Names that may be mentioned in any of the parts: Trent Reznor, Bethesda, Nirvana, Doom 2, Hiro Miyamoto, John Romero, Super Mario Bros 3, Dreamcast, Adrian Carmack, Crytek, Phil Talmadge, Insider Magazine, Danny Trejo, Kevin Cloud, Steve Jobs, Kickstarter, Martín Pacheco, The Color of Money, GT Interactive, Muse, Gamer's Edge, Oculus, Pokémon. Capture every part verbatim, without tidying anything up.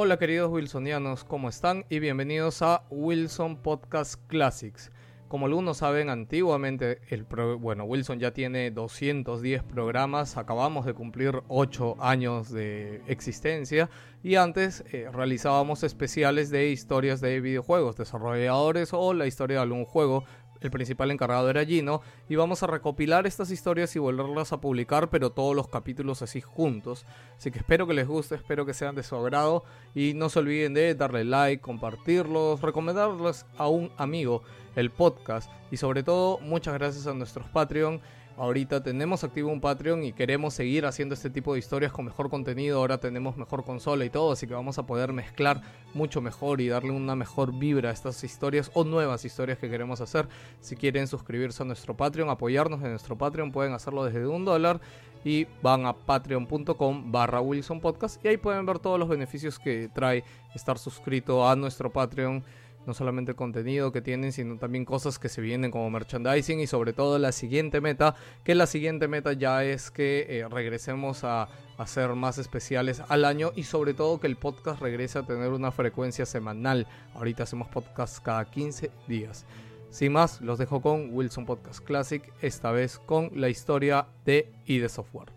Hola queridos wilsonianos, ¿cómo están? Y bienvenidos a Wilson Podcast Classics. Como algunos saben, antiguamente, el pro... bueno, Wilson ya tiene doscientos diez programas, acabamos de cumplir ocho años de existencia y antes eh, realizábamos especiales de historias de videojuegos, desarrolladores o la historia de algún juego. El principal encargado era Gino y vamos a recopilar estas historias y volverlas a publicar, pero todos los capítulos así juntos. Así que espero que les guste, espero que sean de su agrado y no se olviden de darle like, compartirlos, recomendarles a un amigo el podcast y sobre todo muchas gracias a nuestros Patreon. Ahorita tenemos activo un Patreon y queremos seguir haciendo este tipo de historias con mejor contenido. Ahora tenemos mejor consola y todo, así que vamos a poder mezclar mucho mejor y darle una mejor vibra a estas historias o nuevas historias que queremos hacer. Si quieren suscribirse a nuestro Patreon, apoyarnos en nuestro Patreon, pueden hacerlo desde un dólar y van a patreon.com barra Wilson Podcast y ahí pueden ver todos los beneficios que trae estar suscrito a nuestro Patreon. No solamente el contenido que tienen, sino también cosas que se vienen como merchandising y sobre todo la siguiente meta, que la siguiente meta ya es que eh, regresemos a hacer más especiales al año y sobre todo que el podcast regrese a tener una frecuencia semanal. Ahorita hacemos podcast cada quince días. Sin más, los dejo con Wilson Podcast Classic, esta vez con la historia de I D Software.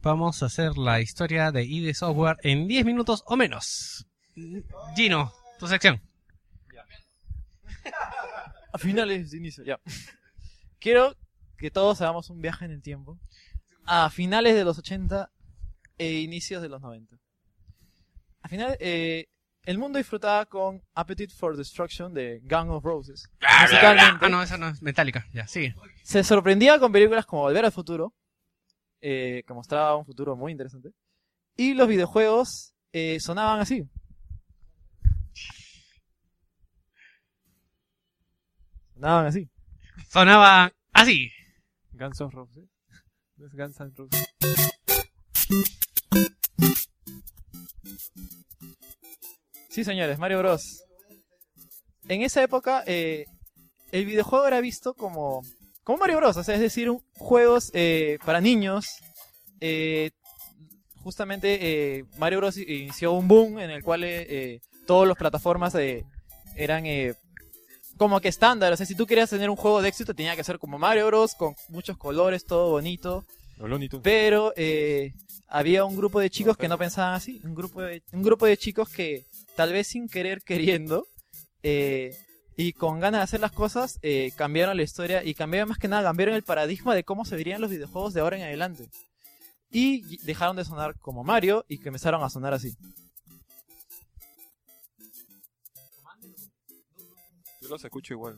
Vamos a hacer la historia de I D Software en diez minutos o menos. Gino, tu sección. Ya. A finales de inicio, ya. Quiero que todos hagamos un viaje en el tiempo a finales de los ochenta e inicios de los noventa. A finales, eh, el mundo disfrutaba con Appetite for Destruction de Guns N' Roses. Musicalmente, ah, no, esa no es Metallica. Ya, sigue. Se sorprendía con películas como Volver al Futuro. Eh, que mostraba un futuro muy interesante. Y los videojuegos eh, sonaban así. Sonaban así. Sonaban así. Guns N' Roses. ¿No es Guns N' Roses? Sí, señores, Mario Bros. En esa época, eh, el videojuego era visto como... Como Mario Bros, o sea, es decir, un, juegos eh, para niños. Eh, justamente eh, Mario Bros inició un boom en el cual eh, todas las plataformas eh, eran eh, como que estándar. O sea, si tú querías tener un juego de éxito, tenía que ser como Mario Bros, con muchos colores, todo bonito. Pero eh, había un grupo de chicos no, que no pensaban así. Un grupo de, un grupo de chicos que tal vez sin querer queriendo... Eh, Y con ganas de hacer las cosas, eh, cambiaron la historia y cambiaron más que nada, cambiaron el paradigma de cómo se verían los videojuegos de ahora en adelante. Y dejaron de sonar como Mario y que empezaron a sonar así. Yo los escucho igual.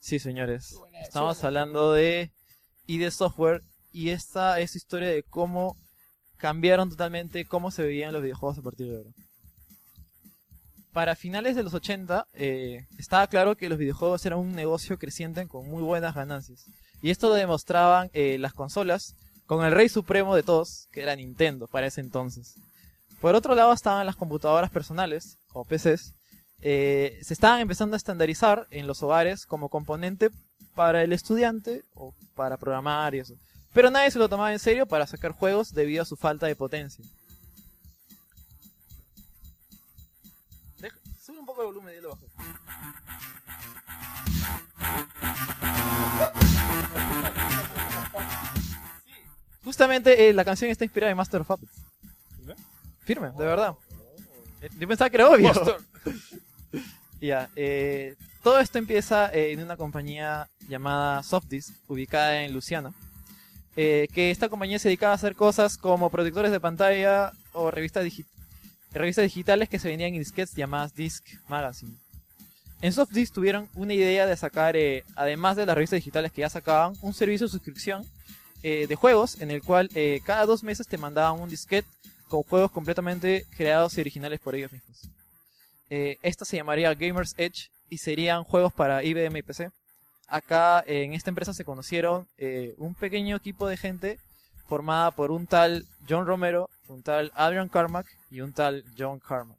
Sí, señores. Estamos hablando de I D Software. y esta es historia de cómo cambiaron totalmente cómo se veían los videojuegos a partir de ahora. Para finales de los ochenta, eh, estaba claro que los videojuegos eran un negocio creciente con muy buenas ganancias. Y esto lo demostraban eh, las consolas con el rey supremo de todos, que era Nintendo para ese entonces. Por otro lado estaban las computadoras personales, o P Cs, eh, se estaban empezando a estandarizar en los hogares como componente para el estudiante o para programar y eso. Pero nadie se lo tomaba en serio para sacar juegos debido a su falta de potencia. Sube un poco el volumen y lo bajo. Sí. Justamente eh, la canción está inspirada en Master of Puppets. ¿Firme? Firme, de verdad. Yo pensaba que era obvio. Ya, yeah, eh, todo esto empieza eh, en una compañía llamada Softdisk, ubicada en Luciana. Eh, que esta compañía se dedicaba a hacer cosas como protectores de pantalla o revistas digi- revistas digitales que se vendían en disquetes llamadas Disc Magazine. En Softdisk tuvieron una idea de sacar, eh, además de las revistas digitales que ya sacaban, un servicio de suscripción eh, de juegos en el cual eh, cada dos meses te mandaban un disquete con juegos completamente creados y originales por ellos mismos. Eh, esta se llamaría Gamer's Edge y serían juegos para I B M y P C. Acá eh, en esta empresa se conocieron eh, un pequeño equipo de gente formada por un tal John Romero, un tal Adrian Carmack y un tal John Carmack.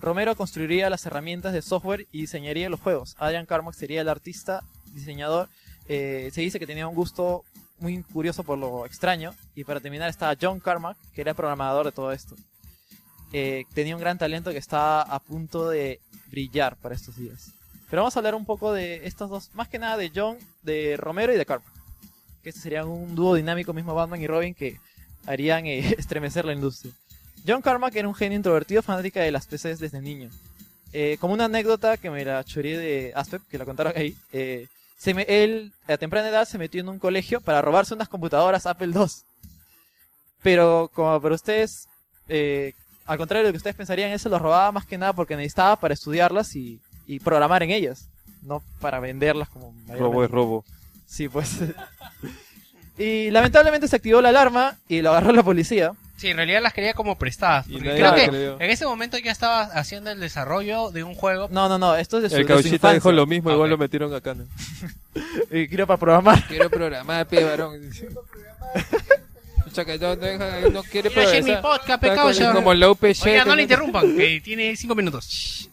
Romero construiría las herramientas de software y diseñaría los juegos. Adrian Carmack sería el artista, diseñador. Eh, se dice que tenía un gusto muy curioso por lo extraño. Y para terminar estaba John Carmack, que era el programador de todo esto. Eh, tenía un gran talento que estaba a punto de brillar para estos días. Pero vamos a hablar un poco de estos dos, más que nada de John, de Romero y de Carmack. Que este sería un dúo dinámico, mismo Batman y Robin, que harían eh, estremecer la industria. John Carmack era un genio introvertido, fanática de las P Cs desde niño. Eh, como una anécdota que me la choré de Aspep, que la contaron ahí, eh, se me, él a temprana edad se metió en un colegio para robarse unas computadoras Apple dos. Pero como para ustedes, eh, al contrario de lo que ustedes pensarían, él se los robaba más que nada porque necesitaba para estudiarlas y... y programar en ellas, no para venderlas como... Robo es robo. Sí, pues. Y lamentablemente se activó la alarma y lo agarró la policía. Sí, en realidad las quería como prestadas. Porque creo que creyó. En ese momento ya estaba haciendo el desarrollo de un juego. No, no, no, esto es de su, el de su infancia. Dijo lo mismo, okay. Igual lo metieron acá, ¿no? Y quiero para programar. Quiero programar, pe, varón. No, no, no quiere programar. Mi podcast, pecado, yo. Como López. Oiga, no le interrumpan, que tiene cinco minutos.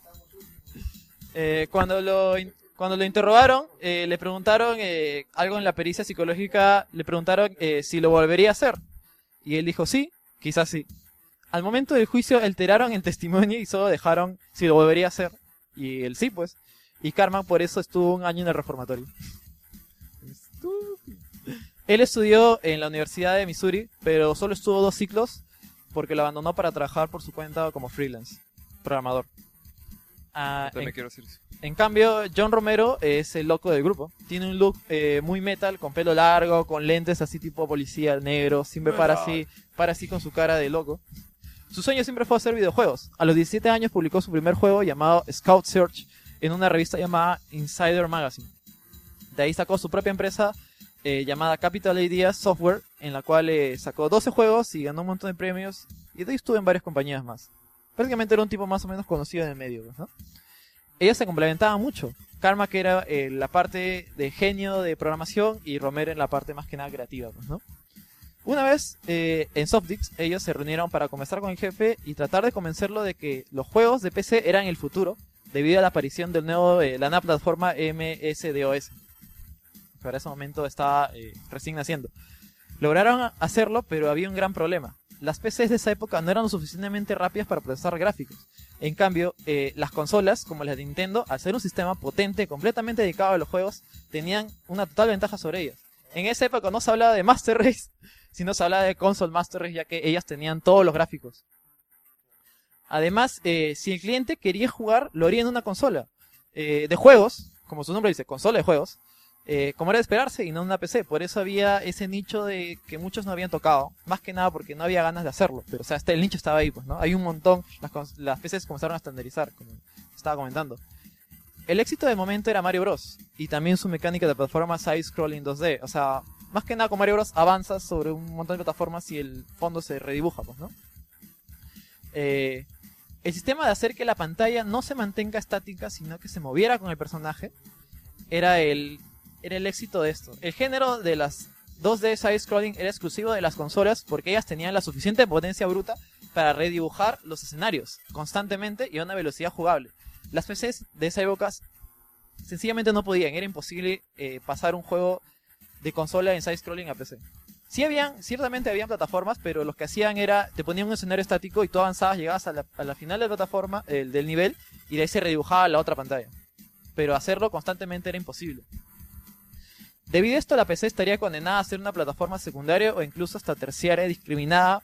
Eh, cuando, lo in- cuando lo interrogaron, eh, le preguntaron eh, algo en la pericia psicológica, le preguntaron eh, si lo volvería a hacer. Y él dijo sí, quizás sí. Al momento del juicio alteraron el testimonio y solo dejaron si lo volvería a hacer. Y él sí, pues. Y Carmack por eso estuvo un año en el reformatorio. Él estudió en la Universidad de Missouri, pero solo estuvo dos ciclos porque lo abandonó para trabajar por su cuenta como freelance, programador. Ah, en, en cambio, John Romero es el loco del grupo. Tiene un look eh, muy metal, con pelo largo, con lentes así tipo policía negro, siempre para así, para así con su cara de loco. Su sueño siempre fue hacer videojuegos. A los diecisiete años publicó su primer juego llamado Scout Search en una revista llamada Insider Magazine. De ahí sacó su propia empresa eh, llamada Capital Ideas Software, en la cual eh, sacó doce juegos y ganó un montón de premios. Y de ahí estuvo en varias compañías más. Prácticamente era un tipo más o menos conocido en el medio, ¿no? Ellos se complementaban mucho. Carmack era eh, la parte de genio de programación y Romero en la parte más que nada creativa, ¿no? Una vez eh, en Softdisk ellos se reunieron para conversar con el jefe y tratar de convencerlo de que los juegos de P C eran el futuro debido a la aparición del nuevo eh, la nueva plataforma M S D O S. Para ese momento estaba eh, recién naciendo. Lograron hacerlo, pero había un gran problema. Las P Cs de esa época no eran lo suficientemente rápidas para procesar gráficos. En cambio, eh, las consolas, como las de Nintendo, al ser un sistema potente, completamente dedicado a los juegos, tenían una total ventaja sobre ellas. En esa época no se hablaba de Master Race, sino se hablaba de Console Master Race, ya que ellas tenían todos los gráficos. Además, eh, si el cliente quería jugar, lo haría en una consola eh, de juegos, como su nombre dice, consola de juegos, Eh, como era de esperarse y no una P C. Por eso había ese nicho de que muchos no habían tocado, más que nada porque no había ganas de hacerlo, pero o sea, el nicho estaba ahí, pues, ¿no? Hay un montón, las, cons- las P Cs comenzaron a estandarizar, como estaba comentando. El éxito de momento era Mario Bros y también su mecánica de plataforma side-scrolling dos D, o sea, más que nada con Mario Bros avanzas sobre un montón de plataformas y el fondo se redibuja, pues, ¿no? Eh, el sistema de hacer que la pantalla no se mantenga estática, sino que se moviera con el personaje, era el, era el éxito de esto. El género de las dos D side-scrolling era exclusivo de las consolas porque ellas tenían la suficiente potencia bruta para redibujar los escenarios constantemente y a una velocidad jugable. Las P Cs de esa época sencillamente no podían, era imposible eh, pasar un juego de consola en side-scrolling a P C. Sí habían, ciertamente habían plataformas, pero lo que hacían era, te ponían un escenario estático y tú avanzabas, llegabas a la, a la final de la plataforma, el, del nivel, y de ahí se redibujaba la otra pantalla. Pero hacerlo constantemente era imposible. Debido a esto, la P C estaría condenada a ser una plataforma secundaria o incluso hasta terciaria, discriminada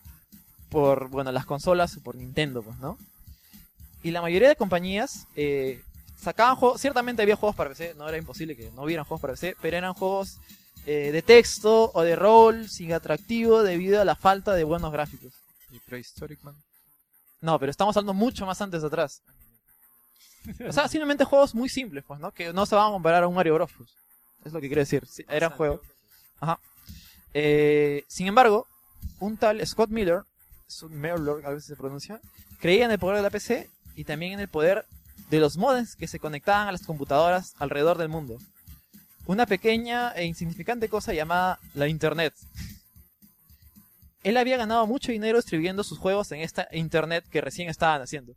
por, bueno, las consolas o por Nintendo, pues, ¿no? Y la mayoría de compañías eh, sacaban juegos, ciertamente había juegos para P C, no era imposible que no hubieran juegos para P C, pero eran juegos eh, de texto o de rol sin atractivo debido a la falta de buenos gráficos. ¿Y Prehistoric Man? No, pero estamos hablando mucho más antes de atrás. O sea, simplemente juegos muy simples, pues, ¿no? Que no se van a comparar a un Mario Bros, pues. Es lo que quiero decir, sí, eran juegos. Ajá. Eh, sin embargo, un tal Scott Miller, Miller, a veces se pronuncia, creía en el poder de la P C y también en el poder de los modems que se conectaban a las computadoras alrededor del mundo. Una pequeña e insignificante cosa llamada la Internet. Él había ganado mucho dinero distribuyendo sus juegos en esta Internet que recién estaban haciendo,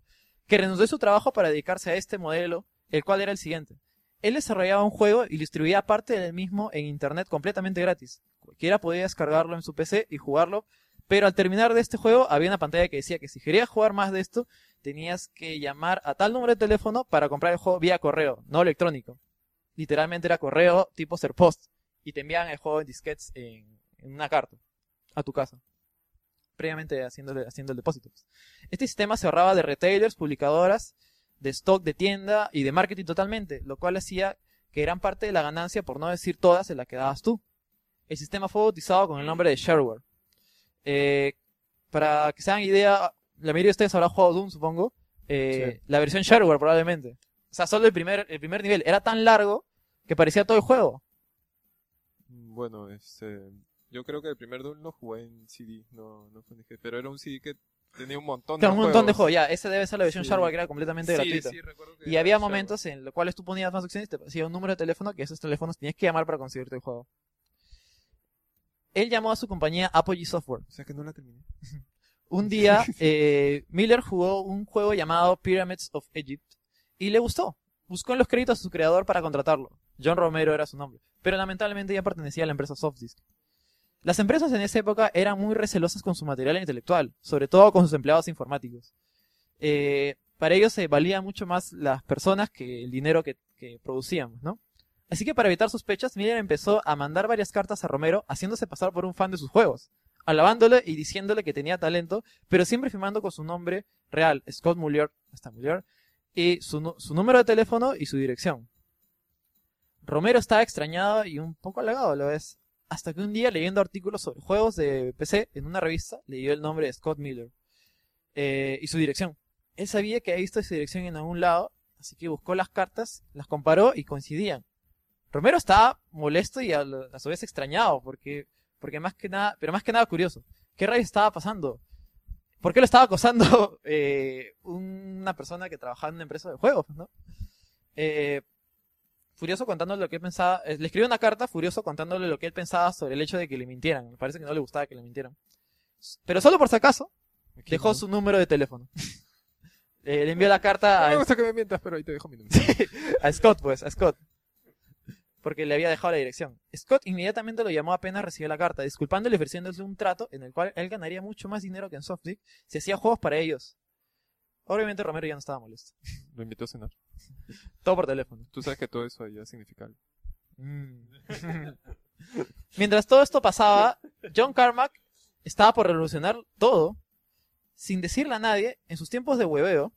que renunció a su trabajo para dedicarse a este modelo, el cual era el siguiente. Él desarrollaba un juego y distribuía parte del mismo en internet completamente gratis. Cualquiera podía descargarlo en su P C y jugarlo, pero al terminar de este juego había una pantalla que decía que si querías jugar más de esto, tenías que llamar a tal número de teléfono para comprar el juego vía correo, no electrónico. Literalmente era correo tipo Serpost, y te enviaban el juego en disquetes en, en una carta, a tu casa, previamente haciéndole, haciendo el depósito. Este sistema se ahorraba de retailers, publicadoras, de stock de tienda y de marketing totalmente, lo cual hacía que gran parte de la ganancia, por no decir toda, se la quedabas tú. El sistema fue bautizado con el nombre de Shareware. Eh, para que se hagan idea, la mayoría de ustedes habrán jugado Doom, supongo, eh, sí. La versión Shareware probablemente. O sea, solo el primer, el primer nivel era tan largo que parecía todo el juego. Bueno, este, yo creo que el primer Doom lo jugué en C D, no, no fue en disquete, pero era un C D que tenía un montón de claro, juegos. un montón de juegos, ya. Ese debe ser la versión sí. Shareware, que era completamente sí, gratuita. Sí, recuerdo que y había momentos Shareware en los cuales tú ponías más opciones y te pasaba un número de teléfono que esos teléfonos tenías que llamar para conseguirte el juego. Él llamó a su compañía Apogee Software. O sea que no la terminé. Un día, eh, Miller jugó un juego llamado Pyramids of Egypt y le gustó. Buscó en los créditos a su creador para contratarlo. John Romero era su nombre. Pero lamentablemente ya pertenecía a la empresa Softdisk. Las empresas en esa época eran muy recelosas con su material intelectual, sobre todo con sus empleados informáticos. Eh, para ellos se valían mucho más las personas que el dinero que, que producíamos, ¿no? Así que para evitar sospechas, Miller empezó a mandar varias cartas a Romero haciéndose pasar por un fan de sus juegos, alabándole y diciéndole que tenía talento, pero siempre firmando con su nombre real, Scott Miller, hasta Miller, y su, su número de teléfono y su dirección. Romero estaba extrañado y un poco halagado, lo ves. Hasta que un día, leyendo artículos sobre juegos de P C en una revista, leyó el nombre de Scott Miller eh, y su dirección. Él sabía que había visto esa dirección en algún lado, así que buscó las cartas, las comparó y coincidían. Romero estaba molesto y a, a su vez extrañado, porque, porque más que nada, pero más que nada curioso. ¿Qué rayos estaba pasando? ¿Por qué lo estaba acosando eh, una persona que trabajaba en una empresa de juegos, ¿no? Eh... Furioso contándole lo que él pensaba, le escribió una carta furioso contándole lo que él pensaba sobre el hecho de que le mintieran. Me parece que no le gustaba que le mintieran. Pero solo por si acaso, dejó no? su número de teléfono. eh, le envió la carta no a... No me gusta que me mientas, pero ahí te dejo mi número. A Scott, pues, a Scott. Porque le había dejado la dirección. Scott inmediatamente lo llamó apenas recibió la carta, disculpándole y ofreciéndole un trato en el cual él ganaría mucho más dinero que en Softdisk si hacía juegos para ellos. Obviamente Romero ya no estaba molesto. Lo invitó a cenar. Todo por teléfono. Tú sabes que todo eso ahí ya significa algo. Mm. Mientras todo esto pasaba, John Carmack estaba por revolucionar todo. Sin decirle a nadie, en sus tiempos de hueveo,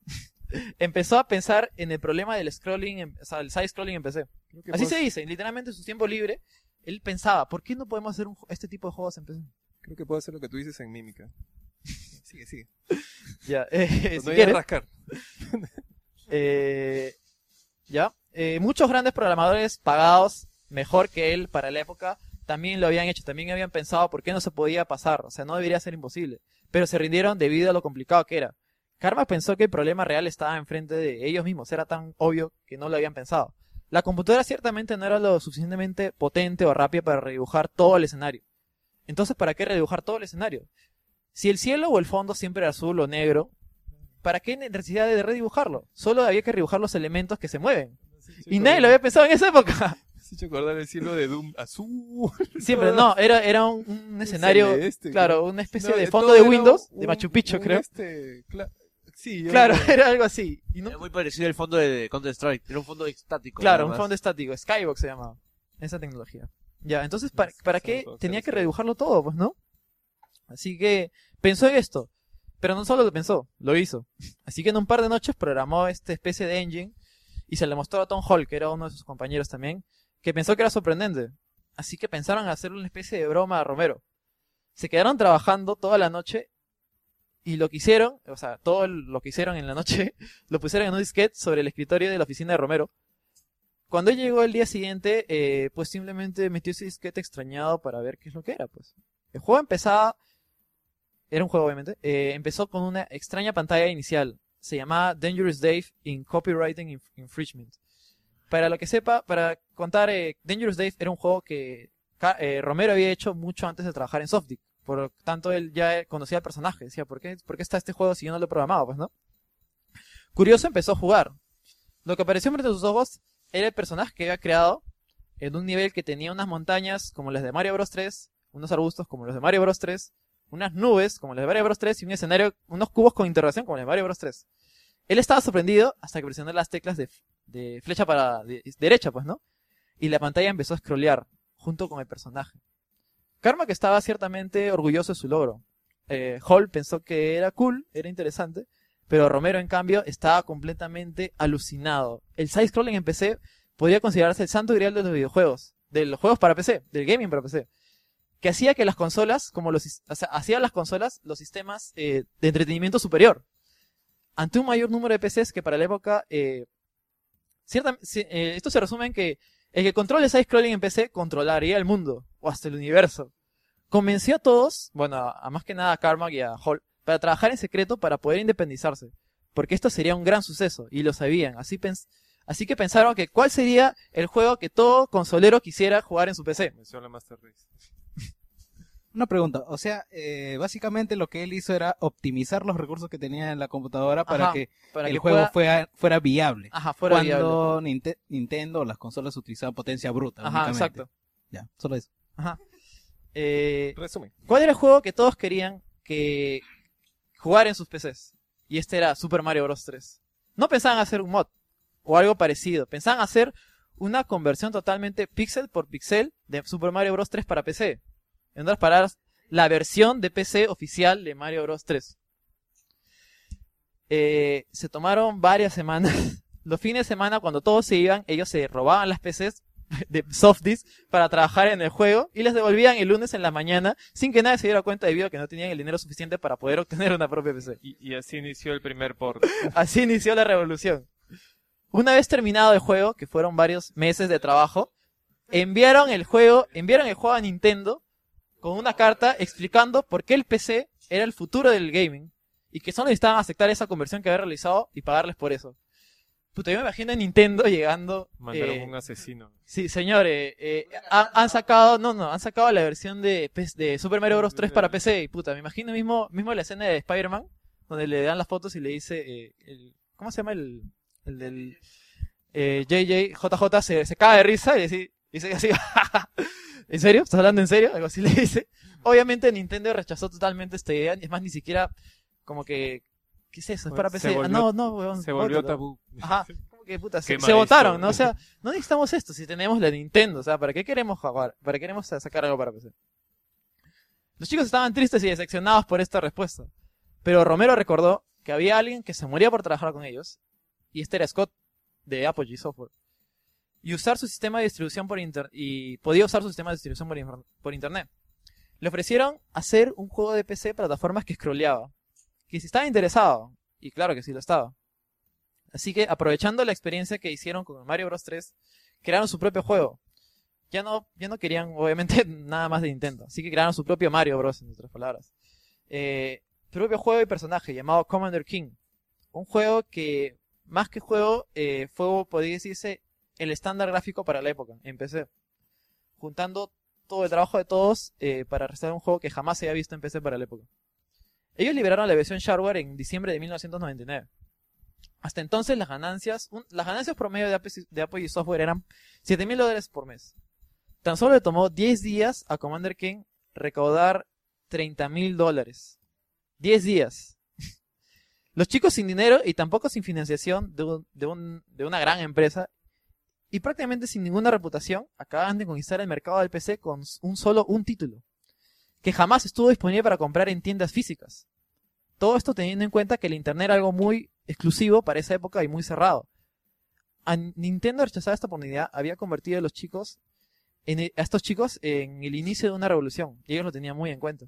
empezó a pensar en el problema del scrolling, o sea, el side-scrolling en P C. Así vos... se dice, literalmente en su tiempo libre, él pensaba, ¿por qué no podemos hacer un, este tipo de juegos en P C? Creo que puedo hacer lo que tú dices en mímica. Sigue, sigue. Ya, eh, si quieres, rascar. eh, ya, eh, muchos grandes programadores pagados mejor que él para la época también lo habían hecho, también habían pensado por qué no se podía pasar, o sea, no debería ser imposible, pero se rindieron debido a lo complicado que era. Karma pensó que el problema real estaba enfrente de ellos mismos, era tan obvio que no lo habían pensado. La computadora ciertamente no era lo suficientemente potente o rápida para redibujar todo el escenario. Entonces, ¿para qué redibujar todo el escenario? Si el cielo o el fondo siempre era azul o negro, ¿para qué necesidad de redibujarlo? Solo había que redibujar los elementos que se mueven. Y nadie lo había pensado en esa época. Se hecho acordar el cielo de Doom azul. Siempre, no, era, era un, un escenario, celeste, claro, una especie no, de fondo de Windows, un, de Machu Picchu, un, creo. Este, cla- sí, claro, creo. Era algo así. Y no... Era muy parecido al fondo de Counter-Strike, era un fondo estático. Claro, un fondo estático, Skybox se llamaba, esa tecnología. Ya, entonces, ¿para, para qué tenía que redibujarlo todo? Pues, ¿no? Así que pensó en esto, pero no solo lo pensó, lo hizo. Así que en un par de noches programó esta especie de engine y se le mostró a Tom Hall, que era uno de sus compañeros también, que pensó que era sorprendente. Así que pensaron hacerle una especie de broma a Romero. Se quedaron trabajando toda la noche y lo que hicieron, o sea, todo lo que hicieron en la noche, lo pusieron en un disquete sobre el escritorio de la oficina de Romero. Cuando llegó el día siguiente, eh, pues simplemente metió ese disquete extrañado para ver qué es lo que era, pues. El juego empezaba, era un juego obviamente, eh, empezó con una extraña pantalla inicial. Se llamaba Dangerous Dave in Copywriting Infringement. Para lo que sepa, para contar, eh, Dangerous Dave era un juego que eh, Romero había hecho mucho antes de trabajar en Softdisk. Por lo tanto, él ya conocía al personaje. Decía, ¿por qué, ¿por qué está este juego si yo no lo he programado? Pues, ¿no? Curioso, empezó a jugar. Lo que apareció frente a sus ojos era el personaje que había creado en un nivel que tenía unas montañas como las de Mario Bros tres, unos arbustos como los de Mario Bros tres, unas nubes como las de Mario Bros tres y un escenario, unos cubos con interrogación como los de Mario Bros tres. Él estaba sorprendido hasta que presionó las teclas de... de flecha para de derecha, pues, ¿no? Y la pantalla empezó a scrollear junto con el personaje. Karma, que estaba ciertamente orgulloso de su logro. Eh, Hall pensó que era cool, era interesante, pero Romero, en cambio, estaba completamente alucinado. El side-scrolling en P C podía considerarse el santo grial de los videojuegos, de los juegos para P C, del gaming para P C, que hacía que las consolas, como los, o sea, hacía las consolas los sistemas eh, de entretenimiento superior. Ante un mayor número de P Cs que para la época... Eh, Cierta, eh, esto se resume en que el que controle side-scrolling en P C controlaría el mundo, o hasta el universo. Convenció a todos, bueno, a, a más que nada a Carmack y a Hall, para trabajar en secreto para poder independizarse, porque esto sería un gran suceso, y lo sabían. Así, pens- así que pensaron que cuál sería el juego que todo consolero quisiera jugar en su P C. Mención a Master Race. Una pregunta, o sea, eh, básicamente lo que él hizo era optimizar los recursos que tenía en la computadora para, ajá, que, para el que juego fuera, fuera, fuera viable. Ajá, fuera cuando viable. Ninte- Nintendo, las consolas utilizaban potencia bruta. Ajá, exacto. Ya, solo eso. Ajá. Eh, Resumen. ¿Cuál era el juego que todos querían que jugar en sus P Cs? Y este era Super Mario Bros tres. No pensaban hacer un mod o algo parecido, pensaban hacer una conversión totalmente píxel por píxel de Super Mario Bros tres para P C. En otras palabras, la versión de P C oficial de Mario Bros tres. Eh, se tomaron varias semanas. Los fines de semana, cuando todos se iban, ellos se robaban las P Cs de Softdisk para trabajar en el juego y las devolvían el lunes en la mañana sin que nadie se diera cuenta debido a que no tenían el dinero suficiente para poder obtener una propia P C. Y, y así inició el primer port. Así inició la revolución. Una vez terminado el juego, que fueron varios meses de trabajo, enviaron el juego, enviaron el juego a Nintendo con una carta explicando por qué el P C era el futuro del gaming y que solo necesitaban aceptar esa conversión que había realizado y pagarles por eso. Puta, yo me imagino a Nintendo llegando... Mandaron eh, un asesino. Sí, señores, eh, han, han sacado... No, no, han sacado la versión de, de Super Mario Bros tres para P C y puta, me imagino mismo, mismo la escena de Spider-Man donde le dan las fotos y le dice... Eh, el, ¿Cómo se llama el, el del... Eh, J J, J J se, se caga de risa y le dice así... ¿En serio? ¿Estás hablando en serio? Algo así le dice. Obviamente Nintendo rechazó totalmente esta idea. Es más, ni siquiera como que... ¿Qué es eso? ¿Es para P C? Volvió, ah, no, no, weón. Se volvió otro, tabú. Ajá. ¿Cómo que puta? Se, se votaron, ¿no? O sea, no necesitamos esto si tenemos la Nintendo. O sea, ¿para qué queremos jugar? ¿Para qué queremos sacar algo para P C? Los chicos estaban tristes y decepcionados por esta respuesta. Pero Romero recordó que había alguien que se moría por trabajar con ellos. Y este era Scott, de Apogee Software. Y usar su sistema de distribución por inter- y podía usar su sistema de distribución por, inf- por internet. Le ofrecieron hacer un juego de P C plataformas que scrolleaba. Que si estaba interesado, y claro que sí lo estaba. Así que aprovechando la experiencia que hicieron con Mario Bros tres, crearon su propio juego. ya no, ya no querían, obviamente, nada más de Nintendo. Así que crearon su propio Mario Bros, en otras palabras. Eh, propio juego y personaje, llamado Commander Keen. Un juego que, más que juego, eh, fue, podría decirse, el estándar gráfico para la época, en P C. Juntando todo el trabajo de todos eh, para realizar un juego que jamás se había visto en P C para la época. Ellos liberaron la versión Shareware en diciembre de mil novecientos noventa y nueve. Hasta entonces las ganancias un, las ganancias promedio de, de Apogee Software eran siete mil dólares por mes. Tan solo le tomó diez días a Commander Keen recaudar treinta mil dólares. diez días. Los chicos sin dinero y tampoco sin financiación de, un, de, un, de una gran empresa y prácticamente sin ninguna reputación acaban de conquistar el mercado del P C con un solo un título, que jamás estuvo disponible para comprar en tiendas físicas. Todo esto teniendo en cuenta que el internet era algo muy exclusivo para esa época y muy cerrado. A Nintendo rechazada esta oportunidad había convertido a los chicos en el, a estos chicos en el inicio de una revolución, y ellos lo tenían muy en cuenta.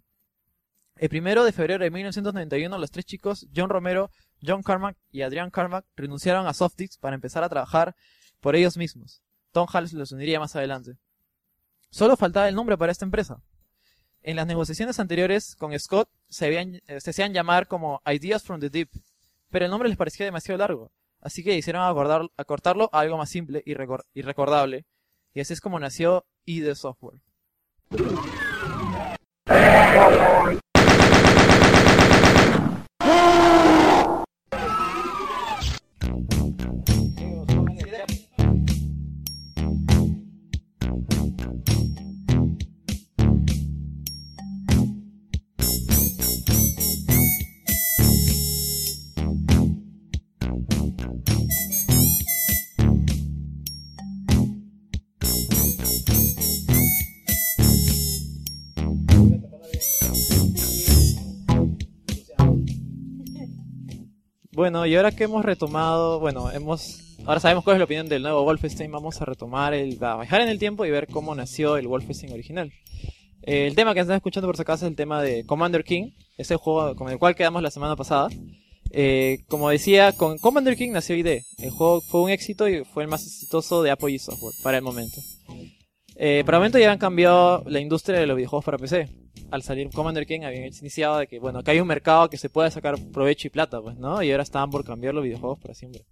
El primero de febrero de mil novecientos noventa y uno, los tres chicos, John Romero, John Carmack y Adrian Carmack, renunciaron a Softdisk para empezar a trabajar por ellos mismos. Tom Hales los uniría más adelante. Solo faltaba el nombre para esta empresa. En las negociaciones anteriores con Scott se, habían, eh, se hacían llamar como Ideas from the Deep, pero el nombre les parecía demasiado largo, así que hicieron acordar, acortarlo a algo más simple y, recor- y recordable, y así es como nació I D Software. Bueno, y ahora que hemos retomado, bueno, hemos, ahora sabemos cuál es la opinión del nuevo Wolfenstein, vamos a retomar, el, a viajar en el tiempo y ver cómo nació el Wolfenstein original. Eh, el tema que están escuchando por si acaso es el tema de Commander Keen, ese juego con el cual quedamos la semana pasada. Eh, como decía, con Commander Keen nació I D, el juego fue un éxito y fue el más exitoso de Apogee Software para el momento. Eh, para el momento ya han cambiado la industria de los videojuegos para P C. Al salir Commander Keen habían iniciado de que, bueno, acá hay un mercado que se puede sacar provecho y plata, pues, ¿no? Y ahora estaban por cambiar los videojuegos para siempre.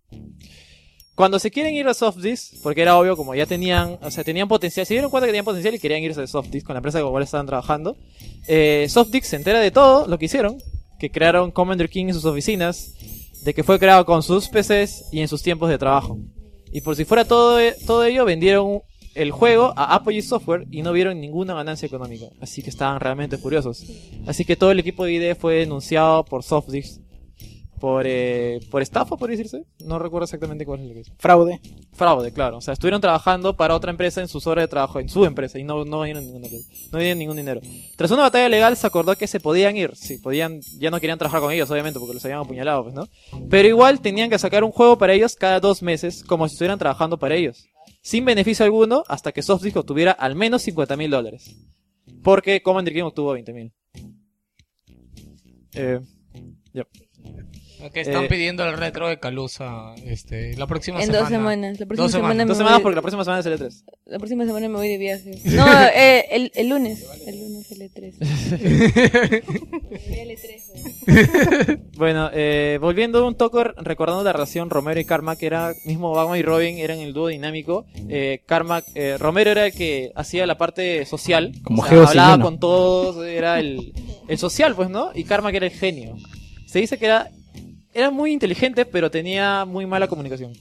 Cuando se quieren ir a Softdisk, porque era obvio, como ya tenían, o sea, tenían potencial, se dieron cuenta que tenían potencial y querían irse de Softdisk con la empresa con la cual estaban trabajando. Eh, Softdisk se entera de todo lo que hicieron, que crearon Commander Keen en sus oficinas, de que fue creado con sus P Cs y en sus tiempos de trabajo. Y por si fuera todo, todo ello, vendieron el juego a Apogee Software y no vieron ninguna ganancia económica, así que estaban realmente furiosos. Así que todo el equipo de I D fue denunciado por Softdisk por eh, por estafa, por decirse, no recuerdo exactamente cuál es lo que es. Fraude. Fraude, claro. O sea, estuvieron trabajando para otra empresa en sus horas de trabajo, en su empresa, y no no dieron ningún no dieron ningún dinero. Tras una batalla legal se acordó que se podían ir, sí, podían, ya no querían trabajar con ellos, obviamente, porque los habían apuñalado, pues, ¿no? Pero igual tenían que sacar un juego para ellos cada dos meses, como si estuvieran trabajando para ellos, sin beneficio alguno, hasta que Softdisk obtuviera al menos cincuenta mil dólares. Porque Commander Keen obtuvo veinte mil. Eh, yeah. Ok, están eh, pidiendo el retro de Calusa este, la próxima en semana. En dos semanas. La próxima dos semana semanas, dos semanas voy... porque la próxima semana es el E tres. La próxima semana me voy de viaje. No, eh, el, el lunes. El lunes el E tres. Bueno, eh, volviendo un toco, recordando la relación Romero y Carmack, que era mismo Batman y Robin, eran el dúo dinámico. Eh, Carmack, eh, Romero era el que hacía la parte social. Como o sea, hablaba con todos, era el, el social, pues, ¿no? Y Carmack era el genio. Se dice que era... Era muy inteligente, pero tenía muy mala comunicación.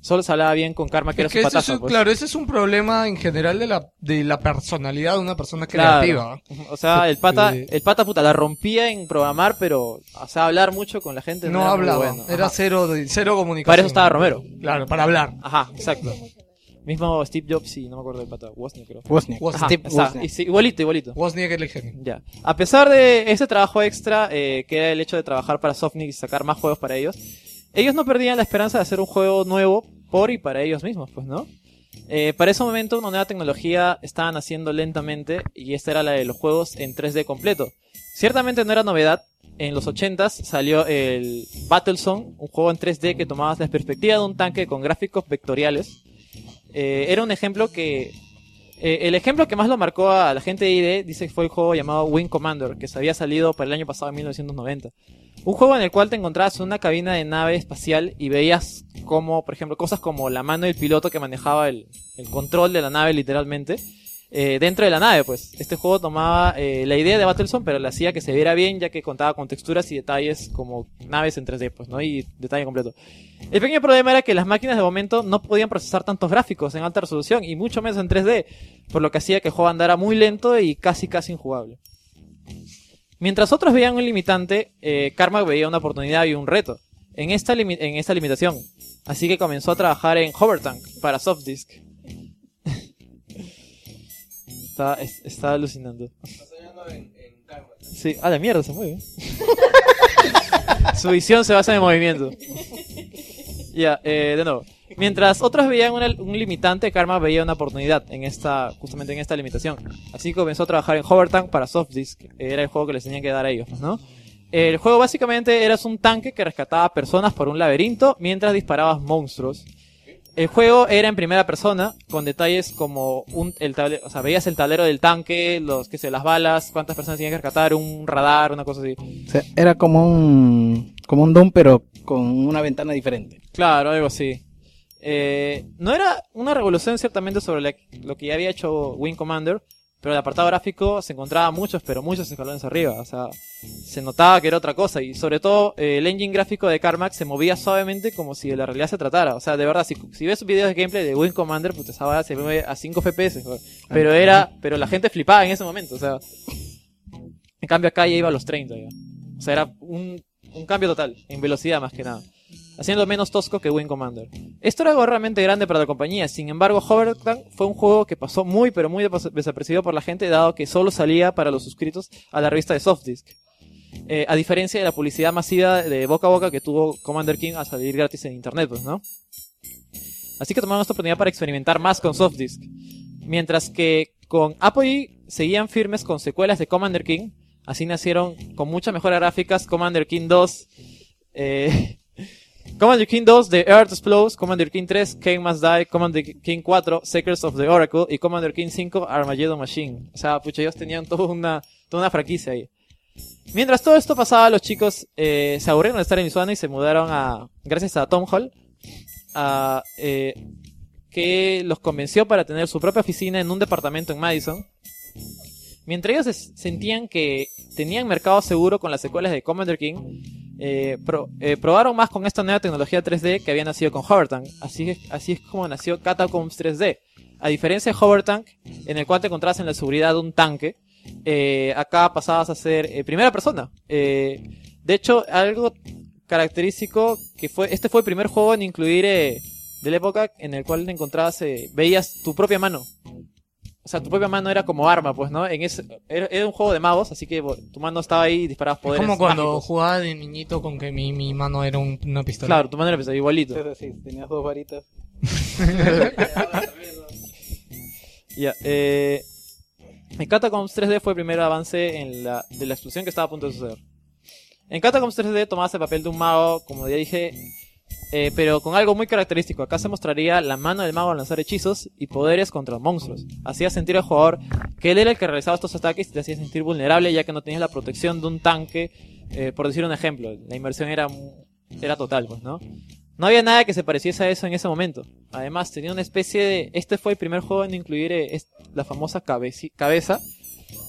Solo se hablaba bien con Karma, que es era su patazo. Es, pues. Claro, ese es un problema en general de la de la personalidad de una persona creativa. Claro. O sea, el pata, el pata puta, la rompía en programar, pero, o sea, hablar mucho con la gente. No, no era hablaba, bueno. Era cero, cero comunicación. Para eso estaba Romero. Claro, para hablar. Ajá, exacto. Mismo Steve Jobs, sí, no me acuerdo del pata, Wozniak creo. Wozniak. Wozniak. Ajá, Steve, Wozniak. Está, igualito, igualito. Wozniak era el genio. Ya. A pesar de ese trabajo extra, eh, que era el hecho de trabajar para Softdisk y sacar más juegos para ellos, ellos no perdían la esperanza de hacer un juego nuevo por y para ellos mismos, pues, ¿no? Eh, para ese momento, una nueva tecnología estaban haciendo lentamente, y esta era la de los juegos en tres D completo. Ciertamente no era novedad. En los ochentas salió el Battlezone, un juego en tres D que tomaba la perspectiva de un tanque con gráficos vectoriales. Eh, era un ejemplo que Eh, el ejemplo que más lo marcó a la gente de I D, dice que fue el juego llamado Wing Commander, que se había salido para el año pasado, en mil novecientos noventa. Un juego en el cual te encontrabas en una cabina de nave espacial y veías como, por ejemplo, cosas como la mano del piloto que manejaba el, el control de la nave, literalmente, eh, dentro de la nave, pues. Este juego tomaba eh, la idea de Battlezone, pero la hacía que se viera bien, ya que contaba con texturas y detalles como naves en tres D, pues, ¿no? Y detalle completo. El pequeño problema era que las máquinas de momento no podían procesar tantos gráficos en alta resolución, y mucho menos en tres D, por lo que hacía que el juego andara muy lento y casi casi injugable. Mientras otros veían un limitante, eh, Carmack veía una oportunidad y un reto en esta, limi- en esta limitación. Así que comenzó a trabajar en Hovertank para Softdisk. está, es, está alucinando. Está soñando en, en Carmack. Sí, a la mierda, se mueve. Su visión se basa en el movimiento. Ya, yeah, eh, de nuevo. Mientras otros veían una, un limitante, Carmack veía una oportunidad en esta, justamente en esta limitación. Así comenzó a trabajar en Hovertank para Softdisk. Era el juego que les tenían que dar a ellos, ¿no? El juego básicamente eras un tanque que rescataba personas por un laberinto mientras disparabas monstruos. El juego era en primera persona, con detalles como un, el tablero, o sea, veías el tablero del tanque, los, qué sé, las balas, cuántas personas tenían que rescatar, un radar, una cosa así. O sea, era como un, como un Doom, pero con una ventana diferente. Claro, algo así. Eh, no era una revolución ciertamente sobre la, lo que ya había hecho Wing Commander, pero el apartado gráfico se encontraba muchos, pero muchos escalones arriba. O sea, se notaba que era otra cosa, y sobre todo eh, el engine gráfico de Carmack se movía suavemente como si de la realidad se tratara. O sea, de verdad, si, si ves videos de gameplay de Wing Commander, pues esa bala se mueve a cinco F P S, pero era, pero la gente flipaba en ese momento. O sea, en cambio acá ya iba a los treinta ya. O sea, era un, un cambio total en velocidad, más que nada, haciendo menos tosco que Wing Commander. Esto era algo realmente grande para la compañía. Sin embargo, Hovertank fue un juego que pasó muy pero muy desapercibido por la gente, dado que solo salía para los suscritos a la revista de Softdisk. Eh, a diferencia de la publicidad masiva de boca a boca que tuvo Commander Keen al salir gratis en internet, pues, ¿no? Así que tomaron esta oportunidad para experimentar más con Softdisk. Mientras que con Apogee seguían firmes con secuelas de Commander Keen, así nacieron con muchas mejoras gráficas Commander Keen dos, eh... Commander Keen dos, The Earth Explodes, Commander Keen tres, King Must Die, Commander Keen cuatro, Secrets of the Oracle, y Commander Keen cinco, Armageddon Machine. O sea, pucha, ellos tenían toda una, toda una franquicia ahí. Mientras todo esto pasaba, los chicos eh, se aburrieron de estar en Isuana y se mudaron a, gracias a Tom Hall, a, eh, que los convenció para tener su propia oficina en un departamento en Madison. Mientras ellos sentían que tenían mercado seguro con las secuelas de Commander Keen, Eh, pro, eh, probaron más con esta nueva tecnología tres D que había nacido con Hovertank. Así es, así es como nació Catacombs tres D. A diferencia de Hovertank, en el cual te encontrabas en la seguridad de un tanque, eh, acá pasabas a ser eh, primera persona. Eh, de hecho, algo característico que fue, este fue el primer juego en incluir eh, de la época en el cual te encontrabas, eh, veías tu propia mano. O sea, tu propia mano era como arma, pues, ¿no? En ese, era, era un juego de magos, así que tu mano estaba ahí y disparabas poderes. Es como cuando mágicos. Jugaba de niñito con que mi, mi mano era un, una pistola. Claro, tu mano era una pistola, igualito. Pero sí, tenías dos varitas. Ya, yeah, eh... En Catacombs tres D fue el primer avance en la, de la explosión que estaba a punto de suceder. En Catacombs tres D tomabas el papel de un mago, como ya dije... Eh, pero con algo muy característico. Acá se mostraría la mano del mago al lanzar hechizos y poderes contra monstruos. Hacía sentir al jugador que él era el que realizaba estos ataques y te hacía sentir vulnerable, ya que no tenías la protección de un tanque, eh, por decir un ejemplo. La inmersión era, era total, pues, ¿no? No había nada que se pareciese a eso en ese momento. Además, tenía una especie de... Este fue el primer juego en incluir eh, la famosa cabeci- cabeza,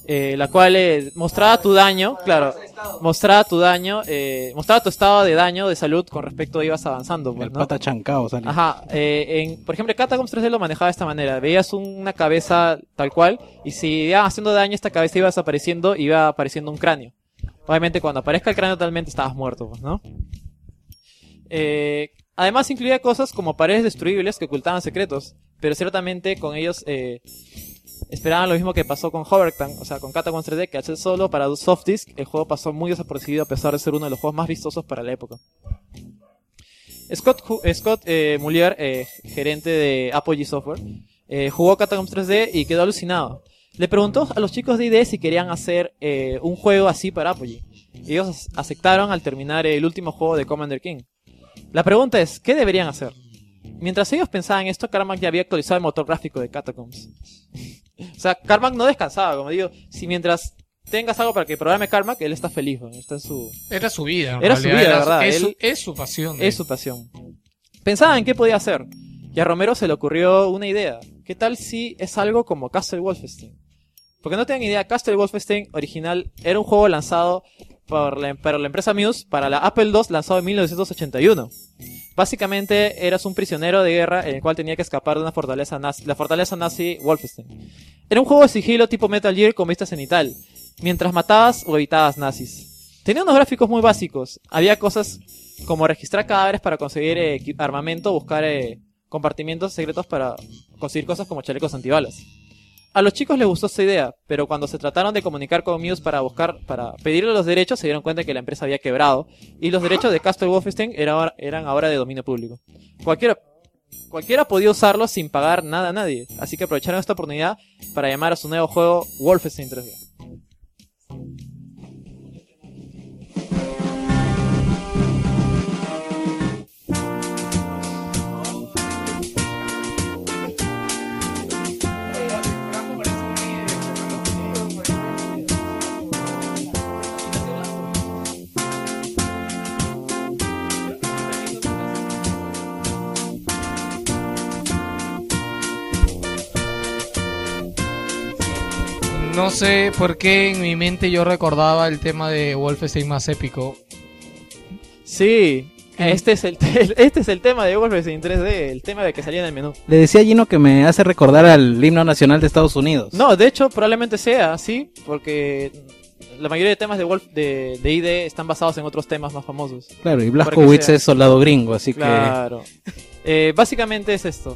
eh, la cual eh, mostraba tu daño, claro, mostraba tu daño, eh, mostraba tu estado de daño, de salud con respecto a ibas avanzando. Pues, el ¿no? pata chancao salió. Ajá, eh, en, por ejemplo, Catacombs tres D lo manejaba de esta manera, veías una cabeza tal cual, y si iba haciendo daño esta cabeza iba desapareciendo, iba apareciendo un cráneo. Obviamente cuando aparezca el cráneo totalmente estabas muerto, pues, ¿no? Eh, además incluía cosas como paredes destruibles que ocultaban secretos, pero ciertamente con ellos... Eh, esperaban lo mismo que pasó con Hovertank, o sea, con Catacombs tres D, que al ser solo para Softdisk, el juego pasó muy desapercibido a pesar de ser uno de los juegos más vistosos para la época. Scott, Scott eh, Miller, eh, gerente de Apogee Software, eh, jugó Catacombs tres D y quedó alucinado. Le preguntó a los chicos de I D si querían hacer eh, un juego así para Apogee. Ellos aceptaron al terminar el último juego de Commander Keen. La pregunta es, ¿qué deberían hacer? mientras ellos pensaban esto, Carmack ya había actualizado el motor gráfico de Catacombs. O sea, Carmack no descansaba, como digo, si mientras tengas algo para que programe Carmack, él está feliz, ¿no? Está en su... Era su vida, en Era realidad, su vida, era, verdad. Es, él, su, es su pasión. Es su pasión. Pensaban en qué podía hacer. Y a Romero se le ocurrió una idea. ¿Qué tal si es algo como Castle Wolfenstein? Porque no tengan idea, Castle Wolfenstein original era un juego lanzado por la, por la empresa Muse para la Apple dos, lanzado en mil novecientos ochenta y uno. Básicamente eras un prisionero de guerra en el cual tenía que escapar de una fortaleza nazi, la fortaleza nazi Wolfenstein. Era un juego de sigilo tipo Metal Gear con vista cenital, mientras matabas o evitabas nazis. Tenía unos gráficos muy básicos, había cosas como registrar cadáveres para conseguir eh, armamento, buscar eh, compartimientos secretos para conseguir cosas como chalecos antibalas. A los chicos les gustó esta idea, pero cuando se trataron de comunicar con Muse para buscar, para pedirle los derechos, se dieron cuenta que la empresa había quebrado y los derechos de Castle Wolfenstein era, eran ahora de dominio público. Cualquiera, cualquiera podía usarlos sin pagar nada a nadie, así que aprovecharon esta oportunidad para llamar a su nuevo juego Wolfenstein tres D. No sé por qué en mi mente yo recordaba el tema de Wolfenstein más épico. Sí, este es el te- este es el tema de Wolfenstein tres D, el tema de que salía en el menú. Le decía a Gino que me hace recordar al himno nacional de Estados Unidos. No, de hecho probablemente sea así, porque la mayoría de temas de Wolf de, de I D están basados en otros temas más famosos. Claro, y Blazkowicz es soldado gringo, así claro. que... Claro. Eh, básicamente es esto.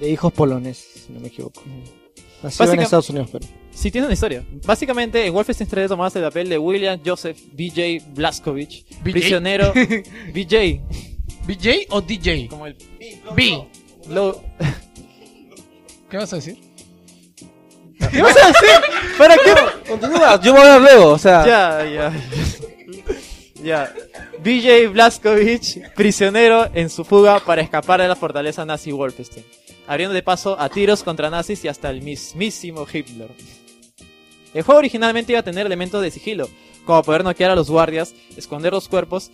De hijos poloneses, si no me equivoco. Básicamente, en Estados Unidos, pero... Sí, tiene una historia. Básicamente, en Wolfenstein tres D tomabas el papel de William Joseph B J Blazkowicz, ¿B J? Prisionero... B J. ¿B J o D J? Como el... B. Lo... ¿Qué vas a decir? ¿Qué vas a decir? ¿Para qué? Continúa, yo voy a hablar luego, o sea... Ya, ya. Ya. B J Blazkowicz, prisionero en su fuga para escapar de la fortaleza nazi Wolfenstein, abriendo de paso a tiros contra nazis y hasta el mismísimo Hitler. El juego originalmente iba a tener elementos de sigilo, como poder noquear a los guardias, esconder los cuerpos,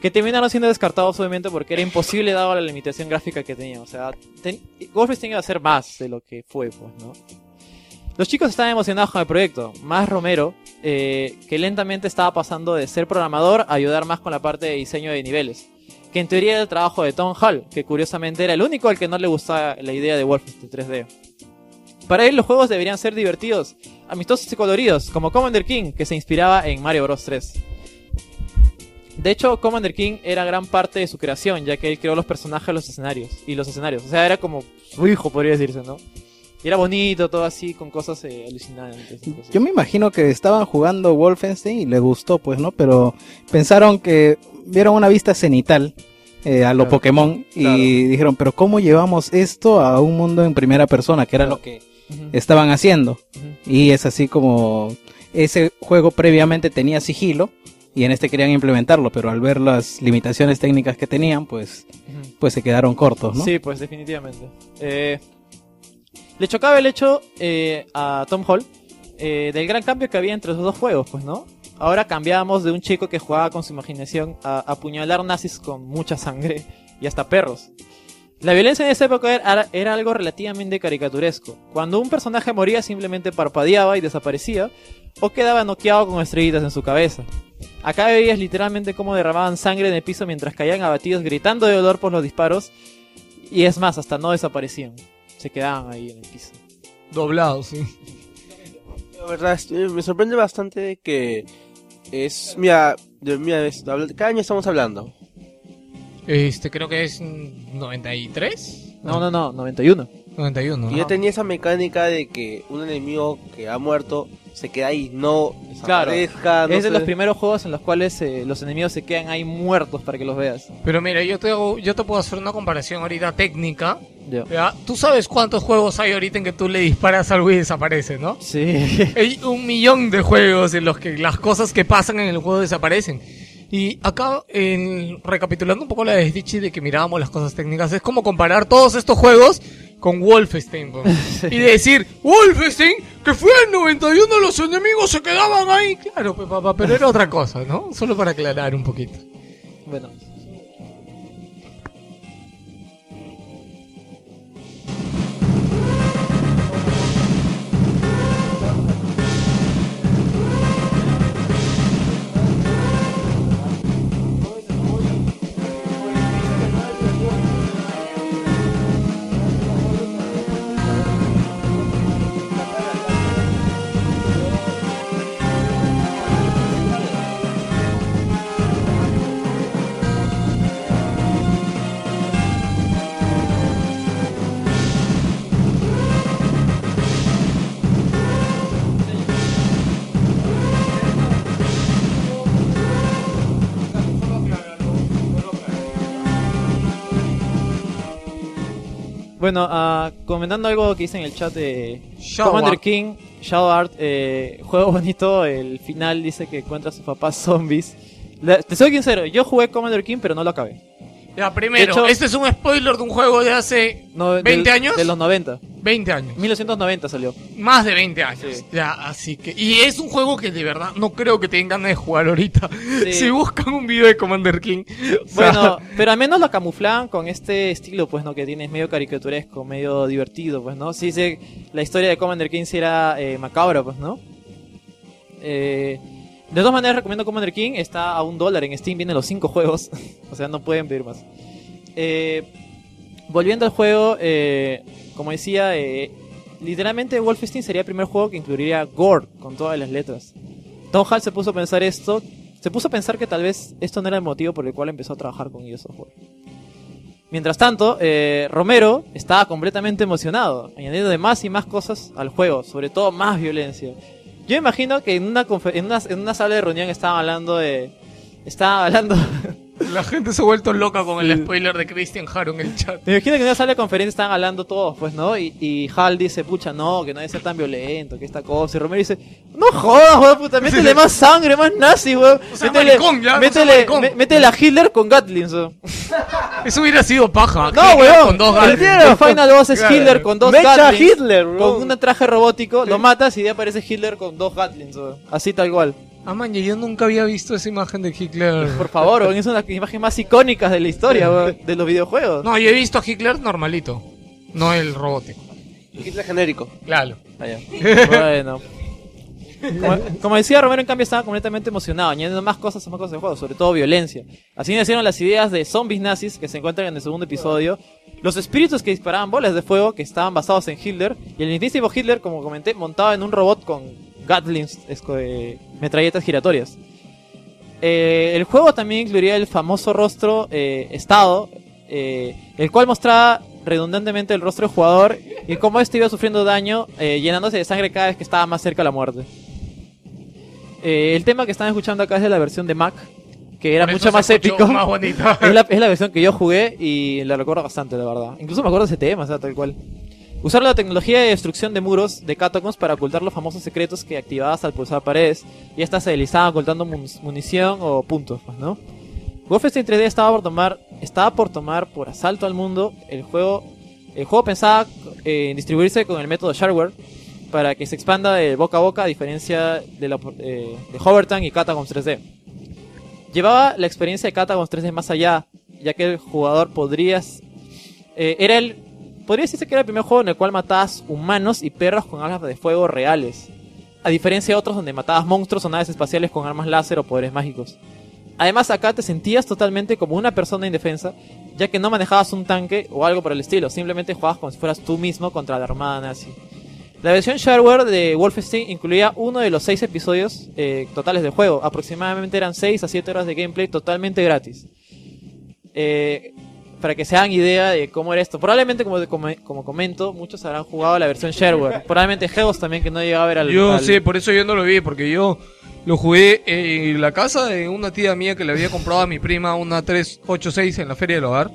que terminaron siendo descartados obviamente porque era imposible dado la limitación gráfica que tenía. O sea, ten- Wolfenstein iba a ser más de lo que fue, pues, ¿no? Los chicos estaban emocionados con el proyecto, más Romero, eh, que lentamente estaba pasando de ser programador a ayudar más con la parte de diseño de niveles, que en teoría era el trabajo de Tom Hall, que curiosamente era el único al que no le gustaba la idea de Wolfenstein tres D. Para él los juegos deberían ser divertidos, amistosos y coloridos, como Commander Keen, que se inspiraba en Mario Bros tres. De hecho, Commander Keen era gran parte de su creación, ya que él creó los personajes y los escenarios, y los escenarios. O sea, era como su hijo, podría decirse, ¿no? Y era bonito, todo así, con cosas eh, alucinantes. Cosas. Yo me imagino que estaban jugando Wolfenstein y les gustó, pues, ¿no? Pero pensaron que vieron una vista cenital eh, a lo claro, Pokémon y claro. dijeron, pero ¿cómo llevamos esto a un mundo en primera persona? Que era claro. lo que uh-huh. estaban haciendo. Uh-huh. Y es así como ese juego previamente tenía sigilo y en este querían implementarlo, pero al ver las limitaciones técnicas que tenían, pues, uh-huh. pues se quedaron cortos, ¿no? Sí, pues definitivamente. Eh... Le chocaba el hecho eh, a Tom Hall eh, del gran cambio que había entre los dos juegos, pues, ¿no? Ahora cambiábamos de un chico que jugaba con su imaginación a apuñalar nazis con mucha sangre y hasta perros. La violencia en esa época era, era algo relativamente caricaturesco. Cuando un personaje moría simplemente parpadeaba y desaparecía, o quedaba noqueado con estrellitas en su cabeza. Acá veías literalmente cómo derramaban sangre en el piso mientras caían abatidos gritando de dolor por los disparos, y es más, hasta no desaparecían. Se quedaban ahí en el piso. Doblados, sí. La verdad, me sorprende bastante que es... Mira, mira ¿qué año estamos hablando? Este, creo que es noventa y tres. No, no, no, noventa y uno. noventa y uno, y yo tenía esa mecánica de que un enemigo que ha muerto se queda ahí, no desaparezca. Claro, no es de se... los primeros juegos en los cuales eh, los enemigos se quedan ahí muertos para que los veas. Pero mira, yo te hago, yo te puedo hacer una comparación ahorita técnica. Yeah. Tú sabes cuántos juegos hay ahorita en que tú le disparas algo y desaparece, ¿no? Sí. Hay un millón de juegos en los que las cosas que pasan en el juego desaparecen. Y acá, en, recapitulando un poco la desdicha de que mirábamos las cosas técnicas, es como comparar todos estos juegos con Wolfenstein, ¿no? Sí. Y decir, Wolfenstein, que fue el noventa y uno, los enemigos se quedaban ahí. Claro, papá, pero era otra cosa, ¿no? Solo para aclarar un poquito. Bueno. Bueno, uh, comentando algo que hice en el chat de eh, Commander Keen, Shadow Art, eh, juego bonito, el final dice que encuentra a sus papás zombies. La, te soy sincero, yo jugué Commander Keen, pero no lo acabé. Ya, primero, hecho, este es un spoiler de un juego de hace no, veinte del, años. De los noventa. veinte años. mil novecientos noventa salió. Más de veinte años. Sí. Ya, así que. Y es un juego que de verdad no creo que tengan ganas de jugar ahorita. Sí. Si buscan un video de Commander Keen. Bueno, o sea, pero al menos lo camuflan con este estilo, pues, ¿no? Que tiene, es medio caricaturesco, medio divertido, pues, ¿no? Sí, sí, la historia de Commander Keen sí era eh, macabra, pues, ¿no? Eh. De todas maneras, recomiendo Commander Keen. Está a un dólar en Steam. Vienen los cinco juegos. O sea, no pueden pedir más. Eh, volviendo al juego, eh, como decía, eh, literalmente Wolfenstein sería el primer juego que incluiría gore con todas las letras. Tom Hall se puso a pensar esto. Se puso a pensar que tal vez esto no era el motivo por el cual empezó a trabajar con I O Software. Mientras tanto, eh, Romero estaba completamente emocionado, añadiendo de más y más cosas al juego, sobre todo más violencia. Yo imagino que en una, confer- en, una, en una sala de reunión estaban hablando de... Estaban hablando... La gente se ha vuelto loca con el spoiler de Christian Haro en el chat. Me imagino que en una sala de conferencia estaban hablando todos, pues, ¿no? Y, y Hal dice, pucha, no, que no debe ser tan violento, que esta cosa. Y Romero dice, no jodas, weón, puta, métele sí, más sangre, más nazi, weón. O sea, métele, maricón, ya, métele, no m- métele a Hitler con Gatlins, weón. Eso hubiera sido paja. No, weón, el tío Final Boss es claro. Hitler con dos Mecha Gatlins. Mecha Hitler, weón. Con un traje robótico, sí. Lo matas y de aparece Hitler con dos Gatlins, weón. Así tal cual. Ah, man, yo nunca había visto esa imagen de Hitler. Por favor, es una de las imágenes más icónicas de la historia, bro, de los videojuegos. No, yo he visto a Hitler normalito, no el robótico. Hitler genérico. Claro. Allá. Bueno. Como, como decía Romero, en cambio estaba completamente emocionado, añadiendo más cosas, más cosas del juego, sobre todo violencia. Así nacieron las ideas de zombies nazis que se encuentran en el segundo episodio, los espíritus que disparaban bolas de fuego que estaban basados en Hitler, y el mismísimo Hitler, como comenté, montado en un robot con Gatlings, esco, eh, metralletas giratorias. Eh, el juego también incluiría el famoso rostro eh, estado, eh, el cual mostraba redundantemente el rostro del jugador y cómo este iba sufriendo daño, eh, llenándose de sangre cada vez que estaba más cerca de la muerte. Eh, el tema que están escuchando acá es de la versión de Mac, que era mucho más épico. Más bonita. Es, la, es la versión que yo jugué y la recuerdo bastante, la verdad. Incluso me acuerdo de ese tema, o sea, tal cual. Usar la tecnología de destrucción de muros de Catacombs para ocultar los famosos secretos que activabas al pulsar paredes y estas se deslizaban ocultando munición o puntos, ¿no? Wolfenstein tres D estaba por tomar, estaba por tomar por asalto al mundo. El juego, el juego pensaba eh, en distribuirse con el método Shareware para que se expanda de boca a boca, a diferencia de, la, eh, de Hovertank y Catacombs tres D. Llevaba la experiencia de Catacombs tres D más allá, ya que el jugador podrías... Eh, era el... Podría decirse que era el primer juego en el cual matabas humanos y perros con armas de fuego reales, a diferencia de otros donde matabas monstruos o naves espaciales con armas láser o poderes mágicos. Además, acá te sentías totalmente como una persona indefensa, ya que no manejabas un tanque o algo por el estilo, simplemente jugabas como si fueras tú mismo contra la armada nazi. La versión Shareware de Wolfenstein incluía uno de los seis episodios eh, totales del juego, aproximadamente eran seis a siete horas de gameplay totalmente gratis. Eh... Para que se hagan idea de cómo era esto. Probablemente, como, como, como comento, muchos habrán jugado la versión Shareware. Probablemente Geos también, que no llegaba a ver al... Yo al... sí, por eso yo no lo vi, porque yo lo jugué en la casa de una tía mía que le había comprado a mi prima una tres ochenta y seis en la Feria del Hogar.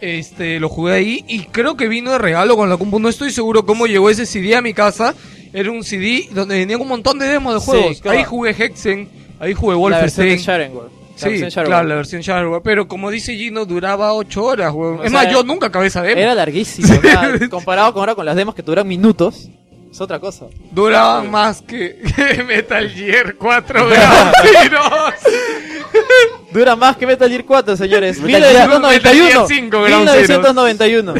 Este, lo jugué ahí y creo que vino de regalo con la compu. No estoy seguro cómo llegó ese C D a mi casa. Era un C D donde tenían un montón de demos de juegos. Sí, claro. Ahí jugué Hexen, ahí jugué Wolfenstein. La sí, claro, la versión Shareware. Pero como dice Gino, duraba ocho horas, weón. Es sea, más, yo nunca acabé esa demo. Era larguísimo, sí. Nada, comparado con ahora con las demos que duran minutos. Es otra cosa. Duraban sí. más que, que Metal Gear cuatro, weón. Dura más que Metal Gear cuatro, señores. mil novecientos noventa y uno.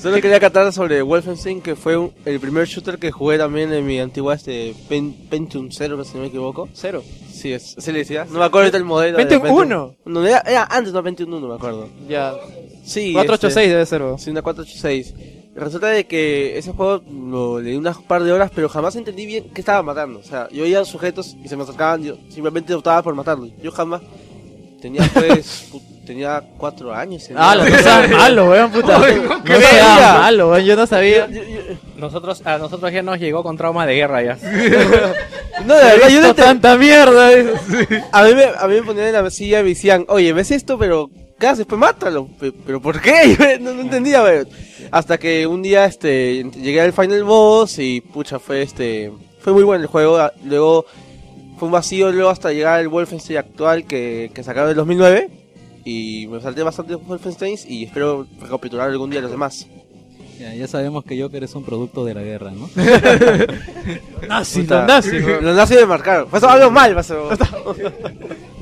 Solo quería catar sobre Wolfenstein, que fue un, el primer shooter que jugué también en mi antigua este Pen, Pentium cero, si no me equivoco. ¿Cero? Sí, es, ¿sí le decía? No me acuerdo ahorita el modelo. ¿Pentium uno? No, era, era antes, no, Pentium uno, no me acuerdo. Ya. Sí. cuatrocientos ochenta y seis este, debe ser. Sí, una cuatrocientos ochenta y seis. Resulta de que ese juego lo leí unas par de horas, pero jamás entendí bien qué estaba matando. O sea, yo oía sujetos y se me acercaban, yo simplemente optaba por matarlos. Yo jamás tenía pues... tenía cuatro años. Ah, lo sabes malo, weón, puta. Oye, no no sabía malo, weón, yo no sabía. Yo, yo, yo. Nosotros, a nosotros ya nos llegó con trauma de guerra ya. No, de verdad, yo no te... tanta mierda. A mí, me, a mí me ponían en la mesilla y me decían, oye, ves esto, pero ¿qué haces? Pues mátalo. ¿Pero por qué? Yo no, no entendía, weón. Hasta que un día este llegué al final boss y pucha, fue este fue muy bueno el juego. Luego fue un vacío, luego hasta llegar al Wolfenstein actual que, que sacaron en dos mil nueve. Y me salté bastante Wolfenstein y espero recapitular algún día los demás. Ya, ya sabemos que Joker es un producto de la guerra, ¿no? Nazi, los nazis, bro. Los nazis me marcaron. Pasó algo mal, pasó.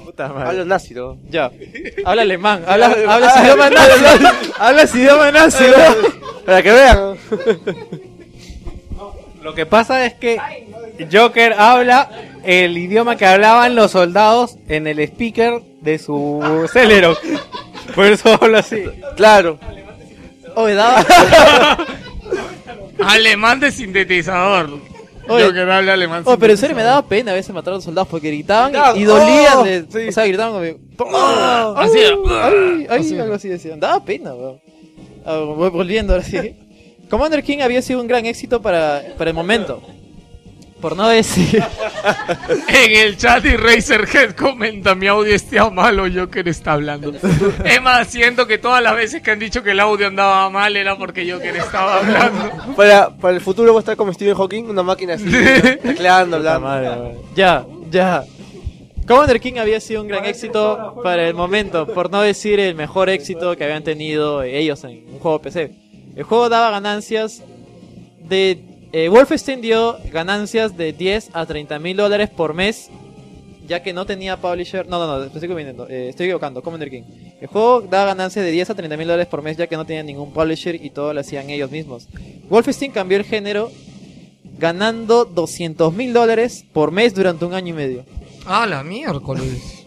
Puta madre. Hablo nazi, ¿no? Ya. Habla alemán, habla, habla ah, idioma nazi. Habla idioma nazi, ¿no? Para que vean. Lo que pasa es que Joker habla el idioma que hablaban los soldados en el speaker de su Celeron. Por eso habla así. Claro. Oye, daba... alemán de sintetizador. Oye, Joker habla alemán. Oye, pero en serio me daba pena a veces matar a los soldados porque gritaban y, y dolían. Oh, de... sí. O sea, gritaban como... ¡Oh! Así era. Ay, ay, así algo así decían. Daba pena, weón. Voy volviendo ahora sí. Commander Keen había sido un gran éxito para, para el momento. Por no decir... En el chat y Razorhead comenta, mi audio está malo, Joker está hablando. Es más, siento que todas las veces que han dicho que el audio andaba mal era porque Joker estaba hablando. Para, para el futuro voy a estar como Stephen Hawking, una máquina así, tecleando, hablando. Ya, ya. Commander Keen había sido un gran éxito para el momento, por no decir el mejor éxito que habían tenido ellos en un juego P C. El juego daba ganancias de... Eh, Wolfenstein dio ganancias de diez a treinta mil dólares por mes, ya que no tenía publisher... No, no, no, estoy equivocando, eh, estoy equivocando, Commander Keen. El juego daba ganancias de diez a treinta mil dólares por mes, ya que no tenía ningún publisher y todo lo hacían ellos mismos. Wolfenstein cambió el género ganando doscientos mil dólares por mes durante un año y medio. ¡Ah, la miércoles!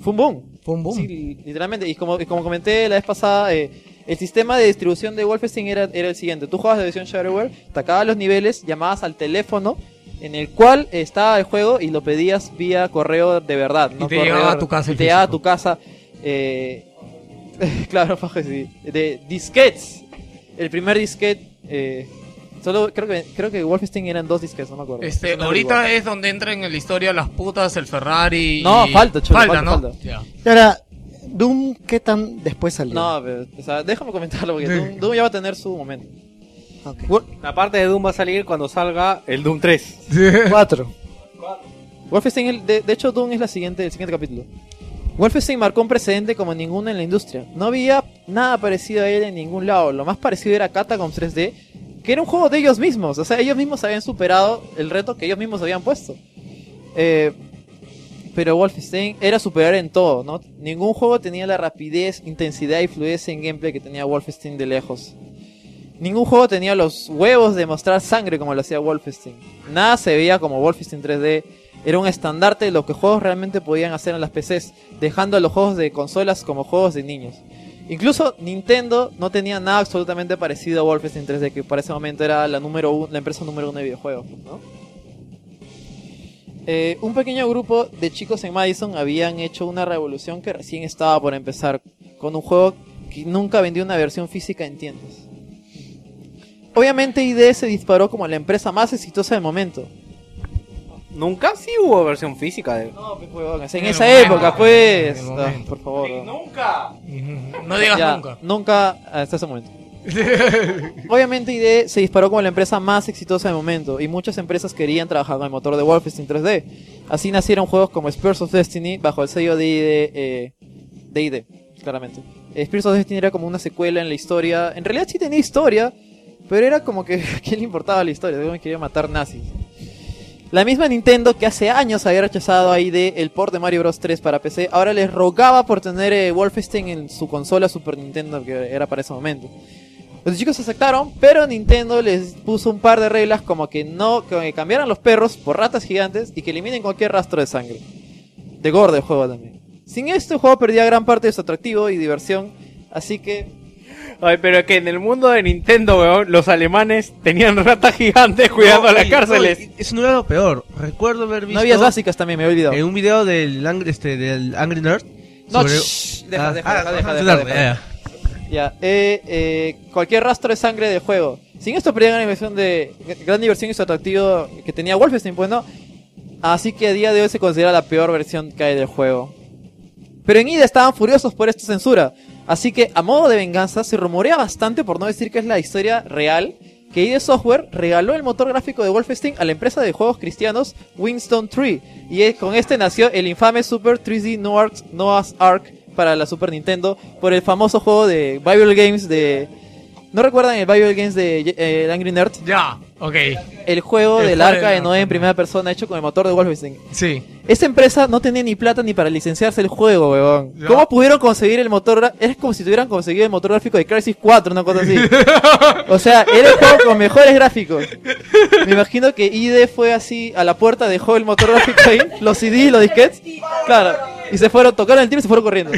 Fue un boom. Fue un boom. Sí, literalmente. Y como, y como comenté la vez pasada... Eh, el sistema de distribución de Wolfenstein era, era el siguiente. Tú jugabas la versión Shareware, te acababas los niveles, llamabas al teléfono en el cual estaba el juego y lo pedías vía correo de verdad. No, y te correo, llegaba a tu casa. Te llegaba a tu casa. Eh, claro, Faje, sí. De disquetes. El primer disquete... Eh, Solo creo que creo que Wolfenstein eran dos disquetes, no me acuerdo. Este, no ahorita me es donde entran en la historia las putas, el Ferrari... No, y... falta, chulo, falta, falta, ¿no? Falta. Yeah. Y ahora... Doom, ¿qué tan después salió? No, pero, o sea, déjame comentarlo porque Doom, Doom ya va a tener su momento. Okay. La parte de Doom va a salir cuando salga el Doom tres. cuatro. Wolfenstein, de, de hecho Doom es la siguiente, el siguiente capítulo. Wolfenstein marcó un precedente como ninguno en la industria. No había nada parecido a él en ningún lado. Lo más parecido era Catacombs tres D, que era un juego de ellos mismos. O sea, ellos mismos habían superado el reto que ellos mismos habían puesto. Eh... Pero Wolfenstein era superior en todo, ¿no? Ningún juego tenía la rapidez, intensidad y fluidez en gameplay que tenía Wolfenstein de lejos. Ningún juego tenía los huevos de mostrar sangre como lo hacía Wolfenstein. Nada se veía como Wolfenstein tres D. Era un estandarte de lo que juegos realmente podían hacer en las P Cs, dejando a los juegos de consolas como juegos de niños. Incluso Nintendo no tenía nada absolutamente parecido a Wolfenstein tres D, que para ese momento era la, número un, la empresa número uno de videojuegos, ¿no? Eh, un pequeño grupo de chicos en Madison habían hecho una revolución que recién estaba por empezar, con un juego que nunca vendió una versión física en tiendas. Obviamente I D se disparó como la empresa más exitosa del momento. Nunca sí hubo versión física de... No, pues, pues, en, en esa momento, época, pues... No, por favor. Sí, ¡nunca! No digas ya, nunca. Nunca hasta ese momento. Obviamente I D se disparó como la empresa más exitosa del momento y muchas empresas querían trabajar con el motor de Wolfenstein tres D. Así nacieron juegos como Spears of Destiny bajo el sello de D and D, eh, claramente. Spears of Destiny era como una secuela en la historia. En realidad sí tenía historia, pero era como que ¿a quién le importaba la historia? Yo me quería matar nazis. La misma Nintendo, que hace años había rechazado a I D el port de Mario Bros tres para P C, ahora les rogaba por tener eh, Wolfenstein en su consola Super Nintendo, que era para ese momento. Los chicos aceptaron, pero Nintendo les puso un par de reglas como que no, que cambiaran los perros por ratas gigantes y que eliminen cualquier rastro de sangre. De gordo el juego también. Sin esto el juego perdía gran parte de su atractivo y diversión, así que... Ay, pero que en el mundo de Nintendo, weón, los alemanes tenían ratas gigantes cuidando no, a las oye, cárceles. Oye, eso no era lo peor. Recuerdo haber visto... Novias básicas también, me he olvidado. En un video del Angry, este, del Angry Nerd... No, sobre... shh, deja, ah, deja, ah, deja, ah, deja, ah, deja, ah, deja, ah, deja. Ya, yeah. eh, eh, cualquier rastro de sangre del juego. Sin esto perdían la diversión de... Gran diversión y su atractivo que tenía Wolfenstein, pues no. Así que a día de hoy se considera la peor versión que hay del juego. Pero en I D estaban furiosos por esta censura. Así que, a modo de venganza, se rumorea bastante, por no decir que es la historia real, que I D Software regaló el motor gráfico de Wolfenstein a la empresa de juegos cristianos Winston Tree. Y con este nació el infame Super tres D Noah's Ark para la Super Nintendo, por el famoso juego de Bible Games de... ¿No recuerdan el Bible Games de eh, Angry Nerd? Ya, yeah, ok. El juego el del arca de Noé en primera persona hecho con el motor de Wolfenstein. Sí. Esta empresa no tenía ni plata ni para licenciarse el juego, weón. Yeah. ¿Cómo pudieron conseguir el motor? Es como si tuvieran conseguido el motor gráfico de Crisis cuatro, una cosa así. O sea, era el juego con mejores gráficos. Me imagino que I D fue así a la puerta, dejó el motor gráfico ahí, los C Ds, los disquetes. Claro. Y se fueron, tocaron el tiro y se fueron corriendo.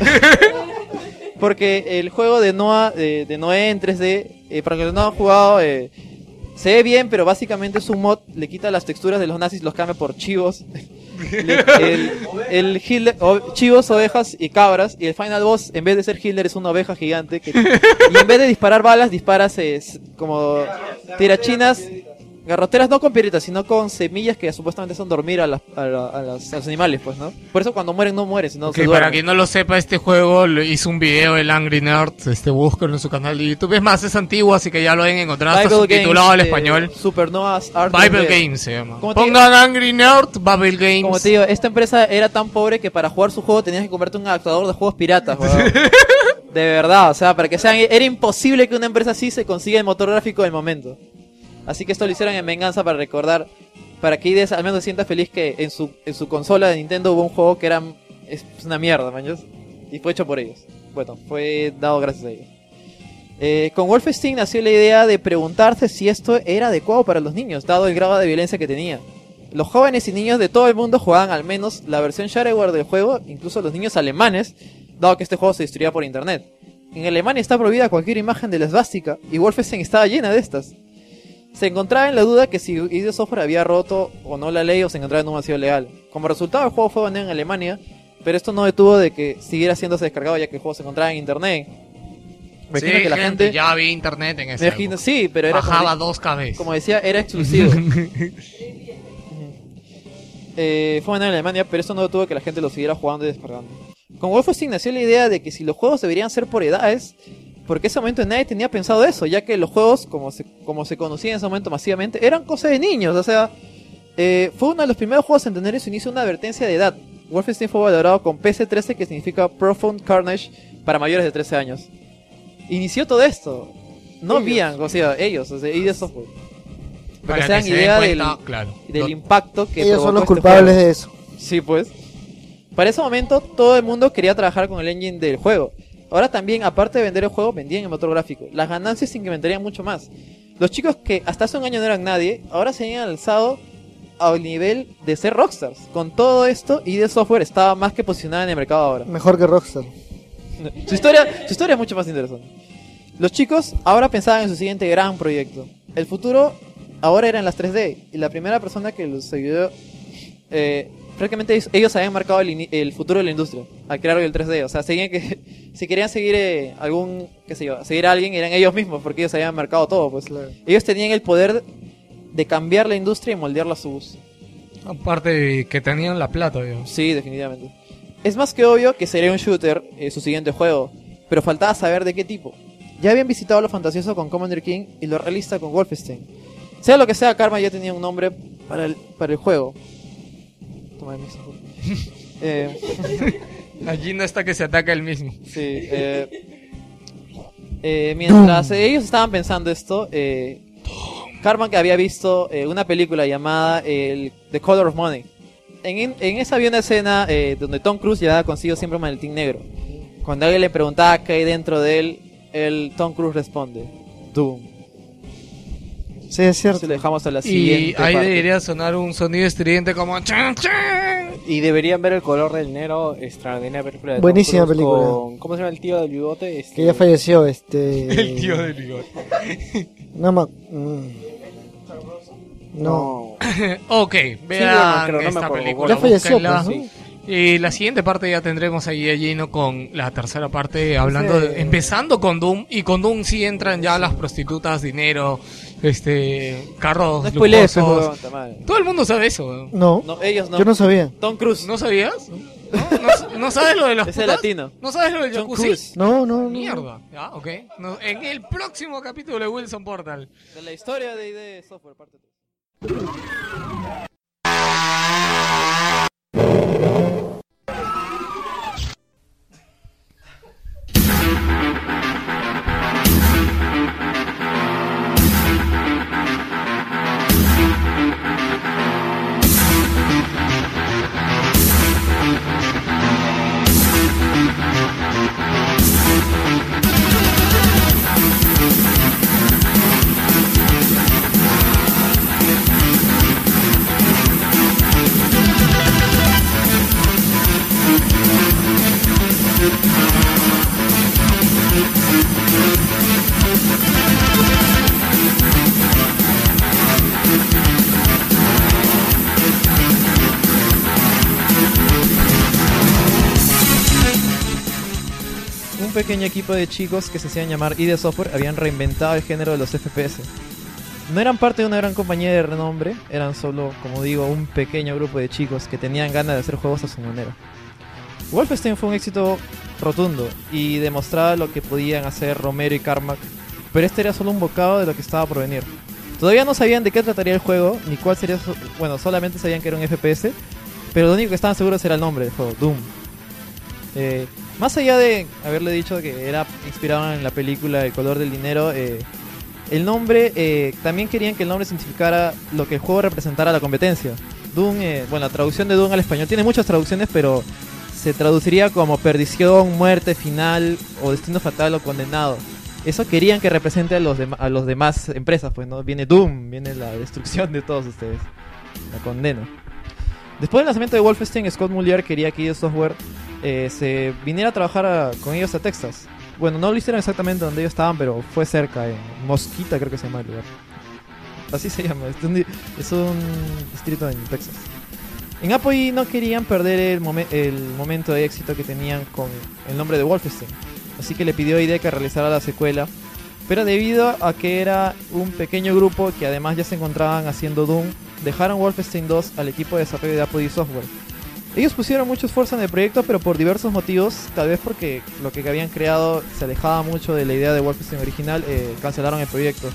Porque el juego de Noah, eh, de Noé en tres D, eh, para los que no han jugado, eh, se ve bien, pero básicamente es un mod, le quita las texturas de los nazis, los cambia por chivos, le, el, el Hitler, o, chivos, ovejas y cabras, y el final boss, en vez de ser Hitler, es una oveja gigante, que, y en vez de disparar balas, disparas eh, como tirachinas, garroteras no con piedritas, sino con semillas que supuestamente son dormir a, las, a, la, a, las, a los animales, pues, ¿no? Por eso cuando mueren no mueren, sino okay, se duermen. Para quien no lo sepa, este juego lo hizo un video el Angry Nerd, este, búsquenlo en su canal de YouTube. Es más, es antiguo, así que ya lo deben encontrar, está subtitulado al español. Super Noah's Ark. Bible Games se llama. Pongan Angry Nerd, Bible Games. Como te digo, esta empresa era tan pobre que para jugar su juego tenías que comprarte un adaptador de juegos piratas, weón. De verdad, o sea, para que sean... Era imposible que una empresa así se consiga el motor gráfico del momento. Así que esto lo hicieron en venganza para recordar, para que I D al menos se sienta feliz que en su en su consola de Nintendo hubo un juego que era es una mierda, maños, y fue hecho por ellos. Bueno, fue dado gracias a ellos. Eh, con Wolfenstein nació la idea de preguntarse si esto era adecuado para los niños, dado el grado de violencia que tenía. Los jóvenes y niños de todo el mundo jugaban al menos la versión Shareware del juego, incluso los niños alemanes, dado que este juego se distribuía por internet. En Alemania está prohibida cualquier imagen de la esvástica, y Wolfenstein estaba llena de estas. Se encontraba en la duda que si I D Software había roto o no la ley, o se encontraba en un vacío legal. Como resultado, el juego fue baneado en Alemania, pero esto no detuvo de que siguiera siéndose descargado, ya que el juego se encontraba en internet. Me sí, que la gente, gente ya había internet en ese momento. Sí, pero era... Bajaba como, dos K B. Como decía, era exclusivo. eh, fue baneado en Alemania, pero esto no detuvo de que la gente lo siguiera jugando y descargando. Con Wolfenstein nació la idea de que si los juegos deberían ser por edades... Porque en ese momento nadie tenía pensado eso, ya que los juegos, como se, como se conocía en ese momento masivamente, eran cosas de niños. O sea, eh, fue uno de los primeros juegos en tener en su inicio una advertencia de edad. Wolfenstein fue valorado con P C trece, que significa Profound Carnage, para mayores de trece años. Inició todo esto. No habían, o sea, ellos, o sea, I D Software. Para que se dan idea del, claro, del impacto que ellos son los este culpables juego. De eso. Sí, pues. Para ese momento, todo el mundo quería trabajar con el engine del juego. Ahora también, aparte de vender el juego, vendían el motor gráfico. Las ganancias se incrementarían mucho más. Los chicos que hasta hace un año no eran nadie, ahora se habían alzado al nivel de ser rockstars. Con todo esto, I D Software estaba más que posicionada en el mercado ahora. Mejor que Rockstar. Su historia, su historia es mucho más interesante. Los chicos ahora pensaban en su siguiente gran proyecto. El futuro ahora era en las tres D. Y la primera persona que los ayudó... Eh, prácticamente ellos, ellos habían marcado el, el futuro de la industria al crear el tres D. O sea, seguían que, si querían seguir eh, algún, qué sé yo, seguir a alguien, eran ellos mismos, porque ellos habían marcado todo. Pues claro. Ellos tenían el poder de cambiar la industria y moldearla a su gusto. Aparte que tenían la plata, digamos. Sí, definitivamente. Es más que obvio que sería un shooter eh, su siguiente juego, pero faltaba saber de qué tipo. Ya habían visitado lo fantasioso con Commander Keen y lo realista con Wolfenstein. Sea lo que sea, Karma ya tenía un nombre para el, para el juego. Toma el mismo. eh, Allí no está que se ataca el mismo. Sí. Eh, eh, mientras ellos estaban pensando esto, eh, Cartman que había visto eh, una película llamada el, The Color of Money. En, en esa había una escena eh, donde Tom Cruise llevaba consigo siempre un maletín negro. Cuando alguien le preguntaba qué hay dentro de él, el Tom Cruise responde: Doom. Sí, es cierto. Se lo dejamos a la siguiente. Y ahí parte. Debería sonar un sonido estridente como chan, chan. Y deberían ver El color del negro, extraordinaria película de buenísima Tom Cruise, película. Con, ¿cómo se llama el tío del bigote? Este... Que ya falleció, este. El tío del bigote. No ma... mm. No. Ok, vean sí, no, esta no película. Ya falleció, pues, ¿no? Y la siguiente parte ya tendremos ahí a Gino con la tercera parte hablando sí. de, empezando con Doom, y con Doom sí entran ya las prostitutas, dinero, este carros, no spoilees, lujosos. Todo el mundo sabe eso. No, no, ellos no. Yo no sabía. Tom Cruise, ¿no sabías? No, no, no sabes lo de los. Es el latino. No sabes lo del jacuzzi. No, no, no. Mierda. Ah, okay. No, en el próximo capítulo de Wilson Portal. De la historia de I D Software parte tres. Un pequeño equipo de chicos que se hacían llamar I D Software habían reinventado el género de los F P S. No eran parte de una gran compañía de renombre, eran solo, como digo, un pequeño grupo de chicos que tenían ganas de hacer juegos a su manera. Wolfenstein fue un éxito rotundo y demostraba lo que podían hacer Romero y Carmack, pero este era solo un bocado de lo que estaba por venir. Todavía no sabían de qué trataría el juego, ni cuál sería su... Bueno, solamente sabían que era un F P S, pero lo único que estaban seguros era el nombre del juego, Doom. Eh... Más allá de haberle dicho que era inspirado en la película El color del dinero, eh, el nombre, eh, también querían que el nombre significara lo que el juego representara a la competencia. Doom, eh, bueno, la traducción de Doom al español tiene muchas traducciones, pero se traduciría como perdición, muerte, final, o destino fatal o condenado. Eso querían que represente a los, de- a los demás empresas, pues, ¿no? Viene Doom, viene la destrucción de todos ustedes, la condena. Después del lanzamiento de Wolfenstein, Scott Miller quería que I D Software eh, se viniera a trabajar a, con ellos a Texas. Bueno, no lo hicieron exactamente donde ellos estaban, pero fue cerca, en Mosquita creo que se llama el lugar. Así se llama, es un, es un distrito en Texas. En Apogee no querían perder el, momen, el momento de éxito que tenían con el nombre de Wolfenstein, así que le pidió a I D que realizara la secuela. Pero debido a que era un pequeño grupo que además ya se encontraban haciendo Doom, dejaron Wolfenstein dos al equipo de desarrollo de Apogee Software. Ellos pusieron mucho esfuerzo en el proyecto, pero por diversos motivos, tal vez porque lo que habían creado se alejaba mucho de la idea de Wolfenstein original, eh, cancelaron el proyecto.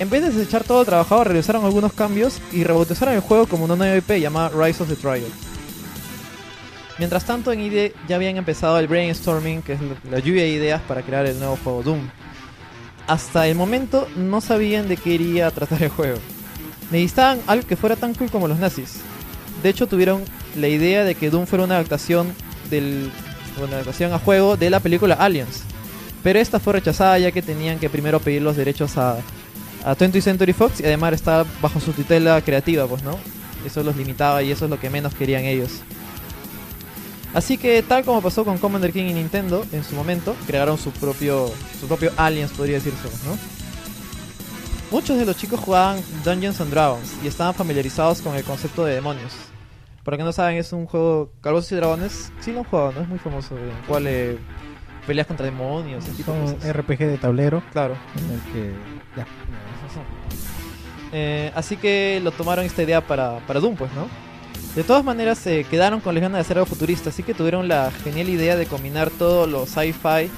En vez de desechar todo el trabajado, realizaron algunos cambios y rebautizaron el juego como una nueva I P llamada Rise of the Triad. Mientras tanto, en I D ya habían empezado el brainstorming, que es la lluvia de ideas para crear el nuevo juego Doom. Hasta el momento no sabían de qué iría tratar el juego. Necesitaban algo que fuera tan cool como los nazis. De hecho, tuvieron la idea de que Doom fuera una adaptación del, una adaptación a juego de la película Aliens. Pero esta fue rechazada ya que tenían que primero pedir los derechos a, a twentieth Century Fox y además estaba bajo su tutela creativa, pues, ¿no? Eso los limitaba y eso es lo que menos querían ellos. Así que, tal como pasó con Commander Keen y Nintendo en su momento, crearon su propio su propio Aliens, podría decirse, ¿no? Muchos de los chicos jugaban Dungeons and Dragons y estaban familiarizados con el concepto de demonios. Para que no saben, es un juego calabozos y dragones. Sí lo han jugado, ¿no? Es muy famoso, en el cual eh, peleas contra demonios. Es un R P G de tablero. Claro. En el que... ya. Eh, así que lo tomaron esta idea para, para Doom, pues, ¿no? De todas maneras, se eh, quedaron con las ganas de hacer algo futurista, así que tuvieron la genial idea de combinar todo lo sci-fi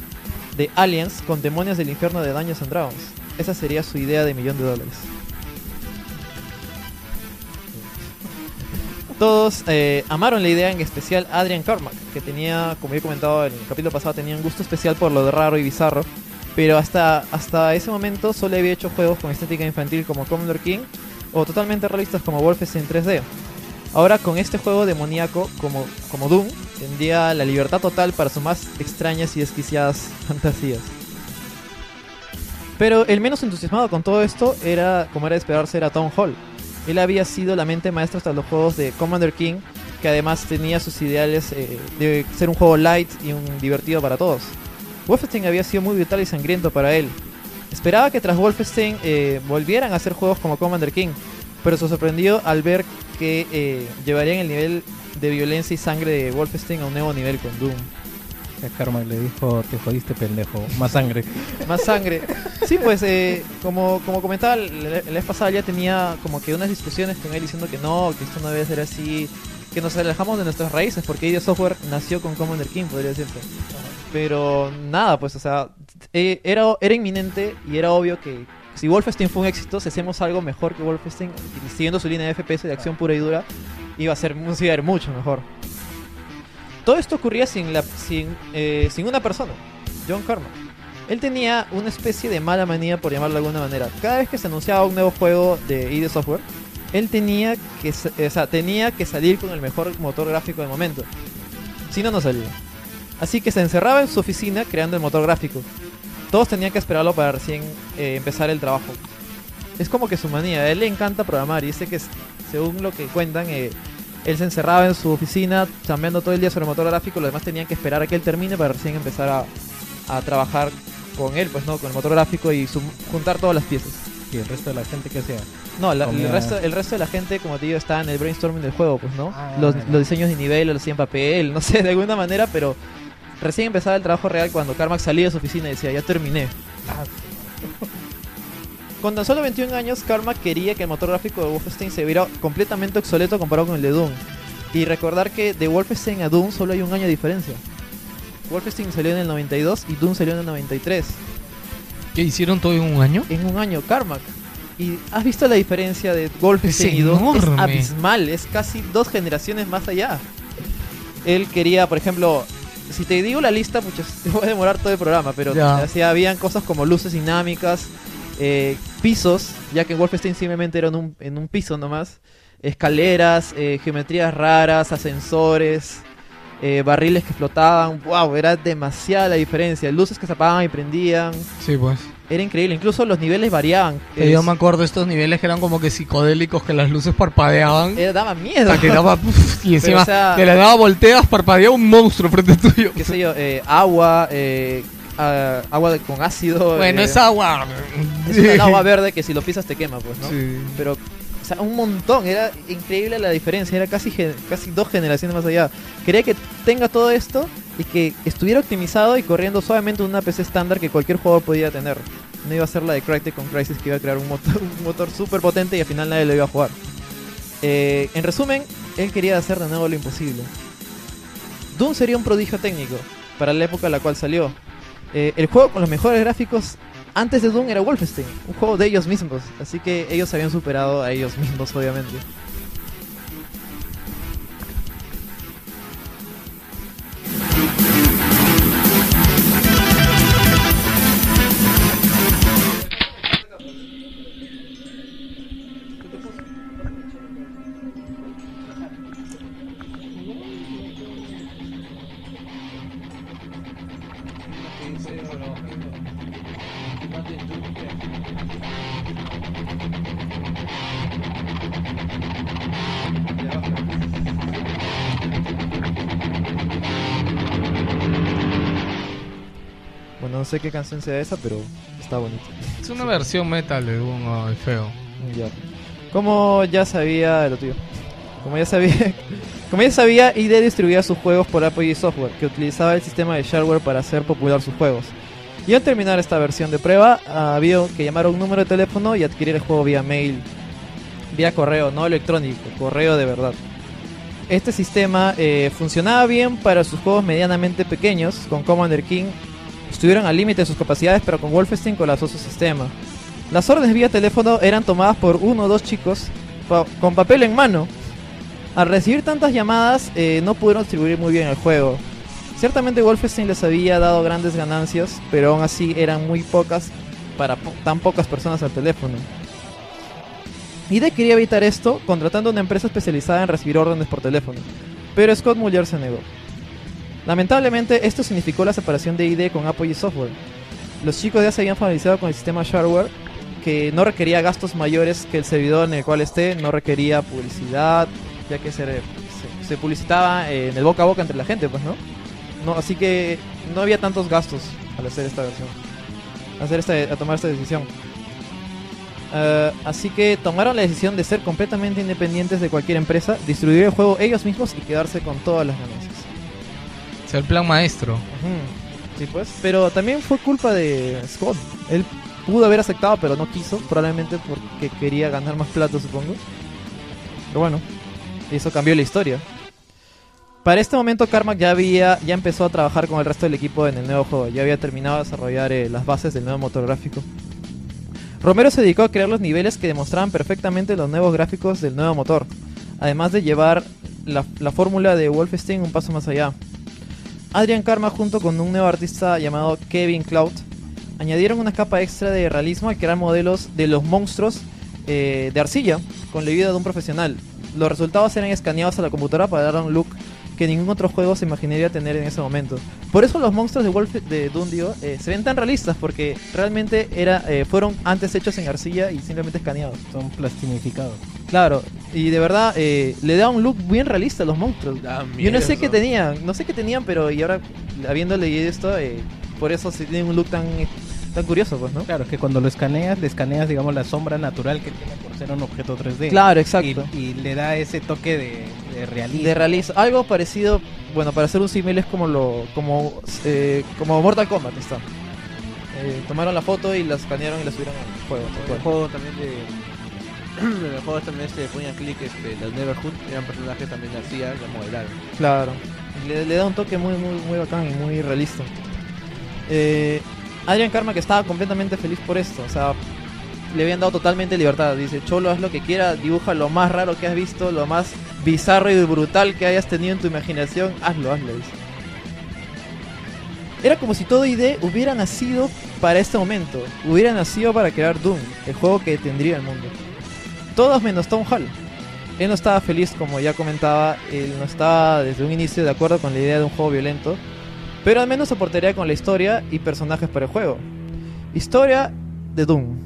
de Aliens con demonios del infierno de Dungeons and Dragons. Esa sería su idea de millón de dólares. Todos eh, amaron la idea, en especial Adrian Carmack, que tenía, como yo he comentado en el capítulo pasado, tenía un gusto especial por lo de raro y bizarro. Pero hasta, hasta ese momento solo había hecho juegos con estética infantil como Commander Keen o totalmente realistas como Wolfenstein tres D. Ahora con este juego demoníaco como, como Doom, tendría la libertad total para sus más extrañas y desquiciadas fantasías. Pero el menos entusiasmado con todo esto era, como era de esperarse, era Tom Hall. Él había sido la mente maestra tras los juegos de Commander Keen, que además tenía sus ideales eh, de ser un juego light y un divertido para todos. Wolfenstein había sido muy brutal y sangriento para él. Esperaba que tras Wolfenstein eh, volvieran a hacer juegos como Commander Keen, pero se sorprendió al ver que eh, llevarían el nivel de violencia y sangre de Wolfenstein a un nuevo nivel con Doom. Carmack le dijo, te jodiste pendejo, más sangre. Más sangre. Sí, pues eh, como, como comentaba la, la vez pasada, ya tenía como que unas discusiones con él diciendo que no, que esto no debe ser así, que nos alejamos de nuestras raíces, porque I D Software nació con Commander Keen, podría decirse. Pero nada, pues, o sea, eh, era, era inminente y era obvio que si Wolfenstein fue un éxito, si hacemos algo mejor que Wolfenstein, siguiendo su línea de F P S de acción pura y dura, iba a ser, iba a ser mucho mejor. Todo esto ocurría sin, la, sin, eh, sin una persona, John Carmack. Él tenía una especie de mala manía, por llamarlo de alguna manera. Cada vez que se anunciaba un nuevo juego de I D Software, él tenía que, o sea, tenía que salir con el mejor motor gráfico del momento. Si no, no salía. Así que se encerraba en su oficina creando el motor gráfico. Todos tenían que esperarlo para recién eh, empezar el trabajo. Es como que su manía. A él le encanta programar y dice que, según lo que cuentan, eh, él se encerraba en su oficina chambeando todo el día sobre el motor gráfico. Los demás tenían que esperar a que él termine para recién empezar a, a trabajar con él, pues no, con el motor gráfico y sum, juntar todas las piezas. ¿Y el resto de la gente qué hacía? No, la, el, resto, el resto de la gente, como te digo, estaba en el brainstorming del juego, pues no. Ah, los, los diseños de nivel los hacían en papel, no sé, de alguna manera, pero recién empezaba el trabajo real cuando Carmack salía de su oficina y decía, ya terminé. Ah. Con tan solo veintiún años, Carmack quería que el motor gráfico de Wolfenstein se viera completamente obsoleto comparado con el de Doom. Y recordar que de Wolfenstein a Doom solo hay un año de diferencia. Wolfenstein salió en el noventa y dos y Doom salió en el noventa y tres. ¿Qué hicieron todo en un año? En un año, Carmack. ¿Y has visto la diferencia de Wolfenstein y Doom? Es abismal, es casi dos generaciones más allá. Él quería, por ejemplo... Si te digo la lista, muchas, te voy a demorar todo el programa, pero yeah. Así, habían cosas como luces dinámicas, eh, pisos, ya que en Wolfenstein simplemente era en un, en un piso nomás, escaleras, eh, geometrías raras, ascensores, eh, barriles que flotaban. Wow, era demasiada la diferencia, luces que se apagaban y prendían. Sí, pues. Era increíble, incluso los niveles variaban. Pero es... Yo me acuerdo de estos niveles que eran como que psicodélicos, que las luces parpadeaban. Eh, daba miedo. O sea, que daba, puf, y encima, pero, o sea, que le daba volteas, parpadeaba un monstruo frente tuyo. Qué sé yo, eh, agua, eh, a, agua de, con ácido. Bueno, eh, es agua. Es un agua verde que si lo pisas te quema, pues, ¿no? Sí. Pero, o sea, un montón, era increíble la diferencia, era casi, casi dos generaciones más allá. Quería que tenga todo esto y que estuviera optimizado y corriendo suavemente una P C estándar que cualquier jugador podía tener. No iba a ser la de Crytek con Crysis, que iba a crear un motor, un motor súper potente y al final nadie lo iba a jugar. Eh, en resumen, él quería hacer de nuevo lo imposible. Doom sería un prodigio técnico para la época en la cual salió. Eh, el juego con los mejores gráficos antes de Doom era Wolfenstein, un juego de ellos mismos, así que ellos habían superado a ellos mismos, obviamente. No sé qué canción sea esa, pero está bonita. Es una sí. Versión metal de Doom, oh, el feo. Ya. Como ya sabía lo tuyo. Como ya sabía, como ya sabía, I D distribuía sus juegos por Apogee Software, que utilizaba el sistema de Shareware para hacer popular sus juegos. Y al terminar esta versión de prueba, había que llamar a un número de teléfono y adquirir el juego vía mail, vía correo, no electrónico, correo de verdad. Este sistema eh, funcionaba bien para sus juegos medianamente pequeños, con Commander Keen. Estuvieron al límite de sus capacidades, pero con Wolfenstein colapsó su sistema. Las órdenes vía teléfono eran tomadas por uno o dos chicos pa con papel en mano. Al recibir tantas llamadas, eh, no pudieron distribuir muy bien el juego. Ciertamente Wolfenstein les había dado grandes ganancias, pero aún así eran muy pocas para po- tan pocas personas al teléfono. I D quería evitar esto contratando una empresa especializada en recibir órdenes por teléfono, pero Scott Miller se negó. Lamentablemente, esto significó la separación de I D con Apogee Software. Los chicos ya se habían familiarizado con el sistema Shareware, que no requería gastos mayores que el servidor en el cual esté, no requería publicidad, ya que se, se, se publicitaba en el boca a boca entre la gente, pues, ¿no? No, así que no había tantos gastos al hacer esta versión, hacer esta, a tomar esta decisión. Uh, así que tomaron la decisión de ser completamente independientes de cualquier empresa, distribuir el juego ellos mismos y quedarse con todas las ganancias. Es el plan maestro. Uh-huh. Sí, pues. Pero también fue culpa de Scott. Él pudo haber aceptado, pero no quiso, probablemente porque quería ganar más plata, supongo. Pero bueno, eso cambió la historia. Para este momento Carmack ya había ya empezó a trabajar con el resto del equipo en el nuevo juego. Ya había terminado de desarrollar eh, las bases del nuevo motor gráfico. Romero se dedicó a crear los niveles que demostraban perfectamente los nuevos gráficos del nuevo motor, además de llevar la, la fórmula de Wolfenstein un paso más allá. Adrian Carmack, junto con un nuevo artista llamado Kevin Cloud, añadieron una capa extra de realismo al crear modelos de los monstruos eh, de arcilla con la vida de un profesional. Los resultados eran escaneados a la computadora para dar un look que ningún otro juego se imaginaría tener en ese momento. Por eso los monstruos de, Wolf, de Doom digo, eh, se ven tan realistas, porque realmente era, eh, fueron antes hechos en arcilla y simplemente escaneados. Son plastinificados. Claro, y de verdad eh, le da un look bien realista a los monstruos. Ah, yo no sé eso. qué tenían, no sé qué tenían, pero y ahora habiendo leído esto, eh, por eso se tiene un look tan, tan curioso, pues, ¿no? Claro, es que cuando lo escaneas, le escaneas, digamos, la sombra natural que tiene por ser un objeto tres D. Claro, exacto. Y, y le da ese toque de... de realismo. De realismo. Algo parecido, bueno, para hacer un símil es como lo, como, eh, como Mortal Kombat está. Eh, tomaron la foto y la escanearon y la subieron al juego. El juego también de, en el juego también se ponían clic, este, las Neverhood eran personajes también hacían la modelaron. Claro. Le, le da un toque muy, muy, muy bacán y muy realista. Eh, Adrian Carmack estaba completamente feliz por esto, o sea. Le habían dado totalmente libertad. Dice, cholo, haz lo que quieras, dibuja lo más raro que has visto, lo más bizarro y brutal que hayas tenido en tu imaginación. Hazlo, hazlo, dice. Era como si todo I D hubiera nacido para este momento. Hubiera nacido para crear Doom, el juego que tendría el mundo. Todos menos Tom Hall. Él no estaba feliz, como ya comentaba. Él no estaba desde un inicio de acuerdo con la idea de un juego violento, pero al menos soportaría con la historia y personajes para el juego. Historia de Doom.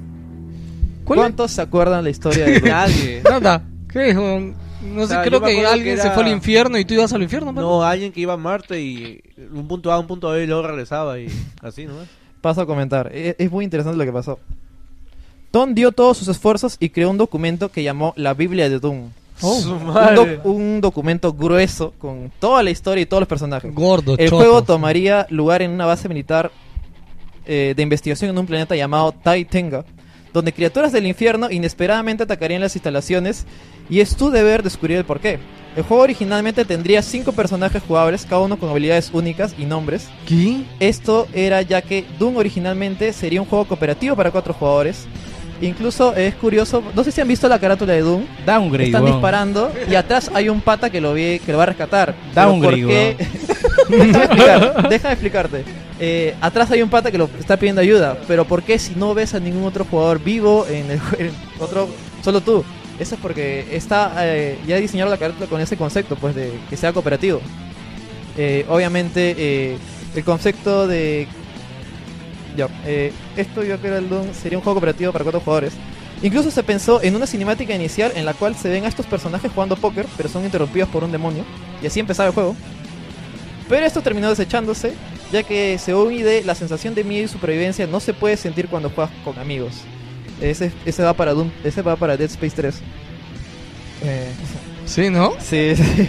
¿Cuántos es? se acuerdan la historia de nadie? Nada. ¿Qué? No sé, o sea, creo que alguien que era... se fue al infierno y tú ibas al infierno. ¿Pero? No, alguien que iba a Marte y un punto A, un punto B y luego regresaba y así, ¿no? Paso a comentar. Es, es muy interesante lo que pasó. Tom dio todos sus esfuerzos y creó un documento que llamó la Biblia de Doom. Oh, un, doc- un documento grueso con toda la historia y todos los personajes. Gordo, El choto. juego tomaría lugar en una base militar eh, de investigación en un planeta llamado Tai Tenga, donde criaturas del infierno inesperadamente atacarían las instalaciones, y es tu deber descubrir el porqué. El juego originalmente tendría cinco personajes jugables, cada uno con habilidades únicas y nombres. ¿Qué? Esto era ya que Doom originalmente sería un juego cooperativo para cuatro jugadores. Incluso es curioso, no sé si han visto la carátula de Doom. Downgrade. Están wow. disparando y atrás hay un pata que lo, ve, que lo va a rescatar. Downgrade. ¿Por qué? Wow. déjame explicar, déjame explicarte. Eh, atrás hay un pata que lo está pidiendo ayuda, pero ¿por qué si no ves a ningún otro jugador vivo en el juego? Otro, solo tú. Eso es porque está eh, ya diseñaron la carátula con ese concepto, pues, de que sea cooperativo. Eh, obviamente eh, el concepto de Yo, eh, esto yo creo que el Doom sería un juego cooperativo para cuatro jugadores. Incluso se pensó en una cinemática inicial en la cual se ven a estos personajes jugando póker, pero son interrumpidos por un demonio, y así empezaba el juego. Pero esto terminó desechándose, ya que según I D, la sensación de miedo y supervivencia no se puede sentir cuando juegas con amigos. Ese, ese va para Doom, ese va para Dead Space tres. Eh, sí, ¿no? Sí, sí.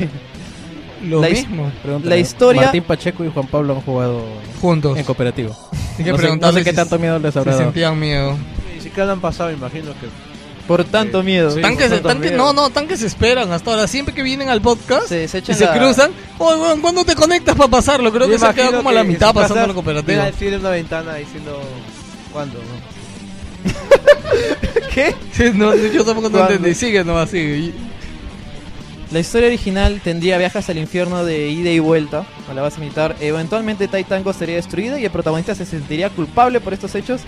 Lo la mismo. Is- la historia. Martín Pacheco y Juan Pablo han jugado juntos en cooperativo. Así que no sé, no sé si qué tanto miedo les habrá dado. Se sentían miedo. Y si cada han pasado, imagino que por tanto eh, miedo. Sí, tanques, por tanto tanque, miedo. No, no, tanques esperan hasta ahora. Siempre que vienen al podcast se, se echan y la... se cruzan. Oh, bueno, ¿cuándo te conectas para pasarlo? Creo Yo que se ha quedado como a la mitad pasando el cooperativo. Voy a decir en una ventana diciendo ¿cuándo? ¿Qué? Sí, no, yo tampoco no entendí. Sigue nomás, sigue. La historia original tendría viajes al infierno de ida y vuelta a la base militar. Eventualmente Titango sería destruida y el protagonista se sentiría culpable por estos hechos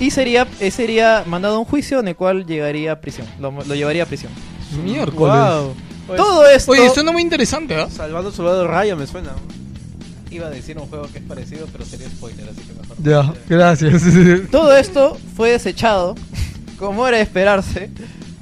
y sería, eh, sería mandado a un juicio en el cual llegaría a prisión. Lo, lo llevaría a prisión. Miércoles. Wow. Oye, todo esto. Oye, suena muy interesante, ¿eh? Salvando su lado de Raya me suena. Iba a decir un juego que es parecido, pero sería spoiler, así que mejor. Ya, yeah, gracias. Todo esto fue desechado, como era de esperarse,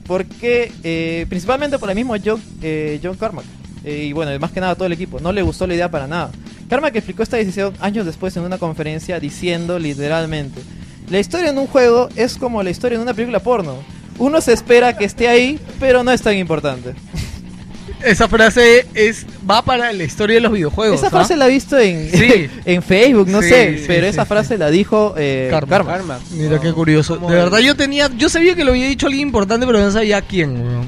porque eh, principalmente por el mismo John, eh, John Carmack. Eh, y bueno, más que nada todo el equipo. No le gustó la idea para nada. Carmack explicó esta decisión años después en una conferencia diciendo literalmente: la historia en un juego es como la historia en una película porno. Uno se espera que esté ahí, pero no es tan importante. Esa frase es va para la historia de los videojuegos. Esa frase ¿ah? la he visto en, sí. en Facebook, no sí, sé, sí, pero sí, esa sí, frase sí. la dijo eh, Karma. Karma. Mira wow. qué curioso. De verdad yo tenía, yo sabía que lo había dicho alguien importante, pero no sabía quién. Bro.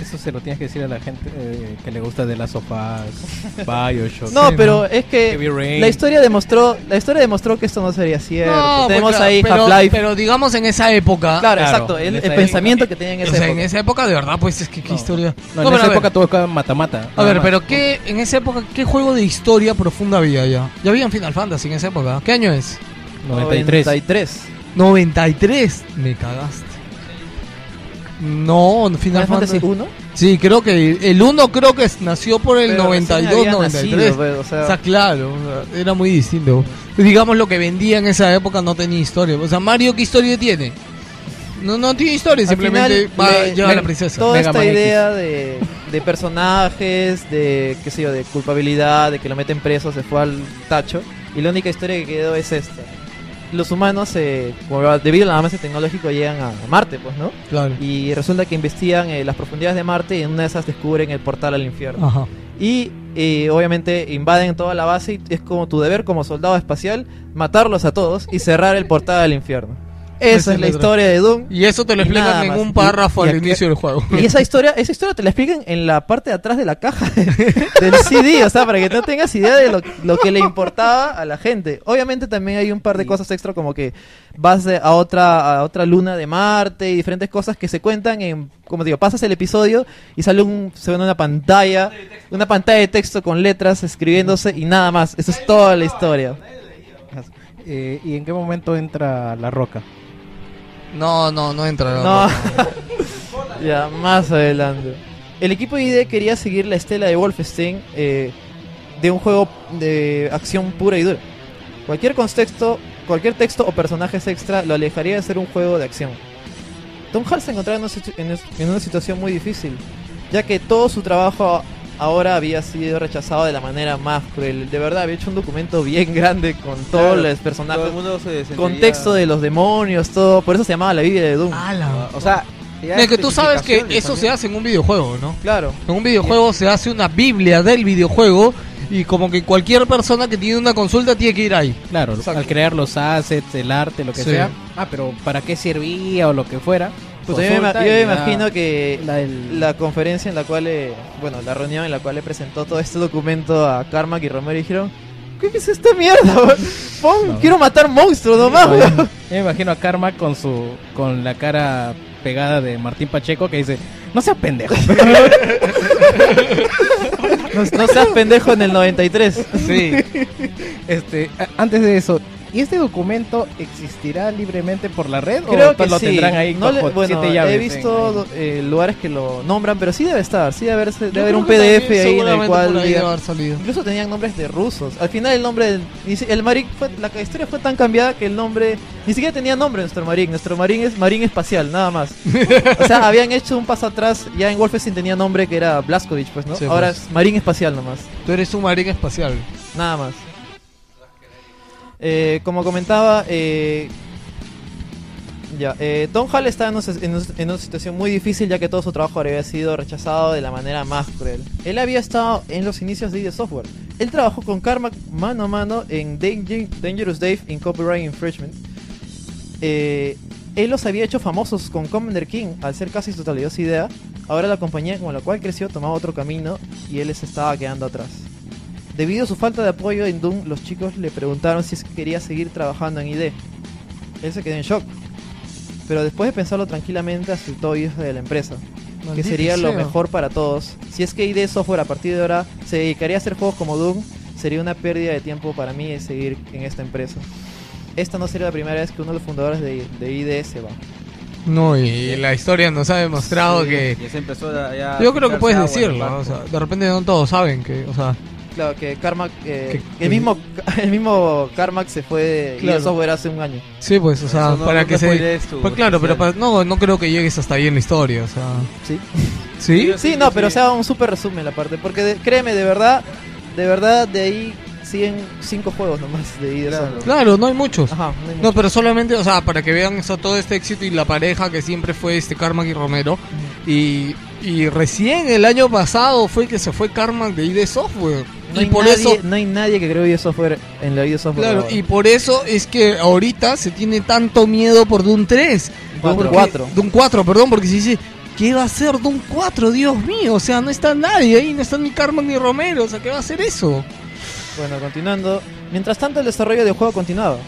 Eso se lo tienes que decir a la gente eh, que le gusta de las sofás, Bioshock. No, sí, pero ¿no? es que la historia demostró, la historia demostró que esto no sería cierto. No, Tenemos pues, claro, ahí pero, Half-Life. Pero digamos en esa época. Claro, claro exacto. El, el pensamiento época, que tenía en esa o sea, época. En esa época, de verdad, pues es que qué no. historia. No, no en esa época todo estaba mata-mata. A ver, más. pero qué en esa época qué juego de historia profunda había ya. Ya había en Final Fantasy en esa época. ¿Qué año es? noventa y tres noventa y tres Me cagaste. No, Final Fantasy uno. Sí, creo que el uno creo que nació por el noventa y dos, noventa y tres Pero, o, sea, o sea, claro, o sea, era muy distinto. Digamos lo que vendía en esa época no tenía historia. O sea, Mario, ¿qué historia tiene? No, no tiene historia, simplemente final, va le, a llevar a la princesa. Toda Mega esta Man idea de, de personajes, de qué sé yo, de culpabilidad, de que lo meten preso, se fue al tacho. Y la única historia que quedó es esta. Los humanos, eh, debido al avance tecnológico, llegan a Marte, pues, ¿no? Claro. Y resulta que investigan eh, las profundidades de Marte y en una de esas descubren el portal al infierno. Ajá. Y eh, obviamente invaden toda la base y es como tu deber como soldado espacial matarlos a todos y cerrar el portal al infierno. Esa es, es la letra. historia de Doom. Y eso te lo explican en un párrafo y, y al aquí, inicio del juego. Y esa historia esa historia te la explican en la parte de atrás de la caja de, del C D. O sea, para que no tengas idea de lo, lo que le importaba a la gente. Obviamente también hay un par de cosas extra, como que vas de, a otra a otra luna de Marte y diferentes cosas que se cuentan en... Como digo, pasas el episodio y sale un... Se ve una pantalla, una pantalla de texto con letras escribiéndose y nada más. Eso es toda la historia. Eh, ¿Y en qué momento entra La Roca? No, no, no entra. No. Ya, más adelante. El equipo I D quería seguir la estela de Wolfenstein, eh, de un juego de acción pura y dura. Cualquier contexto, cualquier texto o personajes extra lo alejaría de ser un juego de acción. Tom Hall se encontraba en una, situ- en, en una situación muy difícil, ya que todo su trabajo ahora había sido rechazado de la manera más cruel. De verdad, había hecho un documento bien grande con todos claro, los personajes, todo sentiría... contexto de los demonios, todo. Por eso se llamaba la Biblia de Doom. Ah, la... O sea, es que tú sabes que eso también se hace en un videojuego, ¿no? Claro. En un videojuego sí. se hace una Biblia del videojuego y como que cualquier persona que tiene una consulta tiene que ir ahí. Claro. Exacto. Al crear los assets, el arte, lo que sí. sea. Ah, pero ¿para qué servía o lo que fuera? Pues yo me, yo me imagino que la, el... la conferencia en la cual, eh, bueno, la reunión en la cual le presentó todo este documento a Carmack y Romero y dijeron: ¿qué es esta mierda? Pon, no. Quiero matar monstruos nomás. Yo, yo me imagino a Carmack con su con la cara pegada de Martín Pacheco que dice: no seas pendejo. no, no seas pendejo en el noventa y tres. Sí. Este, a, antes de eso. ¿Y este documento existirá libremente por la red? Creo o que lo sí. tendrán ahí no le, bueno, llaves, he visto eh, lugares que lo nombran, pero sí debe estar, sí debe, haberse, debe haber un P D F ahí en el cual ahí digan, incluso tenían nombres de rusos. Al final el nombre del, el Marín fue, la historia fue tan cambiada que el nombre ni siquiera tenía nombre. Nuestro Marín, nuestro Marín es Marín espacial, nada más. O sea, habían hecho un paso atrás, ya en Wolfenstein tenía nombre que era Blazkowicz, pues, ¿no? Sí, ahora pues. Es Marín espacial nomás. Tú eres un Marín espacial. Nada más. Eh, como comentaba, eh, ya, eh, Tom Hall está en una, en, una, en una situación muy difícil, ya que todo su trabajo había sido rechazado de la manera más cruel. Él había estado en los inicios de I D Software. Él trabajó con Carmack mano a mano en Danger, Dangerous Dave in Copyright Infringement. Eh, él los había hecho famosos con Commander Keen, al ser casi su totalidad su idea. Ahora la compañía con la cual creció tomaba otro camino y él se estaba quedando atrás. Debido a su falta de apoyo en Doom, los chicos le preguntaron si es que quería seguir trabajando en I D. Él se quedó en shock, pero después de pensarlo tranquilamente aceptó irse de la empresa. Maldito, que sería lo mejor para todos. Si es que I D Software a partir de ahora se dedicaría a hacer juegos como Doom, sería una pérdida de tiempo para mí de seguir en esta empresa. Esta no sería la primera vez que uno de los fundadores de, de I D se va. No, y la historia nos ha demostrado sí, que... Ya se empezó ya yo creo que puedes decirlo, ¿no? O sea, de repente no todos saben que... O sea, claro, que Carmack... Eh, que, el mismo el mismo Carmack se fue de claro. Software hace un año. Sí, pues, o sea, no, para no que se... Pues claro, pero para, no, no creo que llegues hasta ahí en la historia, o sea... Sí. ¿Sí? Sí, sí no, pero sea un súper resumen la parte, porque de, créeme, de verdad, de verdad, de ahí... siguen cinco juegos nomás de I D. Claro, claro, no hay muchos. Ajá, no hay muchos. No, pero solamente, o sea, para que vean, o sea, todo este éxito y la pareja que siempre fue este Carmack y Romero. Uh-huh. Y, y recién el año pasado fue que se fue Carmack de I D Software. No y por nadie, eso no hay nadie que cree I D Software en la I D Software. Claro, ahora. Y por eso es que ahorita se tiene tanto miedo por Doom tres. Doom cuatro. Doom cuatro, perdón, porque si sí, sí, ¿qué va a hacer Doom cuatro? Dios mío, o sea, no está nadie ahí, no está ni Carmack ni Romero, o sea, ¿qué va a hacer eso? Bueno, continuando. Mientras tanto, el desarrollo del juego continuaba.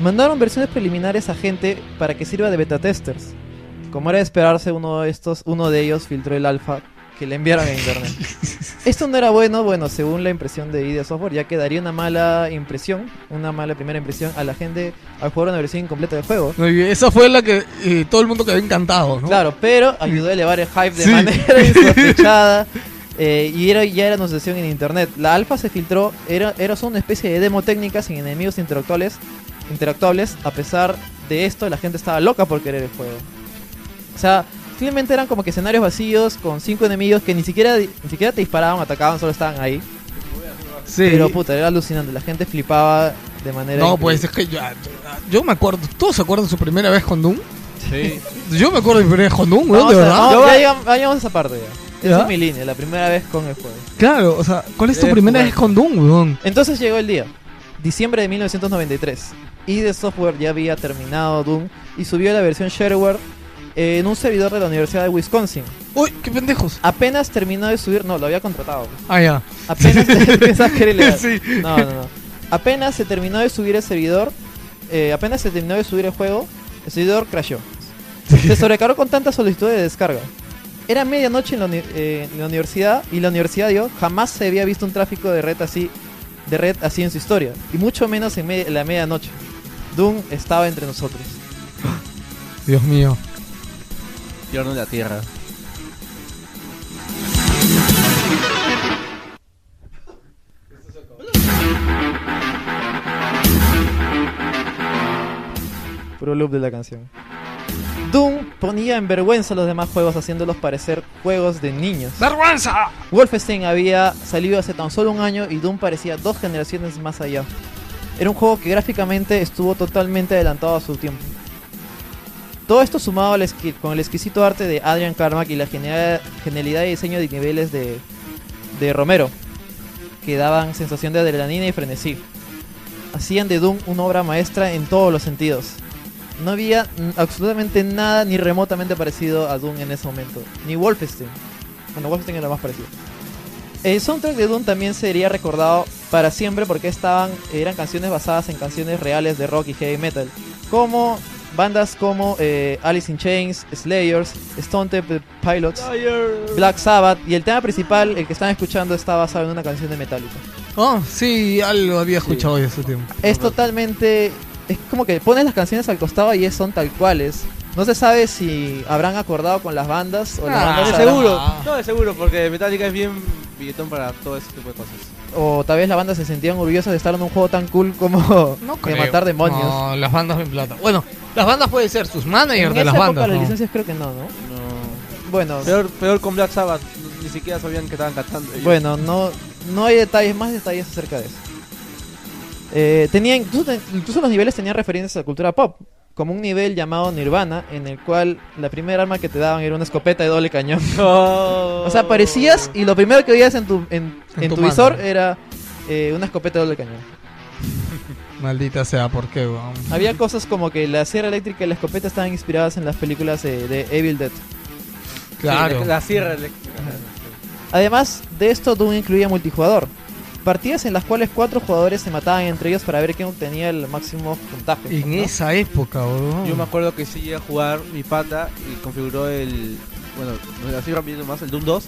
Mandaron versiones preliminares a gente para que sirva de beta testers. Como era de esperarse, uno de estos, uno de ellos filtró el alfa que le enviaron a internet. Esto no era bueno, bueno, según la impresión de I D Software, ya que daría una mala impresión, una mala primera impresión a la gente al jugar una versión incompleta del juego. Esa fue la que eh, todo el mundo quedó encantado, ¿no? Claro, pero ayudó a elevar el hype de sí. manera insospechada. Eh, y era, ya era una sesión en internet. La alfa se filtró, era, era solo una especie de demo técnica sin enemigos interactuables, interactuables. A pesar de esto, la gente estaba loca por querer el juego. O sea, simplemente eran como que escenarios vacíos con cinco enemigos que ni siquiera, ni siquiera te disparaban, atacaban, solo estaban ahí. Sí. Pero puta, era alucinante, la gente flipaba de manera... No, increíble. Pues es que yo, yo me acuerdo, ¿todos se acuerdan de su primera vez con Doom? Sí. Yo me acuerdo de mi primera vez con Doom, ¿no? De verdad. No, ya llegamos, ya llegamos a esa parte ya. Esa es mi línea, la primera vez con el juego. Claro, o sea, ¿cuál es tu primera vez con Doom, weón? Entonces llegó el día, diciembre de mil novecientos noventa y tres. I D Software ya había terminado Doom y subió la versión Shareware eh, en un servidor de la Universidad de Wisconsin. ¡Uy, qué pendejos! Apenas terminó de subir, no, lo había contratado. Ah, ya. Apenas pensabas que era ilegal. Sí. No, no, no. Apenas se terminó de subir el servidor, eh, apenas se terminó de subir el juego, el servidor crashó. Se sobrecargó con tantas solicitudes de descarga. Era medianoche en la, uni- eh, en la universidad y la universidad dio, jamás se había visto un tráfico de red así, de red así en su historia, y mucho menos en me- la medianoche. Doom estaba entre nosotros. Dios mío. Tierno de la tierra. Puro loop de la canción. Doom ponía en vergüenza a los demás juegos, haciéndolos parecer juegos de niños. ¡Vergüenza! Wolfenstein había salido hace tan solo un año y Doom parecía dos generaciones más allá. Era un juego que gráficamente estuvo totalmente adelantado a su tiempo. Todo esto sumado al esqui- con el exquisito arte de Adrian Carmack y la genial- genialidad y diseño de niveles de, de Romero, que daban sensación de adrenalina y frenesí. Hacían de Doom una obra maestra en todos los sentidos. No había absolutamente nada ni remotamente parecido a Doom en ese momento. Ni Wolfenstein. Bueno, Wolfenstein era lo más parecido. El soundtrack de Doom también sería recordado para siempre porque estaban, eran canciones basadas en canciones reales de rock y heavy metal. Como bandas como eh, Alice in Chains, Slayers, Stone Temple Pilots, Black Sabbath. Y el tema principal, el que están escuchando, está basado en una canción de Metallica. Oh, sí, algo había escuchado sí. hace tiempo. Es totalmente... Es como que pones las canciones al costado y son tal cuales. No se sabe si habrán acordado con las bandas o ah, las bandas de seguro. Habrán... No, de seguro, porque Metallica es bien billetón para todo ese tipo de cosas. O tal vez las bandas se sentían orgullosas de estar en un juego tan cool como no de matar demonios. No, las bandas ven plata. Bueno, las bandas pueden ser sus managers en de esa las época, bandas. Las no. licencias creo que no, ¿no? No. Bueno. Peor, peor con Black Sabbath, ni siquiera sabían que estaban cantando. Ellos. Bueno, no, no hay detalles, más detalles acerca de eso. Eh, tenía incluso, incluso los niveles tenían referencias a la cultura pop, como un nivel llamado Nirvana, en el cual la primera arma que te daban era una escopeta de doble cañón. Oh. O sea, aparecías y lo primero que veías en tu, en, en en tu, tu visor era eh, una escopeta de doble cañón. Maldita sea, ¿por qué? Bro? Había cosas como que la sierra eléctrica y la escopeta estaban inspiradas en las películas eh, de Evil Dead. Claro. Sí, la, la sierra eléctrica. Además de esto, Doom incluía multijugador. Partidas en las cuales cuatro jugadores se mataban entre ellos para ver quién obtenía el máximo puntaje. En ¿no? esa época, bro. Yo me acuerdo que sí iba a jugar mi pata y configuró el, bueno, lo sigo viendo más el Doom dos,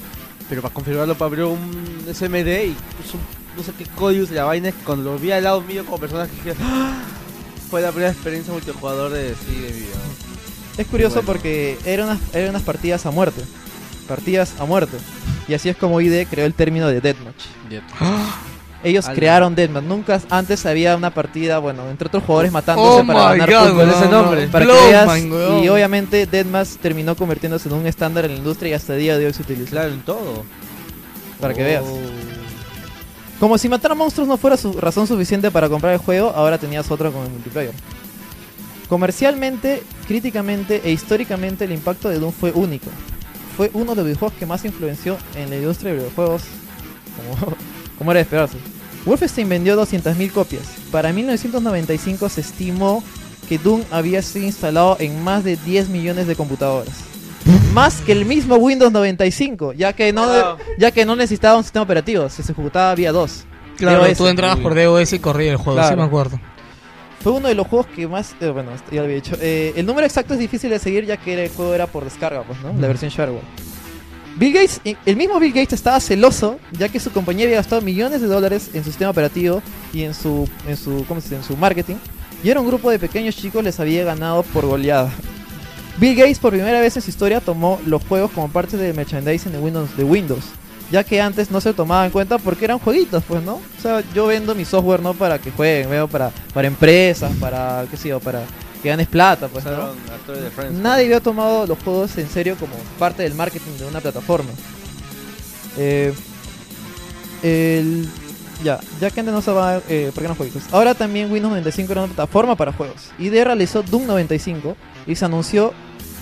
pero para configurarlo para abrir un S M D y un, no sé qué código de la vaina, es que cuando lo vi al lado mío como personas que ¡ah! Fue la primera experiencia multijugador de sí de vida. Es curioso bueno. porque eran unas, eran unas partidas a muerte. Partidas a muerte. Y así es como I D creó el término de Deadmatch. ¡Ah! Ellos Algo. crearon Deadmatch. Nunca antes había una partida, bueno, entre otros jugadores matándose oh para ganar God, puntos. No, ese nombre. No, para Blow, que veas, y obviamente Deadmatch terminó convirtiéndose en un estándar en la industria y hasta el día de hoy se utiliza. Claro, en todo. Para oh. que veas. Como si matar a monstruos no fuera su razón suficiente para comprar el juego, ahora tenías otra con el multiplayer. Comercialmente, críticamente e históricamente el impacto de Doom fue único. Fue uno de los videojuegos que más influenció en la industria de videojuegos, como, como era de esperarse. Wolfenstein vendió doscientas mil copias. Para mil novecientos noventa y cinco se estimó que Doom había sido instalado en más de diez millones de computadoras. Más que el mismo Windows noventa y cinco, ya que no, oh. ya que no necesitaba un sistema operativo, se ejecutaba vía dos. Claro, D O S. Tú entrabas por D O S y corría el juego, claro. Sí me acuerdo. Fue uno de los juegos que más... Eh, bueno, ya lo había dicho. Eh, el número exacto es difícil de seguir, ya que el juego era por descarga, pues, ¿no? Mm. La versión Shareware. Bill Gates, el mismo Bill Gates estaba celoso, ya que su compañía había gastado millones de dólares en su sistema operativo y en su, en su, ¿cómo se dice? En su marketing. Y era un grupo de pequeños chicos les había ganado por goleada. Bill Gates por primera vez en su historia tomó los juegos como parte del merchandising de Windows, de Windows, ya que antes no se tomaba en cuenta porque eran jueguitos, pues, ¿no? O sea, yo vendo mi software no para que jueguen, veo para, para empresas, para, qué sé yo, para que ganes plata, pues, ¿no? Nadie había tomado los juegos en serio como parte del marketing de una plataforma. Eh, el, ya, ya que antes no se va, eh, ¿por qué no jueguitos? Ahora también Windows noventa y cinco era una plataforma para juegos. I D realizó Doom noventa y cinco y se anunció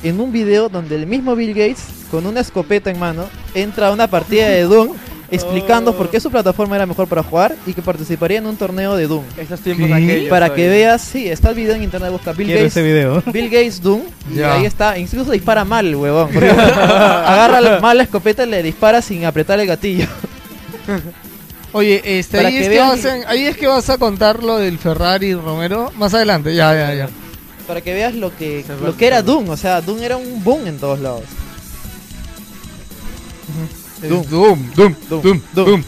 en un video donde el mismo Bill Gates, con una escopeta en mano, entra a una partida de Doom explicando oh. por qué su plataforma era mejor para jugar y que participaría en un torneo de Doom. Estos tiempos aquellos, para que veas, sí, está el video en internet, busca Bill Quiero Gates ese video. Bill Gates Doom y yeah. ahí está, incluso dispara mal, huevón. Agarra mal la escopeta y le dispara sin apretar el gatillo. Oye, este, ahí, es que vean... que a, ahí es que vas a contar lo del Ferrari Romero más adelante, ya, ya, ya. Para que veas lo que lo que era Doom, o sea, Doom era un boom en todos lados. Doom, Doom, Doom, Doom, Doom, Doom.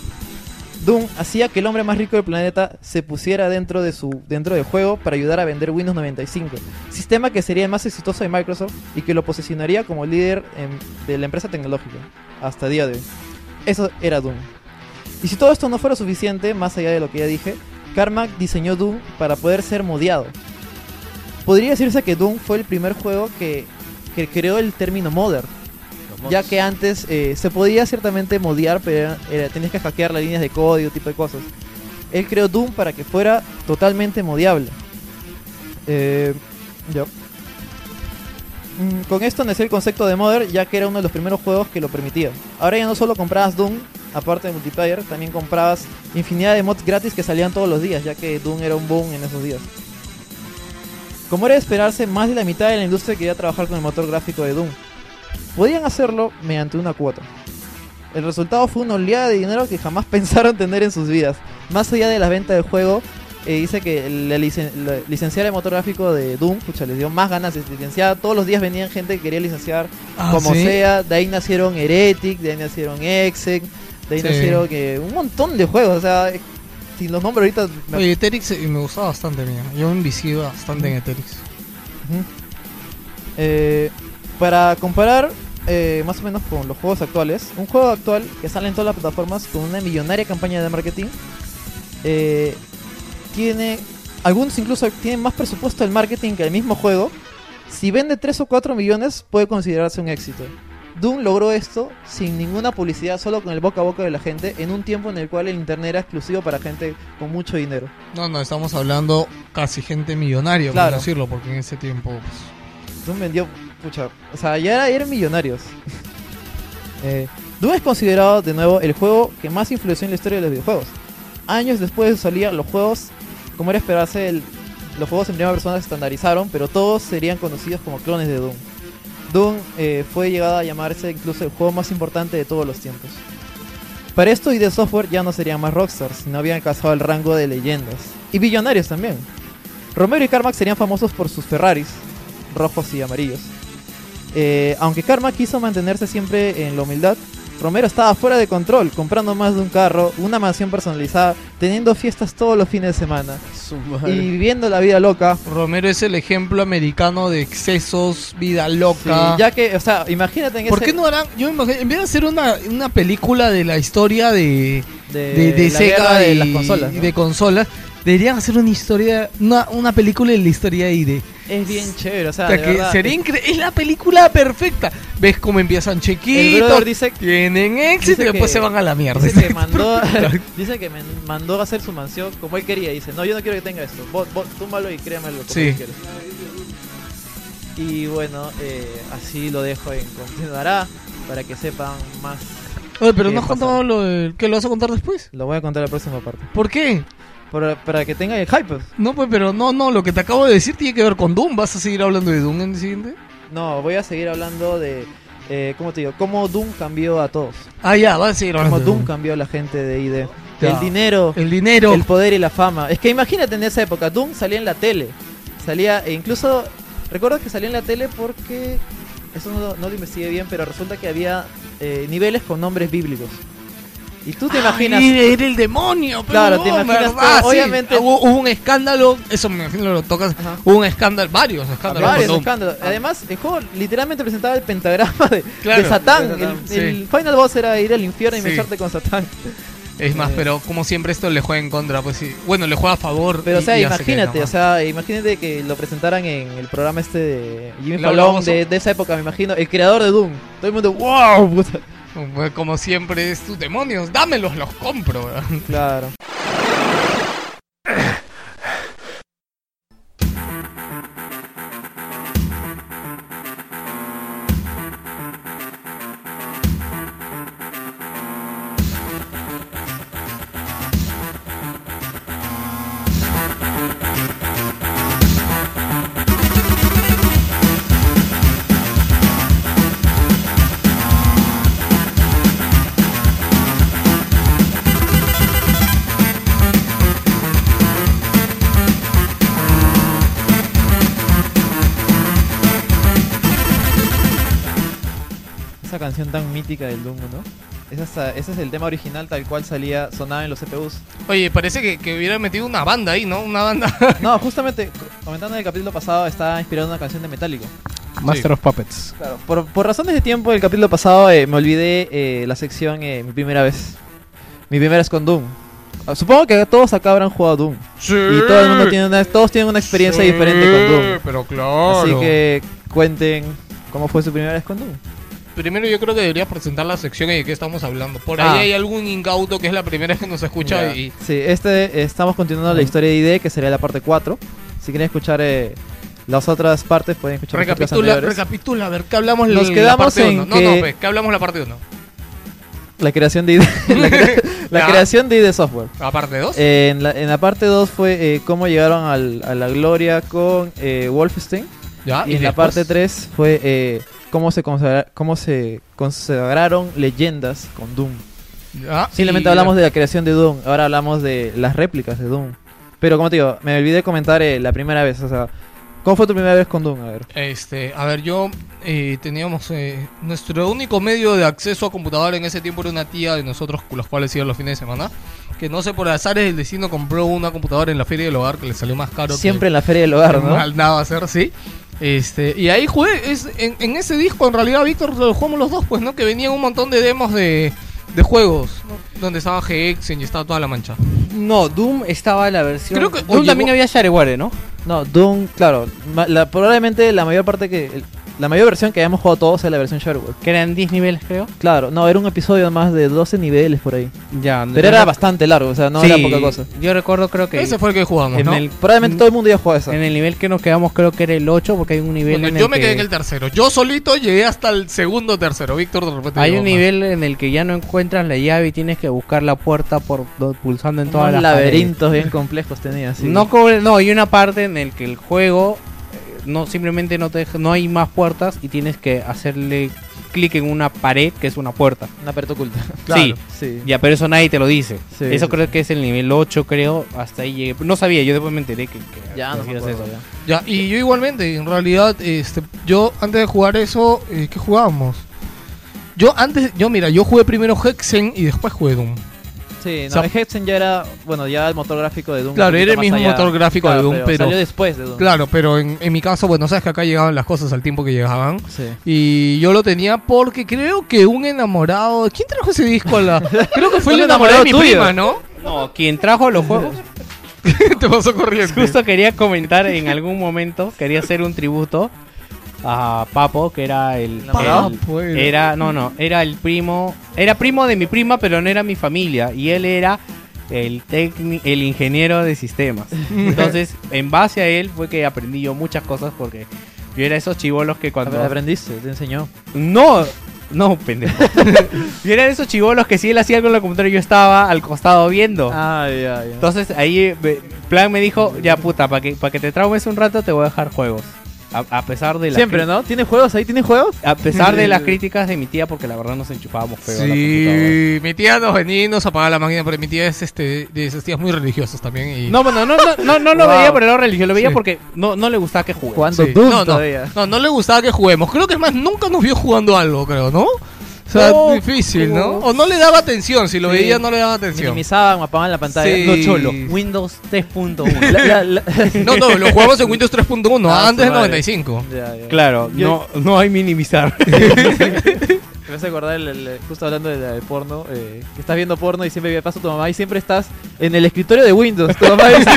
Doom hacía que el hombre más rico del planeta se pusiera dentro de su dentro del juego para ayudar a vender Windows noventa y cinco, sistema que sería el más exitoso de Microsoft y que lo posicionaría como líder en, de la empresa tecnológica hasta el día de hoy. Eso era Doom. Y si todo esto no fuera suficiente, más allá de lo que ya dije, Carmack diseñó Doom para poder ser modeado. Podría decirse que Doom fue el primer juego que, que creó el término modder, ya que antes eh, se podía ciertamente modear, pero eh, tenías que hackear las líneas de código, tipo de cosas. Él creó Doom para que fuera totalmente modeable. Eh, yo. Mm, con esto nació el concepto de modder, ya que era uno de los primeros juegos que lo permitía. Ahora ya no solo comprabas Doom, aparte de multiplayer, también comprabas infinidad de mods gratis que salían todos los días, ya que Doom era un boom en esos días. Como era de esperarse, más de la mitad de la industria quería trabajar con el motor gráfico de Doom. Podían hacerlo mediante una cuota. El resultado fue una oleada de dinero que jamás pensaron tener en sus vidas. Más allá de las ventas del juego, eh, dice que la, licen la licenciada de motor gráfico de Doom, pucha, les dio más ganas de licenciar. Todos los días venían gente que quería licenciar ah, como ¿sí? sea. De ahí nacieron Heretic, de ahí nacieron Hexen, de ahí sí. nacieron eh, un montón de juegos, o sea... Si los nombres ahorita... Me... Oye, Eterix me gustaba bastante, mía. Yo me envicié bastante en Eterix. Uh-huh. eh, Para comparar eh, más o menos con los juegos actuales, un juego actual que sale en todas las plataformas con una millonaria campaña de marketing, eh, tiene... Algunos incluso tienen más presupuesto del marketing que el mismo juego. Si vende tres o cuatro millones, puede considerarse un éxito. Doom logró esto sin ninguna publicidad, solo con el boca a boca de la gente, en un tiempo en el cual el internet era exclusivo para gente con mucho dinero. No, no, estamos hablando casi gente millonaria, claro. Por decirlo, porque en ese tiempo... Pues... Doom vendió... Pucha, o sea, ya era, eran millonarios. eh, Doom es considerado, de nuevo, el juego que más influyó en la historia de los videojuegos. Años después de su salida, los juegos, como era esperarse, el, los juegos en primera persona se estandarizaron, pero todos serían conocidos como clones de Doom. Doom eh, fue llegado a llamarse incluso el juego más importante de todos los tiempos. Para esto I D Software ya no serían más rockstars, sino habían alcanzado el rango de leyendas. Y billonarios también. Romero y Carmack serían famosos por sus Ferraris, rojos y amarillos. Eh, aunque Karma quiso mantenerse siempre en la humildad, Romero estaba fuera de control, comprando más de un carro, una mansión personalizada, teniendo fiestas todos los fines de semana y viviendo la vida loca. Romero es el ejemplo americano de excesos, vida loca. Sí, ya que, o sea, imagínate en ese... ¿Por qué no harán? Yo me imagino, en vez de hacer una, una película de la historia de, de, de, de la Sega y de las consolas, ¿no? De consolas, deberían hacer una historia, una, una película de la historia de I D. Es bien chévere, o sea, o sea de que verdad, sería incre- es la película perfecta. Ves cómo empiezan chiquitos, dice, tienen éxito y después que, se van a la mierda. Dice que mandó, dice que me mandó a hacer su mansión como él quería. Dice, no, yo no quiero que tenga esto. Vos, vos túmbalo y créamelo como sí. quieres. Y bueno, eh, así lo dejo en continuará para que sepan más. Oye, pero no has contado lo del... ¿Qué lo vas a contar después? Lo voy a contar la próxima parte. ¿Por qué? Para, para que tenga el hype. No, pues, pero no, no, lo que te acabo de decir tiene que ver con Doom. ¿Vas a seguir hablando de Doom en el siguiente? No, voy a seguir hablando de, eh, ¿cómo te digo? Cómo Doom cambió a todos. Ah, ya, vas a seguir hablando. Cómo Doom cambió a la gente de I D. Ya. El dinero, el dinero, el poder y la fama. Es que imagínate en esa época, Doom salía en la tele. Salía, e incluso, recuerdo que salía en la tele porque, eso no, no lo investigué bien, pero resulta que había eh, niveles con nombres bíblicos. Y tú te imaginas... Ay, era el demonio, pero claro, no, te imaginas verdad, todo, sí. Obviamente hubo, hubo un escándalo, eso me imagino lo tocas, ajá. Hubo un escándalo, varios escándalos. Varios escándalos. Además, el juego literalmente presentaba el pentagrama de, claro, de Satán. De Satán el, sí. El final boss era ir al infierno y sí. Mecharte con Satán. Es más, eh. pero como siempre esto le juega en contra, pues sí. Bueno, le juega a favor. Pero y, o sea, imagínate, o sea, imagínate que lo presentaran en el programa este de Jimmy Fallon de, de esa época, me imagino, el creador de Doom. Todo el mundo, wow, puta. Como siempre es tus demonios, dámelos, los compro, ¿verdad? Claro. Canción tan mítica del Doom, ¿no? Es hasta, ese es el tema original tal cual salía, sonaba en los C P Us. Oye, parece que, que hubiera metido una banda ahí, ¿no? Una banda. No, justamente, comentando en el capítulo pasado, estaba inspirado en una canción de Metallica. Master sí. of Puppets. Claro, por, por razones de tiempo, el capítulo pasado eh, me olvidé eh, la sección eh, Mi primera vez. Mi primera vez con Doom. Supongo que todos acá habrán jugado Doom. Sí. Y todo el mundo tiene una, todos tienen una experiencia sí, diferente con Doom. Pero claro. Así que cuenten cómo fue su primera vez con Doom. Primero yo creo que deberías presentar la sección de qué estamos hablando. Por ah. ahí hay algún incauto que es la primera vez que nos escucha. Yeah. Y... Sí, este, estamos continuando la historia de I D, que sería la parte cuatro. Si quieren escuchar eh, las otras partes, pueden escuchar recapitula, las otras anteriores. Recapitula, a ver, ¿qué hablamos nos la parte uno? No, no, pues, ¿qué hablamos la parte uno? La creación de I D. la, cre- la creación de I D Software. ¿La parte dos? Eh, en, la, en la parte dos fue eh, cómo llegaron al, a la gloria con eh, Wolfenstein. Ya, y, y en la parte tres fue... Eh, Cómo se, consagra- cómo se consagraron leyendas con Doom. Ah, Simplemente y... hablamos de la creación de Doom. Ahora hablamos de las réplicas de Doom. Pero como te digo, me olvidé comentar eh, la primera vez. O sea, ¿cómo fue tu primera vez con Doom? A ver, este, a ver yo eh, teníamos eh, nuestro único medio de acceso a computadora en ese tiempo era una tía de nosotros, con los cuales iban los fines de semana. Que no sé, por azares del destino compró una computadora en la feria del hogar que le salió más caro. Siempre que, en la feria del hogar, ¿no? Mal nada hacer, sí. Este, y ahí jugué, es, en, en ese disco en realidad Víctor lo jugamos los dos, pues, ¿no? Que venían un montón de demos de, de juegos, ¿no? Donde estaba Hexen y estaba toda la mancha. No, Doom estaba la versión... Creo que Doom también llegó... había Shareware, ¿no? No, Doom, claro, la, probablemente la mayor parte que... El, la mayor versión que habíamos jugado todos es la versión Shareware. Que eran diez niveles, creo. Claro, no, era un episodio más de doce niveles por ahí. Ya, pero era bastante largo, o sea, no sí, era poca cosa. Yo recuerdo, creo que... Ese fue el que jugamos, ¿no? El, probablemente todo el mundo ya jugaba eso. En el nivel que nos quedamos, creo que era el ocho, porque hay un nivel bueno, en el que... Yo me quedé en el tercero. Yo solito llegué hasta el segundo tercero. Víctor, de repente... Hay un nivel más. En el que ya no encuentras la llave y tienes que buscar la puerta por pulsando en todas las paredes. Laberintos bien complejos tenía, sí. No, no, hay una parte en el que el juego... no simplemente no te deja, no hay más puertas y tienes que hacerle clic en una pared que es una puerta. Una puerta oculta. Claro, sí, sí. Ya, pero eso nadie te lo dice. Sí, eso sí. Creo que es el nivel ocho, creo. Hasta ahí llegué. No sabía, yo después me enteré que... que ya, no me acuerdo, eso. Ya. ya, y yo igualmente, en realidad, este, yo antes de jugar eso, eh, ¿qué jugábamos? Yo antes, yo mira, yo jugué primero Hexen y después jugué Doom. Sí, no, o sea, el Hexen ya era, bueno, ya el motor gráfico de Doom. Claro, era el mismo allá, motor gráfico claro, de Doom, pero, pero salió después de Doom. Claro, pero en, en mi caso, bueno, sabes que acá llegaban las cosas al tiempo que llegaban. Sí. Y yo lo tenía porque creo que un enamorado... ¿Quién trajo ese disco a la...? Creo que fue el enamorado de mi prima, ¿no? No, quien trajo los juegos... Te pasó corriendo. Justo quería comentar en algún momento, quería hacer un tributo a Papo, que era el, Papo, el era no no era el primo era primo de mi prima, pero no era mi familia, y él era el tecni, el ingeniero de sistemas. Entonces en base a él fue que aprendí yo muchas cosas, porque yo era esos chibolos que cuando... ¿Aprendiste? ¿Te enseñó? No, no, pendejo. Yo era de esos chibolos que si él hacía algo en la computadora yo estaba al costado viendo. Ah, ya, ya. Entonces ahí Plan me dijo, ya puta, para que, pa que te traumes un rato te voy a dejar juegos. A, a pesar de la Siempre, ¿no? ¿Tiene juegos ahí? ¿Tiene juegos? A pesar de las críticas de mi tía, porque la verdad nos enchufábamos feo. Sí, mi tía nos venía y nos apagaba la máquina, pero mi tía es este, de esas tías muy religiosas también. Y... No, bueno, no, no, no, no wow. Lo veía por el lado religioso, lo veía sí. porque no, no le gustaba que juguemos. Jugando sí. Doom no, no, no, no le gustaba que juguemos. Creo que es más, nunca nos vio jugando algo, creo, ¿no? O sea, oh, difícil, ¿no? O no le daba atención, si lo sí. veía no le daba atención. Minimizaban, apagaban la pantalla. Sí. No, cholo. Windows tres punto uno. la, la, la. No, no, lo jugamos en Windows tres punto uno, ah, antes del noventa y cinco. Ya, ya. Claro, yo... no, no hay minimizar. Me hace acordar, el, el, justo hablando de, la, de porno, eh, que estás viendo porno y siempre pasa tu mamá y siempre estás en el escritorio de Windows. Tu mamá dice,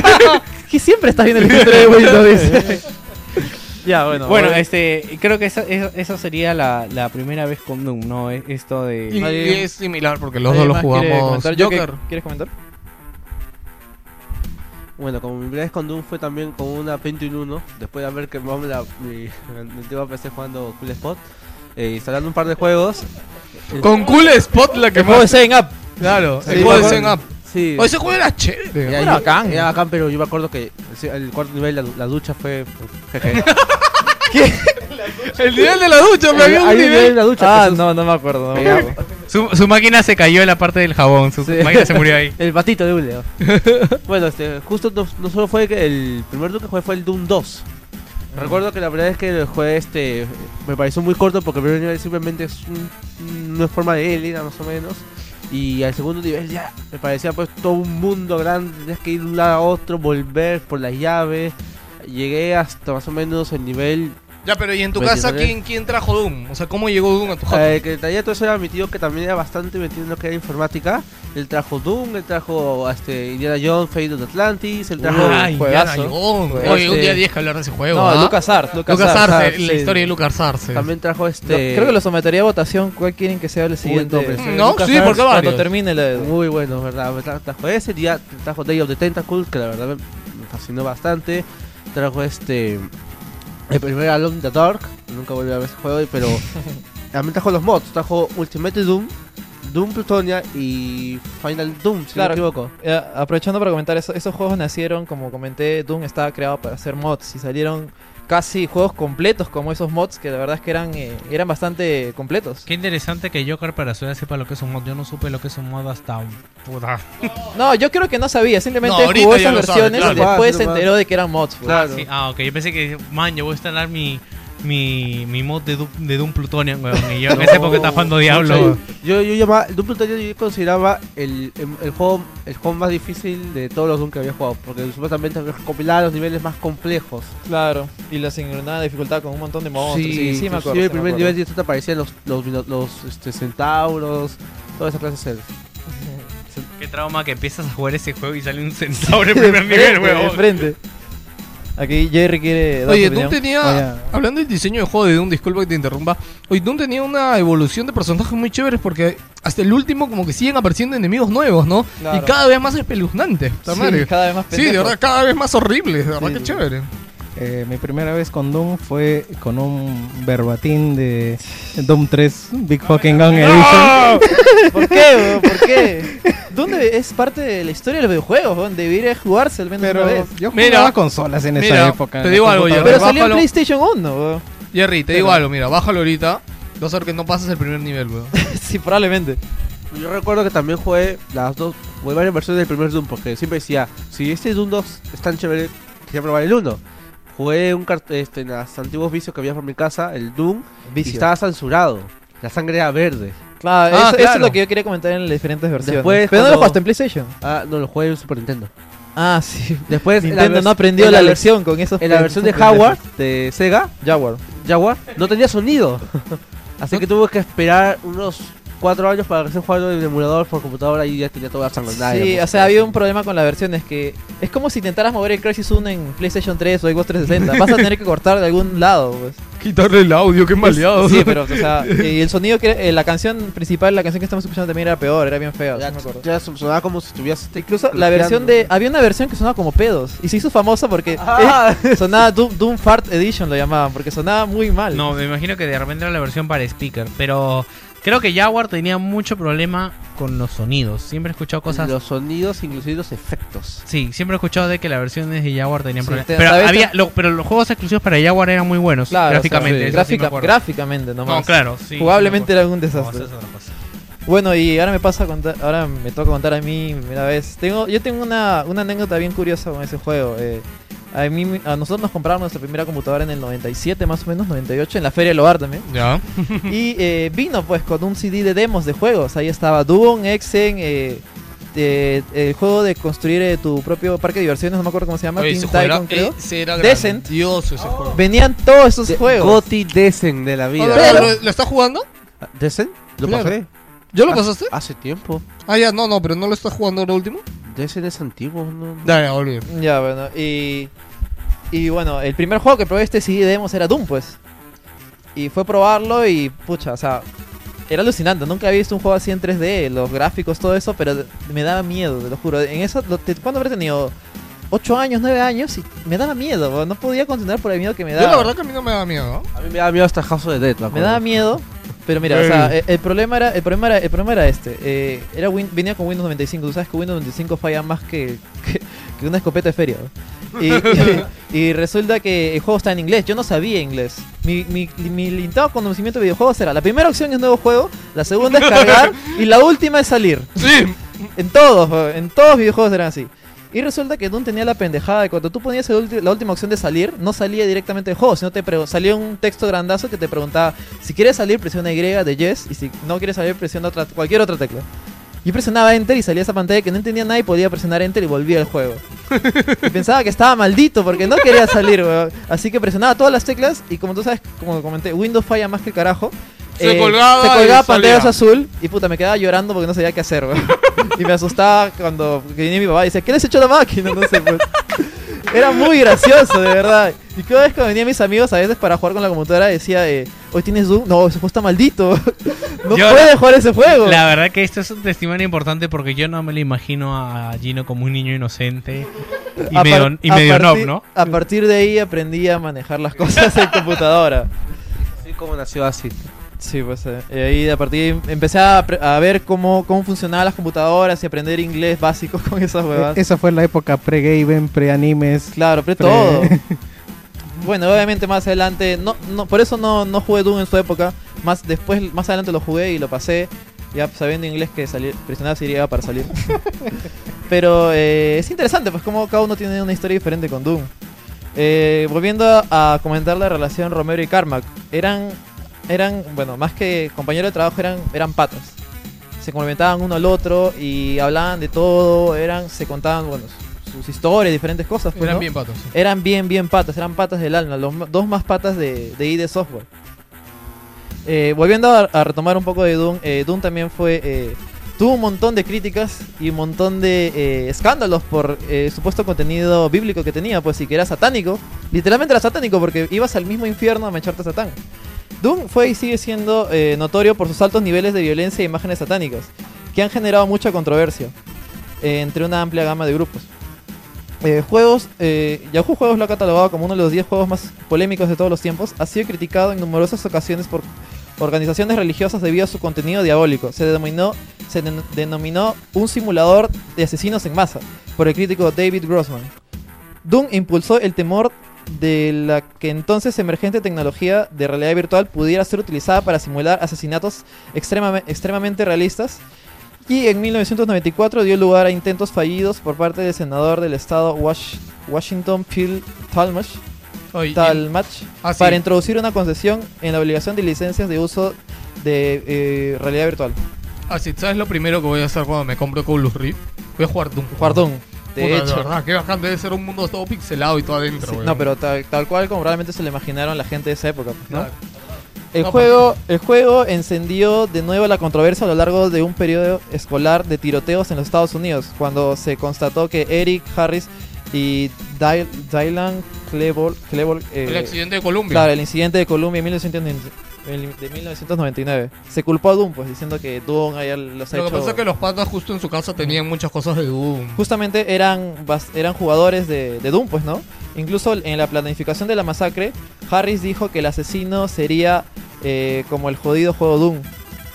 que siempre estás viendo el escritorio de Windows, dice. Ya, bueno, bueno, bueno, este, creo que esa, esa sería la, la primera vez con Doom, ¿no? Esto de... Y, y es similar porque los dos lo jugamos. Quiere Joker. Que, ¿Quieres comentar? Bueno, como mi primera vez con Doom fue también con una Pentium uno, después de haber quemado la, mi antigua P C jugando Cool Spot, eh, instalando un par de juegos. Con Cool Spot la que más... El juego de siete Up. Claro, el juego de siete Up. Sí. O ese juego era chévere, era, era bacán. Era bacán, pero yo me acuerdo que el cuarto nivel, la, la ducha fue... Jeje. ¿Qué? El nivel de la ducha, me había un nivel. nivel de la ducha. Ah, sus... no, no me acuerdo. No me acuerdo. Su, su máquina se cayó en la parte del jabón, su sí. máquina se murió ahí. El patito de Julio. Bueno, este, justo no, no solo fue que el primer Doom que jugué fue el Doom dos. Mm. Recuerdo que la verdad es que el juego este me pareció muy corto porque el primer nivel simplemente es un, una forma de Elena más o menos. Y al segundo nivel ya me parecía pues todo un mundo grande, tenías que ir de un lado a otro, volver por las llaves. Llegué hasta más o menos el nivel... Ya, pero ¿y en tu casa quién, quién trajo Doom? O sea, ¿cómo llegó Doom a tu casa? El que traía todo eso era mi tío, que también era bastante metido en lo que era informática. Él trajo Doom, él trajo este, Indiana Jones, Fate of Atlantis, él trajo... Ah, Indiana Jones. Oye, un día diez que hablar de ese juego, No, ¿eh? LucasArts, LucasArts, la historia de LucasArts. También trajo este... No, creo que lo sometería a votación, ¿cuál quieren que sea el siguiente? Uy, no, no, Lucas sí, Arts, porque varios. Cuando termine la... Muy bueno, ¿verdad? Me trajo ese día, trajo Day of the Tentacles, que la verdad me fascinó bastante. Trajo este... El primer Alone in the Dark, nunca volví a ver ese juego, pero también trajo los mods, trajo Ultimate Doom, Doom Plutonia y Final Doom, si claro, no me equivoco. Eh, aprovechando para comentar, eso, esos juegos nacieron, como comenté, Doom estaba creado para hacer mods y salieron casi juegos completos como esos mods, que la verdad es que eran, eh, eran bastante completos. Qué interesante que Joker para su edad sepa lo que es un mod. Yo no supe lo que es un mod hasta un puta. No, yo creo que no sabía, simplemente no, jugó esas versiones sabe, claro. y después se enteró de que eran mods. Claro. Sí, ah, ok, yo pensé que, man, yo voy a instalar mi... Mi, mi mod de, du, de Doom Plutonium, weón. Y yo en esa época estaba jugando Diablo. Yo, yo llamaba, Doom Plutonium yo consideraba el, el, el, juego, el juego más difícil de todos los Doom que había jugado. Porque supuestamente recopilaba los niveles más complejos. Claro, y la sincronizada dificultad con un montón de monstruos. Sí, sí, sí, sí me acuerdo. Sí, el sí, primer nivel te aparecían los, los, los, los este, centauros, toda esa clase de seres. Qué trauma que empiezas a jugar ese juego y sale un centauro en primer nivel, weón. Enfrente. Aquí Jerry quiere... Oye, Doom tenía... Oh, yeah. Hablando del diseño de juego de Doom, disculpa que te interrumpa. Oye, Doom tenía una evolución de personajes muy chéveres porque hasta el último como que siguen apareciendo enemigos nuevos, ¿no? Claro. Y cada vez más espeluznantes. Sí, cada vez más pendejos. Sí, de verdad, cada vez más horribles. De verdad, sí. Qué chévere. Eh, mi primera vez con Doom fue con un verbatín de Doom tres Big Fucking Gun Edition. ¿Por qué, bro? ¿Por qué? Doom es parte de la historia de los videojuegos, bro. Debería jugarse al menos pero una vez. Yo jugaba mira, consolas en mira, esa época. Te digo algo, Jerry. Pero bájalo. Salió en PlayStation uno, bro. Jerry, te pero. digo algo, mira, bájalo ahorita. Vas a ver que no pasas el primer nivel, weón. Sí, probablemente. Yo recuerdo que también jugué las dos, jugué varias versiones del primer Doom, porque siempre decía, si este Doom dos es tan chévere, quería probar el uno. Jugué un cart este, en los antiguos vicios que había por mi casa, el Doom, Vicio. Y estaba censurado. La sangre era verde. Claro, ah, eso, claro, eso es lo que yo quería comentar en las diferentes versiones. Después, ¿pero no lo jugaste en PlayStation? Ah, no, lo jugué en Super Nintendo. Ah, sí. Después Nintendo no aprendió la lección con esos. En la versión de Jaguar, de Sega, Jaguar, Jaguar, no tenía sonido. Así que tuve que esperar unos cuatro años para recién jugarlo en el emulador por computadora y ya tenía toda la sangre. Sí, o sea, había un problema con la versión, es que es como si intentaras mover el Crysis uno en PlayStation tres o Xbox trescientos sesenta. Vas a tener que cortar de algún lado, pues. Quitarle el audio, qué maleado. Sí, pero, o sea, el sonido que eh, la canción principal, la canción que estamos escuchando también era peor, era bien feo. Ya, no me acuerdo. Ya sonaba como si estuvieras... Incluso la versión de... Había una versión que sonaba como pedos y se hizo famosa porque ah, eh, sonaba Doom, Doom Fart Edition lo llamaban, porque sonaba muy mal. No, me imagino que de repente era la versión para speaker, pero... Creo que Jaguar tenía mucho problema con los sonidos. Siempre he escuchado cosas... Los sonidos, inclusive los efectos. Sí, siempre he escuchado de que las versiones de Jaguar tenían sí, problemas. Te, pero, había, lo, pero los juegos exclusivos para Jaguar eran muy buenos, claro, gráficamente. O sea, sí, gráfica, sí gráficamente nomás. No, claro, sí. Jugablemente no era un desastre. No, eso no pasa. Bueno, y ahora me pasa a contar, ahora me toca contar a mí una vez. Tengo, yo tengo una, una anécdota bien curiosa con ese juego. Eh, a, mí, a nosotros nos compraron nuestra primera computadora en el noventa y siete, más o menos, noventa y ocho, en la Feria del Hogar también. Ya. Y eh, vino pues con un C D de demos de juegos. Ahí estaba Doom, Hexen, eh, eh, el juego de construir eh, tu propio parque de diversiones, no me acuerdo cómo se llama. Oye, Teen Tycoon, creo. Era Descent. Dios, ese oh. juego. Venían todos esos de, juegos. Gotti Descent de la vida. Pero, ¿lo, ¿lo estás jugando? ¿Descent? Lo claro. pasé. ¿Ya lo pasaste? Hace tiempo. Ah, ya, no, no, pero ¿no lo estás jugando ahora último? Ese es antiguo, no, no. Ya, ya, olvidé. Ya, bueno, y... Y bueno, el primer juego que probé este C D demos era Doom, pues. Y fue probarlo y, pucha, o sea... Era alucinante, nunca había visto un juego así en tres D, los gráficos, todo eso, pero me daba miedo, te lo juro. En eso, ¿cuándo habré tenido? ocho años, nueve años, y me daba miedo, bro. No podía continuar por el miedo que me daba. Yo la verdad que a mí no me daba miedo. A mí me daba miedo hasta House of the Dead. Me daba miedo, pero mira, hey. O sea, el, el problema era, el problema era, el problema era este. Eh, era win, venía con Windows noventa y cinco, tú sabes que Windows noventa y cinco falla más que, que, que una escopeta de feria, bro. Y, y, y resulta que el juego está en inglés, yo no sabía inglés. Mi, mi, mi limitado conocimiento de videojuegos era, la primera opción es nuevo juego, la segunda es cargar, y la última es salir. Sí. En todos, bro, en todos videojuegos eran así. Y resulta que Doom tenía la pendejada de cuando tú ponías la última opción de salir, no salía directamente del juego, sino te salía un texto grandazo que te preguntaba, si quieres salir presiona Y de Yes, y si no quieres salir presiona otra, cualquier otra tecla. Yo presionaba Enter y salía esa pantalla que no entendía nada y podía presionar Enter y volvía al juego. Y pensaba que estaba maldito porque no quería salir, weón. Así que presionaba todas las teclas y como tú sabes, como comenté, Windows falla más que el carajo. Se, eh, colgaba, se colgaba pantallas azul y puta, me quedaba llorando porque no sabía qué hacer, weón. Y me asustaba cuando venía mi papá y decía, ¿qué les echó la máquina? No sé, pues. Era muy gracioso, de verdad. Y cada vez que venían mis amigos a veces para jugar con la computadora decía, eh, ¿hoy tienes Doom? No, ese juego está maldito. No yo puedes la, jugar ese juego. La verdad que esto es un testimonio importante porque yo no me lo imagino a Gino como un niño inocente y a medio, y medio nob, ¿no? A partir de ahí aprendí a manejar las cosas en computadora. Así como nació así. Sí, pues eh, ahí a partir empecé a, a ver cómo, cómo funcionaban las computadoras y aprender inglés básico con esas huevas. Esa fue la época pre-gaben, pre-animes. Claro, pre-todo. Pre... Bueno, obviamente más adelante, no, no, por eso no, no jugué Doom en su época. Más después, más adelante lo jugué y lo pasé, ya sabiendo inglés que salir, presionaba si llegaba para salir. Pero eh, es interesante, pues como cada uno tiene una historia diferente con Doom. Eh, volviendo a comentar la relación Romero y Carmack. Eran... Eran, bueno, más que compañeros de trabajo, eran, eran patas. Se complementaban uno al otro y hablaban de todo, eran, se contaban, bueno, sus historias, diferentes cosas. Pues, eran ¿no? bien patas. Sí. Eran bien, bien patas, eran patas del alma, los dos más patas de, de I D Software. Eh, volviendo a, a retomar un poco de Doom, eh, Doom también fue, eh, tuvo un montón de críticas y un montón de eh, escándalos por eh, supuesto contenido bíblico que tenía, pues, y que era satánico. Literalmente era satánico porque ibas al mismo infierno a mancharte a Satán. Doom fue y sigue siendo eh, notorio por sus altos niveles de violencia e imágenes satánicas, que han generado mucha controversia eh, entre una amplia gama de grupos. Eh, juegos, eh, Yahoo Juegos lo ha catalogado como uno de los diez juegos más polémicos de todos los tiempos. Ha sido criticado en numerosas ocasiones por organizaciones religiosas debido a su contenido diabólico. Se denominó, se de- denominó un simulador de asesinos en masa por el crítico David Grossman. Doom impulsó el temor de la que entonces emergente tecnología de realidad virtual pudiera ser utilizada para simular asesinatos extremam- extremadamente realistas. Y en mil novecientos noventa y cuatro dio lugar a intentos fallidos por parte del senador del estado Wash- Washington Phil Talmadge, Talmadge ah, sí. para introducir una concesión en la obligación de licencias de uso de eh, realidad virtual. Así, ah, ¿sabes lo primero que voy a hacer cuando me compro Oculus Rift? Voy a jugar Doom. Jugar Doom. De Puta, hecho, de verdad, qué bacán, debe ser un mundo todo pixelado y todo adentro. Sí, no, pero tal, tal cual como realmente se lo imaginaron la gente de esa época, ¿no? Claro. El, no, juego, el juego encendió de nuevo la controversia a lo largo de un periodo escolar de tiroteos en los Estados Unidos, cuando se constató que Eric Harris y Dylan Klebold... Eh, el accidente de Columbia. Claro, el incidente de Columbia en mil novecientos noventa y nueve. Se culpó a Doom, pues, diciendo que Doom allá los ha hecho... Lo que pasa es que los patas justo en su casa tenían muchas cosas de Doom. Justamente eran, eran jugadores de, de Doom, pues, ¿no? Incluso en la planificación de la masacre, Harris dijo que el asesino sería eh, como el jodido juego Doom,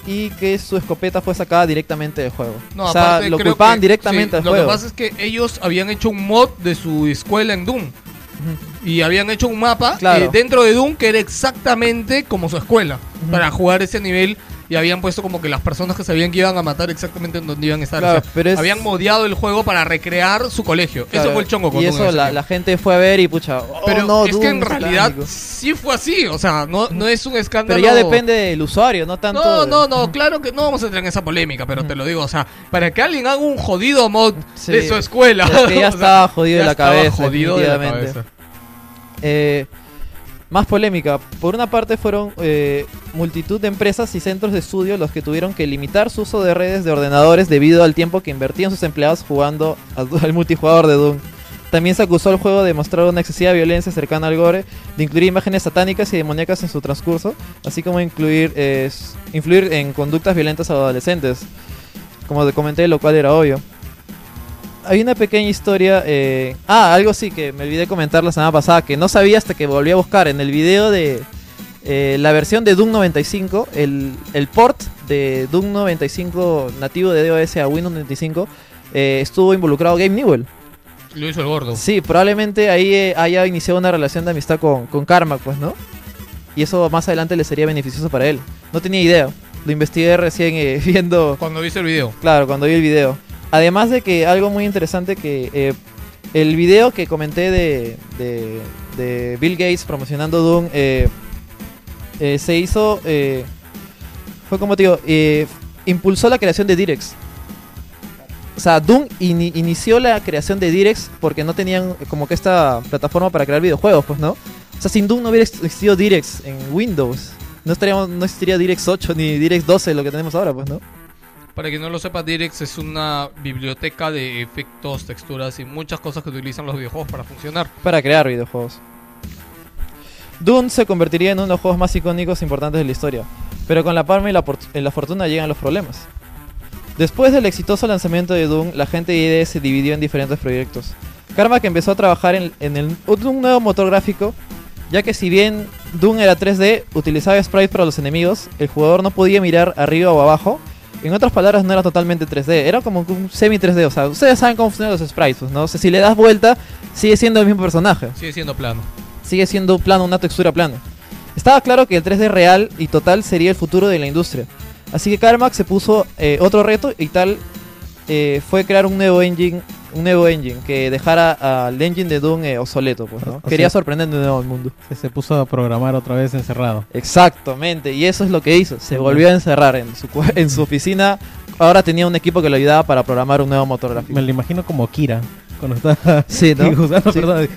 y que su escopeta fue sacada directamente del juego. No, o sea, aparte, lo culpaban directamente sí, al lo juego. Lo que pasa es que ellos habían hecho un mod de su escuela en Doom. Uh-huh. Y habían hecho un mapa claro. eh, dentro de Doom que era exactamente como su escuela. Uh-huh. Para jugar ese nivel. Y habían puesto como que las personas que sabían que iban a matar exactamente en donde iban a estar. Claro, o sea, pero es... Habían modeado el juego para recrear su colegio. Claro. Eso fue el chongo. Y eso la, la gente fue a ver y pucha. Oh, pero no, es Doom, que en realidad tánico. Sí fue así. O sea, no, no es un escándalo. Pero ya depende del usuario, no tanto. No, no, no. Claro que no vamos a entrar en esa polémica, pero te lo digo. O sea, para que alguien haga un jodido mod sí, de su escuela. Es que ya estaba o sea, jodido, ya de, la estaba cabeza, jodido de la cabeza. Eh. Más polémica. Por una parte fueron eh, multitud de empresas y centros de estudio los que tuvieron que limitar su uso de redes de ordenadores debido al tiempo que invertían sus empleados jugando al multijugador de Doom. También se acusó al juego de mostrar una excesiva violencia cercana al gore, de incluir imágenes satánicas y demoníacas en su transcurso, así como incluir eh, influir en conductas violentas a los adolescentes, como te comenté, lo cual era obvio. Hay una pequeña historia... Eh... Ah, algo sí que me olvidé comentar la semana pasada, que no sabía hasta que volví a buscar en el video de... Eh, la versión de Doom noventa y cinco, el, el port de Doom noventa y cinco nativo de DOS a Windows noventa y cinco, eh, estuvo involucrado Gabe Newell. Lo hizo el gordo. Sí, probablemente ahí eh, haya iniciado una relación de amistad con, con Carmack, pues, ¿no? Y eso más adelante le sería beneficioso para él. No tenía idea. Lo investigué recién eh, viendo... Cuando viste el video. Claro, cuando vi el video. Además de que algo muy interesante que eh, el video que comenté de, de, de Bill Gates promocionando Doom eh, eh, se hizo, eh, fue como te digo, eh, impulsó la creación de DirectX. O sea, Doom in- inició la creación de DirectX porque no tenían como que esta plataforma para crear videojuegos, pues, ¿no? O sea, sin Doom no hubiera existido DirectX en Windows. No, estaríamos, no existiría DirectX ocho ni DirectX doce, lo que tenemos ahora, pues, ¿no? Para quien no lo sepa, DirectX es una biblioteca de efectos, texturas y muchas cosas que utilizan los videojuegos para funcionar. Para crear videojuegos. Doom se convertiría en uno de los juegos más icónicos e importantes de la historia, pero con la palma y la, por- la fortuna llegan los problemas. Después del exitoso lanzamiento de Doom, la gente de I D se dividió en diferentes proyectos. Carmack empezó a trabajar en, en el, un nuevo motor gráfico, ya que si bien Doom era tres D, utilizaba sprites para los enemigos, el jugador no podía mirar arriba o abajo. En otras palabras, no era totalmente tres D, era como un semi-tres D, o sea, ustedes saben cómo funcionan los sprites, ¿no? O sea, si le das vuelta, sigue siendo el mismo personaje. Sigue siendo plano. Sigue siendo plano, una textura plana. Estaba claro que el tres D real y total sería el futuro de la industria. Así que Carmack se puso eh, otro reto y tal eh, fue crear un nuevo engine un nuevo engine que dejara al engine de Doom eh, obsoleto, pues, ¿no? Quería sorprender de nuevo al mundo. Se puso a programar otra vez encerrado. Exactamente, y eso es lo que hizo. Se volvió a encerrar en su, en su oficina. Ahora tenía un equipo que lo ayudaba para programar un nuevo motor gráfico. Me lo imagino como Kira, cuando estaba... Sí, ¿no? Sí.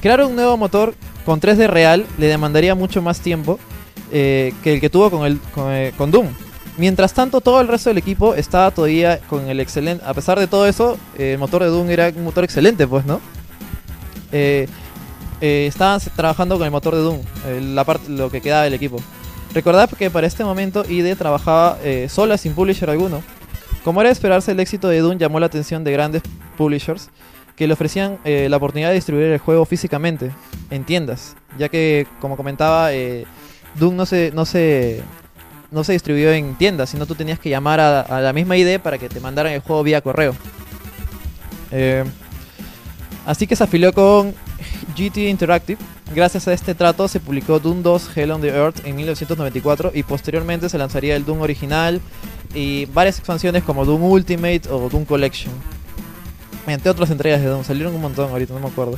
Crear un nuevo motor con tres D real le demandaría mucho más tiempo eh, que el que tuvo con, el, con, eh, con Doom. Mientras tanto, todo el resto del equipo estaba todavía con el excelente... A pesar de todo eso, eh, el motor de Doom era un motor excelente, pues, ¿no? Eh, eh, estaban trabajando con el motor de Doom, eh, la parte, lo que quedaba del equipo. Recordad que para este momento I D trabajaba eh, sola, sin publisher alguno. Como era de esperarse, el éxito de Doom llamó la atención de grandes publishers que le ofrecían eh, la oportunidad de distribuir el juego físicamente, en tiendas. Ya que, como comentaba, eh, Doom no se... No se no se distribuyó en tiendas, sino tú tenías que llamar a, a la misma I D para que te mandaran el juego vía correo. Eh, Así que se afilió con G T Interactive. Gracias a este trato se publicó Doom dos Hell on the Earth en mil novecientos noventa y cuatro y posteriormente se lanzaría el Doom original y varias expansiones como Doom Ultimate o Doom Collection, entre otras entregas de Doom. Salieron un montón ahorita, no me acuerdo.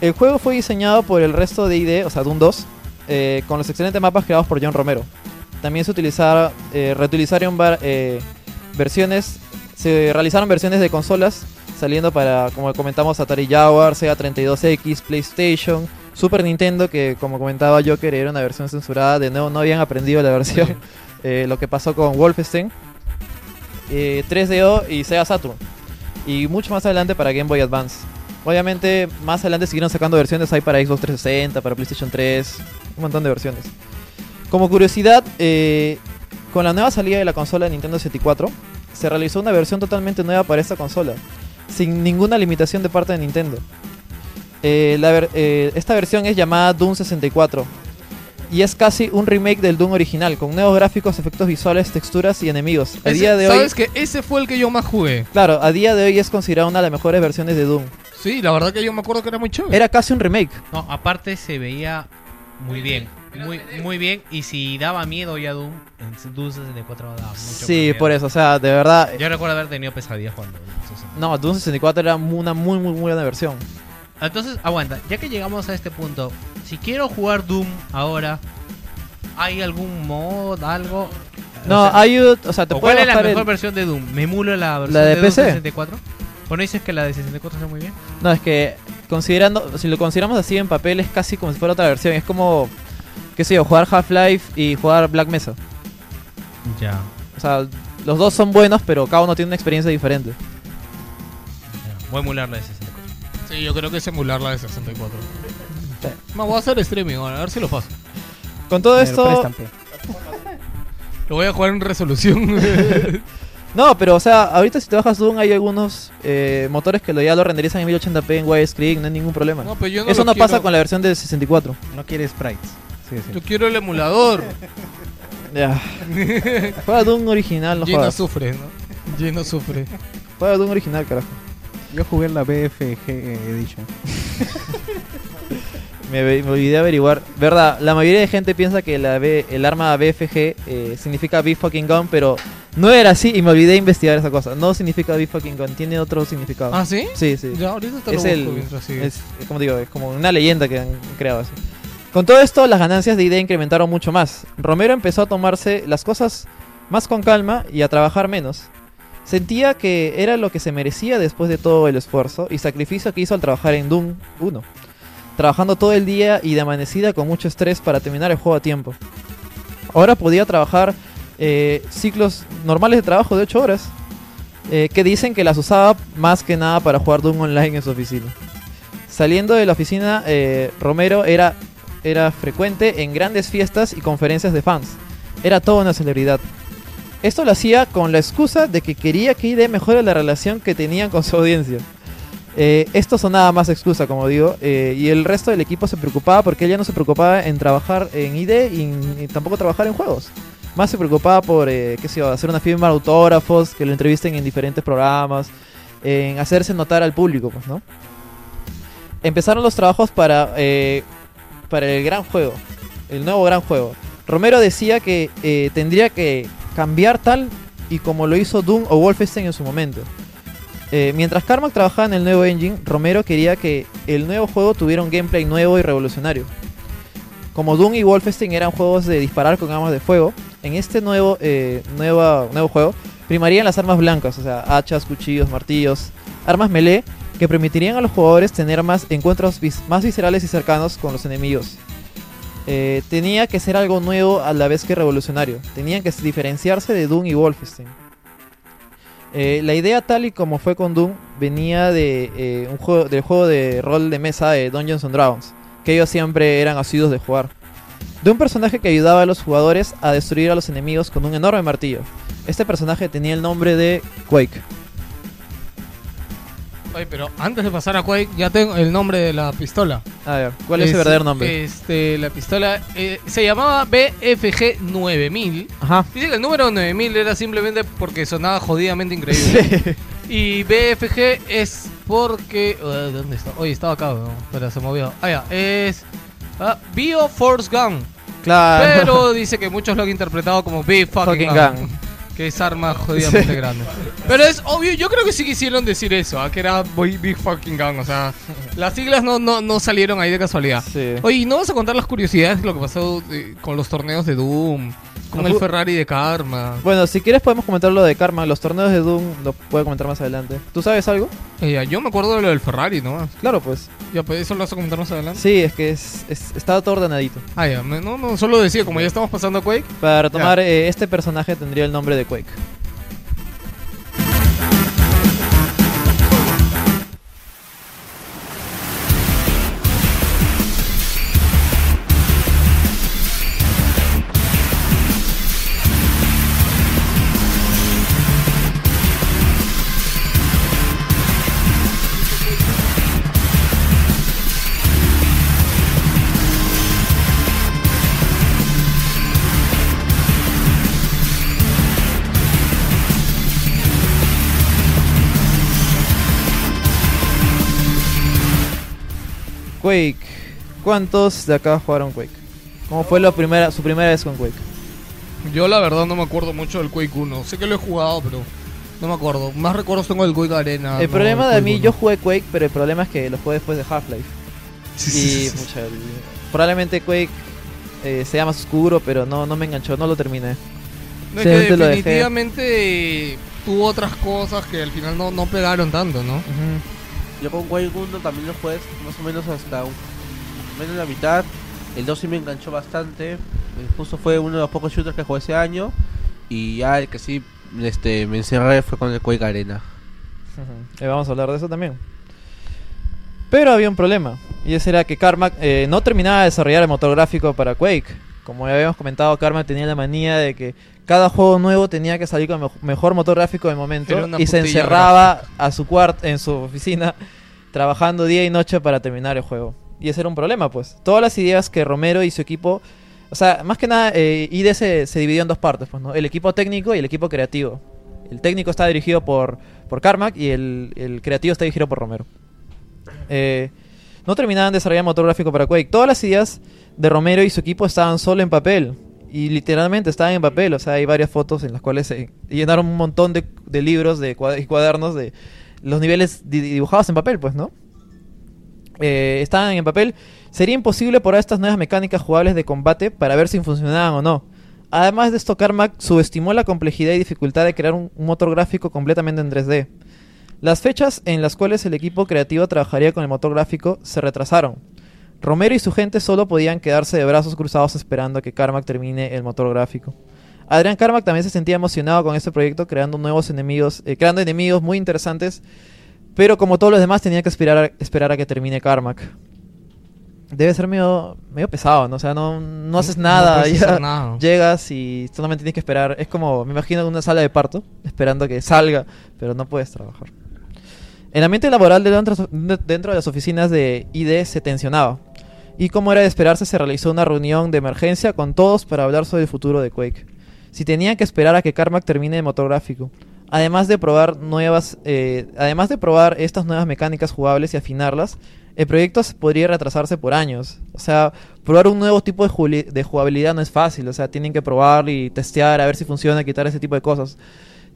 El juego fue diseñado por el resto de I D, o sea Doom dos, eh, con los excelentes mapas creados por John Romero. También se utilizaron, eh, reutilizaron eh, versiones, se realizaron versiones de consolas, saliendo para, como comentamos, Atari Jaguar, Sega treinta y dos X, PlayStation, Super Nintendo, que como comentaba Joker era una versión censurada, de nuevo no habían aprendido la versión, eh, lo que pasó con Wolfenstein, eh, tres D O y Sega Saturn, y mucho más adelante para Game Boy Advance. Obviamente más adelante siguieron sacando versiones, hay para Xbox trescientos sesenta, para PlayStation tres, un montón de versiones. Como curiosidad, eh, con la nueva salida de la consola de Nintendo sesenta y cuatro, se realizó una versión totalmente nueva para esta consola, sin ninguna limitación de parte de Nintendo. Eh, la ver eh, esta versión es llamada Doom sesenta y cuatro y es casi un remake del Doom original, con nuevos gráficos, efectos visuales, texturas y enemigos. A ese, día de ¿Sabes hoy, que ese fue el que yo más jugué? Claro, a día de hoy es considerada una de las mejores versiones de Doom. Sí, la verdad que yo me acuerdo que era muy chévere. Era casi un remake. No, aparte se veía muy bien. Muy, muy bien, y si daba miedo ya Doom, en Doom sesenta y cuatro daba mucho. Sí, por eso, o sea, de verdad. Yo recuerdo haber tenido pesadillas cuando No, Doom sesenta y cuatro era una muy, muy, muy buena versión. Entonces, aguanta, ya que llegamos a este punto, si quiero jugar Doom ahora, ¿hay algún mod, algo? No, o sea, hay, o sea, te ¿o ¿Cuál es la mejor el... versión de Doom? ¿Me emulo la versión la de, de Doom P C? sesenta y cuatro? ¿O no dices que la de sesenta y cuatro está muy bien? No, es que, considerando, si lo consideramos así en papel, es casi como si fuera otra versión, es como... qué sé yo, jugar Half-Life y jugar Black Mesa. Ya. O sea, los dos son buenos, pero cada uno tiene una experiencia diferente. Ya. Voy a emular la de sesenta y cuatro. Sí, yo creo que es emular la de sesenta y cuatro. Sí. Me voy a hacer streaming ahora, a ver si lo paso. Con todo esto... lo voy a jugar en resolución. No, pero o sea, ahorita si te bajas Doom hay algunos eh, motores que lo, ya lo renderizan en mil ochenta p en widescreen, no hay ningún problema. No, pero yo no Eso no quiero... pasa con la versión de sesenta y cuatro. No quiere sprites. Sí, sí. Yo quiero el emulador. Ya. Juega Doom original, no juega. Gino sufre, ¿no? Gino sufre. Juega Doom original, carajo. Yo jugué en la B F G Edition. me, me olvidé averiguar. Verdad, la mayoría de gente piensa que la B, el arma B F G eh, significa Be Fucking Gone, pero no era así y me olvidé investigar esa cosa. No significa Be Fucking Gone, tiene otro significado. ¿Ah, sí? Sí, sí. Ya, ahorita te lo es busco el, mientras sigue. Es, como digo, es como una leyenda que han creado así. Con todo esto, las ganancias de I D incrementaron mucho más. Romero empezó a tomarse las cosas más con calma y a trabajar menos. Sentía que era lo que se merecía después de todo el esfuerzo y sacrificio que hizo al trabajar en Doom uno. Trabajando todo el día y de amanecida con mucho estrés para terminar el juego a tiempo. Ahora podía trabajar eh, ciclos normales de trabajo de ocho horas. Eh, que dicen que las usaba más que nada para jugar Doom online en su oficina. Saliendo de la oficina, eh, Romero era... Era frecuente en grandes fiestas y conferencias de fans. Era toda una celebridad. Esto lo hacía con la excusa de que quería que I D mejore la relación que tenían con su audiencia. Eh, esto sonaba más excusa, como digo, eh, y el resto del equipo se preocupaba porque ella no se preocupaba en trabajar en I D y, y tampoco trabajar en juegos. Más se preocupaba por, eh, qué sé yo, hacer una firma de autógrafos, que lo entrevisten en diferentes programas, en hacerse notar al público, pues, ¿no? Empezaron los trabajos para... Eh, para el gran juego, el nuevo gran juego. Romero decía que eh, tendría que cambiar tal y como lo hizo Doom o Wolfenstein en su momento. Eh, mientras Carmack trabajaba en el nuevo engine, Romero quería que el nuevo juego tuviera un gameplay nuevo y revolucionario. Como Doom y Wolfenstein eran juegos de disparar con armas de fuego, en este nuevo, eh, nueva, nuevo juego primarían las armas blancas, o sea, hachas, cuchillos, martillos, armas melee, que permitirían a los jugadores tener más encuentros vis más viscerales y cercanos con los enemigos. Eh, tenía que ser algo nuevo a la vez que revolucionario. Tenían que diferenciarse de Doom y Wolfenstein. Eh, la idea, tal y como fue con Doom, venía de, eh, un juego, del juego de rol de mesa de Dungeons and Dragons, que ellos siempre eran asiduos de jugar. De un personaje que ayudaba a los jugadores a destruir a los enemigos con un enorme martillo. Este personaje tenía el nombre de Quake. Ay, pero antes de pasar a Quake, ya tengo el nombre de la pistola. A ver, ¿cuál es, es el verdadero nombre? Este, la pistola eh, se llamaba B F G nueve mil. Ajá. Dice que el número nueve mil era simplemente porque sonaba jodidamente increíble. Sí. Y B F G es porque... Uh, ¿dónde está? Oye, estaba acá, ¿no? Pero se movió. Ah, ya, es... Uh, Bio Force Gun. Claro. Pero dice que muchos lo han interpretado como Big Fucking, fucking Gun. Gun. Que es arma jodidamente sí. grande. Pero es obvio, yo creo que sí quisieron decir eso, ¿eh? Que era Big Fucking Gun. O sea, las siglas no, no, no salieron ahí de casualidad. Sí. Oye, ¿y no vas a contar las curiosidades de lo que pasó eh, con los torneos de Doom? Con no, el Ferrari de Karma. Bueno, si quieres podemos comentar lo de Karma. Los torneos de Doom lo puedo comentar más adelante. ¿Tú sabes algo? Eh, yo me acuerdo de lo del Ferrari, ¿no? Claro, pues. Ya, pues eso lo vas a comentar más adelante. Sí, es que es, es, está todo ordenadito. Ah, ya. No, no, solo decía, como ya estamos pasando a Quake. Para retomar, eh, este personaje tendría el nombre de Quake. Quake. ¿Cuántos de acá jugaron Quake? ¿Cómo fue la primera, su primera vez con Quake? Yo la verdad no me acuerdo mucho del Quake uno. Sé que lo he jugado, pero no me acuerdo. Más recuerdos tengo del Quake Arena. El no, problema de mí, uno. Yo jugué Quake, pero el problema es que lo jugué después de Half-Life. Sí, y sí, sí, mucha, sí. Probablemente Quake eh, sea más oscuro, pero no, no me enganchó, no lo terminé. No, es que definitivamente tuvo otras cosas que al final no, no pegaron tanto, ¿no? Uh-huh. Yo con Quake uno también lo jugué más o menos hasta un, menos la mitad. El dos sí me enganchó bastante. Justo fue uno de los pocos shooters que jugué ese año. Y ya el que sí este, me encerré fue con el Quake Arena. Uh-huh. eh, Vamos a hablar de eso también. Pero había un problema. Y ese era que Carmack eh, no terminaba de desarrollar el motor gráfico para Quake. Como ya habíamos comentado, Carmack tenía la manía de que cada juego nuevo tenía que salir con el mejor motor gráfico del momento y se encerraba gráfica. a su cuarto en su oficina trabajando día y noche para terminar el juego. Y ese era un problema, pues. Todas las ideas que Romero y su equipo, o sea, más que nada eh, I D se, se dividió en dos partes, pues, ¿no? El equipo técnico y el equipo creativo. El técnico está dirigido por por Carmack y el, el creativo está dirigido por Romero. Eh, no terminaban de desarrollar el motor gráfico para Quake. Todas las ideas de Romero y su equipo estaban solo en papel. Y literalmente estaban en papel. O sea, hay varias fotos en las cuales se llenaron un montón de, de libros y de cuadernos de los niveles dibujados en papel, pues, ¿no? Eh, estaban en papel. Sería imposible por estas nuevas mecánicas jugables de combate para ver si funcionaban o no. Además de esto, Carmack subestimó la complejidad y dificultad de crear un, un motor gráfico completamente en tres D. Las fechas en las cuales el equipo creativo trabajaría con el motor gráfico se retrasaron. Romero y su gente solo podían quedarse de brazos cruzados esperando a que Carmack termine el motor gráfico. Adrián Carmack también se sentía emocionado con este proyecto, creando nuevos enemigos, eh, creando enemigos muy interesantes, pero como todos los demás tenía que esperar a, esperar a que termine Carmack. Debe ser medio, medio pesado, ¿no? O sea, no, no haces nada, no ya nada, llegas y solamente tienes que esperar. Es como, me imagino, una sala de parto, esperando que salga, pero no puedes trabajar. El ambiente laboral dentro, dentro de las oficinas de I D se tensionaba. Y como era de esperarse, se realizó una reunión de emergencia con todos para hablar sobre el futuro de Quake. Si tenían que esperar a que Carmack termine el motor gráfico, además de probar nuevas, eh, además de probar estas nuevas mecánicas jugables y afinarlas, el proyecto podría retrasarse por años. O sea, probar un nuevo tipo de, ju- de jugabilidad no es fácil. O sea, tienen que probar y testear a ver si funciona, quitar ese tipo de cosas.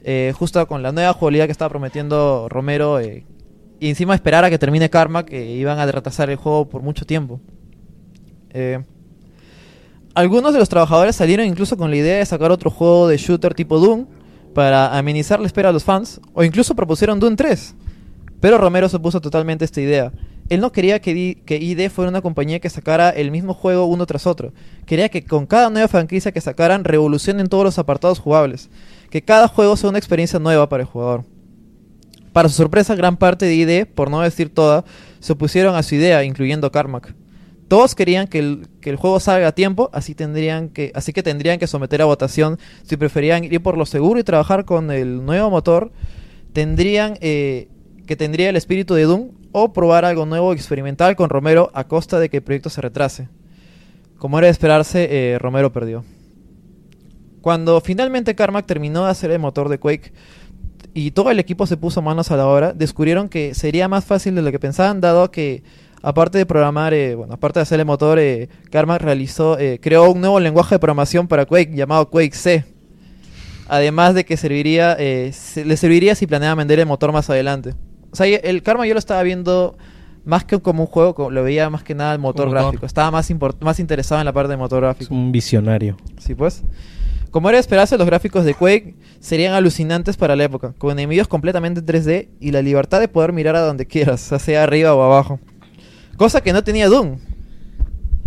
Eh, justo con la nueva jugabilidad que estaba prometiendo Romero, eh, y encima esperar a que termine Carmack, eh, iban a retrasar el juego por mucho tiempo. Eh, algunos de los trabajadores salieron incluso con la idea de sacar otro juego de shooter tipo Doom para amenizar la espera a los fans, o incluso propusieron Doom tres, pero Romero se opuso totalmente a esta idea. Él no quería que, di- que I D fuera una compañía que sacara el mismo juego uno tras otro. Quería que con cada nueva franquicia que sacaran revolucionen todos los apartados jugables, que cada juego sea una experiencia nueva para el jugador. Para su sorpresa, gran parte de I D, por no decir toda, se opusieron a su idea, incluyendo Carmack. Todos querían que el, que el juego salga a tiempo, así, tendrían que, así que tendrían que someter a votación si preferían ir por lo seguro y trabajar con el nuevo motor, tendrían eh, que tendría el espíritu de Doom, o probar algo nuevo experimental con Romero a costa de que el proyecto se retrase. Como era de esperarse, eh, Romero perdió. Cuando finalmente Carmack terminó de hacer el motor de Quake, y todo el equipo se puso manos a la obra, descubrieron que sería más fácil de lo que pensaban, dado que aparte de programar, eh, bueno, aparte de hacer el motor, eh, Karma realizó, eh, creó un nuevo lenguaje de programación para Quake llamado Quake C. Además de que serviría, eh, se, le serviría si planeaba vender el motor más adelante. O sea, el Karma yo lo estaba viendo más que como un juego, lo veía más que nada el motor, motor. gráfico. Estaba más, import- más interesado en la parte de motor gráfico. Es un visionario. Sí, pues. Como era de esperarse, los gráficos de Quake serían alucinantes para la época, con enemigos completamente tres D y la libertad de poder mirar a donde quieras, sea arriba o abajo. Cosa que no tenía Doom.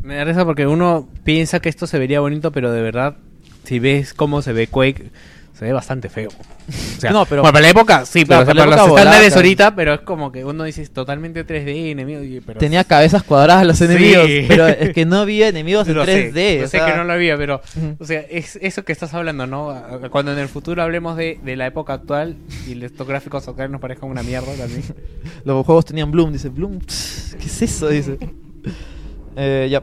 Me da risa porque uno piensa que esto se vería bonito, pero de verdad, si ves cómo se ve Quake, se ve bastante feo. O sea, no, pero, bueno, para la época, sí, claro, pero para, para los volada, estándares claro. ahorita, pero es como que uno dice totalmente tres D enemigos. Pero... tenía cabezas cuadradas los enemigos, sí. Pero es que no había enemigos en tres D. Sé, o sé sea... que no lo había, pero uh-huh. O sea, es eso que estás hablando, ¿no? Cuando en el futuro hablemos de, de la época actual y estos gráficos actuales nos parezcan una mierda también. Los juegos tenían Bloom, dice Bloom, pss, ¿qué es eso? Dice. eh, ya.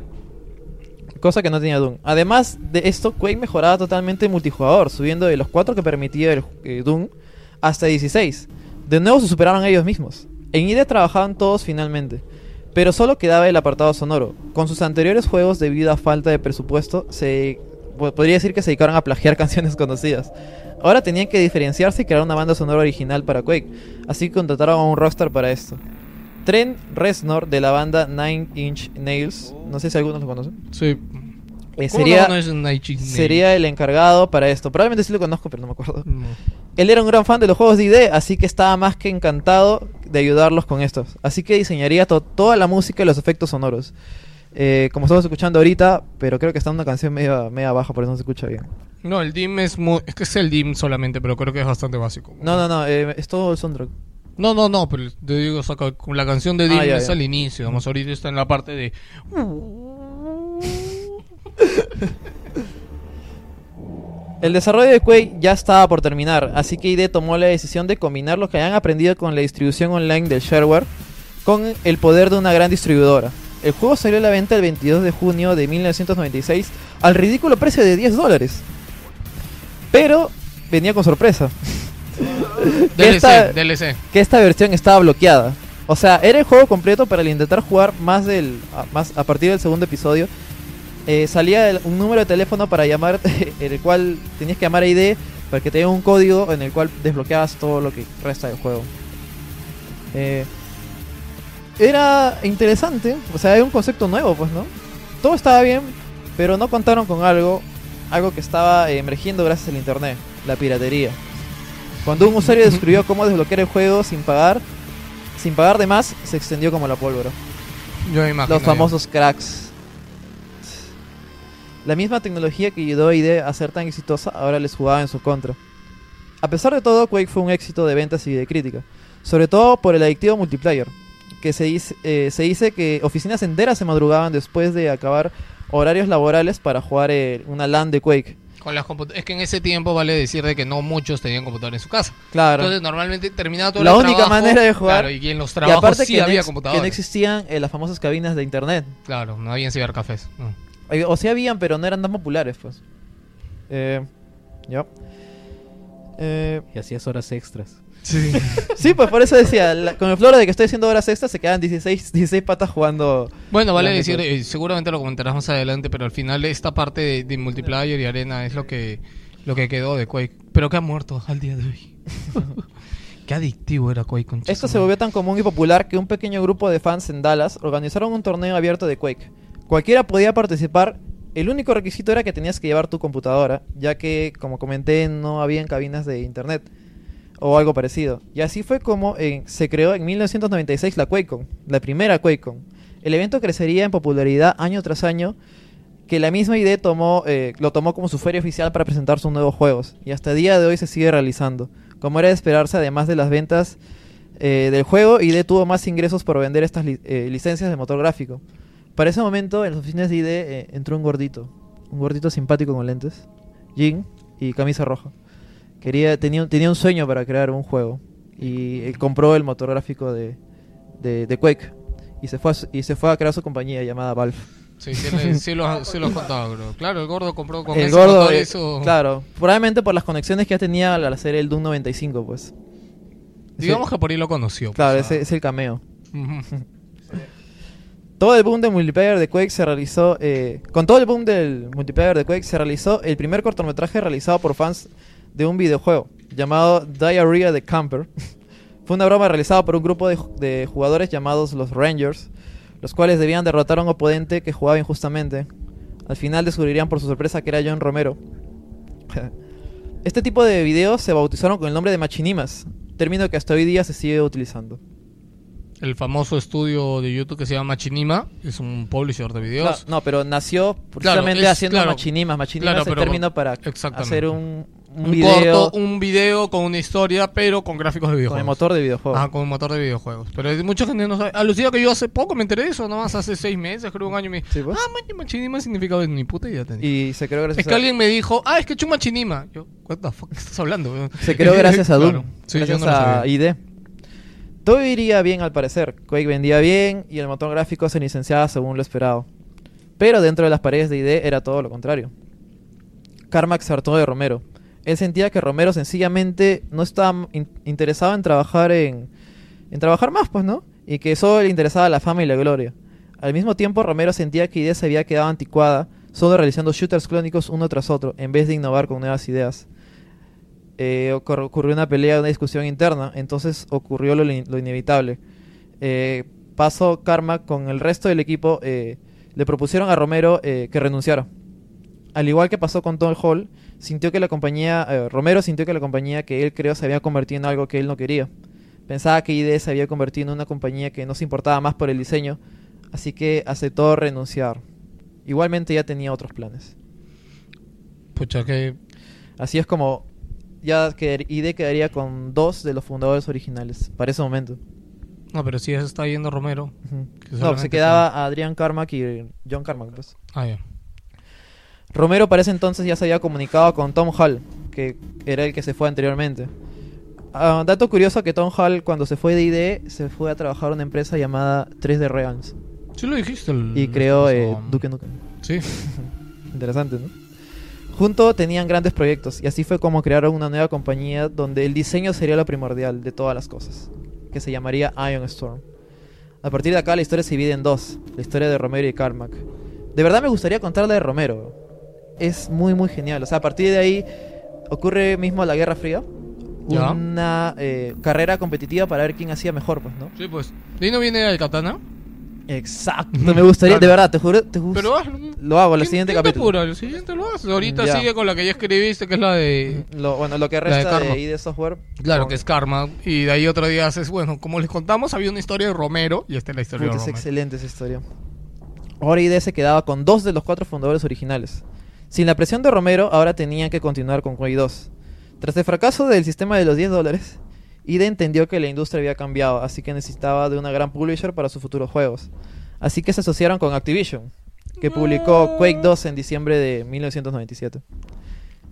Cosa que no tenía Doom. Además de esto, Quake mejoraba totalmente el multijugador, subiendo de los cuatro que permitía el, eh, Doom hasta dieciséis. De nuevo se superaban ellos mismos. En I D trabajaban todos finalmente, pero solo quedaba el apartado sonoro. Con sus anteriores juegos, debido a falta de presupuesto, se podría decir que se dedicaron a plagiar canciones conocidas. Ahora tenían que diferenciarse y crear una banda sonora original para Quake, así que contrataron a un rockstar para esto. Trent Reznor, de la banda Nine Inch Nails, no sé si algunos lo conocen. Sí. Eh, sería, sería el encargado para esto. Probablemente sí lo conozco, pero no me acuerdo. No. Él era un gran fan de los juegos de I D, así que estaba más que encantado de ayudarlos con estos. Así que diseñaría to- toda la música y los efectos sonoros. Eh, como estamos escuchando ahorita, pero creo que está una canción media, media baja, por eso no se escucha bien. No, el D I M es muy... es que es el D I M solamente, pero creo que es bastante básico. No, no, no, eh, es todo el soundtrack. No, no, no, pero te digo, saca con la canción de Doom ah, es ya, ya. al inicio, vamos, ahorita está en la parte de... El desarrollo de Quake ya estaba por terminar, así que I D tomó la decisión de combinar lo que habían aprendido con la distribución online del Shareware con el poder de una gran distribuidora. El juego salió a la venta el veintidós de junio de mil novecientos noventa y seis al ridículo precio de diez dólares. Pero venía con sorpresa. Que D L C, esta, D L C. Que esta versión estaba bloqueada. O sea, era el juego completo, pero al intentar jugar más del a, más a partir del segundo episodio, eh, salía el, un número de teléfono para llamar, en el cual tenías que llamar a I D para que te diera un código en el cual desbloqueabas todo lo que resta del juego. Eh, era interesante, o sea, era un concepto nuevo, pues, ¿no? Todo estaba bien, pero no contaron con algo, algo que estaba eh, emergiendo gracias al internet, la piratería. Cuando un usuario descubrió cómo desbloquear el juego sin pagar, sin pagar de más, se extendió como la pólvora. Yo me imagino. Los famosos cracks. La misma tecnología que ayudó a I D a ser tan exitosa ahora les jugaba en su contra. A pesar de todo, Quake fue un éxito de ventas y de crítica, sobre todo por el adictivo multiplayer, que se dice, eh, se dice que oficinas enteras se madrugaban después de acabar horarios laborales para jugar eh, una LAN de Quake. Con las comput- es que en ese tiempo vale decir de que no muchos tenían computadora en su casa. Claro. Entonces normalmente terminaba todo el trabajo. La única manera de jugar. Claro, y en los trabajos aparte sí que había ex- computadoras. Que no existían eh, las famosas cabinas de internet. Claro, no habían cibercafés. No. O sí habían, pero no eran tan populares, pues. Eh, ya. Eh, y hacías horas extras. Sí. Sí, pues por eso decía, la, con el floro de que estoy haciendo horas extras se quedan dieciséis patas jugando. Bueno, vale decir, eh, seguramente lo comentarás más adelante, pero al final esta parte de, de multiplayer y arena es lo que lo que quedó de Quake, pero que ha muerto al día de hoy. Qué adictivo era Quake. Con Esto se volvió tan común y popular que un pequeño grupo de fans en Dallas organizaron un torneo abierto de Quake. Cualquiera podía participar, el único requisito era que tenías que llevar tu computadora, ya que, como comenté, no habían cabinas de internet o algo parecido. Y así fue como eh, se creó en mil novecientos noventa y seis la QuakeCon, la primera QuakeCon. El evento crecería en popularidad año tras año, que la misma I D tomó, eh, lo tomó como su feria oficial para presentar sus nuevos juegos. Y hasta el día de hoy se sigue realizando. Como era de esperarse, además de las ventas eh, del juego, I D tuvo más ingresos por vender estas li- eh, licencias de motor gráfico. Para ese momento, en las oficinas de I D eh, entró un gordito. Un gordito simpático con lentes, jean y camisa roja. Quería, tenía, tenía un sueño para crear un juego y él compró el motor gráfico de, de, de Quake y se fue a, y se fue a crear su compañía llamada Valve. Sí, sí, le, sí lo sí los contaba, bro. Claro, el gordo compró con el ese gordo, motor, eh, eso. Claro, probablemente por las conexiones que ya tenía al hacer el Doom noventa y cinco, pues. Digamos sí. que por ahí lo conoció. Claro, pues, ese es el cameo. Uh-huh. Sí. Todo el boom del multiplayer de Quake se realizó... Eh, con todo el boom del multiplayer de Quake se realizó el primer cortometraje realizado por fans de un videojuego llamado Diarrhea the Camper. Fue una broma realizada por un grupo de, de jugadores llamados los Rangers, los cuales debían derrotar a un oponente que jugaba injustamente. Al final descubrirían por su sorpresa que era John Romero. Este tipo de videos se bautizaron con el nombre de machinimas, término que hasta hoy día se sigue utilizando. El famoso estudio de YouTube que se llama Machinima es un publisher de videos. No, no, pero nació precisamente claro, es, haciendo claro, machinimas. Machinimas claro, es el término para hacer un, un, un video. Corto, un video con una historia, pero con gráficos de videojuegos. Con el motor de videojuegos. Ah, con un motor de videojuegos. Pero mucha gente no sabe. Alucina que yo hace poco me enteré de eso, nomás hace seis meses, creo un año. Y me ¿Sí, pues? Ah, machinima significa ni puta idea tenía. Y se creó gracias a... Es que alguien me dijo, ah, es que chuma machinima. Yo, what the fuck, ¿qué estás hablando? Se creó gracias a Doom. Claro. Sí, gracias yo no a I D. Todo iría bien al parecer, Quake vendía bien y el motor gráfico se licenciaba según lo esperado. Pero dentro de las paredes de I D era todo lo contrario. Carmack se hartó de Romero. Él sentía que Romero sencillamente no estaba in- interesado en trabajar en, en trabajar más, pues, ¿no? Y que solo le interesaba la fama y la gloria. Al mismo tiempo, Romero sentía que I D se había quedado anticuada, solo realizando shooters clónicos uno tras otro, en vez de innovar con nuevas ideas. Eh, ocurrió una pelea, una discusión interna. Entonces ocurrió lo, in- lo inevitable. eh, Pasó Carmack con el resto del equipo. eh, Le propusieron a Romero eh, que renunciara. Al igual que pasó con Tom Hall, sintió que la compañía eh, Romero sintió que la compañía que él creó se había convertido en algo que él no quería. Pensaba que I D se había convertido en una compañía que no se importaba más por el diseño, así que aceptó renunciar. Igualmente ya tenía otros planes. Pucha que... Así es como ya qued- I D quedaría con dos de los fundadores originales para ese momento. No, pero si eso está yendo Romero. Uh-huh. Que no, se quedaba está... Adrián Carmack y John Carmack, pues. Ah, ya. Yeah. Romero para ese entonces ya se había comunicado con Tom Hall, que era el que se fue anteriormente. Uh, dato curioso que Tom Hall, cuando se fue de I D, se fue a trabajar a una empresa llamada tres D Realms. Sí lo dijiste. El... Y creó eh, um... Duke Nukem. Sí. Interesante, ¿no? Juntos tenían grandes proyectos y así fue como crearon una nueva compañía donde el diseño sería lo primordial de todas las cosas, que se llamaría Ion Storm. A partir de acá la historia se divide en dos, la historia de Romero y Carmack. De verdad me gustaría contar la de Romero, es muy muy genial. O sea, a partir de ahí ocurre mismo la Guerra Fría, una eh, carrera competitiva para ver quién hacía mejor, pues, ¿no? Sí, pues. ¿Y no viene el katana? Exacto, me gustaría, claro. De verdad, te juro, te juro. Pero lo hago, el siguiente capítulo. Pura, el siguiente lo haces. Ahorita ya. Sigue con la que ya escribiste, que es la de. Lo, bueno, lo que resta de, de I D Software. Claro, no. Que es Karma. Y de ahí otro día haces, bueno, como les contamos, había una historia de Romero y esta es la historia Puta, de Romero. Es excelente esa historia. Ahora I D se quedaba con dos de los cuatro fundadores originales. Sin la presión de Romero, ahora tenían que continuar con Quake dos. Tras el fracaso del sistema de los diez dólares. I D entendió que la industria había cambiado, así que necesitaba de una gran publisher para sus futuros juegos. Así que se asociaron con Activision, que publicó Quake dos en diciembre de mil novecientos noventa y siete.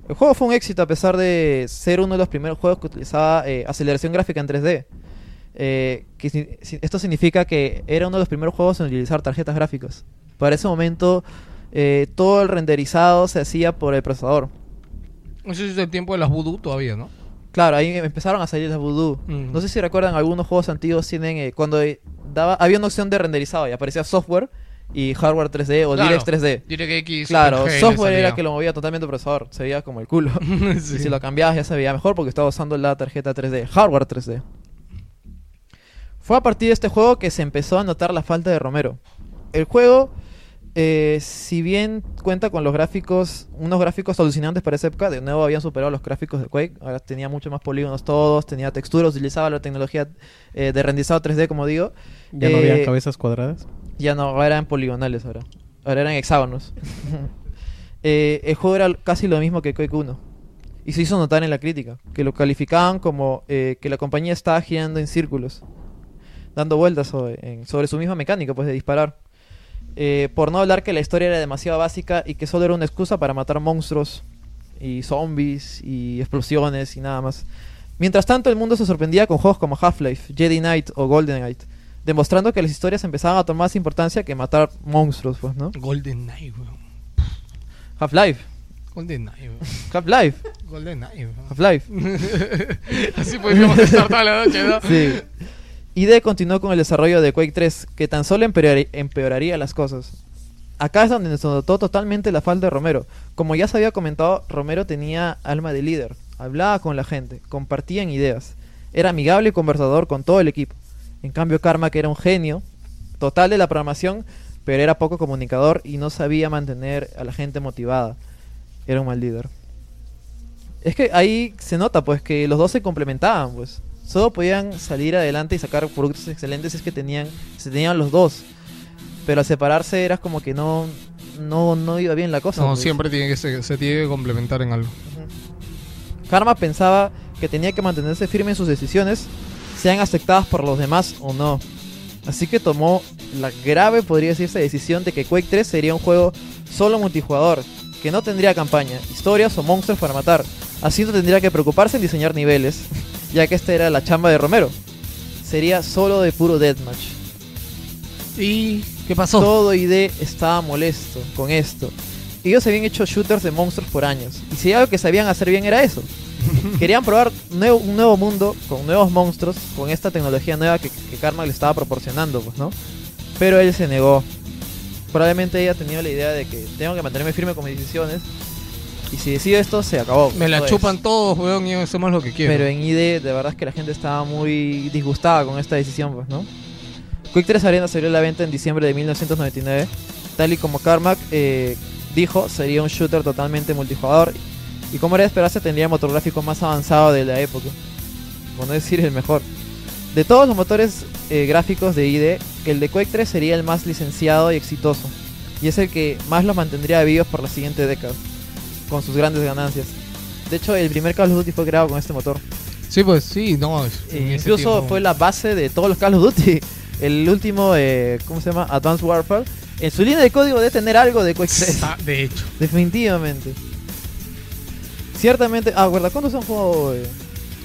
El juego fue un éxito a pesar de ser uno de los primeros juegos que utilizaba eh, aceleración gráfica en tres D. Eh, que, esto significa que era uno de los primeros juegos en utilizar tarjetas gráficas. Para ese momento, eh, todo el renderizado se hacía por el procesador. Eso es el tiempo de las Voodoo todavía, ¿no? Claro, ahí empezaron a salir las Voodoo. Mm. No sé si recuerdan, algunos juegos antiguos tienen eh, cuando daba, había una opción de renderizado y aparecía software y hardware tres D o claro, DirectX tres D. DirectX. Claro, G L software salía. Era que lo movía totalmente el procesador, se veía como el culo. Sí. Y si lo cambiabas ya se veía mejor porque estaba usando la tarjeta tres D, hardware tres D. Fue a partir de este juego que se empezó a notar la falta de Romero. El juego, eh, si bien cuenta con los gráficos, unos gráficos alucinantes para esa época, de nuevo habían superado los gráficos de Quake, ahora tenía mucho más polígonos todos, tenía texturas, utilizaba la tecnología eh, de renderizado tres D, como digo. ¿Ya eh, no había cabezas cuadradas? Ya no, ahora eran poligonales, ahora, ahora eran hexágonos. eh, el juego era casi lo mismo que Quake uno, y se hizo notar en la crítica, que lo calificaban como eh, que la compañía estaba girando en círculos, dando vueltas sobre, en, sobre su misma mecánica, pues, de disparar. Eh, por no hablar que la historia era demasiado básica y que solo era una excusa para matar monstruos y zombies y explosiones y nada más. Mientras tanto, el mundo se sorprendía con juegos como Half-Life, Jedi Knight o Golden Knight, demostrando que las historias empezaban a tomar más importancia que matar monstruos, pues, ¿no? Golden Knight, weón. Half-Life. GoldenEye. Half-Life. GoldenEye. Half-Life. Así podríamos estar toda la noche, ¿no? Sí. I D continuó con el desarrollo de Quake tres, que tan solo empeorar, empeoraría las cosas. Acá es donde nos notó totalmente la falta de Romero. Como ya se había comentado, Romero tenía alma de líder. Hablaba con la gente, compartían ideas. Era amigable y conversador con todo el equipo. En cambio, Carmack era un genio total de la programación, pero era poco comunicador y no sabía mantener a la gente motivada. Era un mal líder. Es que ahí se nota pues que los dos se complementaban, pues. Solo podían salir adelante y sacar productos excelentes es que tenían, se tenían los dos. Pero al separarse era como que no no, no iba bien la cosa. No, pues. Siempre tiene que se, se tiene que complementar en algo. Uh-huh. Karma pensaba que tenía que mantenerse firme en sus decisiones, sean aceptadas por los demás o no. Así que tomó la grave, podría decirse, decisión de que Quake tres sería un juego solo multijugador, que no tendría campaña, historias o monstruos para matar. Así no tendría que preocuparse en diseñar niveles, ya que esta era la chamba de Romero. Sería solo de puro Deathmatch. ¿Y qué pasó? Todo I D estaba molesto con esto. Ellos habían hecho shooters de monstruos por años, y si algo que sabían hacer bien era eso. Querían probar nuevo, un nuevo mundo con nuevos monstruos, con esta tecnología nueva que, que Karma le estaba proporcionando, pues, ¿no? Pero él se negó. Probablemente ella tenía la idea de que tengo que mantenerme firme con mis decisiones, y si decido esto, se acabó. Me la chupan todos, weón, y hacemos lo que quiero. Pero en I D, de verdad es que la gente estaba muy disgustada con esta decisión, pues, ¿no? Quake tres Arena salió a la venta en diciembre de mil novecientos noventa y nueve. Tal y como Carmack eh, dijo, sería un shooter totalmente multijugador. Y como era de esperarse, tendría el motor gráfico más avanzado de la época, por no decir el mejor. De todos los motores eh, gráficos de I D, el de Quake tres sería el más licenciado y exitoso, y es el que más los mantendría vivos por la siguiente década, con sus grandes ganancias. De hecho, el primer Call of Duty fue creado con este motor. Sí, pues sí, no. Eh, incluso tiempo... fue la base de todos los Call of Duty. El último, eh, ¿cómo se llama? Advanced Warfare. En su línea de código debe tener algo de Quake tres. Ah, de hecho. Definitivamente. Ciertamente. Ah, ¿verdad? ¿Cuántos han jugado eh,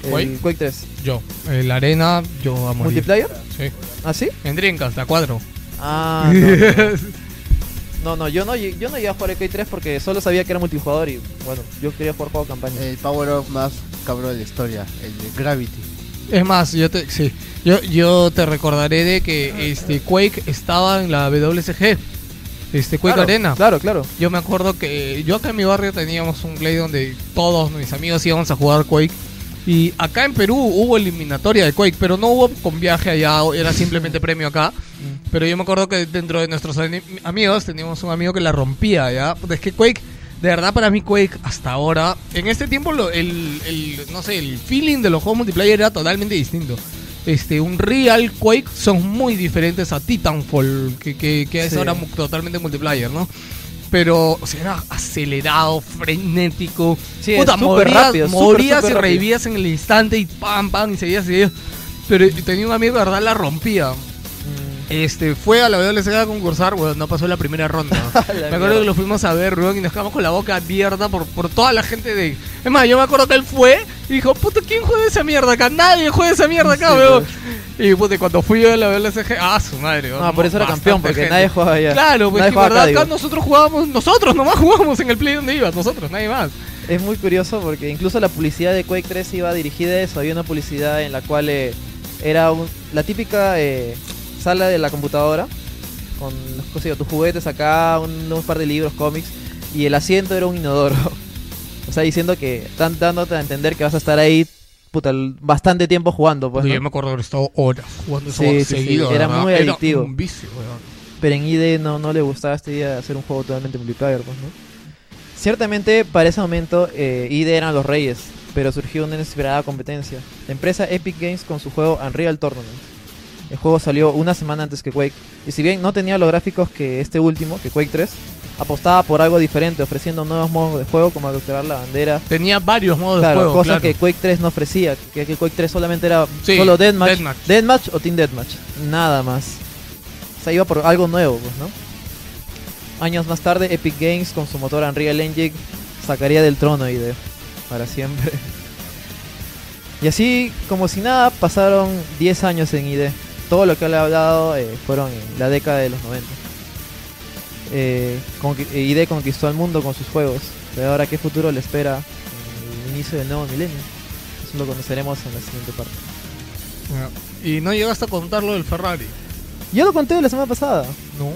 el Wait, Quake tres? Yo. El Arena, yo a morir. ¿Multiplayer? Sí. ¿Ah, sí? En Dreamcast, a cuatro. Ah, no, no. No, no, yo no yo no llegué a jugar el Quake tres porque solo sabía que era multijugador y, bueno, yo quería jugar juego de campaña. El power-up más cabrón de la historia, el de Gravity. Es más, yo te sí, yo yo te recordaré de que este Quake estaba en la W C G. Este Quake claro, Arena. Claro, claro. Yo me acuerdo que yo acá en mi barrio teníamos un play donde todos mis amigos íbamos a jugar Quake. Y acá en Perú hubo eliminatoria de Quake, pero no hubo con viaje allá, era simplemente premio acá. Pero yo me acuerdo que dentro de nuestros amigos teníamos un amigo que la rompía, ¿ya? Es que Quake, de verdad para mí Quake hasta ahora, en este tiempo lo, el, el, no sé, el feeling de los juegos multiplayer era totalmente distinto. Este, un real Quake son muy diferentes a Titanfall, que, que, que es sí. ahora totalmente multiplayer, ¿no? Pero, o sea, era acelerado, frenético. Sí, puta, morías, rápido, morías super, super y revivías rápido en el instante y pam, pam, y seguías, seguías. Pero tenía un amigo, de verdad, la rompía. Mm. Este, fue a la W C a concursar, weón, no pasó la primera ronda. la me acuerdo mierda. que lo fuimos a ver, weón, y nos quedamos con la boca abierta por, por toda la gente de... Es más, yo me acuerdo que él fue y dijo, puta, ¿quién juega esa mierda acá? Nadie juega esa mierda acá, sí, weón. Y puta, cuando fui yo a la W L C G, ah, su madre. No, por eso era campeón, porque gente. nadie jugaba allá. Claro, porque en verdad acá, acá nosotros jugábamos, nosotros nomás jugábamos en el play donde ibas, nosotros, nadie más. Es muy curioso porque incluso la publicidad de Quake tres iba dirigida a eso. Había una publicidad en la cual eh, era un, la típica eh, sala de la computadora, con no sé, tus juguetes acá, un, un par de libros, cómics, y el asiento era un inodoro. O sea, diciendo que están dándote a entender que vas a estar ahí puta, bastante tiempo jugando, pues, ¿no? Yo me acuerdo haber estado horas jugando eso sí, sí, seguido. Sí. Era ¿verdad? muy adictivo. Era un vicio, ¿verdad? Pero en I D no, no le gustaba esta idea de hacer un juego totalmente multiplayer, pues, ¿no? Ciertamente, para ese momento, eh, I D eran los reyes, pero surgió una inesperada competencia. La empresa Epic Games con su juego Unreal Tournament. El juego salió una semana antes que Quake, y si bien no tenía los gráficos que este último, que Quake tres, apostaba por algo diferente, ofreciendo nuevos modos de juego como adulterar la bandera. Tenía varios modos claro, de juego, cosas claro. que Quake tres no ofrecía, que, que Quake tres solamente era sí, solo Deathmatch, Deathmatch. Deathmatch o Team Deathmatch, nada más. O sea, iba por algo nuevo, pues, ¿no? Años más tarde, Epic Games con su motor Unreal Engine sacaría del trono I D para siempre. Y así, como si nada, pasaron diez años en I D. Todo lo que le he hablado eh, fueron en la década de los noventa. Eh, conqu- I D conquistó al mundo con sus juegos, Pero ahora, ¿qué futuro le espera el inicio del nuevo milenio? Eso lo conoceremos en la siguiente parte. Bueno, y no llegaste a contarlo del Ferrari. Yo lo conté la semana pasada. No.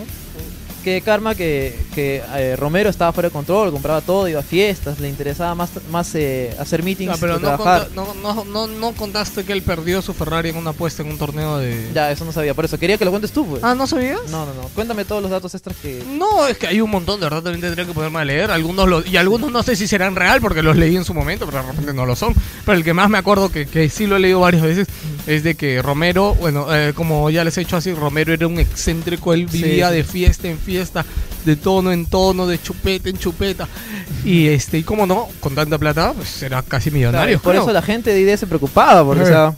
Que Karma, que, que eh, Romero estaba fuera de control, compraba todo, iba a fiestas, le interesaba más, más eh, hacer meetings ah, pero que no trabajar. Conta, no, no, no, no contaste que él perdió su Ferrari en una apuesta en un torneo de... Ya, eso no sabía, por eso quería que lo cuentes tú, pues. Ah, ¿no sabías? No, no, no, cuéntame todos los datos extras que... No, es que hay un montón, de verdad, también tendría que ponerme a leer, algunos lo... y algunos no sé si serán real porque los leí en su momento, pero de repente no lo son. Pero el que más me acuerdo, que, que sí lo he leído varias veces, mm. es de que Romero, bueno, eh, como ya les he dicho así, Romero era un excéntrico, él vivía sí. de fiesta en fiesta. De tono en tono, de chupeta en chupeta. Y este, y como no, con tanta plata, pues era casi millonario. Claro, por creo. Eso la gente de I D se preocupaba, porque eh. o sea...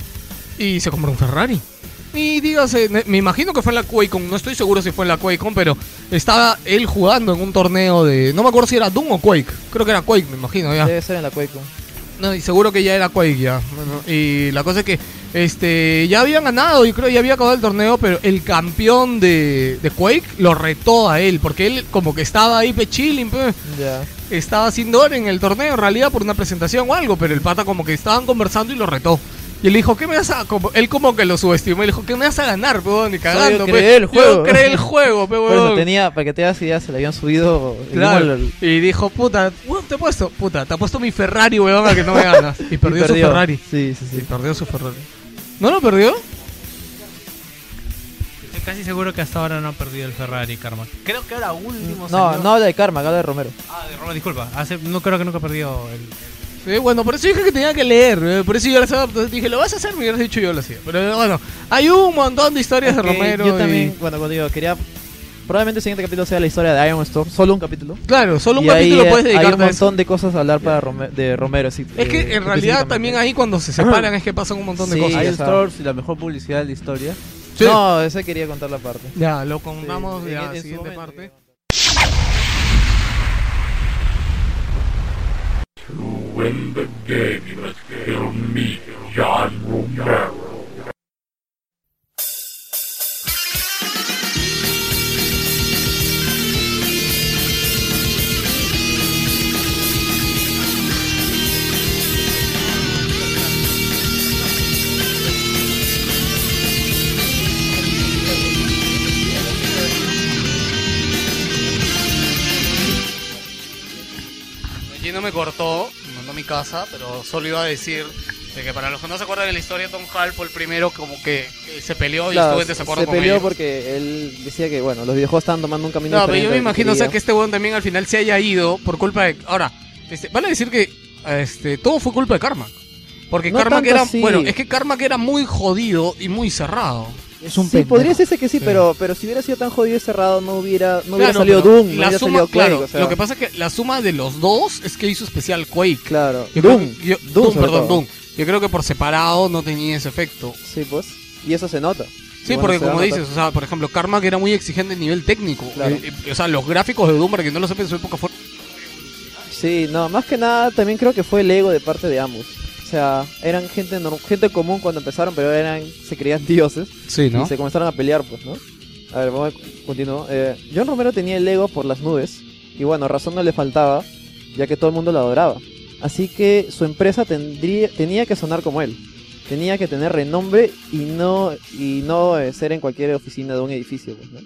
Y se compró un Ferrari. Y dígase, me imagino que fue en la Quake, no estoy seguro si fue en la Quake, pero estaba él jugando en un torneo de... No me acuerdo si era Doom o Quake. Creo que era Quake, me imagino ya. Debe ser en la Quake. No, y seguro que ya era Quake ya. Y la cosa es que este ya habían ganado y creo ya había acabado el torneo, pero el campeón de, de Quake lo retó a él, porque él como que estaba ahí pe chilling, pe. Yeah. Estaba sin dor en el torneo en realidad por una presentación o algo, pero el pata como que estaban conversando y lo retó. Y él dijo, ¿qué me vas a...? Como, él como que lo subestimó. Él dijo, ¿qué me vas a ganar, weón? Ni cagando, weón. Yo creé el juego. Yo creé el juego, weón. Pues lo tenía, para que te hagas ideas, se le habían subido. Claro. El... Y dijo, puta, weón, te he puesto. Puta, te he puesto mi Ferrari, weón, a que no me ganas. Y perdió, y perdió su Ferrari. Sí, sí, sí. Y perdió su Ferrari. ¿No lo perdió? Estoy casi seguro que hasta ahora no ha perdido el Ferrari, Karma. Creo que ahora último. No, salió... no habla de Karma, habla de Romero. Ah, de Romero, disculpa. Hace... No creo que nunca ha perdido el... Eh, bueno, por eso dije que tenía que leer, eh, por eso yo les dije, ¿lo vas a hacer? Me hubieras dicho yo lo hacía. Pero bueno, hay un montón de historias okay, de Romero. Yo también, y... bueno, cuando digo, quería... Probablemente el siguiente capítulo sea la historia de Iron Storm, solo un capítulo. Claro, solo un y capítulo ahí, puedes dedicarte a eso. Hay un montón de cosas a hablar para Rome- de Romero. Así, es que eh, en realidad también ahí cuando se separan es que pasan un montón de sí, cosas. Iron Storm y la mejor publicidad de la historia. Sí. No, esa quería contar la parte. Ya, lo contamos sí, ya, en la siguiente momento, parte. Digamos. Win the game must kill me, John Romero. No me cortó, mandó a mi casa, pero solo iba a decir de que para los que no se acuerdan de la historia, Tom Hall fue el primero como que se peleó y claro, estuvo en desacuerdo con él. Se peleó porque él decía que, bueno, los videojuegos estaban tomando un camino diferente. No, pero yo me imagino, o sea, que este weón también al final se haya ido por culpa de... Ahora, este, vale decir que este todo fue culpa de Carmack. Porque no Carmack era... Así. Bueno, es que Carmack era muy jodido y muy cerrado. Es un sí, pendejo. Podría decirse que sí, sí. Pero, pero si hubiera sido tan jodido y cerrado no hubiera, no hubiera claro, salido Doom, no hubiera suma, salido Quake. Claro, o sea. Lo que pasa es que la suma de los dos es que hizo especial Quake. Claro, yo Doom. Que, yo, Doom, Doom perdón, todo. Doom. Yo creo que por separado no tenía ese efecto. Sí, pues. Y eso se nota. Sí, bueno, porque como dices, o sea, por ejemplo, Carmack era muy exigente en nivel técnico. Claro. Eh, eh, o sea, los gráficos de Doom, para quien no lo sepa, en su época fueron... Sí, no, más que nada también creo que fue el ego de parte de ambos. O sea, eran gente no, gente común cuando empezaron, pero eran se creían dioses. Sí, ¿no? Y se comenzaron a pelear, pues, ¿no? A ver, vamos a continuar. Eh, John Romero tenía el ego por las nubes. Y bueno, razón no le faltaba, ya que todo el mundo lo adoraba. Así que su empresa tendría, tenía que sonar como él. Tenía que tener renombre y no, y no eh, ser en cualquier oficina de un edificio, pues, ¿no?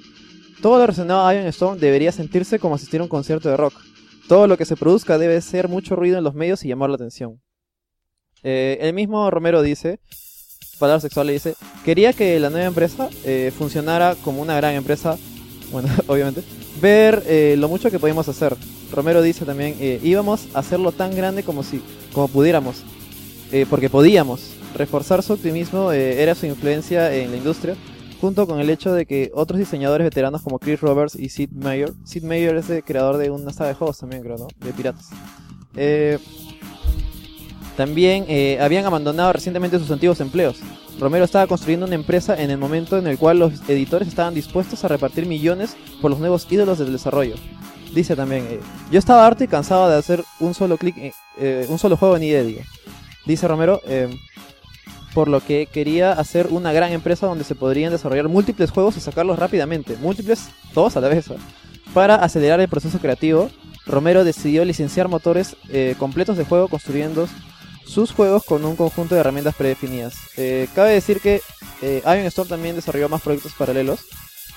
Todo lo relacionado a Iron Storm debería sentirse como asistir a un concierto de rock. Todo lo que se produzca debe ser mucho ruido en los medios y llamar la atención. Eh, el mismo Romero dice, palabras sexuales, dice, quería que la nueva empresa eh, funcionara como una gran empresa, bueno, obviamente, ver eh, lo mucho que podíamos hacer. Romero dice también, eh, íbamos a hacerlo tan grande como si como pudiéramos, eh, porque podíamos. Reforzar su optimismo eh, era su influencia en la industria, junto con el hecho de que otros diseñadores veteranos como Chris Roberts y Sid Meier, Sid Meier es el creador de una saga de juegos también, creo, ¿no? De piratas. Eh... También eh, habían abandonado recientemente sus antiguos empleos. Romero estaba construyendo una empresa en el momento en el cual los editores estaban dispuestos a repartir millones por los nuevos ídolos del desarrollo. Dice también, eh, yo estaba harto y cansado de hacer un solo clic, eh, un solo juego en I D. Dice Romero, eh, por lo que quería hacer una gran empresa donde se podrían desarrollar múltiples juegos y sacarlos rápidamente. Múltiples, todos a la vez, para acelerar el proceso creativo Romero decidió licenciar motores eh, completos de juego, construyendo sus juegos con un conjunto de herramientas predefinidas. Eh, cabe decir que eh, Ion Storm también desarrolló más proyectos paralelos,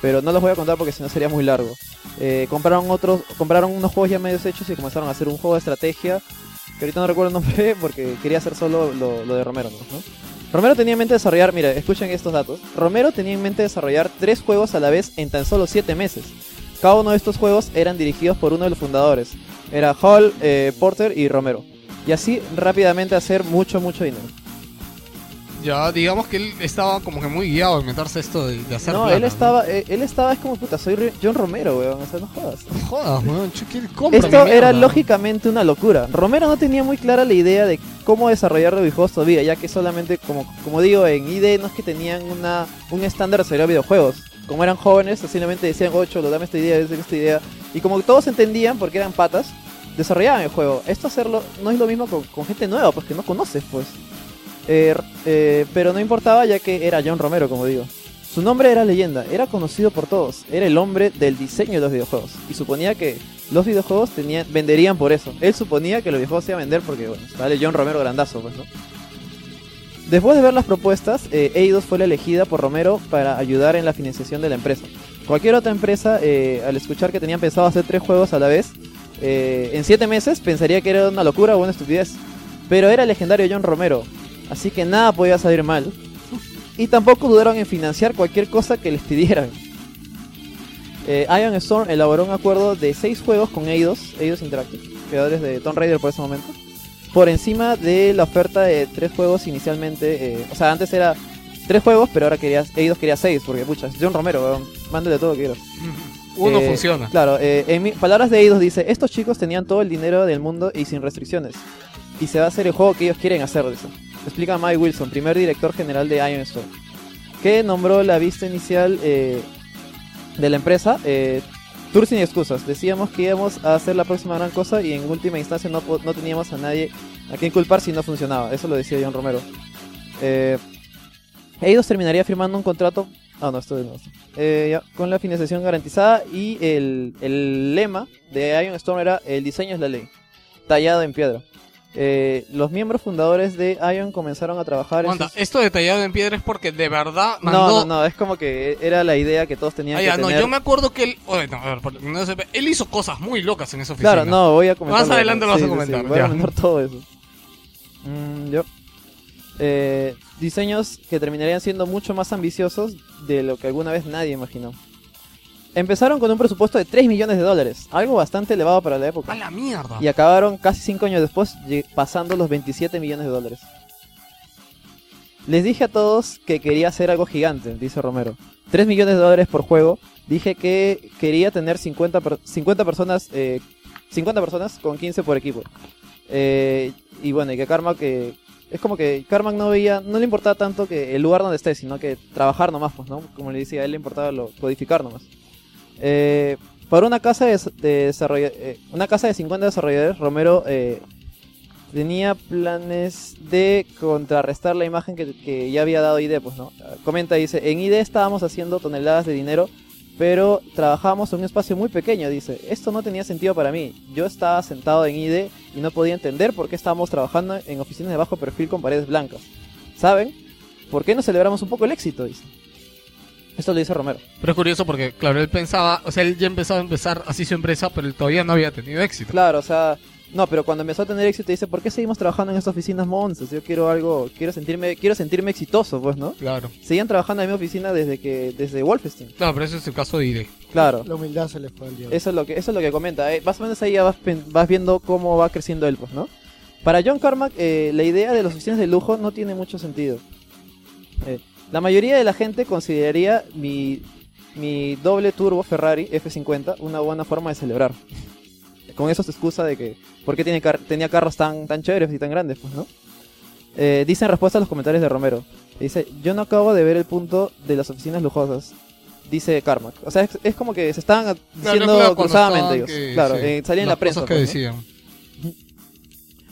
pero no los voy a contar porque si no sería muy largo. Eh, compraron, otros, compraron unos juegos ya medios hechos y comenzaron a hacer un juego de estrategia, que ahorita no recuerdo el nombre porque quería hacer solo lo, lo de Romero, ¿no? Romero tenía en mente desarrollar, mira, escuchen estos datos. Romero tenía en mente desarrollar tres juegos a la vez en tan solo siete meses. Cada uno de estos juegos eran dirigidos por uno de los fundadores. Era Hall, eh, Porter y Romero. Y así rápidamente hacer mucho, mucho dinero. Ya, digamos que él estaba como que muy guiado a inventarse esto de, de hacer No, plana, él estaba, ¿no? él estaba, es como puta, soy John Romero, weón, o sea, no jodas. No jodas, weón, chuquil, compra. Esto era mierda. Lógicamente una locura. Romero no tenía muy clara la idea de cómo desarrollar videojuegos todavía, ya que solamente, como, como digo, en I D no es que tenían una, un estándar de desarrollar videojuegos. Como eran jóvenes, sencillamente decían, ocho, lo dame esta idea, esta idea. Y como todos entendían, porque eran patas, desarrollaban el juego. Esto hacerlo no es lo mismo con, con gente nueva, pues que no conoces, pues. Eh, eh, pero no importaba, ya que era John Romero, como digo. Su nombre era leyenda, era conocido por todos, era el hombre del diseño de los videojuegos. Y suponía que los videojuegos tenían, venderían por eso. Él suponía que los videojuegos se iban a vender porque, bueno, sale John Romero grandazo, pues, ¿no? Después de ver las propuestas, eh, Eidos fue la elegida por Romero para ayudar en la financiación de la empresa. Cualquier otra empresa, eh, al escuchar que tenían pensado hacer tres juegos a la vez, eh, en siete meses pensaría que era una locura o una estupidez. Pero era el legendario John Romero, así que nada podía salir mal. Y tampoco dudaron en financiar cualquier cosa que les pidieran. eh, Ion Storm elaboró un acuerdo de seis juegos con Eidos, Eidos Interactive, creadores de Tomb Raider por ese momento, por encima de la oferta de tres juegos inicialmente. eh, O sea, antes era tres juegos, pero ahora quería, Eidos quería seis, porque pucha, John Romero, mándale todo lo que quieras. Uno eh, funciona. Claro, eh, en mi, palabras de Eidos dice: estos chicos tenían todo el dinero del mundo y sin restricciones, y se va a hacer el juego que ellos quieren hacer, dice. Explica Mike Wilson, primer director general de Ion Storm, que nombró la vista inicial eh, de la empresa. eh, Tour sin excusas. Decíamos que íbamos a hacer la próxima gran cosa y en última instancia no, no teníamos a nadie a quien culpar si no funcionaba. Eso lo decía John Romero. eh, Eidos terminaría firmando un contrato ah, no, esto de nuevo. Eh, ya, con la financiación garantizada, y el, el lema de Ion Storm era: el diseño es la ley, tallado en piedra. Eh, los miembros fundadores de Ion comenzaron a trabajar. Manda, sus... esto detallado en piedra es porque de verdad mandó... No, no, no, es como que era la idea que todos tenían. Ah, que ya, tener... no, yo me acuerdo que él... Oye, no, a ver, no sé, él hizo cosas muy locas en esa oficina. Claro, no, voy a comentar. Más adelante lo vas sí, a comentar. Sí, voy ya. a comentar todo eso. Mm, yo. Eh, diseños que terminarían siendo mucho más ambiciosos de lo que alguna vez nadie imaginó. Empezaron con un presupuesto de tres millones de dólares, algo bastante elevado para la época. ¡A la mierda! Y acabaron casi cinco años después pasando los veintisiete millones de dólares. Les dije a todos que quería hacer algo gigante, dice Romero. tres millones de dólares por juego. Dije que quería tener cincuenta, per- cincuenta personas eh, cincuenta personas con quince por equipo. Eh, y bueno, y que Carmack... Eh, es como que Carmack no veía... No le importaba tanto que el lugar donde esté, sino que trabajar nomás, pues, ¿no? Como le decía, a él le importaba lo, codificar nomás. Eh, para una casa de, de desarroll- eh, una casa de cincuenta desarrolladores, Romero eh, tenía planes de contrarrestar la imagen que, que ya había dado I D, pues, ¿no? Comenta, dice: en I D estábamos haciendo toneladas de dinero, pero trabajábamos en un espacio muy pequeño, dice. Esto no tenía sentido para mí. Yo estaba sentado en I D y no podía entender por qué estábamos trabajando en oficinas de bajo perfil con paredes blancas. ¿Saben? ¿Por qué no celebramos un poco el éxito?, dice. Esto lo dice Romero. Pero es curioso porque, claro, él pensaba... O sea, él ya empezaba a empezar así su empresa, pero él todavía no había tenido éxito. Claro, o sea... No, pero cuando empezó a tener éxito, dice: ¿por qué seguimos trabajando en estas oficinas monstruosas? Yo quiero algo... Quiero sentirme quiero sentirme exitoso, pues, ¿no? Claro. Seguían trabajando en mi oficina desde que desde Wolfenstein. Claro, pero ese es el caso de I D. Claro. La humildad se les fue al diablo. Eso es lo que, eso es lo que comenta. Eh, más o menos ahí ya vas, vas viendo cómo va creciendo él, pues, ¿no? Para John Carmack, eh, la idea de las oficinas de lujo no tiene mucho sentido. Eh... La mayoría de la gente consideraría mi, mi doble turbo Ferrari F cincuenta una buena forma de celebrar. Con eso se excusa de que ¿por qué tiene car- tenía carros tan, tan chéveres y tan grandes? Pues, ¿no? Eh, dice en respuesta a los comentarios de Romero. Dice: yo no acabo de ver el punto de las oficinas lujosas, dice Carmack. O sea, es, es como que se estaban diciendo no, claro, cruzadamente ellos. Que, claro, sí, eh, salía en la prensa. Que pues, ¿no?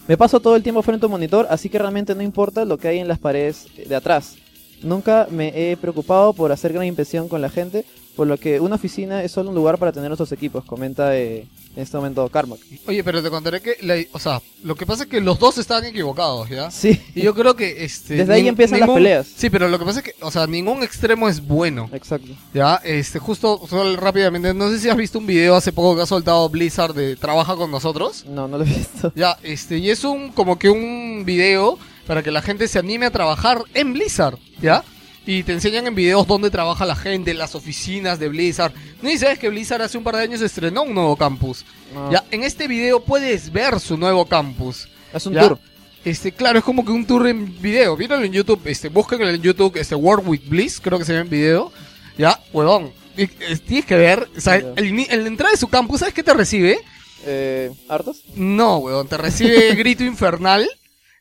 Me paso todo el tiempo frente a un monitor, así que realmente no importa lo que hay en las paredes de atrás. Nunca me he preocupado por hacer gran impresión con la gente, por lo que una oficina es solo un lugar para tener nuestros equipos, comenta eh, en este momento Carmack. Oye, pero te contaré que, la, o sea, lo que pasa es que los dos estaban equivocados, ¿ya? Sí. Y yo creo que, este... Desde ahí ni, empiezan ningún, las peleas. Sí, pero lo que pasa es que, o sea, ningún extremo es bueno. Exacto. Ya, este, justo, solo rápidamente, no sé si has visto un video hace poco que ha soltado Blizzard de Trabaja con nosotros. No, no lo he visto. Ya, este, y es un, como que un video para que la gente se anime a trabajar en Blizzard, ¿ya? Y te enseñan en videos dónde trabaja la gente, las oficinas de Blizzard. No, y sabes que Blizzard hace un par de años estrenó un nuevo campus. Ah. Ya, en este video puedes ver su nuevo campus. Es un ¿ya? tour. Este, claro, es como que un tour en video. Míralo en YouTube, este, búsquenlo en YouTube, este World with Blizz, creo que se ve en video. Ya, huevón. Tienes que ver, o sea, yeah. el, el, el entrada de su campus, ¿sabes qué te recibe? Eh, ¿hartos? No, huevón, te recibe Grito Infernal.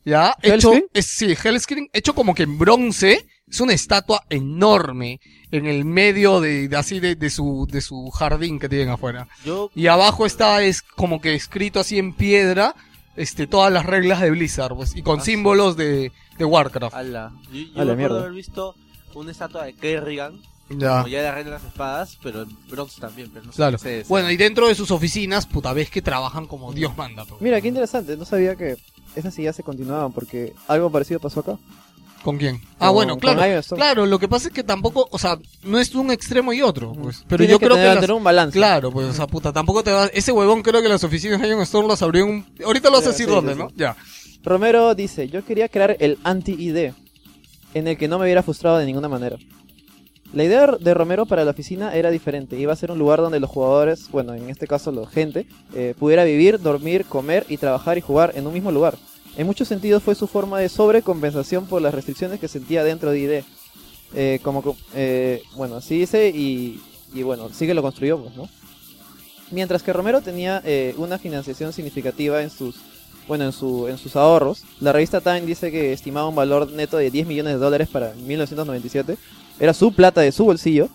Ya, hecho, es, sí, Hellscream, hecho como que en bronce. Es una estatua enorme en el medio de, de así de, de su de su jardín que tienen afuera. Yo... Y abajo está es como que escrito así en piedra, este, todas las reglas de Blizzard, pues, y con ah, símbolos sí. de, de Warcraft. Ala. Yo, yo me acuerdo haber visto una estatua de Kerrigan, ya. como ya de la reina de las espadas, pero en bronce también, pero no sé claro. qué es. Bueno, y dentro de sus oficinas, puta vez que trabajan como Dios manda. Pues. Mira, qué interesante, no sabía que esas ideas se continuaban, porque algo parecido pasó acá. ¿Con quién? Ah, con, bueno, claro, claro, lo que pasa es que tampoco, o sea, no es un extremo y otro, pues, pero Tienes yo que creo tener, que las, tener un balance. Claro, pues, o sea, puta, tampoco te va, ese huevón creo que las oficinas de Ion Storm las abrió un, ahorita lo vas a decir dónde, sí, ¿no? Sí. Ya. Romero dice, yo quería crear el anti-I D, en el que no me hubiera frustrado de ninguna manera. La idea de Romero para la oficina era diferente, iba a ser un lugar donde los jugadores, bueno, en este caso la gente, eh, pudiera vivir, dormir, comer y trabajar y jugar en un mismo lugar. En muchos sentidos fue su forma de sobrecompensación por las restricciones que sentía dentro de I D. Eh, como, eh, bueno, así dice y, y bueno, sí que lo construyó, pues, ¿no? Mientras que Romero tenía eh, una financiación significativa en sus, bueno, en su, en sus ahorros, la revista Time dice que estimaba un valor neto de diez millones de dólares para mil novecientos noventa y siete. Era su plata de su bolsillo.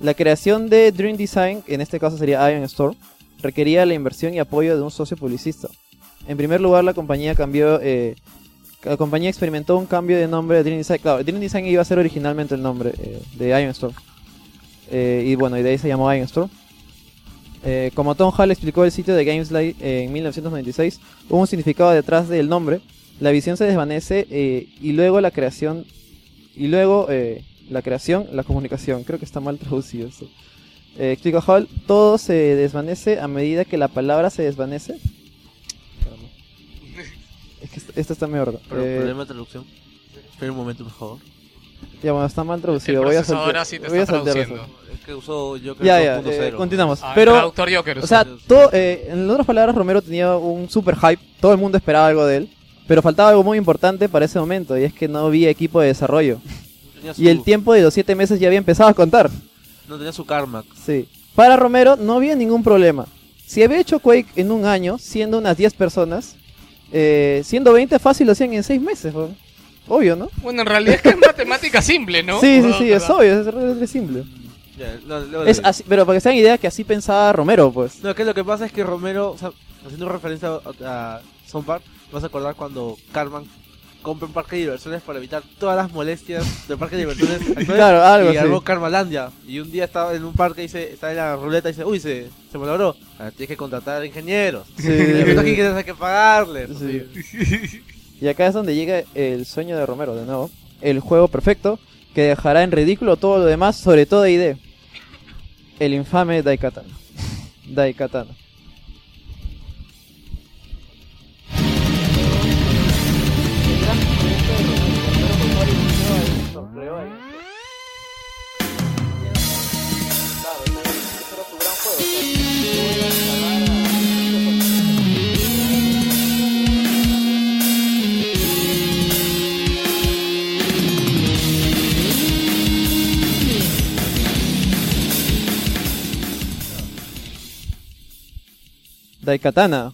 La creación de Dream Design, en este caso sería Ion Storm, requería la inversión y apoyo de un socio publicista. En primer lugar, la compañía cambió, eh, la compañía experimentó un cambio de nombre de Dream Design. Claro, Dream Design iba a ser originalmente el nombre eh, de Ion Storm. Eh, y bueno, y de ahí se llamó Ion Storm. Eh, como Tom Hall explicó el sitio de GameSlide eh, en mil novecientos noventa y seis, hubo un significado detrás del nombre. La visión se desvanece eh, y luego la creación, y luego eh, la creación, la comunicación. Creo que está mal traducido eso. Eh, explica Hall, todo se desvanece a medida que la palabra se desvanece. Esta está medio raro. ¿Pero eh, problema de traducción? Espera un momento, por favor. Ya, bueno, está mal traducido. El voy a saltar. Sí voy a saltar eso. Es que usó Joker ya, dos punto cero. Ya, eh, continuamos. Ah, pero, el traductor Joker. O sea, todo, eh, en otras palabras, Romero tenía un super hype. Todo el mundo esperaba algo de él. Pero faltaba algo muy importante para ese momento. Y es que no había equipo de desarrollo. No su... Y el tiempo de los siete meses ya había empezado a contar. No tenía su karma. Sí. Para Romero no había ningún problema. Si había hecho Quake en un año, siendo unas diez personas... Eh, ciento veinte fácil lo hacían en seis meses, bro. Obvio, ¿no? Bueno, en realidad es que es matemática simple, ¿no? Sí, sí, sí, es obvio, es realmente simple. Yeah, lo, lo es así, pero para que sean ideas que así pensaba Romero, pues. No, que lo que pasa es que Romero, o sea, haciendo referencia a, a South Park, vas a acordar cuando Cartman compra un parque de diversiones para evitar todas las molestias del parque de diversiones. Claro, algo y armó sí. Carmalandia. Y un día estaba en un parque y dice, estaba en la ruleta y dice, uy, se, se malogró. Ah, tienes que contratar ingenieros. Sí. Y aquí tienes que pagarle. Sí. Y acá es donde llega el sueño de Romero, de nuevo. El juego perfecto que dejará en ridículo todo lo demás, sobre todo I D. El infame Daikatana. Daikatana. Daikatana,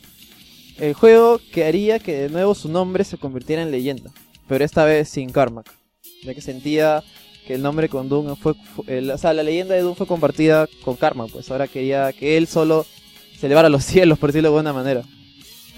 el juego que haría que de nuevo su nombre se convirtiera en leyenda, pero esta vez sin Carmack, ya que sentía que el nombre con Doom fue, fue el, o sea, la leyenda de Doom fue compartida con Carmack, pues ahora quería que él solo se elevara a los cielos, por decirlo de buena manera.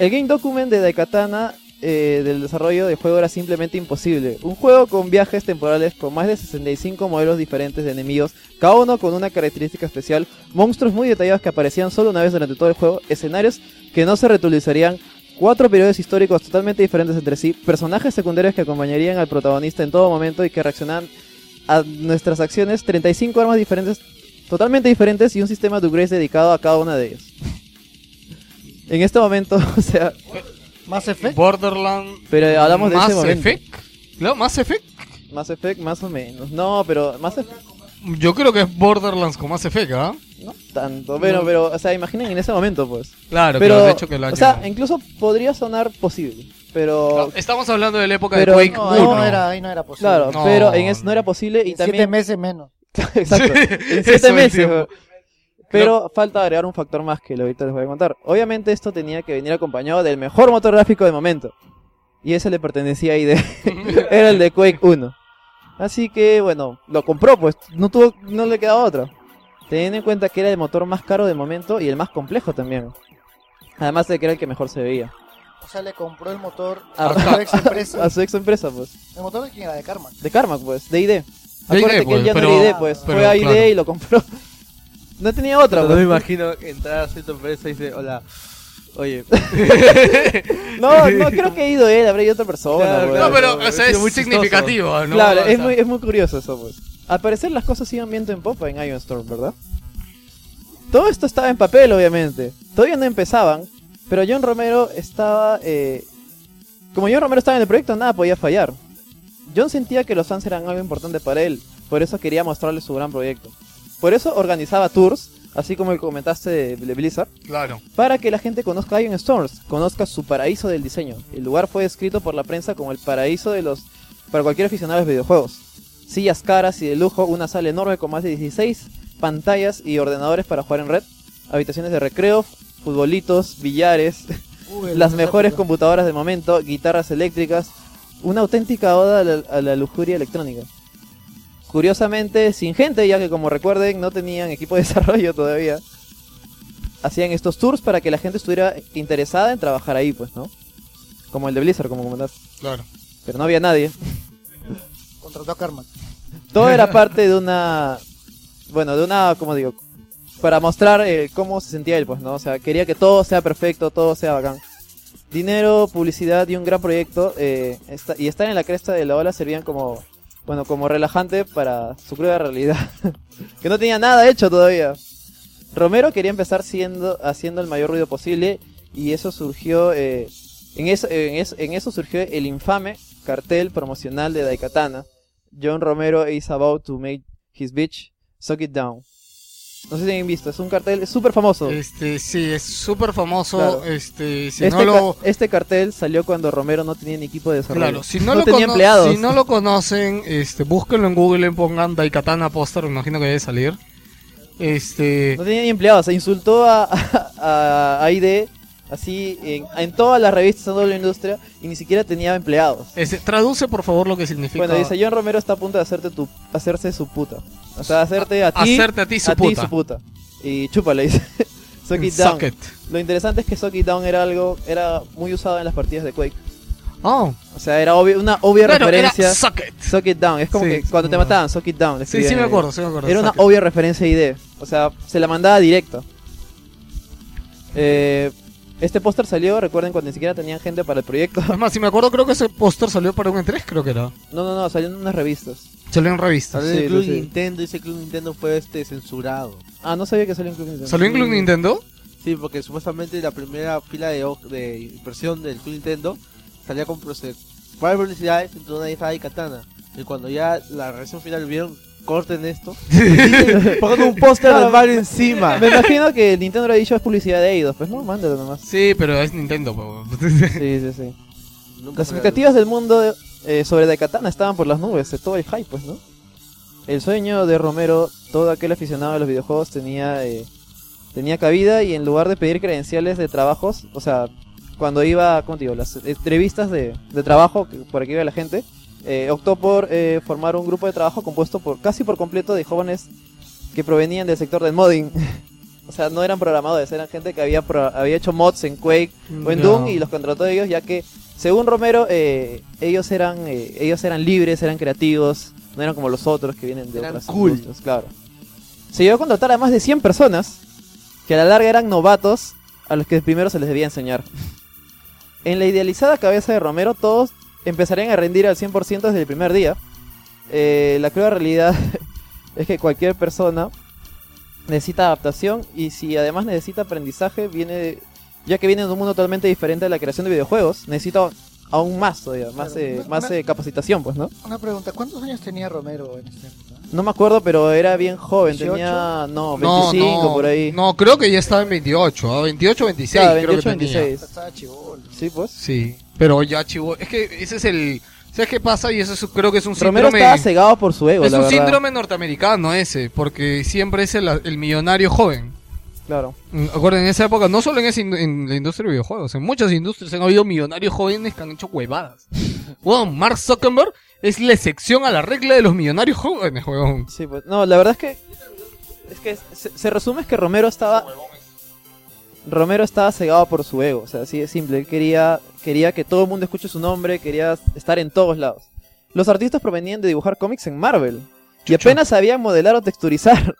El game document de Daikatana eh, del desarrollo del juego era simplemente imposible. Un juego con viajes temporales con más de sesenta y cinco modelos diferentes de enemigos, cada uno con una característica especial, monstruos muy detallados que aparecían solo una vez durante todo el juego, escenarios que no se reutilizarían, cuatro periodos históricos totalmente diferentes entre sí, personajes secundarios que acompañarían al protagonista en todo momento y que reaccionaban a nuestras acciones, treinta y cinco armas diferentes, totalmente diferentes, y un sistema de upgrades dedicado a cada una de ellas. En este momento, o sea... ¿Mass Effect? Borderlands... Pero hablamos de ese momento. ¿Mass Effect? Claro, ¿Mass Effect? Mass Effect, más o menos. No, pero... Mass Effect... Yo creo que es Borderlands con Mass Effect, ¿ah? ¿Eh? No tanto, pero, no. pero, o sea, imaginen en ese momento, pues. Claro, pero claro, de hecho que lo han O llegado. sea, incluso podría sonar posible, pero... No, estamos hablando de la época pero, de Quake no, ahí uno. No era, ahí no era posible. Claro, no, pero en eso no era posible y en también... siete meses menos. Exacto, en siete meses, pero no. falta agregar un factor más que ahorita les voy a contar. Obviamente esto tenía que venir acompañado del mejor motor gráfico de momento. Y ese le pertenecía a I D. Era el de Quake uno. Así que bueno, lo compró pues. No tuvo, no le quedaba otra. Teniendo en cuenta que era el motor más caro de momento y el más complejo también. Además de que era el que mejor se veía. O sea, le compró el motor a, a su ex empresa. A su ex empresa pues. ¿El motor de quién era? ¿De Carmack? De Carmack pues, de I D. Acuérdate I D, que él ya pero, no era I D pues. Pero, Fue a I D claro. y lo compró. No tenía otra. No, no me imagino entrar a cierta empresa y dice, hola, oye. no, no creo que ha ido él, habría ido otra persona. Claro, claro, no, pero o sea, es muy significativo, chistoso, ¿no? Claro, o sea, es muy, es muy curioso eso, pues. Al parecer las cosas iban viento en popa en Iron Storm, ¿verdad? Todo esto estaba en papel, obviamente. Todavía no empezaban, pero John Romero estaba... Eh... Como John Romero estaba en el proyecto, nada podía fallar. John sentía que los fans eran algo importante para él, por eso quería mostrarles su gran proyecto. Por eso organizaba tours, así como el que comentaste de Blizzard. Claro. Para que la gente conozca Ion Storms, conozca su paraíso del diseño. El lugar fue descrito por la prensa como el paraíso de los... para cualquier aficionado a los videojuegos. Sillas caras y de lujo, una sala enorme con más de dieciséis pantallas y ordenadores para jugar en red. Habitaciones de recreo, futbolitos, billares, Uy, las mejores computadoras de momento, guitarras eléctricas. Una auténtica oda a la, a la lujuria electrónica. Curiosamente, sin gente, ya que como recuerden, no tenían equipo de desarrollo todavía. Hacían estos tours para que la gente estuviera interesada en trabajar ahí, pues, ¿no? Como el de Blizzard, como comentaste. Claro. Pero no había nadie. Contrató a Carmack. Todo era parte de una... Bueno, de una, como digo, para mostrar eh, cómo se sentía él, pues, ¿no? O sea, quería que todo sea perfecto, todo sea bacán. Dinero, publicidad y un gran proyecto. Eh, esta, y estar en la cresta de la ola servían como... Bueno, como relajante para su cruda realidad. Que no tenía nada hecho todavía. Romero quería empezar siendo, haciendo el mayor ruido posible. Y eso surgió... Eh, en, eso, en, eso, en eso surgió el infame cartel promocional de Daikatana. John Romero is about to make his bitch suck it down. No sé si han visto, es un cartel súper famoso. Este, sí, es súper famoso. Claro. Este, si este, no lo... ca- este cartel salió cuando Romero no tenía ni equipo de desarrollo. Claro, si no, no lo tenía cono- empleados. Si no lo conocen, este, búsquenlo en Google, pongan Daikatana póster, me imagino que debe salir. Este, no tenía ni empleados, se insultó a, a, a I D así en, en todas las revistas de toda la industria y ni siquiera tenía empleados. Este, traduce por favor lo que significa. Bueno, dice John Romero está a punto de hacerte tu, hacerse su puta. O sea, hacerte a ti, hacerte a ti su, a puta. Su puta. Y chúpale, dice. Suck it down. Lo interesante es que Suck it down era algo, era muy usado en las partidas de Quake. Oh. O sea, era obvio, una obvia claro, referencia. Era suck it. Suck it down. Es como sí, que cuando te mataban, suck it down. Sí, sí me acuerdo, sí me acuerdo. Era una it. obvia referencia a I D. O sea, se la mandaba directa. Eh... Este póster salió, recuerden, cuando ni siquiera tenían gente para el proyecto. Es más, si me acuerdo, creo que ese póster salió para un E tres, creo que era. No, no, no, salió en unas revistas. Salió en revistas. Salió en sí, Club sí. Nintendo, y ese Club Nintendo fue este censurado. Ah, no sabía que salió en Club Nintendo. ¿Salió en Club Nintendo? Sí, porque supuestamente la primera fila de, de impresión del Club Nintendo salía con varias publicidades, entonces nadie estaba ahí Katana. Y cuando ya la reacción final vieron... Corten esto. Pongan un póster claro, del Mario encima. Me imagino que Nintendo ha dicho es publicidad de Eidos. Pues no, mándalo nomás. Sí, pero es Nintendo. Po. Sí, sí, sí. Nunca las expectativas del mundo eh, sobre Daikatana estaban por las nubes. Todo el hype, pues, ¿no? El sueño de Romero, todo aquel aficionado a los videojuegos tenía eh, tenía cabida y en lugar de pedir credenciales de trabajos, o sea, cuando iba, ¿cómo te digo? Las entrevistas de, de trabajo que por aquí iba la gente. Eh, optó por eh, formar un grupo de trabajo compuesto por casi por completo de jóvenes que provenían del sector del modding. O sea, no eran programadores, eran gente que había pro- había hecho mods en Quake o en no. Doom y los contrató ellos, ya que, según Romero, eh, ellos eran eh, ellos eran libres, eran creativos, no eran como los otros que vienen de eran otras cool. industrias, claro. Se llegó a contratar a más de cien personas, que a la larga eran novatos, a los que primero se les debía enseñar. En la idealizada cabeza de Romero, todos empezarían a rendir al cien por ciento desde el primer día. Eh, la cruda realidad es que cualquier persona necesita adaptación, y si además necesita aprendizaje, viene ya que viene de un mundo totalmente diferente de la creación de videojuegos, necesita aún más todavía, más, claro, eh, una, más una, eh, capacitación, pues, ¿no? Una pregunta, ¿cuántos años tenía Romero en este época? No me acuerdo, pero era bien joven, dieciocho tenía, no, veinticinco, no, no, por ahí. No, creo que ya estaba en veintiocho, ¿eh? veintiocho, veintiséis Claro, veintiocho, creo que veintiséis Tenía. Estaba chibolo. Sí, pues. Sí, pero ya chibolo. Es que ese es el... ¿Sabes qué pasa? Y eso es, creo que es un síndrome... Romero estaba cegado por su ego, es la verdad. Es un síndrome norteamericano ese, porque siempre es el, el millonario joven. Claro. Acuérdense, en esa época, no solo en, ese, en la industria de videojuegos, en muchas industrias han habido millonarios jóvenes que han hecho huevadas. Weón, Mark Zuckerberg es la excepción a la regla de los millonarios jóvenes, weón. Sí, pues, no, la verdad es que... Es que se, se resume es que Romero estaba... Romero estaba cegado por su ego, o sea, así de simple. Él quería, quería que todo el mundo escuche su nombre, quería estar en todos lados. Los artistas provenían de dibujar cómics en Marvel, Chucho. Y apenas sabían modelar o texturizar,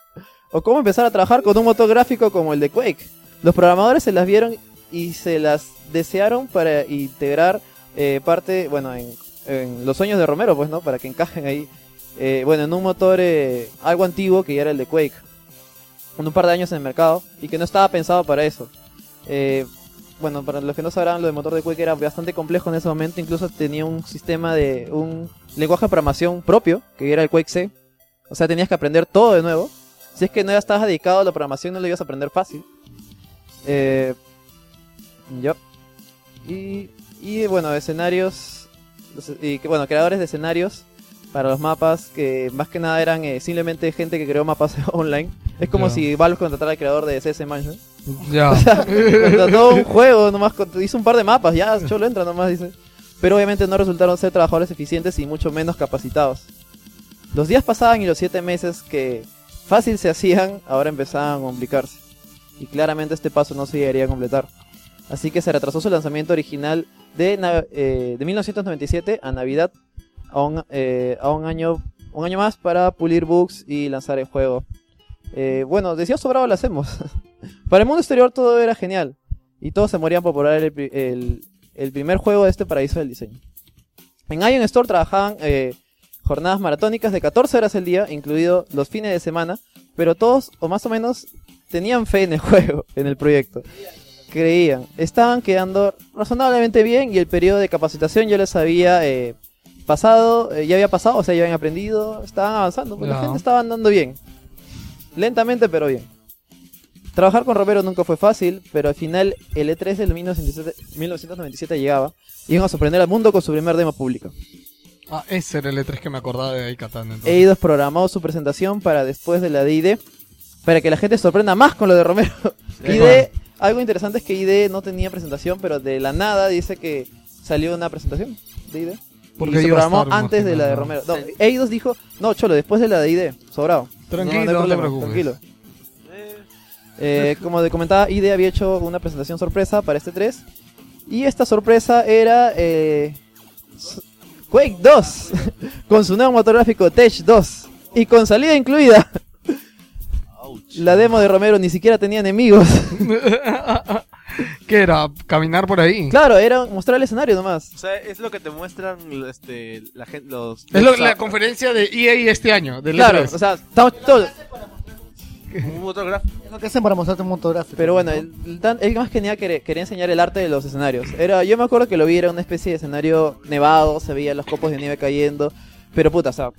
o cómo empezar a trabajar con un motor gráfico como el de Quake. Los programadores se las vieron y se las desearon para integrar eh, parte, bueno, en, en los sueños de Romero, pues, ¿no? Para que encajen ahí, eh, bueno, en un motor eh, algo antiguo que ya era el de Quake, con un par de años en el mercado, y que no estaba pensado para eso. Eh, bueno, para los que no sabrán, lo del motor de Quake era bastante complejo en ese momento, incluso tenía un sistema de un lenguaje de programación propio, que era el Quake C. O sea, tenías que aprender todo de nuevo. Si es que no ya estabas dedicado a la programación, no lo ibas a aprender fácil. Eh, yep. y, y bueno, escenarios, y bueno, creadores de escenarios para los mapas, que más que nada eran eh, simplemente gente que creó mapas online. Es como yeah. si Valve contratara al creador de C S Mansion. Ya. Yeah. O sea, contrató un juego, nomás hizo un par de mapas, ya, cholo, entra nomás, dice. Pero obviamente no resultaron ser trabajadores eficientes y mucho menos capacitados. Los días pasaban y los siete meses que fácil se hacían, ahora empezaban a complicarse. Y claramente este paso no se llegaría a completar. Así que se retrasó su lanzamiento original de, nav- eh, de mil novecientos noventa y siete a Navidad, a un, eh, a un año un año más para pulir bugs y lanzar el juego. Eh, bueno, decía sobrado, lo hacemos. Para el mundo exterior todo era genial, y todos se morían por probar el, el, el primer juego de este paraíso del diseño. En Ion Store trabajaban eh, jornadas maratónicas de catorce horas al día, incluidos los fines de semana, pero todos, o más o menos, tenían fe en el juego, en el proyecto. Creían. Estaban quedando razonablemente bien, y el periodo de capacitación ya les había eh, pasado, eh, ya había pasado, o sea, ya habían aprendido, estaban avanzando, pues no. La gente estaba andando bien. Lentamente, pero bien. Trabajar con Romero nunca fue fácil, pero al final el E tres del mil novecientos noventa y siete llegaba y iban a sorprender al mundo con su primer demo público. Ah, ese era el E tres que me acordaba de Aikatán, entonces. Eidos programó su presentación para después de la de I D, para que la gente sorprenda más con lo de Romero. Sí, I D, bueno. Algo interesante es que I D no tenía presentación, pero de la nada dice que salió una presentación de I D. Porque se programó antes de la de Romero. No, Eidos dijo, no, cholo, después de la de I D, sobrado. Tranquilo, no, no, problema, no te preocupes. Tranquilo. Eh, como te comentaba, I D había hecho una presentación sorpresa para este tres. Y esta sorpresa era eh, Quake dos, con su nuevo motor gráfico Tech dos y con salida incluida. La demo de Romero ni siquiera tenía enemigos. ¿Qué era? ¿Caminar por ahí? Claro, era mostrar el escenario nomás. O sea, es lo que te muestran este, la gente, los... Es lo, la conferencia de E A este año. Del claro, E tres. O sea, estamos todos... Un motor gráfico. Es lo que hacen para mostrarte un motor gráfico. Pero bueno, el, el, el más genial quería, quería enseñar el arte de los escenarios. Era, yo me acuerdo que lo vi, era una especie de escenario nevado, se veían los copos de nieve cayendo. Pero puta, o sea,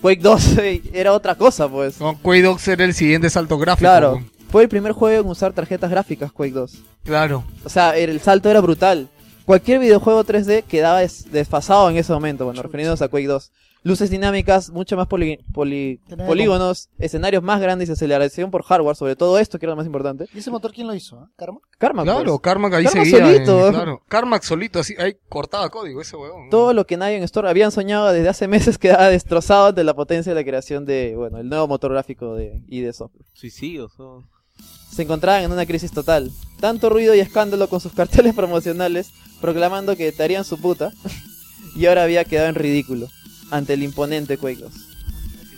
Quake dos era otra cosa, pues. No, Quake dos era el siguiente salto gráfico. Claro. Fue el primer juego en usar tarjetas gráficas, Quake dos. Claro. O sea, el salto era brutal. Cualquier videojuego tres D quedaba des- desfasado en ese momento, bueno, refiriéndonos a Quake dos. Luces dinámicas, mucho más poli- poli- polígonos, escenarios más grandes y aceleración por hardware, sobre todo esto que era lo más importante. ¿Y ese motor quién lo hizo? ¿Eh? ¿Carmack? Carmack, claro, pues. Carmack ahí Carmack seguía. Solito. Eh, claro. Carmack solito, así, ahí cortaba código ese huevón. Todo lo que nadie en Store habían soñado desde hace meses quedaba destrozado de la potencia de la creación de, bueno, el nuevo motor gráfico de I D Software. Suicidios, o... se encontraban en una crisis total. Tanto ruido y escándalo con sus carteles promocionales proclamando que te harían su puta, y ahora había quedado en ridículo ante el imponente Quake dos.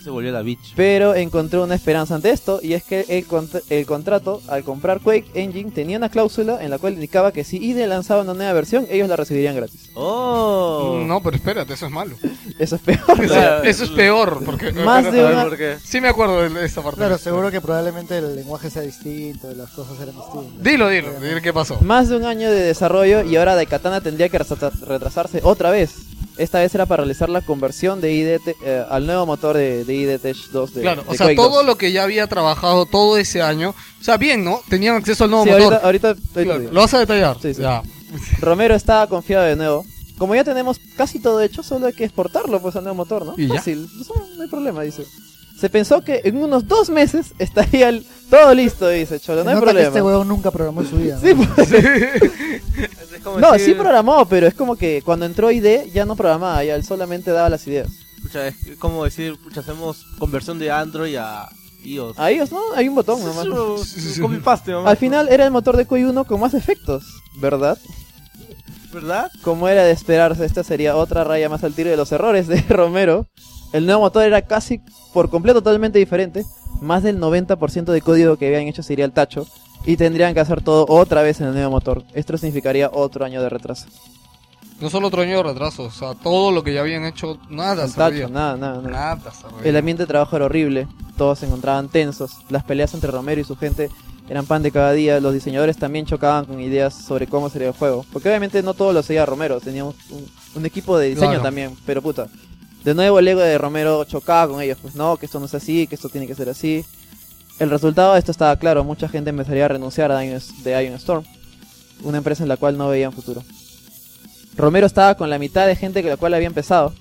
Se volvió la bitch. Pero encontró una esperanza ante esto, y es que el, contra- el contrato al comprar Quake Engine tenía una cláusula en la cual indicaba que si I D lanzaba una nueva versión, ellos la recibirían gratis. ¡Oh! No, pero espérate, eso es malo. Eso es peor. Eso, claro. Eso es peor. Porque, más pero, de una... ver, porque... Sí me acuerdo de esta parte. Claro, seguro que probablemente el lenguaje sea distinto, las cosas eran distintas. Dilo, dilo, dilo, dilo qué pasó. Más de un año de desarrollo y ahora Daikatana tendría que retrasarse otra vez. Esta vez era para realizar la conversión de I D T, eh, al nuevo motor de, de I D T dos de, claro, de o sea, Quake todo dos. Lo que ya había trabajado todo ese año, o sea, bien, ¿no? Tenían acceso al nuevo sí, motor. Ahorita, ahorita estoy claro, lo vas a detallar. Sí, sí. Ya. Romero estaba confiado de nuevo. Como ya tenemos casi todo hecho, solo hay que exportarlo pues al nuevo motor, ¿no? ¿Y fácil, ya? No, no hay problema, dice. Se pensó que en unos dos meses estaría el, todo listo, dice Cholo, no hay problema. Que este huevón nunca programó en su vida. Sí, ¿no? Pues, es como no, decir... sí programó, pero es como que cuando entró I D ya no programaba, ya él solamente daba las ideas. Pucha, es como decir, pucha, hacemos conversión de Android a iOS. A iOS, ¿no? Hay un botón, nomás. Copy paste, mamá. Al final era el motor de Quake uno con más efectos, ¿verdad? ¿Verdad? Como era de esperarse, esta sería otra raya más al tiro de los errores de Romero. El nuevo motor era casi por completo totalmente diferente. Más del noventa por ciento de código que habían hecho se iría al tacho y tendrían que hacer todo otra vez en el nuevo motor. Esto significaría otro año de retraso. No solo otro año de retraso, o sea, todo lo que ya habían hecho, nada servía. Nada, nada, nada. Nada servía. El ambiente de trabajo era horrible, todos se encontraban tensos, las peleas entre Romero y su gente eran pan de cada día, los diseñadores también chocaban con ideas sobre cómo sería el juego. Porque obviamente no todo lo seguía Romero, teníamos un, un equipo de diseño claro. También, pero puta. De nuevo el ego de Romero chocaba con ellos, pues no, que esto no es así, que esto tiene que ser así. El resultado de esto estaba claro, mucha gente empezaría a renunciar a Ion- de Ion Storm, una empresa en la cual no veían futuro. Romero estaba con la mitad de gente con la cual había empezado,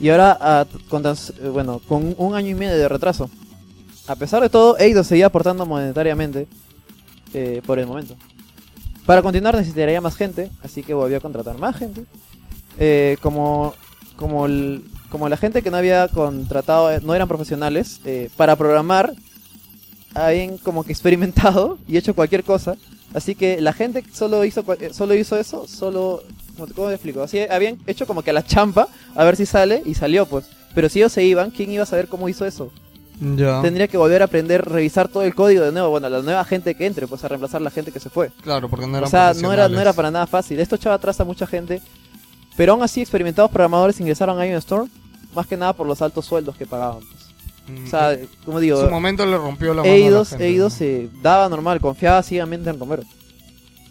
y ahora uh, con, uh, bueno, con un año y medio de retraso. A pesar de todo, Eidos seguía aportando monetariamente eh, por el momento. Para continuar necesitaría más gente, así que volvió a contratar más gente. Eh, como como el... Como la gente que no había contratado, no eran profesionales, eh, para programar habían como que experimentado y hecho cualquier cosa. Así que la gente solo hizo solo hizo eso, solo... ¿Cómo te explico? Así habían hecho como que a la champa, a ver si sale, y salió pues. Pero si ellos se iban, ¿quién iba a saber cómo hizo eso? Ya. Tendría que volver a aprender, revisar todo el código de nuevo. Bueno, la nueva gente que entre, pues a reemplazar la gente que se fue. Claro, porque no eran profesionales. O sea, no era, no era para nada fácil. Esto echaba atrás a mucha gente. Pero aún así, experimentados programadores ingresaron a Ion Storm, más que nada por los altos sueldos que pagaban. Pues. Mm. O sea, como digo... En su momento le rompió la mano Eidos, a la gente, Eidos, ¿no? eh, daba normal, confiaba ciegamente en Romero.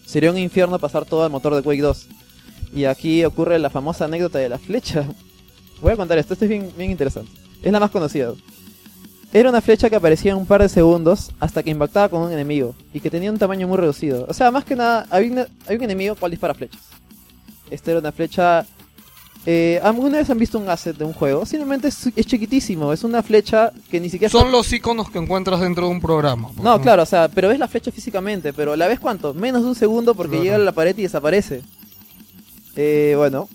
Sería un infierno pasar todo al motor de Quake dos. Y aquí ocurre la famosa anécdota de la flecha. Voy a contar esto, esto es bien, bien interesante. Es la más conocida. Era una flecha que aparecía en un par de segundos hasta que impactaba con un enemigo. Y que tenía un tamaño muy reducido. O sea, más que nada, hay un, hay un enemigo cual dispara flechas. Esta era una flecha... Eh, ¿Alguna vez han visto un asset de un juego? Simplemente es, es chiquitísimo, es una flecha que ni siquiera... Son está... los iconos que encuentras dentro de un programa. No, no, claro, o sea, pero ves la flecha físicamente, pero ¿la ves cuánto? Menos de un segundo porque claro. Llega a la pared y desaparece. Eh, bueno.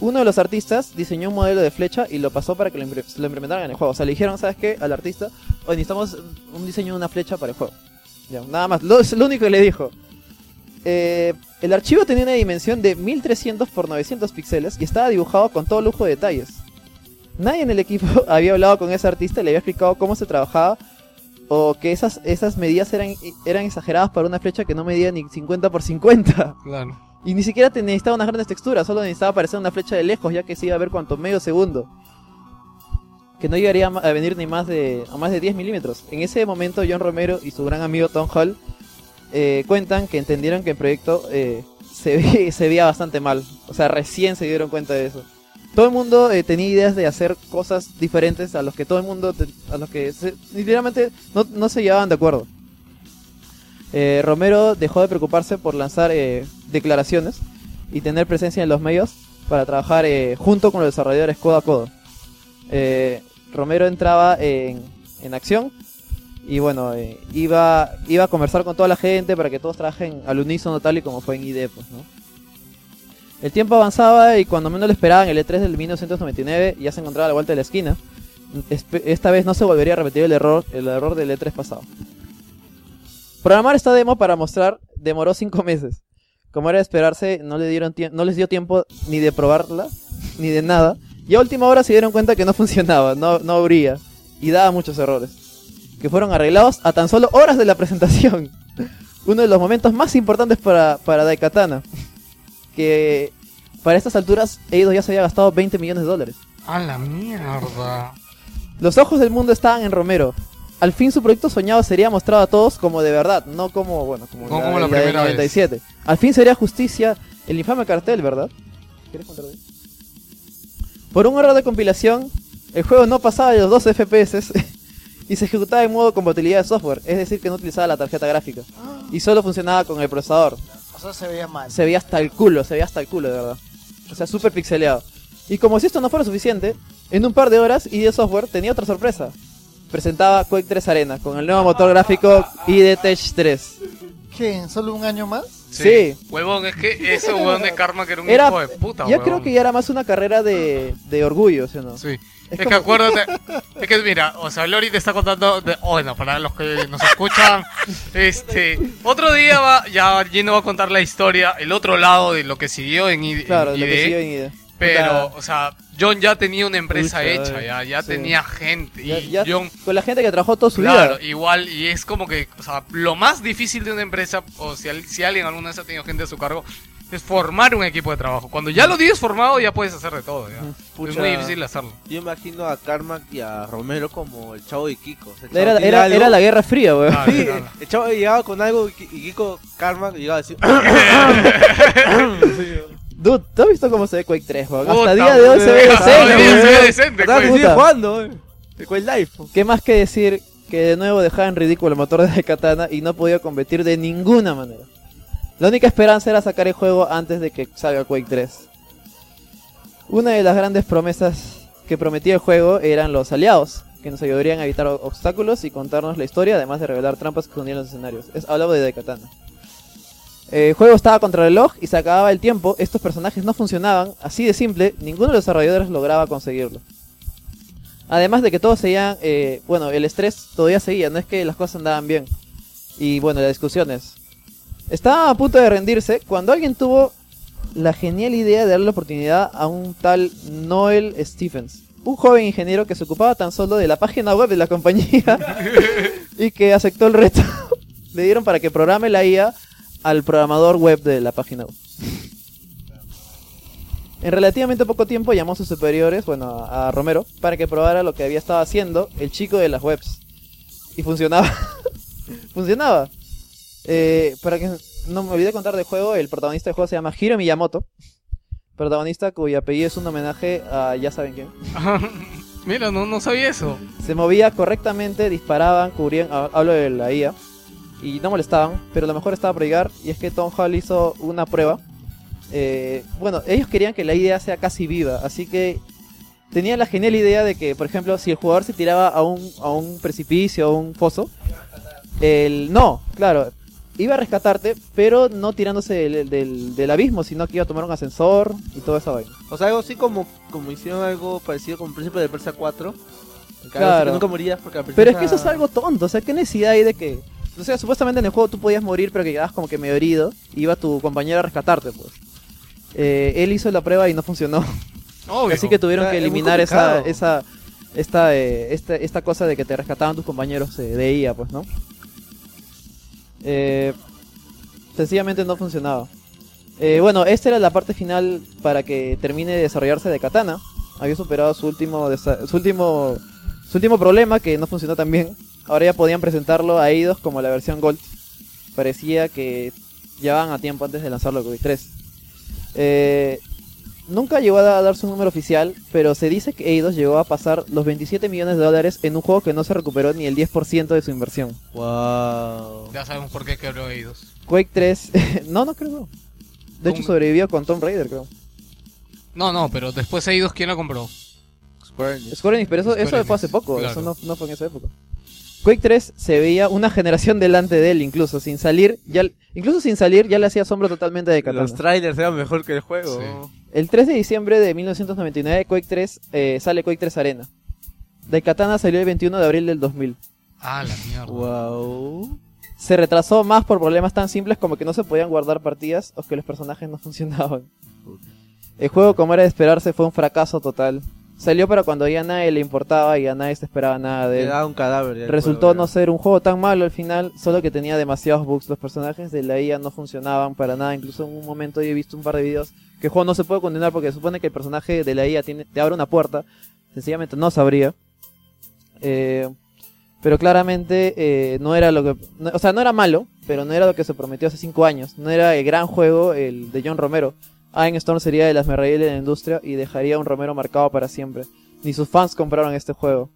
Uno de los artistas diseñó un modelo de flecha y lo pasó para que lo, impre- lo implementaran en el juego. O sea, le dijeron, ¿sabes qué? Al artista, hoy necesitamos un diseño de una flecha para el juego. Ya, nada más, lo, es lo único que le dijo. Eh... El archivo tenía una dimensión de mil trescientos por novecientos píxeles y estaba dibujado con todo lujo de detalles. Nadie en el equipo había hablado con ese artista y le había explicado cómo se trabajaba o que esas, esas medidas eran, eran exageradas para una flecha que no medía ni cincuenta por cincuenta. Claro. Y ni siquiera te necesitaba unas grandes texturas, solo necesitaba parecer una flecha de lejos ya que se iba a ver cuánto medio segundo. Que no llegaría a venir ni más de, a más de diez milímetros. En ese momento John Romero y su gran amigo Tom Hall Eh, cuentan que entendieron que el proyecto eh, se, ve, se veía bastante mal. O sea, recién se dieron cuenta de eso. Todo el mundo eh, tenía ideas de hacer cosas diferentes a los que todo el mundo, te, a los que se, literalmente no, no se llevaban de acuerdo. Eh, Romero dejó de preocuparse por lanzar eh, declaraciones y tener presencia en los medios para trabajar eh, junto con los desarrolladores codo a codo. Eh, Romero entraba en, en acción. Y bueno, eh, iba iba a conversar con toda la gente para que todos trabajen al unísono tal y como fue en I D, pues, ¿no? El tiempo avanzaba y cuando menos lo esperaban, el E tres del mil novecientos noventa y nueve ya se encontraba a la vuelta de la esquina. Esta vez no se volvería a repetir el error el error del E tres pasado. Programar esta demo para mostrar demoró cinco meses. Como era de esperarse, no, le dieron tie- no les dio tiempo ni de probarla, ni de nada. Y a última hora se dieron cuenta que no funcionaba, no, no abría, y daba muchos errores, que fueron arreglados a tan solo horas de la presentación. Uno de los momentos más importantes para, para Daikatana, que para estas alturas Eidos ya se había gastado veinte millones de dólares. ¡A la mierda! Los ojos del mundo estaban en Romero. Al fin su proyecto soñado sería mostrado a todos como de verdad, no como, bueno, como, no la, como la, la primera de noventa y siete. Vez. Al fin sería justicia el infame cartel, ¿verdad? ¿Quieres contar bien? Por un error de compilación, el juego no pasaba de los doce F P S y se ejecutaba en modo compatibilidad de software, es decir, que no utilizaba la tarjeta gráfica y solo funcionaba con el procesador. O sea, se veía mal. Se veía hasta el culo, se veía hasta el culo, de verdad. O sea, súper pixeleado. Y como si esto no fuera suficiente, en un par de horas I D Software tenía otra sorpresa. Presentaba Quake tres Arena con el nuevo motor gráfico I D Tech tres. ¿Qué? ¿En solo un año más? Sí. sí. Huevón, es que ese huevón de Karma que era un era, hijo de puta, huevón. Yo creo que ya era más una carrera de, de orgullo, ¿sí o no? Sí. Es, es que acuérdate, es que mira, o sea, Lori te está contando, de, bueno, para los que nos escuchan, este, otro día va, ya Gino va a contar la historia, el otro lado de lo que siguió en I D. Claro, I D, lo que siguió en I D. Pero, o sea, John ya tenía una empresa Ucha, hecha, ya, ya sí. tenía gente. Ya, y ya John, con la gente que trabajó toda su claro, vida. Claro, igual, y es como que, o sea, lo más difícil de una empresa, o si, si alguien alguna vez ha tenido gente a su cargo, es formar un equipo de trabajo. Cuando ya lo tienes formado, ya puedes hacer de todo, ya. Pucha, es muy difícil hacerlo. Yo imagino a Carmack y a Romero como el Chavo y Kiko. O sea, Chavo era, era, era la Guerra Fría, güey. Claro, sí, claro. El Chavo llegaba con algo y Kiko, Carmack, llegaba a decir... sí, dude, ¿tú has visto cómo se ve Quake tres, weón? Hasta el día de hoy se ve decente, se ve decente, sigue jugando, weón. Quake Live. ¿Qué más que decir que de nuevo dejaba en ridículo el motor de Katana y no podía competir de ninguna manera? La única esperanza era sacar el juego antes de que salga Quake tres. Una de las grandes promesas que prometía el juego eran los aliados, que nos ayudarían a evitar obstáculos y contarnos la historia, además de revelar trampas que unían los escenarios. Es, hablaba de Katana. El juego estaba contra el reloj y se acababa el tiempo, estos personajes no funcionaban, así de simple, ninguno de los desarrolladores lograba conseguirlo. Además de que todos seguían, eh, bueno, el estrés todavía seguía, no es que las cosas andaban bien. Y bueno, las discusiones. Estaba a punto de rendirse cuando alguien tuvo la genial idea de darle la oportunidad a un tal Noel Stephens, un joven ingeniero que se ocupaba tan solo de la página web de la compañía y que aceptó el reto. Le dieron para que programe la I A al programador web de la página web. En relativamente poco tiempo llamó a sus superiores, bueno, a Romero, para que probara lo que había estado haciendo el chico de las webs. Y funcionaba. funcionaba. Eh, para que no me olvide contar del juego, el protagonista del juego se llama Hiro Miyamoto. Protagonista cuyo apellido es un homenaje a ya saben quién. Mira, no, no sabía eso. Se movía correctamente, disparaban, cubrían, hablo de la I A. Y no molestaban, pero lo mejor estaba por llegar. Y es que Tom Hall hizo una prueba. eh, Bueno, ellos querían que la idea sea casi viva, así que tenían la genial idea de que, por ejemplo, si el jugador se tiraba a un, a un precipicio o un foso, el no, claro, iba a rescatarte, pero no tirándose del, del, del abismo, sino que iba a tomar un ascensor y toda esa vaina. O sea, algo así como, como hicieron algo parecido con Príncipe de Persia cuatro. Claro, nunca morías porque la princesa... Pero es que eso es algo tonto, o sea, ¿qué necesidad hay de que... O sea, supuestamente en el juego tú podías morir, pero que quedabas como que medio herido y iba tu compañero a rescatarte, pues. Eh, él hizo la prueba y no funcionó. Obvio. Así que tuvieron o sea, que eliminar es esa esa esta, eh, esta esta cosa de que te rescataban tus compañeros eh, de I A, pues, ¿no? Eh, sencillamente no funcionaba. Eh, bueno, esta era la parte final para que termine de desarrollarse de Katana. Había superado su último desa- su último su último problema que no funcionó tan bien. Ahora ya podían presentarlo a Eidos como la versión Gold. Parecía que llevaban a tiempo antes de lanzarlo Quake tres. Eh, nunca llegó a darse un número oficial, pero se dice que Eidos llegó a pasar los veintisiete millones de dólares en un juego que no se recuperó ni el diez por ciento de su inversión. Wow. Ya sabemos por qué quebró Eidos. Quake tres... no, no creo. No. De hecho sobrevivió con Tomb Raider, creo. No, no, pero después Eidos, ¿quién lo compró? Square Enix. Square Enix, pero eso, Square Enix. Eso fue hace poco, claro. Eso no, no fue en esa época. Quake tres se veía una generación delante de él, incluso sin salir, ya incluso sin salir ya le hacía asombro totalmente de Katana. Los trailers eran mejor que el juego. Sí. El tres de diciembre de mil novecientos noventa y nueve Quake tres eh, sale Quake tres Arena. De Katana salió el veintiuno de abril del dos mil. Ah, la mierda. Wow. se retrasó más por problemas tan simples como que no se podían guardar partidas o que los personajes no funcionaban. El juego, como era de esperarse, fue un fracaso total. Salió para cuando ya a nadie le importaba y a nadie se esperaba nada de él. Era un cadáver. Resultó no ser un juego tan malo al final, solo que tenía demasiados bugs. Los personajes de la I A no funcionaban para nada. Incluso en un momento yo he visto un par de videos que el juego no se puede continuar porque se supone que el personaje de la I A tiene, te abre una puerta. Sencillamente no sabría. Eh, pero claramente eh, no era lo que... No, o sea, no era malo, pero no era lo que se prometió hace cinco años. No era el gran juego, el de John Romero. Iron Storm sería el asmerreíble de la industria y dejaría a un Romero marcado para siempre. Ni sus fans compraron este juego.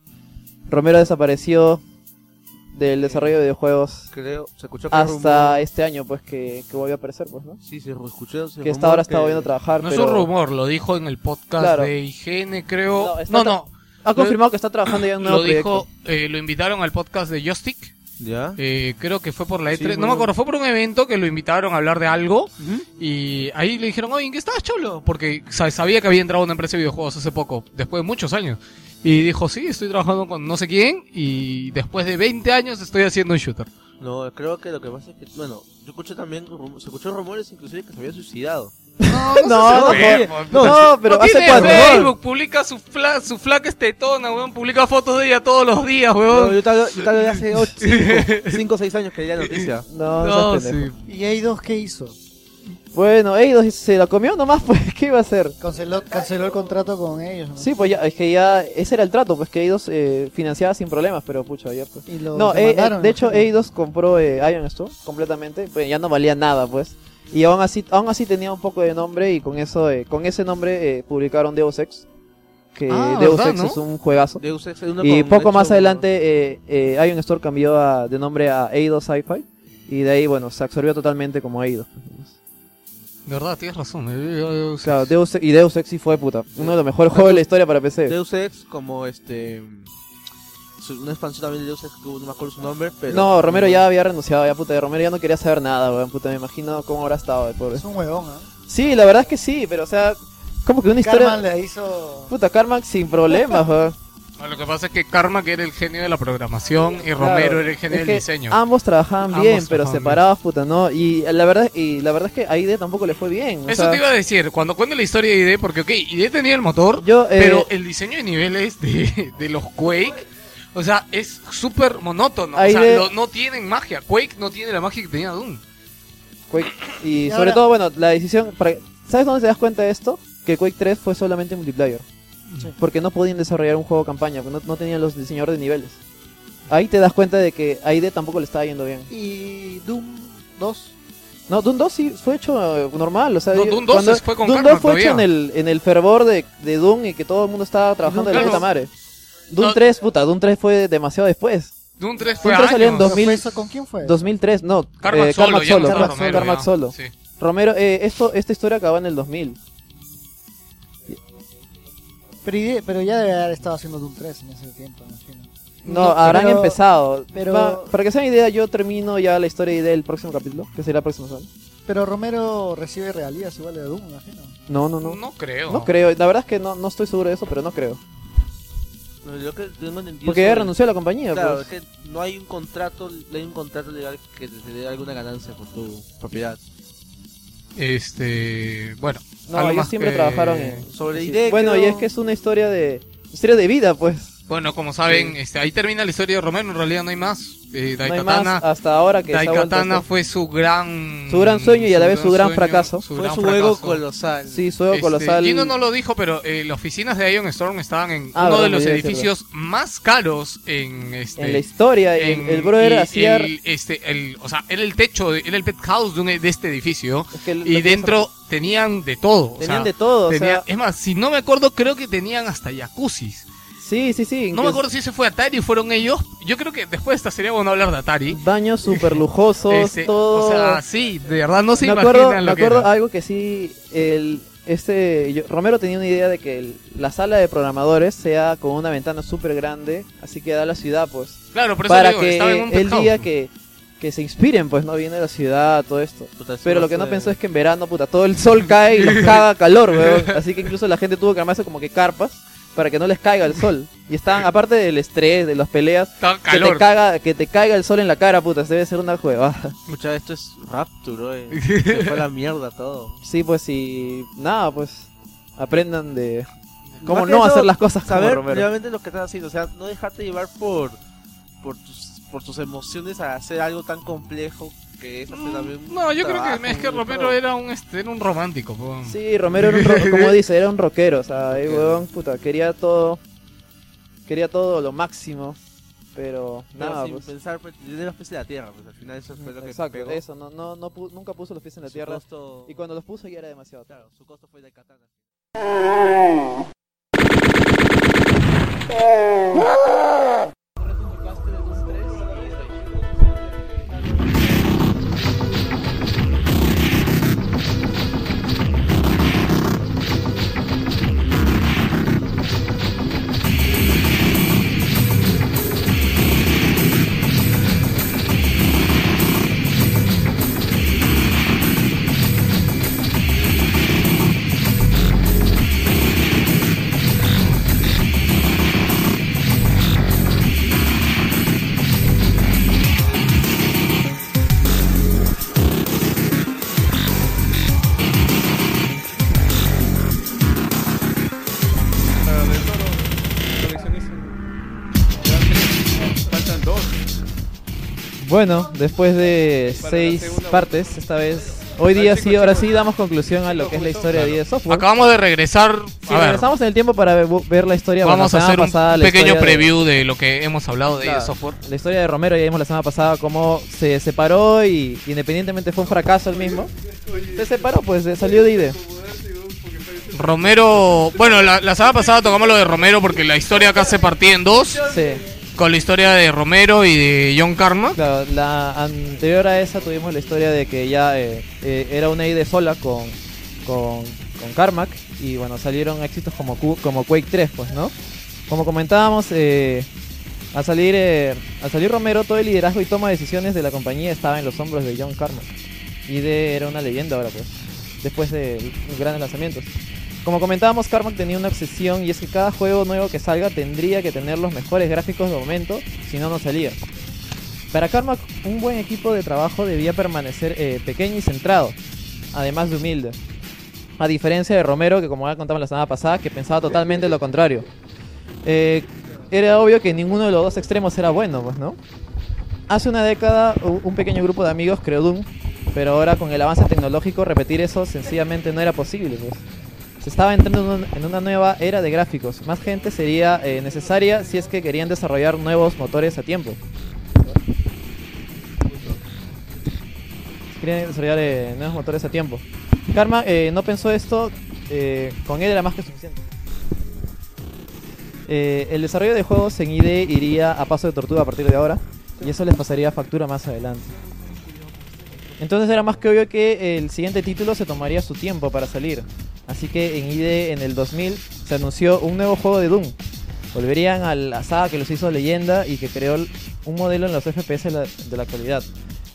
Romero desapareció del desarrollo eh, de videojuegos. Creo, se escuchó que hasta rumor... este año, pues, que, que volvió a aparecer, pues, ¿no? Sí, se escuchó. Se que hasta ahora que... está volviendo a trabajar. No pero... es un rumor, lo dijo en el podcast claro. de I G N, creo. No, no. Tra- no. Ha confirmado que está trabajando ya en un nuevo lo proyecto. Dijo, eh, lo invitaron al podcast de Joystick. Ya. Eh, creo que fue por la E tres, sí, bueno. no me acuerdo, fue por un evento que lo invitaron a hablar de algo uh-huh. y ahí le dijeron, oye, ¿en qué estás, cholo? Porque sabía que había entrado una empresa de videojuegos hace poco, después de muchos años, y dijo, sí, estoy trabajando con no sé quién y después de veinte años estoy haciendo un shooter. No, creo que lo que pasa es que, bueno, yo escuché también, se escuchó rumores inclusive que se había suicidado. No, no, no, se no, no, no, pero no hace cuánto. Facebook publica su flaca, su flaca estetona, weón, publica fotos de ella todos los días, weón. No, yo tal vez hace cinco o seis años que leí la noticia. No, no, no sí. ¿Y Eidos qué hizo? Bueno, Eidos se la comió nomás, pues, ¿qué iba a hacer? Canceló, canceló el contrato con ellos, ¿no? Sí, pues ya, es que ya, ese era el trato, pues, que Eidos eh, financiaba sin problemas, pero pucha, ya pues. Y no, eh, mandaron, de hecho, Eidos compró eh, Iron Storm completamente, pues ya no valía nada, pues. Y aún así, aún así tenía un poco de nombre y con eso, eh, con ese nombre eh, publicaron Deus Ex, que ah, Deus Ex ¿no? es un juegazo. Deus Ex es una y poco hecho, más adelante ¿no? eh, eh, Ion Store cambió a, de nombre a Eidos Sci-Fi y de ahí bueno se absorbió totalmente como Eidos. De verdad, tienes razón. Deus Ex. Claro, Deus Ex, y Deus Ex sí fue puta, uno de los mejores juegos de la historia para P C. Deus Ex como este. Una expansión también de Deus Ex, no me acuerdo su nombre, pero... No, Romero ya había renunciado, ya puta, Romero ya no quería saber nada, weón, puta, me imagino cómo habrá estado el pobre. Es un huevón, ¿eh? Sí, la verdad es que sí, pero o sea, como que una historia... Carmack le hizo... Puta, Carmack sin problemas, weón. Lo que pasa es que Carmack era el genio de la programación y Romero claro, era el genio del diseño. Ambos trabajaban ambos bien, trabajaban pero separados, puta, ¿no? Y la verdad y la verdad es que a I D tampoco le fue bien. O Eso sea... te iba a decir, cuando cuente la historia de I D, porque ok, I D tenía el motor, Yo, eh... pero el diseño de niveles de, de los Quake... O sea, es súper monótono. Ahí o sea, de... lo, no tienen magia. Quake no tiene la magia que tenía Doom. Quake. Y, y sobre ahora... todo, bueno, la decisión... Para... ¿Sabes dónde te das cuenta de esto? Que Quake tres fue solamente multiplayer. Sí. Porque no podían desarrollar un juego de campaña. Porque no, no tenían los diseñadores de niveles. Ahí te das cuenta de que a I D tampoco le estaba yendo bien. ¿Y Doom dos? No, Doom dos sí fue hecho normal, o sea, no, Doom dos cuando... fue con Doom dos fue todavía. Hecho en el, en el fervor de, de Doom y que todo el mundo estaba trabajando de la puta madre. Doom no. tres, puta, Doom tres fue demasiado después. Doom tres fue Doom tres salió en dos mil, ¿con quién fue? dos mil tres, no, Carmack eh, solo, solo. Carmack Romero, Carmack solo. Sí. Romero eh, esto, esta historia acabó en el dos mil. Pero, pero ya debe haber estado haciendo Doom tres en ese tiempo, imagino. No, no habrán pero, empezado. Pero... Pa- para que sea una idea, yo termino ya la historia de I D del próximo capítulo, que será la próxima semana. Pero Romero recibe regalías igual de Doom, imagino. No, no, no. No creo. No creo, la verdad es que no, no estoy seguro de eso, pero no creo. Yo que tengo porque ya renunció a la compañía. Claro, pues. Es que no hay un contrato, no hay un contrato legal que te dé alguna ganancia por tu propiedad. Este, bueno, no, ellos más siempre que... trabajaron en... sobre sí. I D. Bueno, creo... y es que es una historia de historia de vida, pues. Bueno, como saben, sí. este, ahí termina la historia de Romero. En realidad no hay más. Eh, Daikatana, no hay más hasta ahora que Daikatana fue su gran, su gran sueño y a la vez su gran, gran fracaso. Su fue gran su juego colosal. Sí, su juego este, colosal. Gino no lo dijo, pero eh, las oficinas de Ion Storm estaban en ah, uno bueno, de los edificios decirlo. más caros en este en la historia. En, el, el brother y, hacía el, este, el, o sea, era el techo, de, era el penthouse de, un, de este edificio es que y dentro son... tenían de todo. Tenían o sea, de todo. Tenía, o sea... Es más, si no me acuerdo, creo que tenían hasta jacuzzis. Sí, sí, sí. Incluso... No me acuerdo si ese fue Atari, fueron ellos. Yo creo que después de esta sería bueno hablar de Atari. Baños súper lujosos, este, todo... O sea, sí, de verdad no se me imaginan acuerdo, lo me que acuerdo era. Algo que sí, el, este, yo, Romero tenía una idea de que el, la sala de programadores sea con una ventana súper grande, así que da la ciudad, pues. Claro, por eso para digo, que estaba en un el día que, que se inspiren, pues, no viene la ciudad, todo esto. Puta, pero lo que no de... pensó es que en verano, puta, todo el sol cae y los caga calor, weón. Así que incluso la gente tuvo que armarse como que carpas. para que no les caiga el sol. Y estaban, aparte del estrés, de las peleas, que te, caga, que te caiga el sol en la cara, puta, debe ser una huevada. Mucha, esto es Rapture, eh. Se fue a la mierda todo. Sí, pues, y nada, pues, aprendan de cómo no hacer las cosas como Romero. Saber realmente lo que estás haciendo, o sea, no dejarte llevar por, por, tus, por tus emociones a hacer algo tan complejo. Que es mm, no, yo trabajo, creo que es que Romero todo. era un este, era un romántico, po. Sí, Romero era un ro- como dice, era un rockero, o sea, okay. weón, puta, quería todo, quería todo lo máximo, pero, pero nada, sin pues. pensar, tener los pies en la tierra, pues al final eso fue lo que Exacto, pegó. eso, no, no, no pu- nunca puso los pies en la su tierra, costo... y cuando los puso ya era demasiado. Claro, su costo fue de katana. Bueno, después de seis partes, esta vez, hoy día sí, ahora sí damos conclusión a lo que es la historia de I D Software. Acabamos de regresar, sí, a regresamos ver. en el tiempo para ver la historia. Vamos bueno, a hacer pasada, un pequeño preview de... de lo que hemos hablado de claro, I D Software. La historia de Romero, ya vimos la semana pasada cómo se separó y independientemente fue un fracaso el mismo. Se separó, pues, salió de I D. Romero, bueno, la, la semana pasada tocamos lo de Romero porque la historia acá se partía en dos. Sí. Con la historia de Romero y de John Carmack. Claro, la anterior a esa tuvimos la historia de que ya eh, eh, era una I D sola con, con, con Carmack. Y bueno, salieron éxitos como, como Quake tres, pues, ¿no? Como comentábamos, eh, al salir eh, al salir Romero, todo el liderazgo y toma de decisiones de la compañía estaba en los hombros de John Carmack. I D era una leyenda ahora, pues, después de grandes lanzamientos. Como comentábamos, Carmack tenía una obsesión y es que cada juego nuevo que salga tendría que tener los mejores gráficos de momento, si no, no salía. Para Carmack, un buen equipo de trabajo debía permanecer eh, pequeño y centrado, además de humilde. A diferencia de Romero, que como ya contamos la semana pasada, que pensaba totalmente lo contrario. Eh, era obvio que ninguno de los dos extremos era bueno, pues, ¿no? Hace una década, un pequeño grupo de amigos creó Doom, pero ahora con el avance tecnológico repetir eso sencillamente no era posible, pues. Se estaba entrando en una nueva era de gráficos. Más gente sería eh, necesaria si es que querían desarrollar nuevos motores a tiempo. Si querían desarrollar eh, nuevos motores a tiempo. Karma eh, no pensó esto, eh, con él era más que suficiente. Eh, el desarrollo de juegos en I D iría a paso de tortuga a partir de ahora, y eso les pasaría factura más adelante. Entonces era más que obvio que el siguiente título se tomaría su tiempo para salir. Así que en I D en el dos mil se anunció un nuevo juego de Doom. Volverían a la saga que los hizo leyenda y que creó un modelo en los F P S de la actualidad.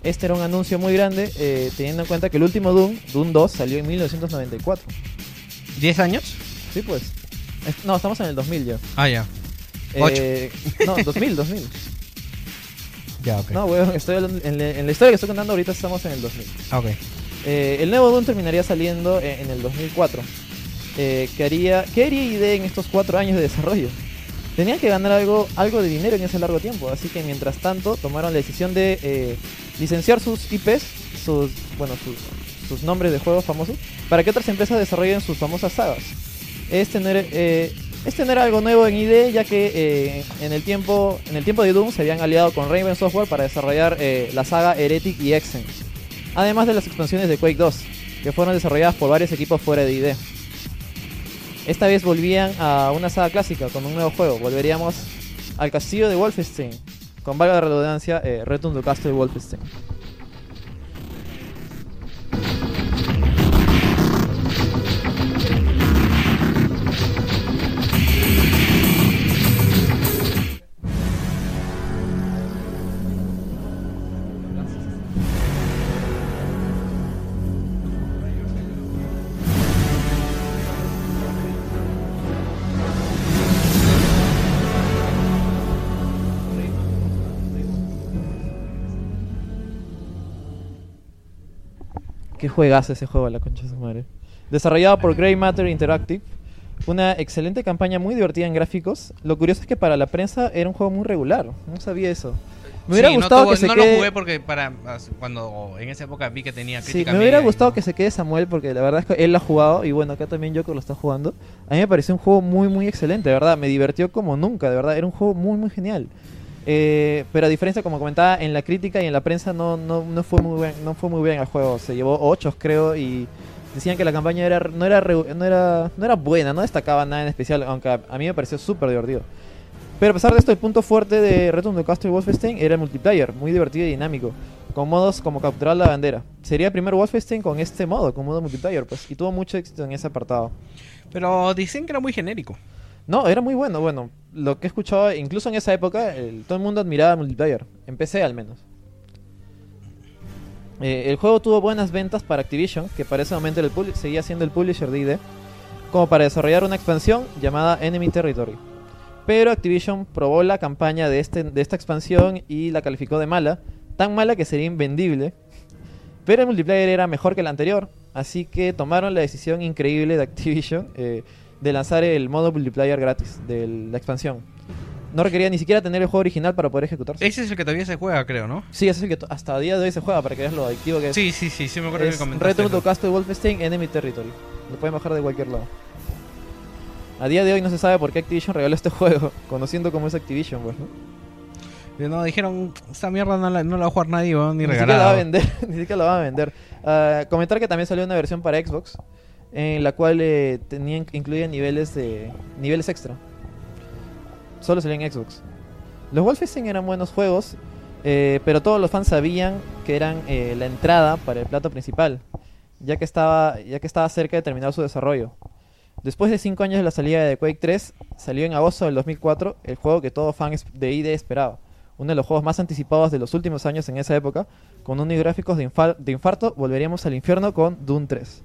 Este era un anuncio muy grande, eh, teniendo en cuenta que el último Doom, Doom dos, salió en mil novecientos noventa y cuatro. ¿diez años? Sí, pues. Es, no, estamos en el dos mil ya. Ah, ya. Eh, no, dos mil, dos mil. Ya, ok. No, weón, estoy en, la, en la historia que estoy contando ahorita estamos en el dos mil. Ok. Eh, el nuevo Doom terminaría saliendo en, en el dos mil cuatro. Eh, ¿qué, haría, ¿Qué haría I D en estos cuatro años de desarrollo? Tenían que ganar algo, algo de dinero en ese largo tiempo, así que mientras tanto tomaron la decisión de eh, licenciar sus I Ps, sus, bueno, sus, sus nombres de juegos famosos, para que otras empresas desarrollen sus famosas sagas. Es tener, eh, es tener algo nuevo en I D, ya que eh, en, el tiempo, en el tiempo de Doom se habían aliado con Raven Software para desarrollar eh, la saga Heretic y Hexen. Además de las expansiones de Quake dos, que fueron desarrolladas por varios equipos fuera de I D. Esta vez volvían a una saga clásica con un nuevo juego. Volveríamos al castillo de Wolfenstein, con valga de redundancia, eh, Return to Castle Wolfenstein. Qué juegazo ese juego, la concha de su madre. Desarrollado por Grey Matter Interactive. Una excelente campaña, muy divertida en gráficos. Lo curioso es que para la prensa era un juego muy regular. No sabía eso. Me hubiera sí, gustado no tuvo, que se no quede... lo jugué porque para, cuando en esa época vi que tenía crítica. Sí, me hubiera gustado no... que se quede Samuel, porque la verdad es que él lo ha jugado. Y bueno, acá también Yoko lo está jugando. A mí me pareció un juego muy, muy excelente, de verdad. Me divirtió como nunca, de verdad. Era un juego muy, muy genial. Eh, pero a diferencia, como comentaba, en la crítica y en la prensa no, no, no, fue, muy bien, no fue muy bien el juego. Se llevó ocho, creo, y... decían que la campaña era, no, era, no, era, no era buena, no destacaba nada en especial, aunque a, a mí me pareció súper divertido. Pero a pesar de esto, el punto fuerte de Return to Castle Wolfenstein era el multiplayer, muy divertido y dinámico, con modos como capturar la bandera. Sería el primer Wolfenstein con este modo, con modo multiplayer, pues, y tuvo mucho éxito en ese apartado. Pero dicen que era muy genérico. No, era muy bueno, bueno, lo que he escuchado, incluso en esa época, el, todo el mundo admiraba el multiplayer, en P C al menos. Eh, el juego tuvo buenas ventas para Activision, que para ese momento el public- seguía siendo el publisher de I D, como para desarrollar una expansión llamada Enemy Territory. Pero Activision probó la campaña de, este, de esta expansión y la calificó de mala, tan mala que sería invendible. Pero el multiplayer era mejor que el anterior, así que tomaron la decisión increíble de Activision eh, de lanzar el modo multiplayer gratis de la expansión. No requería ni siquiera tener el juego original para poder ejecutarse. Ese es el que todavía se juega, creo, ¿no? Sí, ese es el que to- hasta día de hoy se juega, para que veas lo adictivo que es. Sí, sí, sí, sí me acuerdo es que comentaste. Return to Castle Wolfenstein Enemy Territory. Lo pueden bajar de cualquier lado. A día de hoy no se sabe por qué Activision regaló este juego, conociendo cómo es Activision, pues, ¿no? No, dijeron, esta mierda no la, no la va a jugar nadie, ¿no? Ni, ni regalado. Siquiera la va a vender, ni siquiera la va a vender. Uh, comentar que también salió una versión para Xbox, en la cual eh, tenían, incluía niveles, eh, niveles extra. Solo salió en Xbox. Los Wolfenstein eran buenos juegos, eh, pero todos los fans sabían que eran eh, la entrada para el plato principal, ya que estaba ya que estaba cerca de terminar su desarrollo. Después de cinco años de la salida de Quake tres, salió en agosto del dos mil cuatro el juego que todo fan de I D esperaba. Uno de los juegos más anticipados de los últimos años en esa época, con unos gráficos de, infar- de infarto, volveríamos al infierno con Doom tres.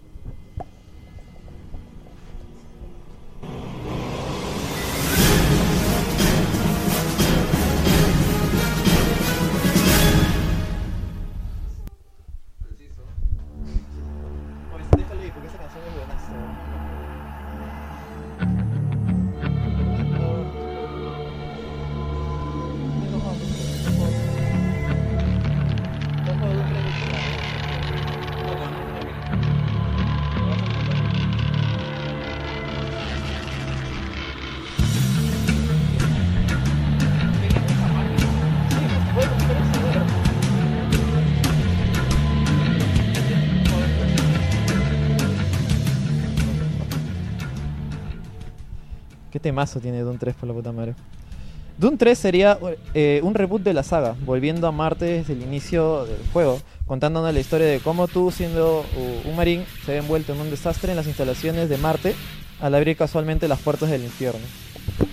Mazo tiene Doom tres, por la puta madre. Doom tres sería eh, un reboot de la saga, volviendo a Marte desde el inicio del juego, contándonos la historia de cómo tú, siendo uh, un marín, se ve envuelto en un desastre en las instalaciones de Marte al abrir casualmente las puertas del infierno.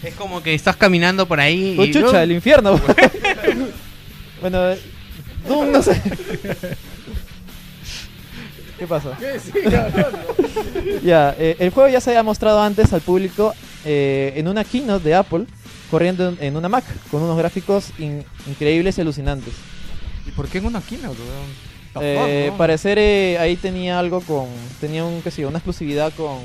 Es como que estás caminando por ahí y... ¡Chucha, el infierno! Bueno, Doom, no sé... ¿Qué pasó? ¿Qué? Sí, ya, yeah, eh, el juego ya se había mostrado antes al público eh, en una keynote de Apple, corriendo en, en una Mac, con unos gráficos in- increíbles y alucinantes. ¿Y por qué en una keynote? Eh, no. Parecer eh, ahí tenía algo con... tenía un, qué sé yo, una exclusividad con...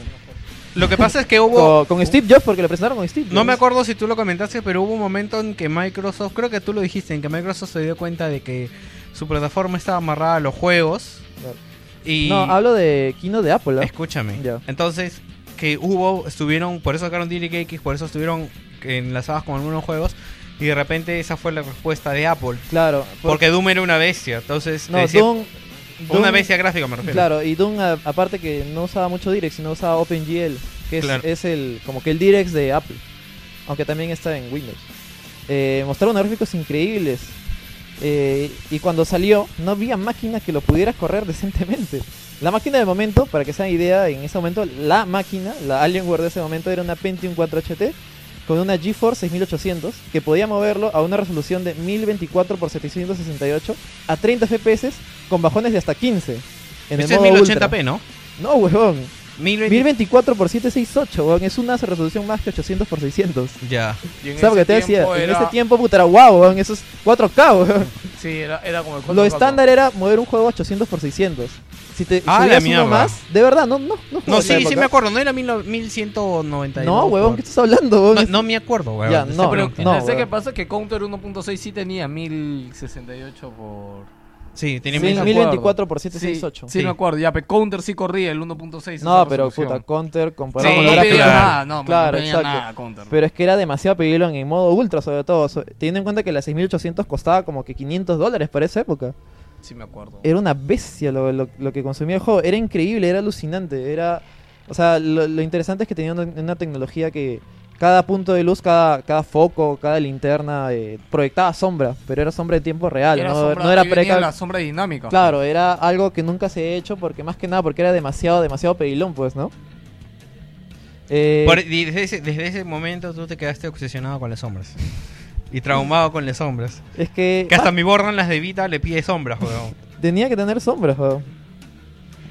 Lo que pasa es que hubo... Con, con Steve Jobs, porque lo presentaron con Steve Jobs. No me acuerdo si tú lo comentaste, pero hubo un momento en que Microsoft... creo que tú lo dijiste, en que Microsoft se dio cuenta de que su plataforma estaba amarrada a los juegos... Claro. Y no, hablo de Kino de Apple, ¿eh? Escúchame, yeah. Entonces, que hubo, estuvieron, por eso sacaron DirectX, por eso estuvieron enlazadas con algunos juegos. Y de repente esa fue la respuesta de Apple. Claro. Porque, porque Doom era una bestia, entonces no, decía, Doom, una Doom, bestia gráfica me refiero. Claro, y Doom a, aparte que no usaba mucho Direct, sino usaba OpenGL, que claro. es, es el como que el Direct de Apple. Aunque también está en Windows. eh, Mostraron gráficos increíbles. Eh, y cuando salió, no había máquina que lo pudiera correr decentemente. La máquina del momento, para que se hagan idea, en ese momento, la máquina, la Alienware de ese momento, era una Pentium cuatro H T con una GeForce seis mil ochocientos que podía moverlo a una resolución de mil veinticuatro por setecientos sesenta y ocho a treinta F P S con bajones de hasta quince. En este el modo es mil ochenta p, Ultra. ¿No? No, huevón. mil veinticuatro por setecientos sesenta y ocho, weón, es una resolución más que ochocientos por seiscientos. Ya. Y en ¿sabes qué te decía? Era... en ese tiempo, puta, era guau, wow, weón, eso es cuatro K, weón. Sí, era, era como el cuatro K. Lo estándar era mover un juego ochocientos por seiscientos. Si te ah, subías uno más, de verdad, no, no, no. No, sí, sí me acuerdo, no era mil ciento noventa y nueve. No, huevón, ¿qué estás hablando, huevón? No, no me acuerdo, huevón. Ya, no, pero, no, no sé qué pasa que Counter uno punto seis sí tenía mil sesenta y ocho por... Sí, tenía sí, mil veinticuatro por setecientos sesenta y ocho. Sí, sí, sí, me acuerdo. Ya, pero Counter sí corría el uno punto seis. No, pero solución. Puta, Counter comparado sí, con no la pedía nada, no, claro, no exacto. Nada, Counter. Pero es que era demasiado pedirlo en modo ultra, sobre todo. Teniendo en cuenta que la seis mil ochocientos costaba como que quinientos dólares para esa época. Sí, me acuerdo. Era una bestia lo, lo, lo que consumía el juego. Era increíble, era alucinante. Era, o sea, lo, lo interesante es que tenía una, una tecnología que cada punto de luz, cada, cada foco, cada linterna eh, proyectaba sombra, pero era sombra de tiempo real, era no, sombra, no era preca... la sombra dinámica. Claro, era algo que nunca se ha hecho porque más que nada porque era demasiado, demasiado pedilón, pues, ¿no? Eh... Por, desde, ese, desde ese momento tú te quedaste obsesionado con las sombras y traumado con las sombras. Es que que hasta ah... mi Bordan las de Vita le pide sombras, weón. Tenía que tener sombras, weón.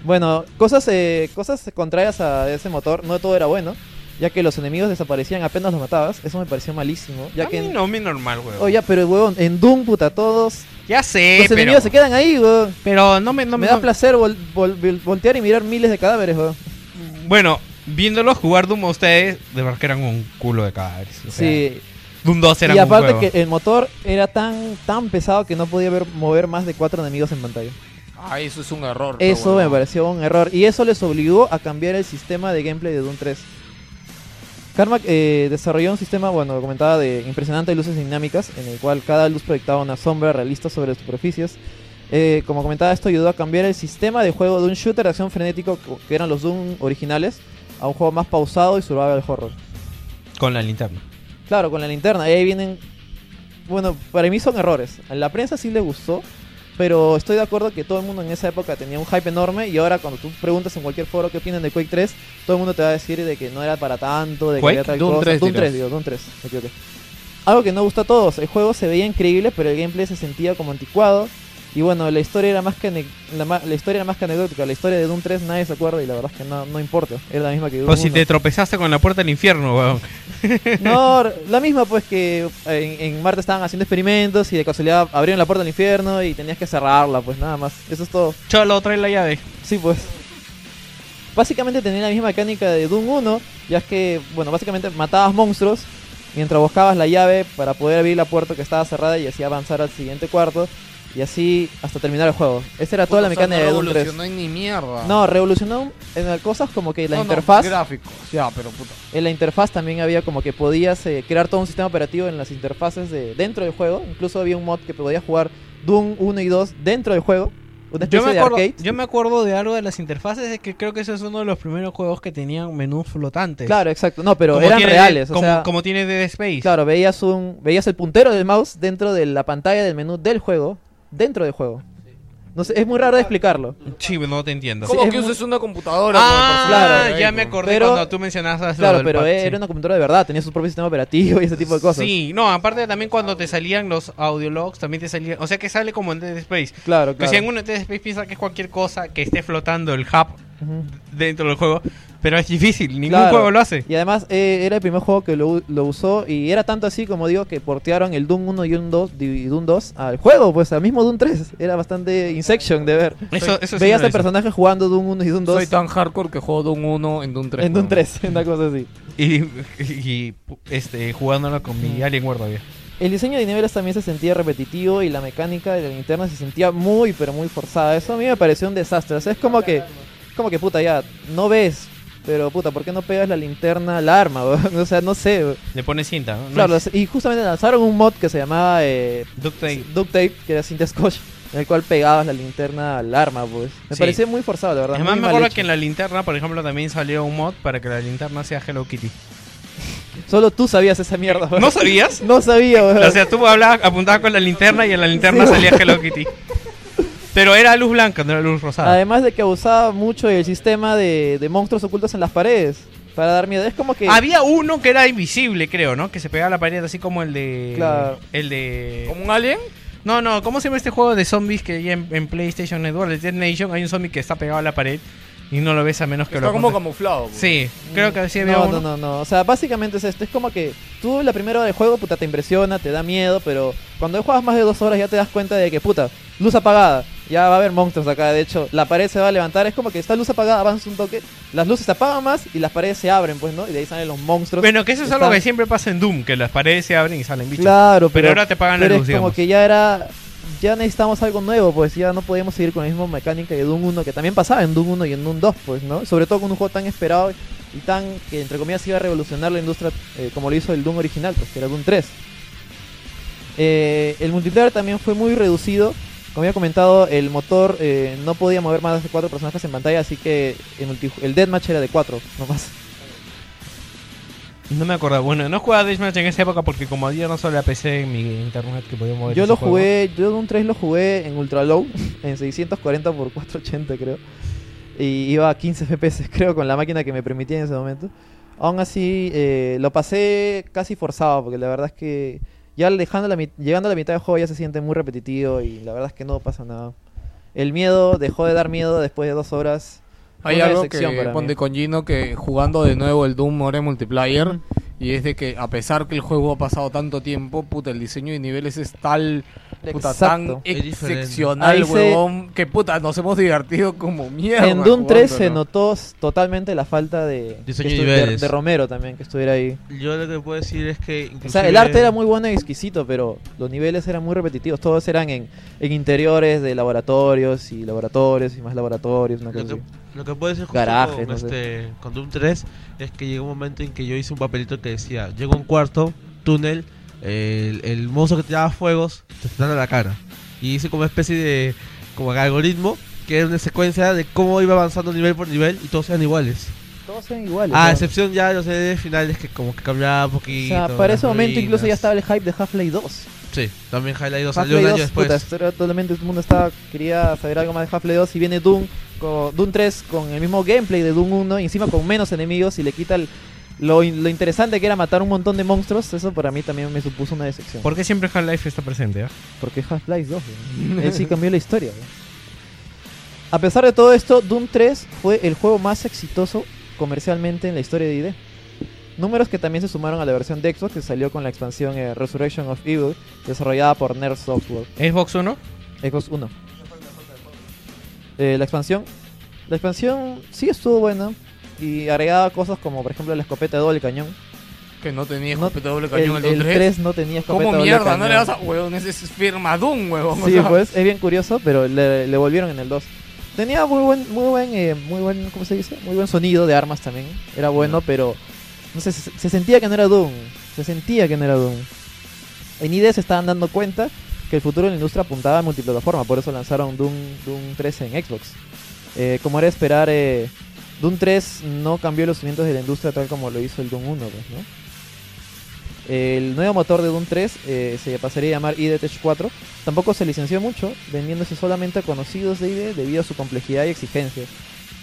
Bueno, cosas, eh, cosas contrarias a ese motor, no todo era bueno. Ya que los enemigos desaparecían apenas los matabas. Eso me pareció malísimo. Ya a que mí en... no, mi normal, huevón. Oye, oh, pero, huevón, en Doom, puta, todos... Ya sé, los pero... enemigos se quedan ahí, huevón. Pero no me... No, me no... da placer vol- vol- voltear y mirar miles de cadáveres, huevón. Bueno, viéndolos jugar Doom a ustedes, de verdad que eran un culo de cadáveres. O sea, sí. Doom dos era un juego. Y aparte que el motor era tan, tan pesado que no podía ver, mover más de cuatro enemigos en pantalla. Ah, eso es un error. Eso bueno. Me pareció un error. Y eso les obligó a cambiar el sistema de gameplay de Doom tres. Carmack eh, desarrolló un sistema, bueno, comentaba, de impresionante luces dinámicas, en el cual cada luz proyectaba una sombra realista sobre superficies. Eh, como comentaba, esto ayudó a cambiar el sistema de juego de un shooter de acción frenético, que eran los Doom originales, a un juego más pausado y survival horror. Con la linterna. Claro, con la linterna. Y ahí vienen... Bueno, para mí son errores. A la prensa sí le gustó, pero estoy de acuerdo que todo el mundo en esa época tenía un hype enorme y ahora cuando tú preguntas en cualquier foro qué opinan de Quake tres, todo el mundo te va a decir de que no era para tanto, de que era tal Doom cosa. tres, Doom dirás. tres, digo, Doom tres. Okay, okay. Algo que no gusta a todos, el juego se veía increíble, pero el gameplay se sentía como anticuado y bueno, la historia era más que ane- la, ma- la historia era más que anecdótica, la historia de Doom tres nadie se acuerda y la verdad es que no, no importa, era la misma que Doom uno. O si te tropezaste con la puerta del infierno, weón. No, la misma pues que en, en Marte estaban haciendo experimentos y de casualidad abrieron la puerta del infierno y tenías que cerrarla, pues nada más. Eso es todo. Cholo, trae la llave. Sí, pues. Básicamente tenía la misma mecánica de Doom uno, ya es que, bueno, básicamente matabas monstruos mientras buscabas la llave para poder abrir la puerta que estaba cerrada y así avanzar al siguiente cuarto. Y así hasta terminar el juego. Esa era toda la mecánica de Doom tres. No revolucionó en ni mierda. No, revolucionó en cosas como que la no, interfaz. No, gráficos, ya, pero puta. En la interfaz también había como que podías eh, crear todo un sistema operativo en las interfaces de dentro del juego. Incluso había un mod que podías jugar Doom uno y dos dentro del juego. Una especie yo me de acuerdo, arcade. Yo me acuerdo de algo de las interfaces, es que creo que ese es uno de los primeros juegos que tenían menús flotantes. Claro, exacto. No, pero como eran tiene, reales. O como, sea, como tiene Dead Space. Claro, veías, un, veías el puntero del mouse dentro de la pantalla del menú del juego. Dentro del juego. No sé, es muy raro de explicarlo. Sí, no te entiendo. ¿Cómo sí, que usas muy... una computadora? Ah, claro, ya me acordé pero, cuando tú mencionabas. Claro, pero pack, era sí. una computadora de verdad, tenía su propio sistema operativo y ese tipo de cosas. Sí, no, aparte también cuando te salían los audiologs, también te salían. O sea que sale como en Dead Space. Claro, claro. Que si en uno de Dead Space piensa que es cualquier cosa que esté flotando el hub uh-huh. dentro del juego, pero es difícil, ningún claro. juego lo hace. Y además eh, era el primer juego que lo, lo usó y era tanto así, como digo, que portearon el Doom uno y un dos, y Doom dos al juego, pues al mismo Doom tres. Era bastante Inception de ver. Eso, eso veías sí al personaje jugando Doom uno y Doom dos. Soy tan hardcore que juego Doom uno en Doom tres. En Doom tres, una cosa así. Y, y este jugándolo con mi Alienware todavía. El diseño de niveles también se sentía repetitivo y la mecánica de la linterna se sentía muy, pero muy forzada. Eso a mí me pareció un desastre. O sea, es como que, como que puta, ya, no ves... Pero puta, ¿por qué no pegas la linterna al arma? Bro? O sea, no sé. Bro. Le pones cinta, ¿no? Claro, es... y justamente lanzaron un mod que se llamaba eh, Duct Tape. Duct Tape, que era cinta scotch, en el cual pegabas la linterna al arma, pues. Me sí. parecía muy forzado, la verdad. Además me acuerdo hecho. Que en la linterna, por ejemplo, también salió un mod para que la linterna sea Hello Kitty. Solo tú sabías esa mierda, bro. ¿No sabías? No sabía, bro. O sea, tú hablabas, apuntabas con la linterna y en la linterna sí, salía Hello Kitty. Pero era luz blanca, no era luz rosada. Además de que abusaba mucho del sistema de, de monstruos ocultos en las paredes para dar miedo. Es como que había uno que era invisible, creo, ¿no? Que se pegaba a la pared así como el de... Claro. El de... ¿Como un alien? No, no, ¿cómo se llama este juego de zombies que hay en, en PlayStation Network? El Deadmatch, hay un zombie que está pegado a la pared y no lo ves a menos que está lo como apuntes. Camuflado. Bro. Sí, creo que así había no, uno. No, no, no. O sea, básicamente es esto. Es como que tú la primera hora del juego, puta, te impresiona, te da miedo, pero cuando juegas más de dos horas ya te das cuenta de que, puta, luz apagada. Ya va a haber monstruos acá, de hecho, la pared se va a levantar, es como que esta luz apagada avanza un toque, las luces se apagan más y las paredes se abren, pues, ¿no? Y de ahí salen los monstruos. Bueno, que eso es están... algo que siempre pasa en Doom, que las paredes se abren y salen bichos. Claro, pero, pero ahora te apagan la luz, es como digamos. Que ya era... Ya necesitamos algo nuevo, pues ya no podíamos seguir con la misma mecánica de Doom uno, que también pasaba en Doom uno y en Doom dos, pues, ¿no? Sobre todo con un juego tan esperado y tan, que entre comillas iba a revolucionar la industria, eh, como lo hizo el Doom original, pues, que era Doom tres. Eh, el multiplayer también fue muy reducido. Como había comentado, el motor eh, no podía mover más de cuatro personajes en pantalla, así que el, el Deadmatch era de cuatro, nomás. No me acuerdo, bueno, no jugaba Deathmatch en esa época porque como había no solo la P C en mi internet que podía mover. Yo lo jugué, juego. yo Doom tres lo jugué en ultra low, en seiscientos cuarenta por cuatrocientos ochenta creo. Y iba a quince F P S creo con la máquina que me permitía en ese momento. Aún así eh, lo pasé casi forzado porque la verdad es que ya dejando la llegando a la mitad del juego ya se siente muy repetitivo y la verdad es que no pasa nada. El miedo dejó de dar miedo después de dos horas. Hay algo que ponte con Gino que jugando de nuevo el Doom ahora en multiplayer y es de que a pesar que el juego ha pasado tanto tiempo, puta, el diseño de niveles es tal, puta, tan excepcional, huevón, que puta, nos hemos divertido como mierda. En Doom tres se notó totalmente la falta de diseño de niveles de Romero también, que estuviera ahí. Yo lo que puedo decir es que o sea, el arte era muy bueno y exquisito, pero los niveles eran muy repetitivos, todos eran en, en interiores de laboratorios y laboratorios y más laboratorios, una cosa así. Lo que puede ser justo Garaje, con, no este, sé. con Doom tres es que llegó un momento en que yo hice un papelito que decía: llega un cuarto, túnel, el, el monstruo que te daba fuegos, te están a la cara. Y hice como una especie de como algoritmo que era una secuencia de cómo iba avanzando nivel por nivel y todos eran iguales. Todos eran iguales. Ah, claro. Excepción ya de los E D finales que como que cambiaba un poquito. O sea, para ese momento ruinas. Incluso ya estaba el hype de Half-Life dos. Sí, también Half-Life dos salió un año después. Puta, totalmente el mundo estaba, quería saber algo más de Half-Life dos y viene Doom. Con Doom tres con el mismo gameplay de Doom uno y encima con menos enemigos y le quita el, lo, lo interesante que era matar un montón de monstruos. Eso para mí también me supuso una decepción. ¿Por qué siempre Half-Life está presente? ¿Eh? Porque Half-Life dos, ¿no? Él sí cambió la historia, ¿no? A pesar de todo esto, Doom tres fue el juego más exitoso comercialmente en la historia de I D. Números que también se sumaron a la versión de Xbox que salió con la expansión eh, Resurrection of Evil desarrollada por Nerd Software. ¿Xbox uno? Xbox uno. Eh, la expansión La expansión sí estuvo buena y agregaba cosas como por ejemplo la escopeta de doble cañón. Que no tenía escopeta no, doble cañón el, el Doom tres no tenía escopeta doble mierda, cañón. ¿Cómo mierda? No le vas a... Huevón, ese es firma Doom, huevón. Sí, o sea, pues es bien curioso, pero le, le volvieron en el dos. Tenía muy buen, muy buen, eh, muy buen, ¿cómo se dice? Muy buen sonido de armas también. Era bueno, no. pero no sé, se, se sentía que no era Doom. Se sentía que no era Doom. En I D se estaban dando cuenta que el futuro de la industria apuntaba a multiplataforma, por eso lanzaron Doom tres en Xbox. Eh, como era esperar, eh, Doom tres no cambió los cimientos de la industria tal como lo hizo el Doom uno, pues, ¿no? El nuevo motor de Doom tres eh, se pasaría a llamar I D Tech cuatro. Tampoco se licenció mucho, vendiéndose solamente a conocidos de I D debido a su complejidad y exigencia.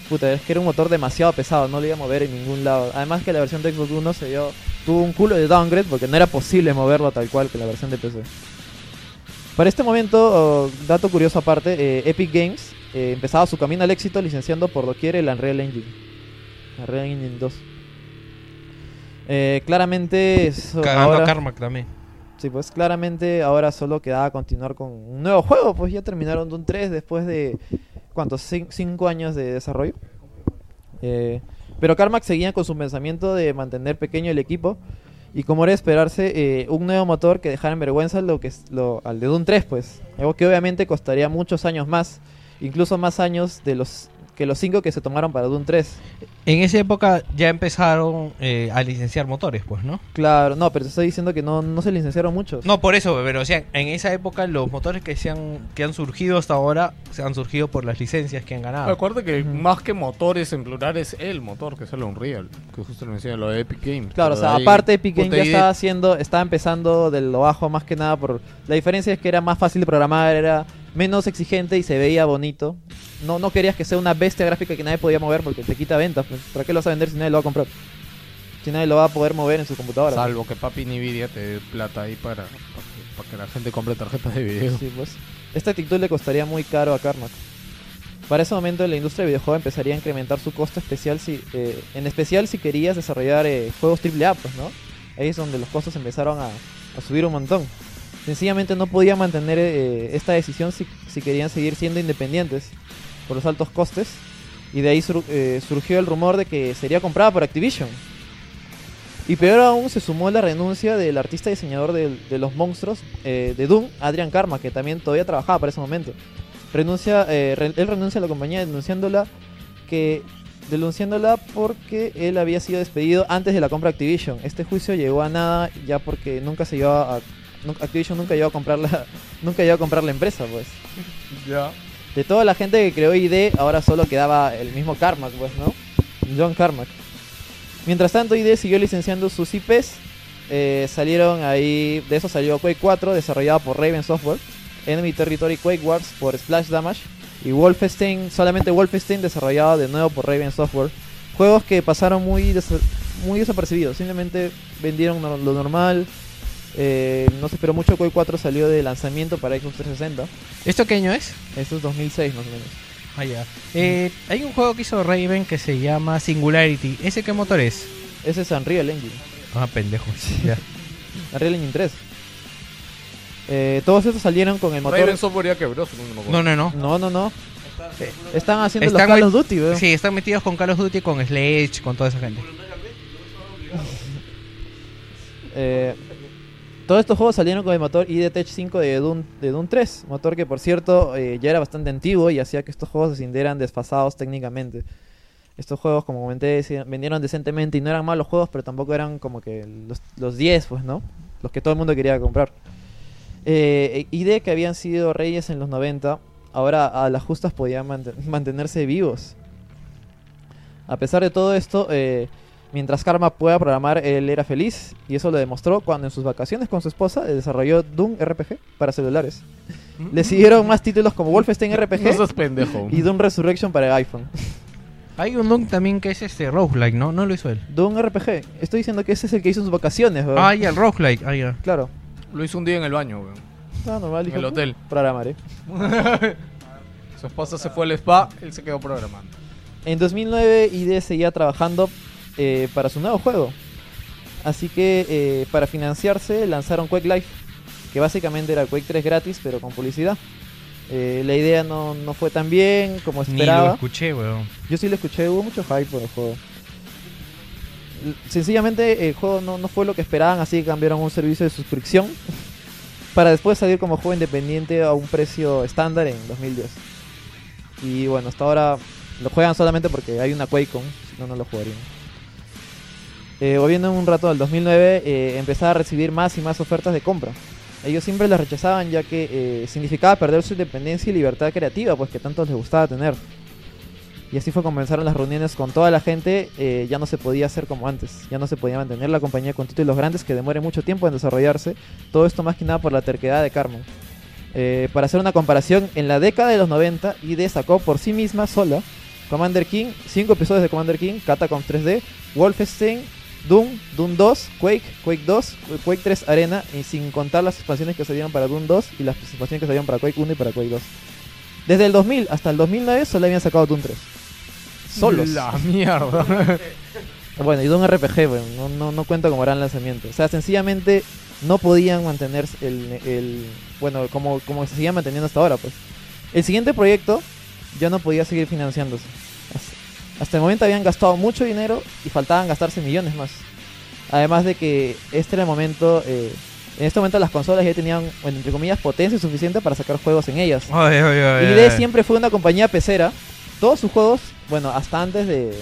Puta, es que era un motor demasiado pesado, no lo iba a mover en ningún lado. Además que la versión de Xbox uno se dio, tuvo un culo de downgrade porque no era posible moverlo tal cual que la versión de P C. Para este momento, oh, dato curioso aparte, eh, Epic Games eh, empezaba su camino al éxito licenciando por doquier el Unreal Engine. Unreal Engine dos. Eh, claramente... So, Cagando ahora, a Carmack también. Sí, pues claramente ahora solo quedaba continuar con un nuevo juego. Pues ya terminaron Doom tres después de... ¿Cuántos? cinco años de desarrollo. Eh, pero Carmack seguía con su pensamiento de mantener pequeño el equipo. Y como era esperarse, eh, un nuevo motor que dejara en vergüenza lo que, lo, al de Doom tres, pues. Algo que obviamente costaría muchos años más. Incluso más años de los que los cinco que se tomaron para Doom tres. En esa época ya empezaron eh, a licenciar motores, pues, ¿no? Claro, no, pero te estoy diciendo que no, no se licenciaron muchos. No, por eso, pero o sea, en esa época los motores que se han, que han surgido hasta ahora se han surgido por las licencias que han ganado. Recuerda que mm. más que motores en plural es el motor, que sale Unreal, que justo lo mencioné, lo de Epic Games. Claro, o sea, ahí, aparte Epic Games ya de... estaba haciendo, estaba empezando de lo bajo más que nada por... La diferencia es que era más fácil de programar, era menos exigente y se veía bonito. No, no querías que sea una bestia gráfica que nadie podía mover porque te quita ventas. ¿Para qué lo vas a vender si nadie lo va a comprar? Si nadie lo va a poder mover en su computadora. Salvo ¿no? que papi Nvidia te dé plata ahí para, para, para que la gente compre tarjetas de video. Sí, pues. Esta actitud le costaría muy caro a Carmack. Para ese momento la industria de videojuegos empezaría a incrementar su costo especial si, eh, en especial si querías desarrollar eh, juegos triple A, pues, ¿no? Ahí es donde los costos empezaron a, a subir un montón. Sencillamente no podían mantener eh, esta decisión si, si querían seguir siendo independientes por los altos costes, y de ahí sur, eh, surgió el rumor de que sería comprada por Activision. Y peor aún, se sumó la renuncia del artista y diseñador de, de los monstruos eh, de Doom, Adrian Karma, que también todavía trabajaba para ese momento. Renuncia, eh, re, él renuncia a la compañía denunciándola, que, denunciándola porque él había sido despedido antes de la compra de Activision. Este juicio llegó a nada ya porque nunca se llevó a, Activision nunca llegó a comprar la, nunca llegó a comprar la empresa, pues. Ya. De toda la gente que creó I D, ahora solo quedaba el mismo Carmack, pues, ¿no? John Carmack. Mientras tanto, I D siguió licenciando sus I Pes. Eh, salieron ahí... De eso salió Quake cuatro, desarrollado por Raven Software. Enemy Territory Quake Wars por Splash Damage. Y Wolfenstein, solamente Wolfenstein, desarrollado de nuevo por Raven Software. Juegos que pasaron muy, des- muy desapercibidos. Simplemente vendieron no- lo normal. Eh, no se esperó mucho. Quake cuatro salió de lanzamiento para Xbox trescientos sesenta. ¿Esto qué año es? Esto es dos mil seis más o menos. Ah, ya. Eh, hay un juego que hizo Raven que se llama Singularity. ¿Ese qué motor es? Ese es Unreal Engine. Ah, pendejo. Ya. Unreal Engine tres. Eh, todos estos salieron con el motor... Raven Software ya quebró. No, no, no. No, no, no. Eh, están haciendo están los Call of met- Duty, ¿verdad? Sí, están metidos con Call of Duty, con Sledge, con toda esa gente. eh... Todos estos juegos salieron con el motor I D Tech cinco de Doom, de Doom tres, motor que por cierto eh, ya era bastante antiguo y hacía que estos juegos se sintieran desfasados técnicamente. Estos juegos, como comenté, se vendieron decentemente y no eran malos juegos, pero tampoco eran como que los, los diez, pues, ¿no? Los que todo el mundo quería comprar. Eh, I D, que habían sido reyes en los noventa, ahora a las justas podían mant- mantenerse vivos. A pesar de todo esto... Eh, Mientras Karma pueda programar, él era feliz, y eso lo demostró cuando en sus vacaciones con su esposa desarrolló Doom R P G para celulares. Le siguieron más títulos como Wolfenstein R P G no sos pendejo. Y Doom Resurrection para el iPhone. Hay un Doom también que es este roguelike, ¿no? No lo hizo él. Doom R P G. Estoy diciendo que ese es el que hizo en sus vacaciones, weón. Ah, ya, el roguelike. Ah, ya. Claro. Lo hizo un día en el baño, weón. Ah, normal. En el hotel. Programaré. ¿eh? Su esposa se fue al spa, él se quedó programando. En dos mil nueve, I D seguía trabajando... Eh, para su nuevo juego. Así que eh, para financiarse lanzaron Quake Live, que básicamente era Quake tres gratis pero con publicidad. eh, La idea no, no fue tan bien como esperaba. Ni lo escuché, weón. Yo sí lo escuché, hubo mucho hype por el juego. Sencillamente el juego no, no fue lo que esperaban, así que cambiaron un servicio de suscripción para después salir como juego independiente a un precio estándar en dos mil diez. Y bueno, hasta ahora lo juegan solamente porque hay una QuakeCon, si no, no lo jugarían. Eh, volviendo un rato al dos mil nueve, eh, empezaba a recibir más y más ofertas de compra. Ellos siempre las rechazaban, ya que eh, significaba perder su independencia y libertad creativa, pues, que tanto les gustaba tener. Y así fue como comenzaron las reuniones con toda la gente. eh, Ya no se podía hacer como antes. Ya no se podía mantener la compañía con títulos grandes que demoren mucho tiempo en desarrollarse. Todo esto más que nada por la terquedad de Carmen. eh, Para hacer una comparación, en la década de los noventa, I D sacó por sí misma sola Commander Keen, cinco episodios de Commander Keen, Catacombs tres D, Wolfenstein, Doom, Doom dos, Quake, Quake dos, Quake tres Arena, y sin contar las expansiones que salieron para Doom dos y las expansiones que salieron para Quake uno y para Quake dos. Desde el dos mil hasta el dos mil nueve solo habían sacado Doom tres. Solos. La mierda. Bueno, y Doom R P G, bueno, no, no, no cuenta como gran lanzamiento. O sea, sencillamente no podían mantener el... el bueno, como, como se seguían manteniendo hasta ahora, pues. El siguiente proyecto ya no podía seguir financiándose. Hasta el momento habían gastado mucho dinero y faltaban gastarse millones más. Además de que este era el momento, eh, en este momento las consolas ya tenían, entre comillas, potencia suficiente para sacar juegos en ellas. Ay, ay, ay, I D ay. Siempre fue una compañía pecera. Todos sus juegos, bueno, hasta antes de,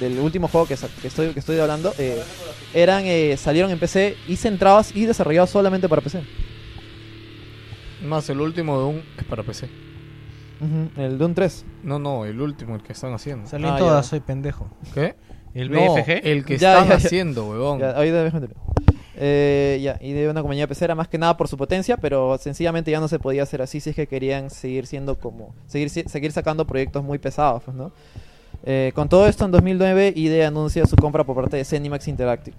del último juego que, que, estoy, que estoy hablando, eh, eran eh, salieron en P C y centrados y desarrollados solamente para P C. Más, el último Doom es para P C. Uh-huh. El Doom tres. No, no, el último, el que están haciendo. Salen ah, todas, ya. Soy pendejo. ¿Qué? ¿El B F G? No, el que ya, están ya, haciendo, ya. Huevón. Ya, ahí déjame eh, ya, y de una compañía pecera más que nada por su potencia, pero sencillamente ya no se podía hacer así si es que querían seguir siendo como seguir seguir sacando proyectos muy pesados, pues, ¿no? Eh, con todo esto en dos mil nueve I D anuncia su compra por parte de ZeniMax Interactive,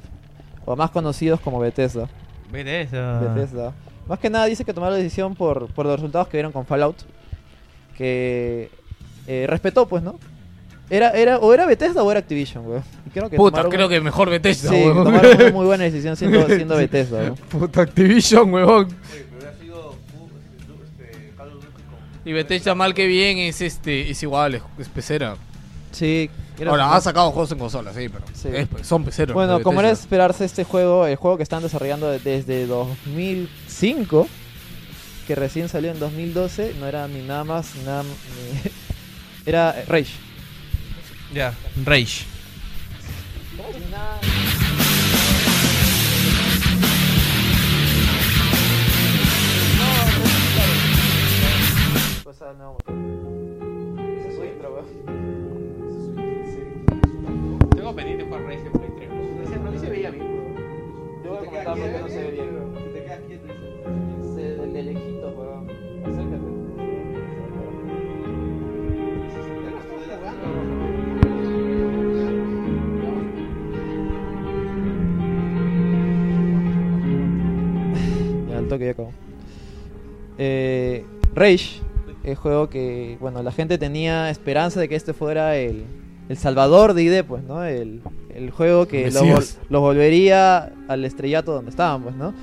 o más conocidos como Bethesda. Bethesda. Bethesda. Más que nada dice que tomaron la decisión por por los resultados que vieron con Fallout. Que eh, respetó, pues, ¿no? Era, era, o era Bethesda o era Activision, weón. Creo que Puta, creo una... que mejor Bethesda, sí, weón. Tomaron una muy buena decisión siendo, siendo Bethesda, weón. Puta, Activision, weón. Oye, pero hubiera sido este, Call of Duty con... Y Bethesda, mal que bien, es este es igual, es, es pecera. Sí. Ahora, ha sacado juegos en consola, sí, pero sí. Es, son peceros. Bueno, como era esperarse, este juego, el juego que están desarrollando desde dos mil cinco, que recién salió en dos mil doce, no era ni nada más, nada, ni... era Rage. Ya, yeah. Rage. Tengo pendiente jugar Rage en Play tres. No se veía bien. Yo voy a comentar por qué no se veía bien. Si te quedas quieto, de lejitos, weón. Acércate. Que ya acabó. Eh, Rage, el juego que, bueno, la gente tenía esperanza de que este fuera el, el salvador de I D, pues, ¿no? El, el juego que los vol- lo volvería al estrellato donde estaban, pues, ¿no?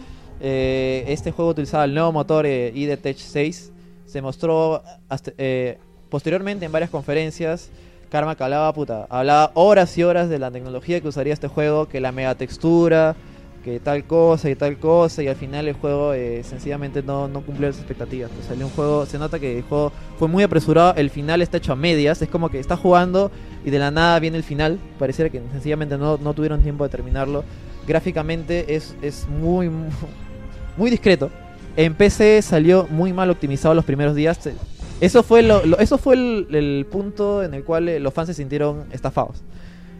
Eh, este juego utilizaba el nuevo motor eh, I D Tech seis. Se mostró hasta, eh, posteriormente en varias conferencias. Karma que hablaba, puta, hablaba horas y horas de la tecnología que usaría este juego, que la megatextura, que tal cosa y tal cosa, y al final el juego eh, sencillamente no, no cumplió las expectativas. O sea, un juego, se nota que el juego fue muy apresurado, el final está hecho a medias, es como que estás jugando y de la nada viene el final, pareciera que sencillamente no, no tuvieron tiempo de terminarlo. Gráficamente es, es muy, muy, muy discreto. En P C salió muy mal optimizado los primeros días. Eso fue, lo, lo, eso fue el, el punto en el cual los fans se sintieron estafados.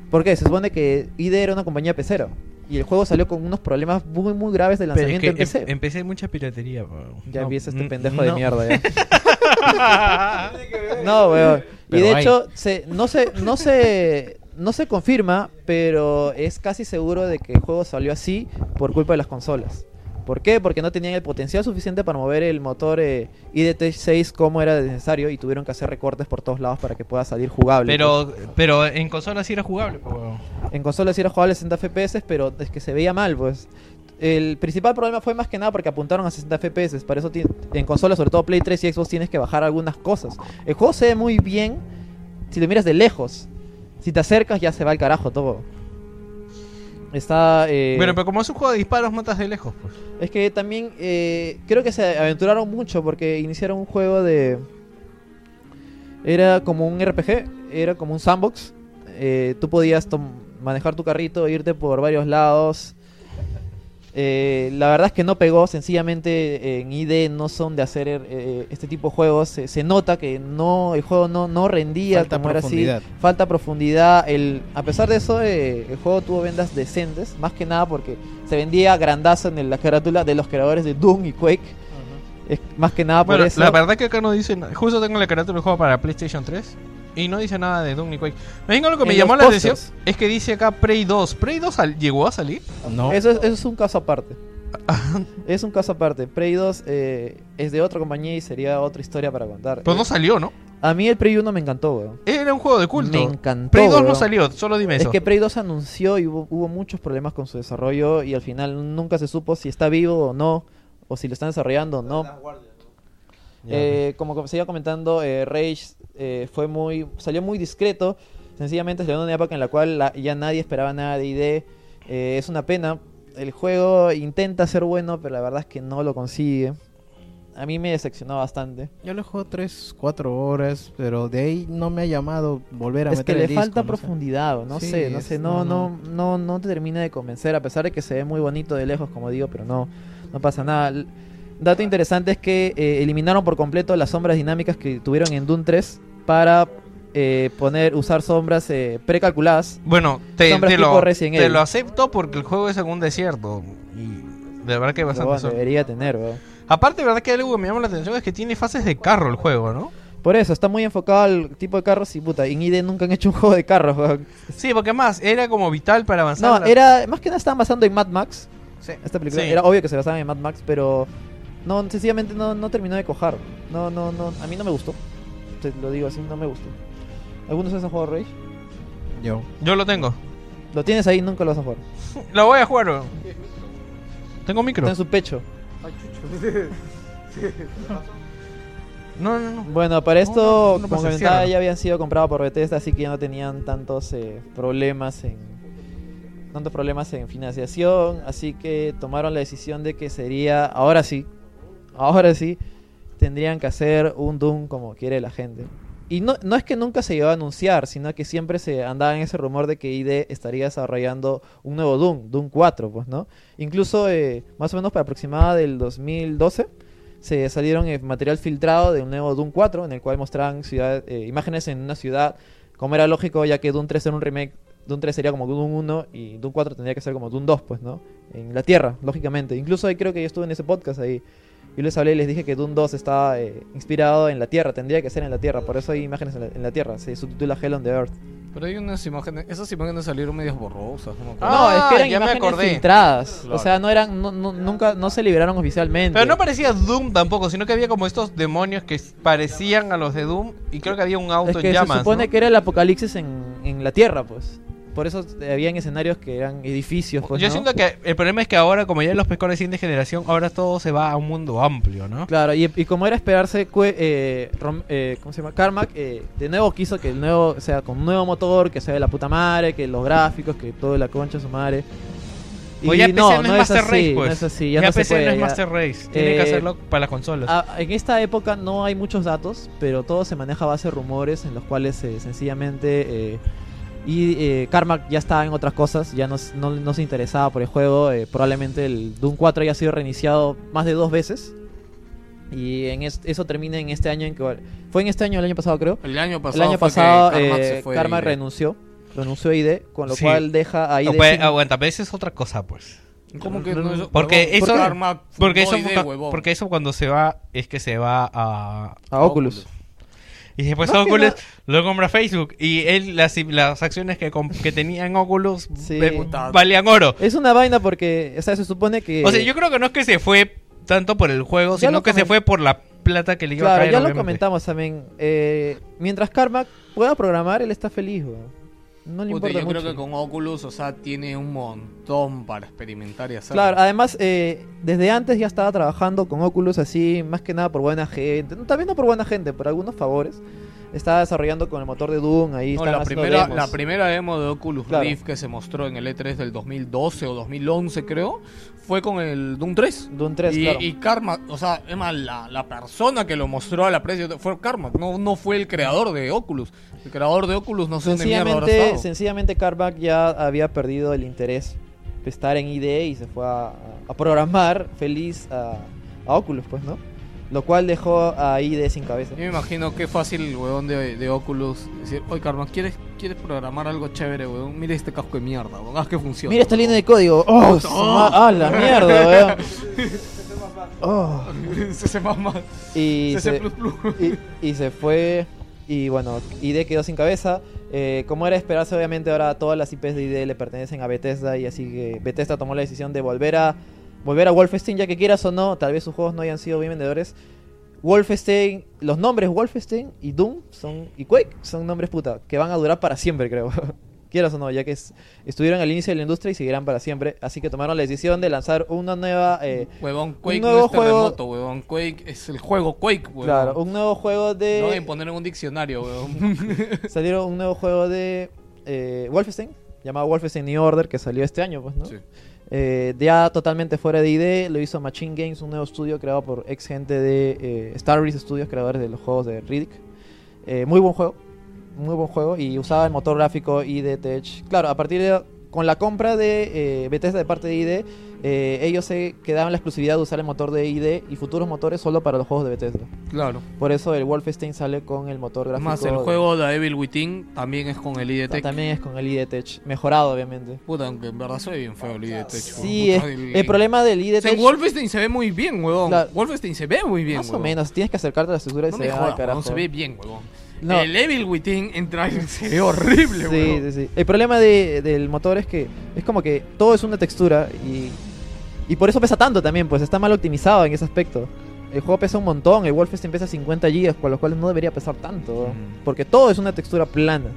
¿Por qué? Se supone que I D era una compañía pecera. Y el juego salió con unos problemas muy muy graves de lanzamiento. Pero es que en P C. En P C hay mucha piratería, bro. Ya no, empieza este n- pendejo no. de mierda ya. No, weón. Y de hay. hecho, se, no se, no se, no se confirma, pero es casi seguro de que el juego salió así por culpa de las consolas. ¿Por qué? Porque no tenían el potencial suficiente para mover el motor eh, I D T seis como era necesario y tuvieron que hacer recortes por todos lados para que pueda salir jugable. Pero pues. pero en consola sí era jugable. Pero... En consola sí era jugable a sesenta F P S, pero es que se veía mal, pues. El principal problema fue más que nada porque apuntaron a sesenta F P S. Para eso ti- en consola, sobre todo Play tres y Xbox, tienes que bajar algunas cosas. El juego se ve muy bien si lo miras de lejos. Si te acercas ya se va al carajo todo. Está, eh... Bueno, pero como es un juego de disparos, matas de lejos, pues. Es que también eh, creo que se aventuraron mucho porque iniciaron un juego de... Era como un R P G, era como un sandbox. Eh, tú podías tom- manejar tu carrito, irte por varios lados. Eh, la verdad es que no pegó, sencillamente en I D no son de hacer eh, este tipo de juegos. Se, se nota que no, el juego no, no rendía falta como era así. Falta profundidad. El, a pesar de eso, eh, el juego tuvo ventas decentes, más que nada porque se vendía grandazo en el, la carátula de los creadores de Doom y Quake. Uh-huh. Es, más que nada bueno, por eso. La verdad que acá no dicen, justo tengo la carátula del juego para PlayStation tres. Y no dice nada de Doom ni Quake. Me lo que en me llamó la atención es que dice acá Prey dos. ¿Prey dos al- llegó a salir? No. Eso es, eso es un caso aparte. Es un caso aparte. Prey dos eh, es de otra compañía y sería otra historia para contar. Pero eh, no salió, ¿no? A mí el Prey uno me encantó, weón. Era un juego de culto. Me encantó. Prey dos, weón, no salió, solo dime eso. Es que Prey dos anunció y hubo, hubo muchos problemas con su desarrollo y al final nunca se supo si está vivo o no, o si lo están desarrollando o no. Eh, como se iba comentando, eh, Rage eh, fue muy, salió muy discreto. Sencillamente salió en una época en la cual la, ya nadie esperaba nada de I D. Eh, es una pena. El juego intenta ser bueno, pero la verdad es que no lo consigue. A mí me decepcionó bastante. Yo lo juego tres, cuatro horas, pero de ahí no me ha llamado volver a es meter el disco. Es que le falta profundidad, no sé, no sé, no, no, no, no te termina de convencer. A pesar de que se ve muy bonito de lejos, como digo, pero no, no pasa nada. Dato interesante es que eh, eliminaron por completo las sombras dinámicas que tuvieron en Doom tres para eh, poner usar sombras eh, precalculadas. Bueno, te, sombras te, lo, te lo acepto porque el juego es en un desierto y de verdad que bastante bueno, debería tener, bro. Aparte, de verdad que algo que me llama la atención es que tiene fases de carro el juego, ¿no? Por eso, está muy enfocado al tipo de carros y puta, en I D nunca han hecho un juego de carros, bro. Sí, porque más, era como vital para avanzar. No, la... era, más que nada estaban basando en Mad Max. Sí. Esta película, sí. Era obvio que se basaban en Mad Max, pero... No, sencillamente no, no terminó de cojar. No, no, no. A mí no me gustó. te lo digo así, no me gustan. ¿Algunos de esos han jugado Rage? Yo. Yo lo tengo. Lo tienes ahí, nunca lo vas a jugar. Lo voy a jugar, bro. Tengo micro. Está en su pecho. Ay, chucho. No, no, no. Bueno, para esto, no, no, no como comentaba, ya habían sido comprados por Bethesda, así que ya no tenían tantos eh, problemas en tantos problemas en financiación, así que tomaron la decisión de que sería, ahora sí, ahora sí, tendrían que hacer un Doom como quiere la gente. Y no, no es que nunca se llegó a anunciar, sino que siempre se andaba en ese rumor de que I D estaría desarrollando un nuevo Doom, Doom cuatro, pues, ¿no? Incluso, eh, más o menos para aproximada del dos mil doce, se salieron el material filtrado de un nuevo Doom cuatro, en el cual mostraban ciudad, eh, imágenes en una ciudad, como era lógico, ya que Doom tres era un remake, Doom tres sería como Doom uno y Doom cuatro tendría que ser como Doom dos, pues, ¿no? En la Tierra, lógicamente. Incluso ahí creo que yo estuve en ese podcast ahí. Yo les hablé y les dije que Doom dos estaba eh, inspirado en la Tierra, tendría que ser en la Tierra, por eso hay imágenes en la, en la Tierra, se subtitula Hell on the Earth. Pero hay unas imágenes, esas imágenes salieron medias borrosas, no me acuerdo. No, ah, es que eran ya imágenes filtradas, claro. O sea, no eran, no, no, nunca, no se liberaron oficialmente. Pero no parecía Doom tampoco, sino que había como estos demonios que parecían a los de Doom y creo que había un auto es que en llamas. Se supone, ¿no?, que era el apocalipsis en, en la Tierra, pues. Por eso habían escenarios que eran edificios, pues, yo, ¿no?, siento que el problema es que ahora, como ya los pescadores de siguiente generación, ahora todo se va a un mundo amplio, ¿no? Claro, y, y como era esperarse, eh, rom, eh, ¿cómo se llama? Carmack eh, de nuevo quiso que el nuevo, o sea, con un nuevo motor, que sea de la puta madre, que los gráficos, que todo de la concha de su madre. Y pues ya no, P C no, no es Master así, Race, pues. No es así, ya, ya no P C se puede, no es ya. Master Race, tiene eh, que hacerlo para las consolas. A, en esta época no hay muchos datos, pero todo se maneja a base de rumores en los cuales eh, sencillamente... Eh, Y eh, Carmack ya estaba en otras cosas, ya no, no, no se interesaba por el juego. Eh, probablemente el Doom cuatro haya sido reiniciado más de dos veces. Y en es, eso termina en este año. En que, ¿Fue en este año o el año pasado, creo? El año pasado, el año pasado, pasado Carmack, eh, Carmack renunció. Renunció a I D, con lo sí. cual deja a I D. No, pues, aguanta, pero eso es otra cosa, pues. ¿Cómo que no eso? Porque eso, ¿Por Carmack, porque, eso I D, porque, porque eso cuando se va, es que se va a... A Oculus. Oculus. Y después no, Oculus no. lo compra Facebook. Y él las, las acciones que, comp- que tenían Oculus sí. valían oro. Es una vaina porque, o sea, se supone que... O sea, yo creo que no es que se fue tanto por el juego, ya sino que coment- se fue por la plata que le iba claro, a traer. Claro, ya obviamente. Lo comentamos también. Eh, mientras Carmack pueda programar, él está feliz, güey. No le Puta, importa yo mucho. Creo que con Oculus, o sea, tiene un montón para experimentar y hacer. Claro, además, eh, desde antes ya estaba trabajando con Oculus, así, más que nada por buena gente. No, también no por buena gente, por algunos favores. Estaba desarrollando con el motor de Doom, ahí no, está. La primera, la primera demo de Oculus claro. Rift que se mostró en el E tres del dos mil doce o dos mil once, creo, fue con el Doom tres. Doom tres, y, claro. Y Carmack, o sea, es más, la, la persona que lo mostró a la prensa fue Carmack, no, no fue el creador de Oculus. El creador de Oculus no sé dónde mierda habrá estado. Sencillamente Carmack ya había perdido el interés de estar en I D y se fue a, a programar feliz a, a Oculus, pues, ¿no? Lo cual dejó a I D sin cabeza. Yo me imagino que fácil el huevón de, de Oculus decir: oye, Carmack, ¿quieres, ¿quieres programar algo chévere, huevón? Mira este casco de mierda, huevón, haz que funcione. Mira esta huevón. Línea de código. ¡Oh! ¡Oh! ¡Ah, la mierda, huevón! C C más más. más. Y se fue... Y bueno, I D quedó sin cabeza. Eh, como era esperarse, obviamente ahora todas las I Ps de I D le pertenecen a Bethesda. Y así que Bethesda tomó la decisión de volver a... Volver a Wolfenstein, ya que quieras o no, tal vez sus juegos no hayan sido bien vendedores. Wolfenstein, los nombres Wolfenstein y Doom son, y Quake son nombres puta, que van a durar para siempre, creo. Quieras o no, ya que es, estuvieron al inicio de la industria y seguirán para siempre. Así que tomaron la decisión de lanzar una nueva... Eh, huevón, Quake un nuevo no es juego... terremoto, huevón. Quake es el juego Quake, huevón. Claro, un nuevo juego de... No deben poner en un diccionario, huevón. Salieron un nuevo juego de eh, Wolfenstein, llamado Wolfenstein New Order, que salió este año, pues, ¿no? Sí. Eh, ya totalmente fuera de I D, lo hizo Machine Games, un nuevo estudio creado por ex gente de eh, Star Wars Studios, creadores de los juegos de Riddick. Eh, muy buen juego, muy buen juego, y usaba el motor gráfico I D Tech. Claro, a partir de, con la compra de eh, Bethesda de parte de I D, eh, ellos se quedaban la exclusividad de usar el motor de I D y futuros motores solo para los juegos de Bethesda. Claro. Por eso el Wolfenstein sale con el motor gráfico. Más el de... juego de Evil Within también es con el I D Tech. También es con el I D Tech, mejorado obviamente. Puta, aunque en verdad se ve bien feo el I D Tech. Sí, es, el... el problema del I D Tech. O sea, Wolfenstein se ve muy bien, huevón. La... Wolfenstein se ve muy bien, Más huevón. o menos, tienes que acercarte a la estructura y no se ve al carajo. No se ve bien, huevón. No. El Evil Within entra y se ve horrible, güey. Sí, sí, sí. El problema de, del motor es que es como que todo es una textura y, y por eso pesa tanto también, pues está mal optimizado en ese aspecto. El juego pesa un montón, el Wolfenstein pesa cincuenta gigas, con los cuales no debería pesar tanto, mm. porque todo es una textura plana.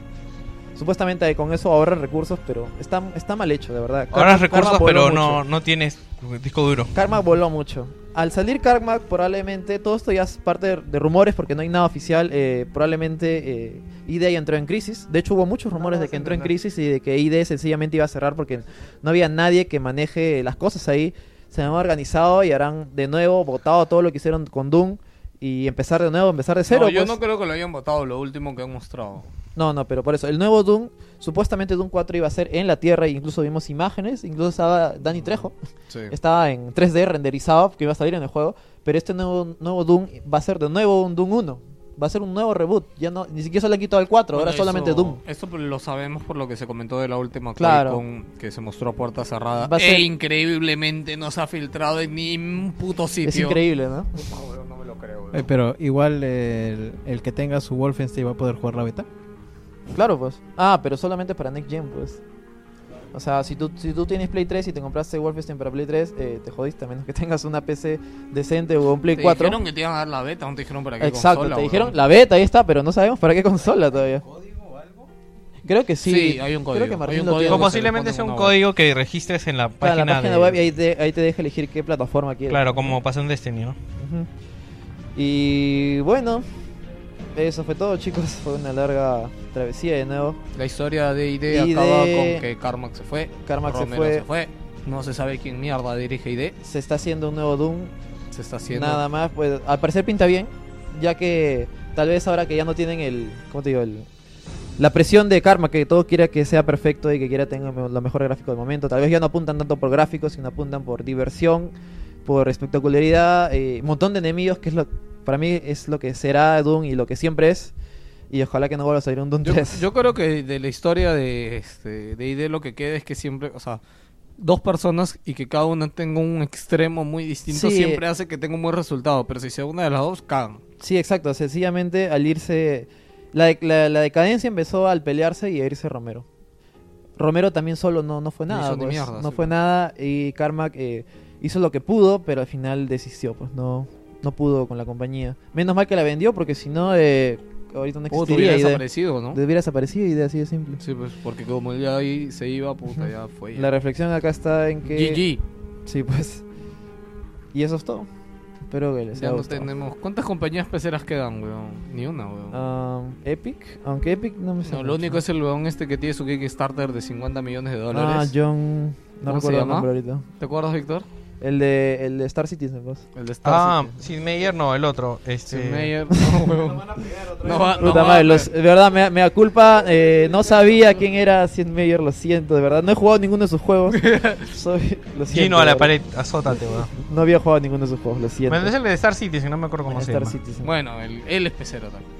Supuestamente con eso ahorra recursos, pero está, está mal hecho, de verdad. Ahorras recursos, pero no, no tienes disco duro. Karma voló mucho. Al salir Karma, probablemente, todo esto ya es parte de, de rumores, porque no hay nada oficial, eh, probablemente eh, I D entró en crisis. De hecho, hubo muchos rumores no, de que entró en crisis y de que I D sencillamente iba a cerrar porque no había nadie que maneje las cosas ahí. Se han organizado y harán de nuevo votado todo lo que hicieron con Doom y empezar de nuevo, empezar de cero. No, yo pues. no creo que lo hayan votado, lo último que han mostrado. No, no, pero por eso, el nuevo Doom, supuestamente Doom cuatro iba a ser en la Tierra, e incluso vimos imágenes, incluso estaba Danny Trejo, sí. estaba en tres D renderizado, que iba a salir en el juego, pero este nuevo, nuevo Doom va a ser de nuevo un Doom uno, va a ser un nuevo reboot, ya no, ni siquiera se le han quitado el cuatro, bueno, ahora eso, solamente Doom. Esto lo sabemos por lo que se comentó de la última claro. Quake Con, que se mostró a puerta cerrada, va a ser... e increíblemente no se ha filtrado en ni un puto sitio. Es increíble, ¿no? No, no me lo creo. Eh, pero igual el, el que tenga su Wolfenstein va a poder jugar la beta. Claro, pues. Ah, pero solamente para Next Gen, pues. O sea, si tú, si tú tienes Play tres y te compraste Wolfenstein para Play tres, eh, te jodiste, a menos que tengas una P C decente o un Play cuatro. Te dijeron que te iban a dar la beta, no te dijeron para qué Exacto, consola. Exacto, te dijeron, bro. La beta, ahí está, pero no sabemos para qué consola todavía. ¿Código o algo? Creo que sí. Sí, hay un código. Creo que Martín hay un lo código. Tiene. O posiblemente sea un código que registres en la página, claro, la página de... web y ahí te, ahí te deja elegir qué plataforma quieres. Claro, como pasó en Destiny, ¿no? Uh-huh. Y bueno... Eso fue todo, chicos. Fue una larga travesía de nuevo. La historia de I D acaba con que Carmack se fue. Carmack se fue. se fue. No se sabe quién mierda dirige I D. Se está haciendo un nuevo Doom. Se está haciendo. Nada más, pues al parecer pinta bien. Ya que tal vez ahora que ya no tienen el. ¿Cómo te digo? El, la presión de Carmack, que todo quiera que sea perfecto y que quiera tener lo mejor gráfico del momento. Tal vez ya no apuntan tanto por gráficos, sino apuntan por diversión, por espectacularidad. Eh, un montón de enemigos, que es lo. Para mí es lo que será Doom y lo que siempre es. Y ojalá que no vuelva a salir un Doom tres. Yo, yo creo que de la historia de, este, de I D lo que queda es que siempre... O sea, dos personas y que cada una tenga un extremo muy distinto sí. siempre hace que tenga un buen resultado. Pero si sea una de las dos, cagan. Sí, exacto. Sencillamente al irse... La, de, la, la decadencia empezó al pelearse y a irse Romero. Romero también solo no, no fue nada. Pues, mierda, no sí. fue nada. Y Carmack eh, hizo lo que pudo, pero al final desistió. Pues no... No pudo con la compañía. Menos mal que la vendió, porque si no, eh, ahorita no existiría. Hubiera desaparecido, ¿no? Hubiera desaparecido y de así de simple. Sí, pues porque como ya ahí se iba, puta, uh-huh. ya fue. Ya. La reflexión acá está en que... G G. Sí, pues. Y eso es todo. Espero que les haya gustado. Ya no tenemos... ¿Cuántas compañías peceras quedan, weón? Ni una, weón. Um, Epic. Aunque Epic no me sé. No, lo único es el weón este que tiene su Kickstarter de cincuenta millones de dólares. Ah, John... No recuerdo el nombre ahorita. ¿Te acuerdas, Víctor? El de, el de Star Citizen, vos. El de Star ah, Sin Mayer no, el otro. Este... Sin Mayer, no, huevón. No van a pegar otra no va, vez. No Puta madre, los, de verdad, me, me da culpa. Eh, no sabía quién era Sin Mayer, lo siento, de verdad. No he jugado ninguno de sus juegos. Soy, lo siento. Gino a la pared, azótate, weón. No había jugado ninguno de sus juegos, lo siento. Bueno, es el de Star Citizen, no me acuerdo cómo el se Star llama. Citizen. Bueno, el, él es pecero también.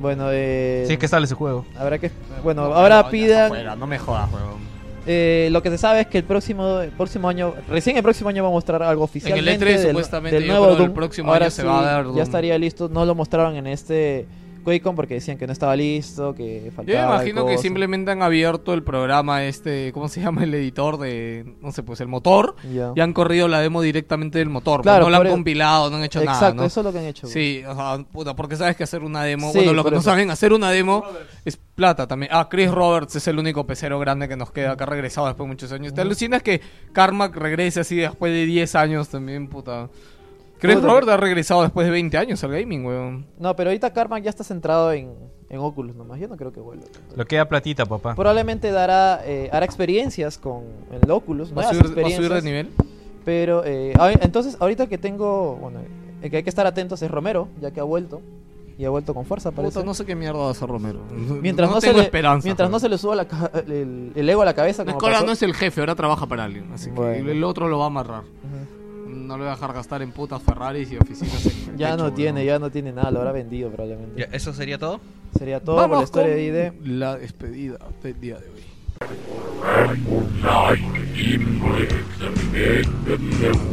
Bueno, eh. Si es que sale su juego. Habrá que. Bueno, no, ahora no, pidan. No, no me jodas, huevón. Eh, lo que se sabe es que el próximo el próximo año, recién el próximo año va a mostrar algo oficialmente en el E tres, del, supuestamente, del nuevo Doom. El próximo Ahora año se sí, va a dar Doom. Ya estaría listo, no lo mostraron en este QuakeCon porque decían que no estaba listo, que faltaba. Yo me imagino que simplemente han abierto el programa este, ¿cómo se llama? El editor de, no sé, pues el motor, yeah. y han corrido la demo directamente del motor, claro, pues no la han el... compilado, no han hecho Exacto, nada. Exacto, ¿no? Eso es lo que han hecho. Pues. Sí, o sea, puta, porque sabes que hacer una demo, sí, bueno, lo que no eso. saben hacer una demo es plata también. Ah, Chris Roberts es el único pecero grande que nos queda, que ha regresado después de muchos años. Uh-huh. Te alucinas que Carmack regrese así después de diez años también, puta. Chris Roberts ha regresado después de veinte años al gaming, weón. No, pero ahorita Carmack ya está centrado en, en Oculus nomás. Yo no creo que vuelva. Lo queda platita, papá. Probablemente dará eh, hará experiencias con el Oculus. ¿Va a subir, va a subir de nivel? Pero, eh, entonces, ahorita que tengo... Bueno, el que hay que estar atentos es Romero, ya que ha vuelto. Y ha vuelto con fuerza, parece. Puta, no sé qué mierda va a hacer Romero. Mientras no, no tengo se le, esperanza. Mientras pero. no se le suba la, el, el ego a la cabeza. Como ahora no es el jefe, ahora trabaja para alguien. Así bueno. que el otro lo va a amarrar. Uh-huh. No le voy a dejar gastar en putas Ferraris y oficinas en Ya techo, no tiene, bro. ya no tiene nada, lo habrá vendido probablemente. Ya, ¿eso sería todo? Sería todo. Vamos por la historia de I D. La despedida del día de hoy.